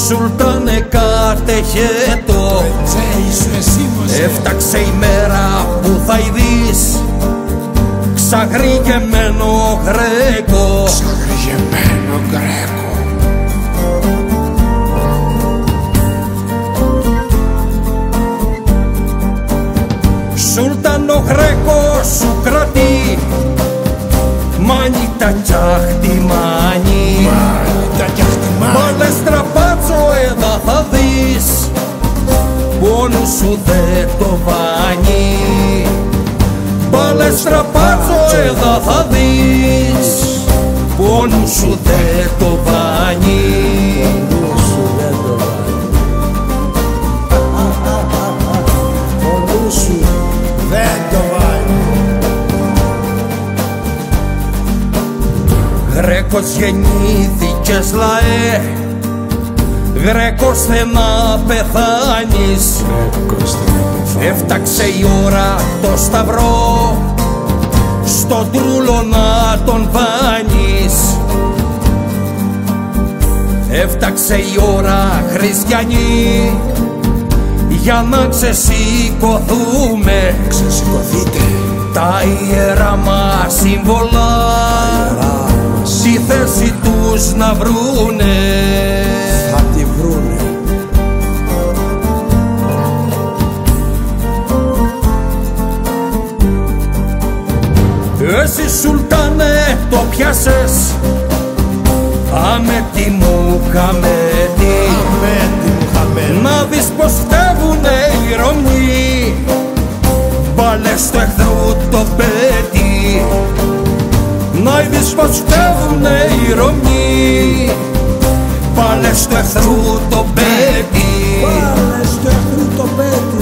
σουλτάνε κατεχέτο, έφταξε η μέρα που θα ειδείς ξαγριγεμένο Γρέκο. Ξαγριγεμένο Γρέκο. Σούλταν ο Γρέκος σου κρατεί μάνι τα τσαχτιμάνι, μάνες τραπάτσο εδώ θα δεις πόνου σου δε το βάνι, μάνες τραπάτσο εδώ θα δεις πόνου σου δε το βάνι. Γρέκος γεννήθηκες λαέ, Γρέκος θε να πεθάνεις, έφταξε η ώρα το σταυρό στον τρούλο να τον βάνεις, έφταξε η ώρα χριστιανοί για να ξεσηκωθούμε. Τα ιερά μας σύμβολα στη θέση τους να βρούνε, θα τη βρούνε. Εσύ σουλτάνε το πιάσες, αμέτη μου χαμέτη, να δεις πως φτεύουνε οι Ρωμοί, μπάλες του εχθρού το πέτη, να είδεις πως φτεύουνε οι Ρωμοί, πάλες του εχθρού το πέτη, πάλες του εχθρού το πέτη.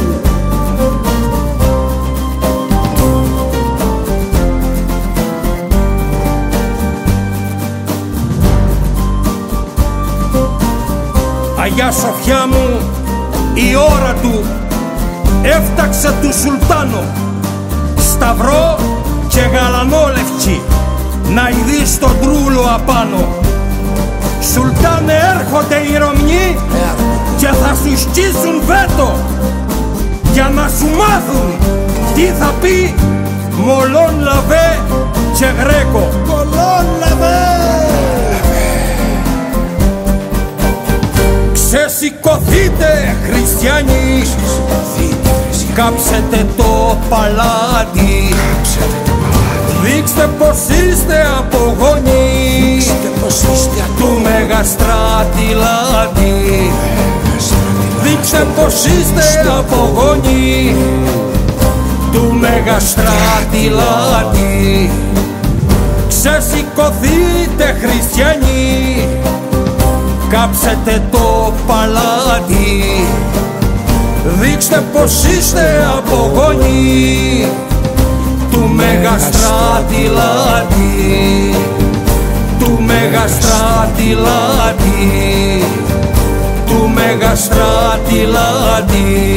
Αγιά Σοφιά μου, η ώρα του έφταξε του Σουλτάνο, σταυρό και γαλανόλευκη, να ειδείς τον τρούλο απάνω. Σουλτάνε έρχονται οι Ρωμιοί και θα σου σκίσουν βέτο, για να σου μάθουν τι θα πει μολόν λαβέ και Γρέκο. Μολόν λαβέ. Ξεσηκωθείτε χριστιανοί, κάψετε το παλάτι, δείξτε πως είστε από γονείς του Μεγαστράτη Λάτη, δείξτε πως είστε από γονείς του Μεγαστράτη Λάτη. Ξεσηκωθείτε χριστιανοί, κάψετε το παλάτι, δείξτε πως είστε από γονείς του Μεγαστράτη Λάτη, του Μεγαστράτη Λάτη, του Μεγαστράτη Λάτη.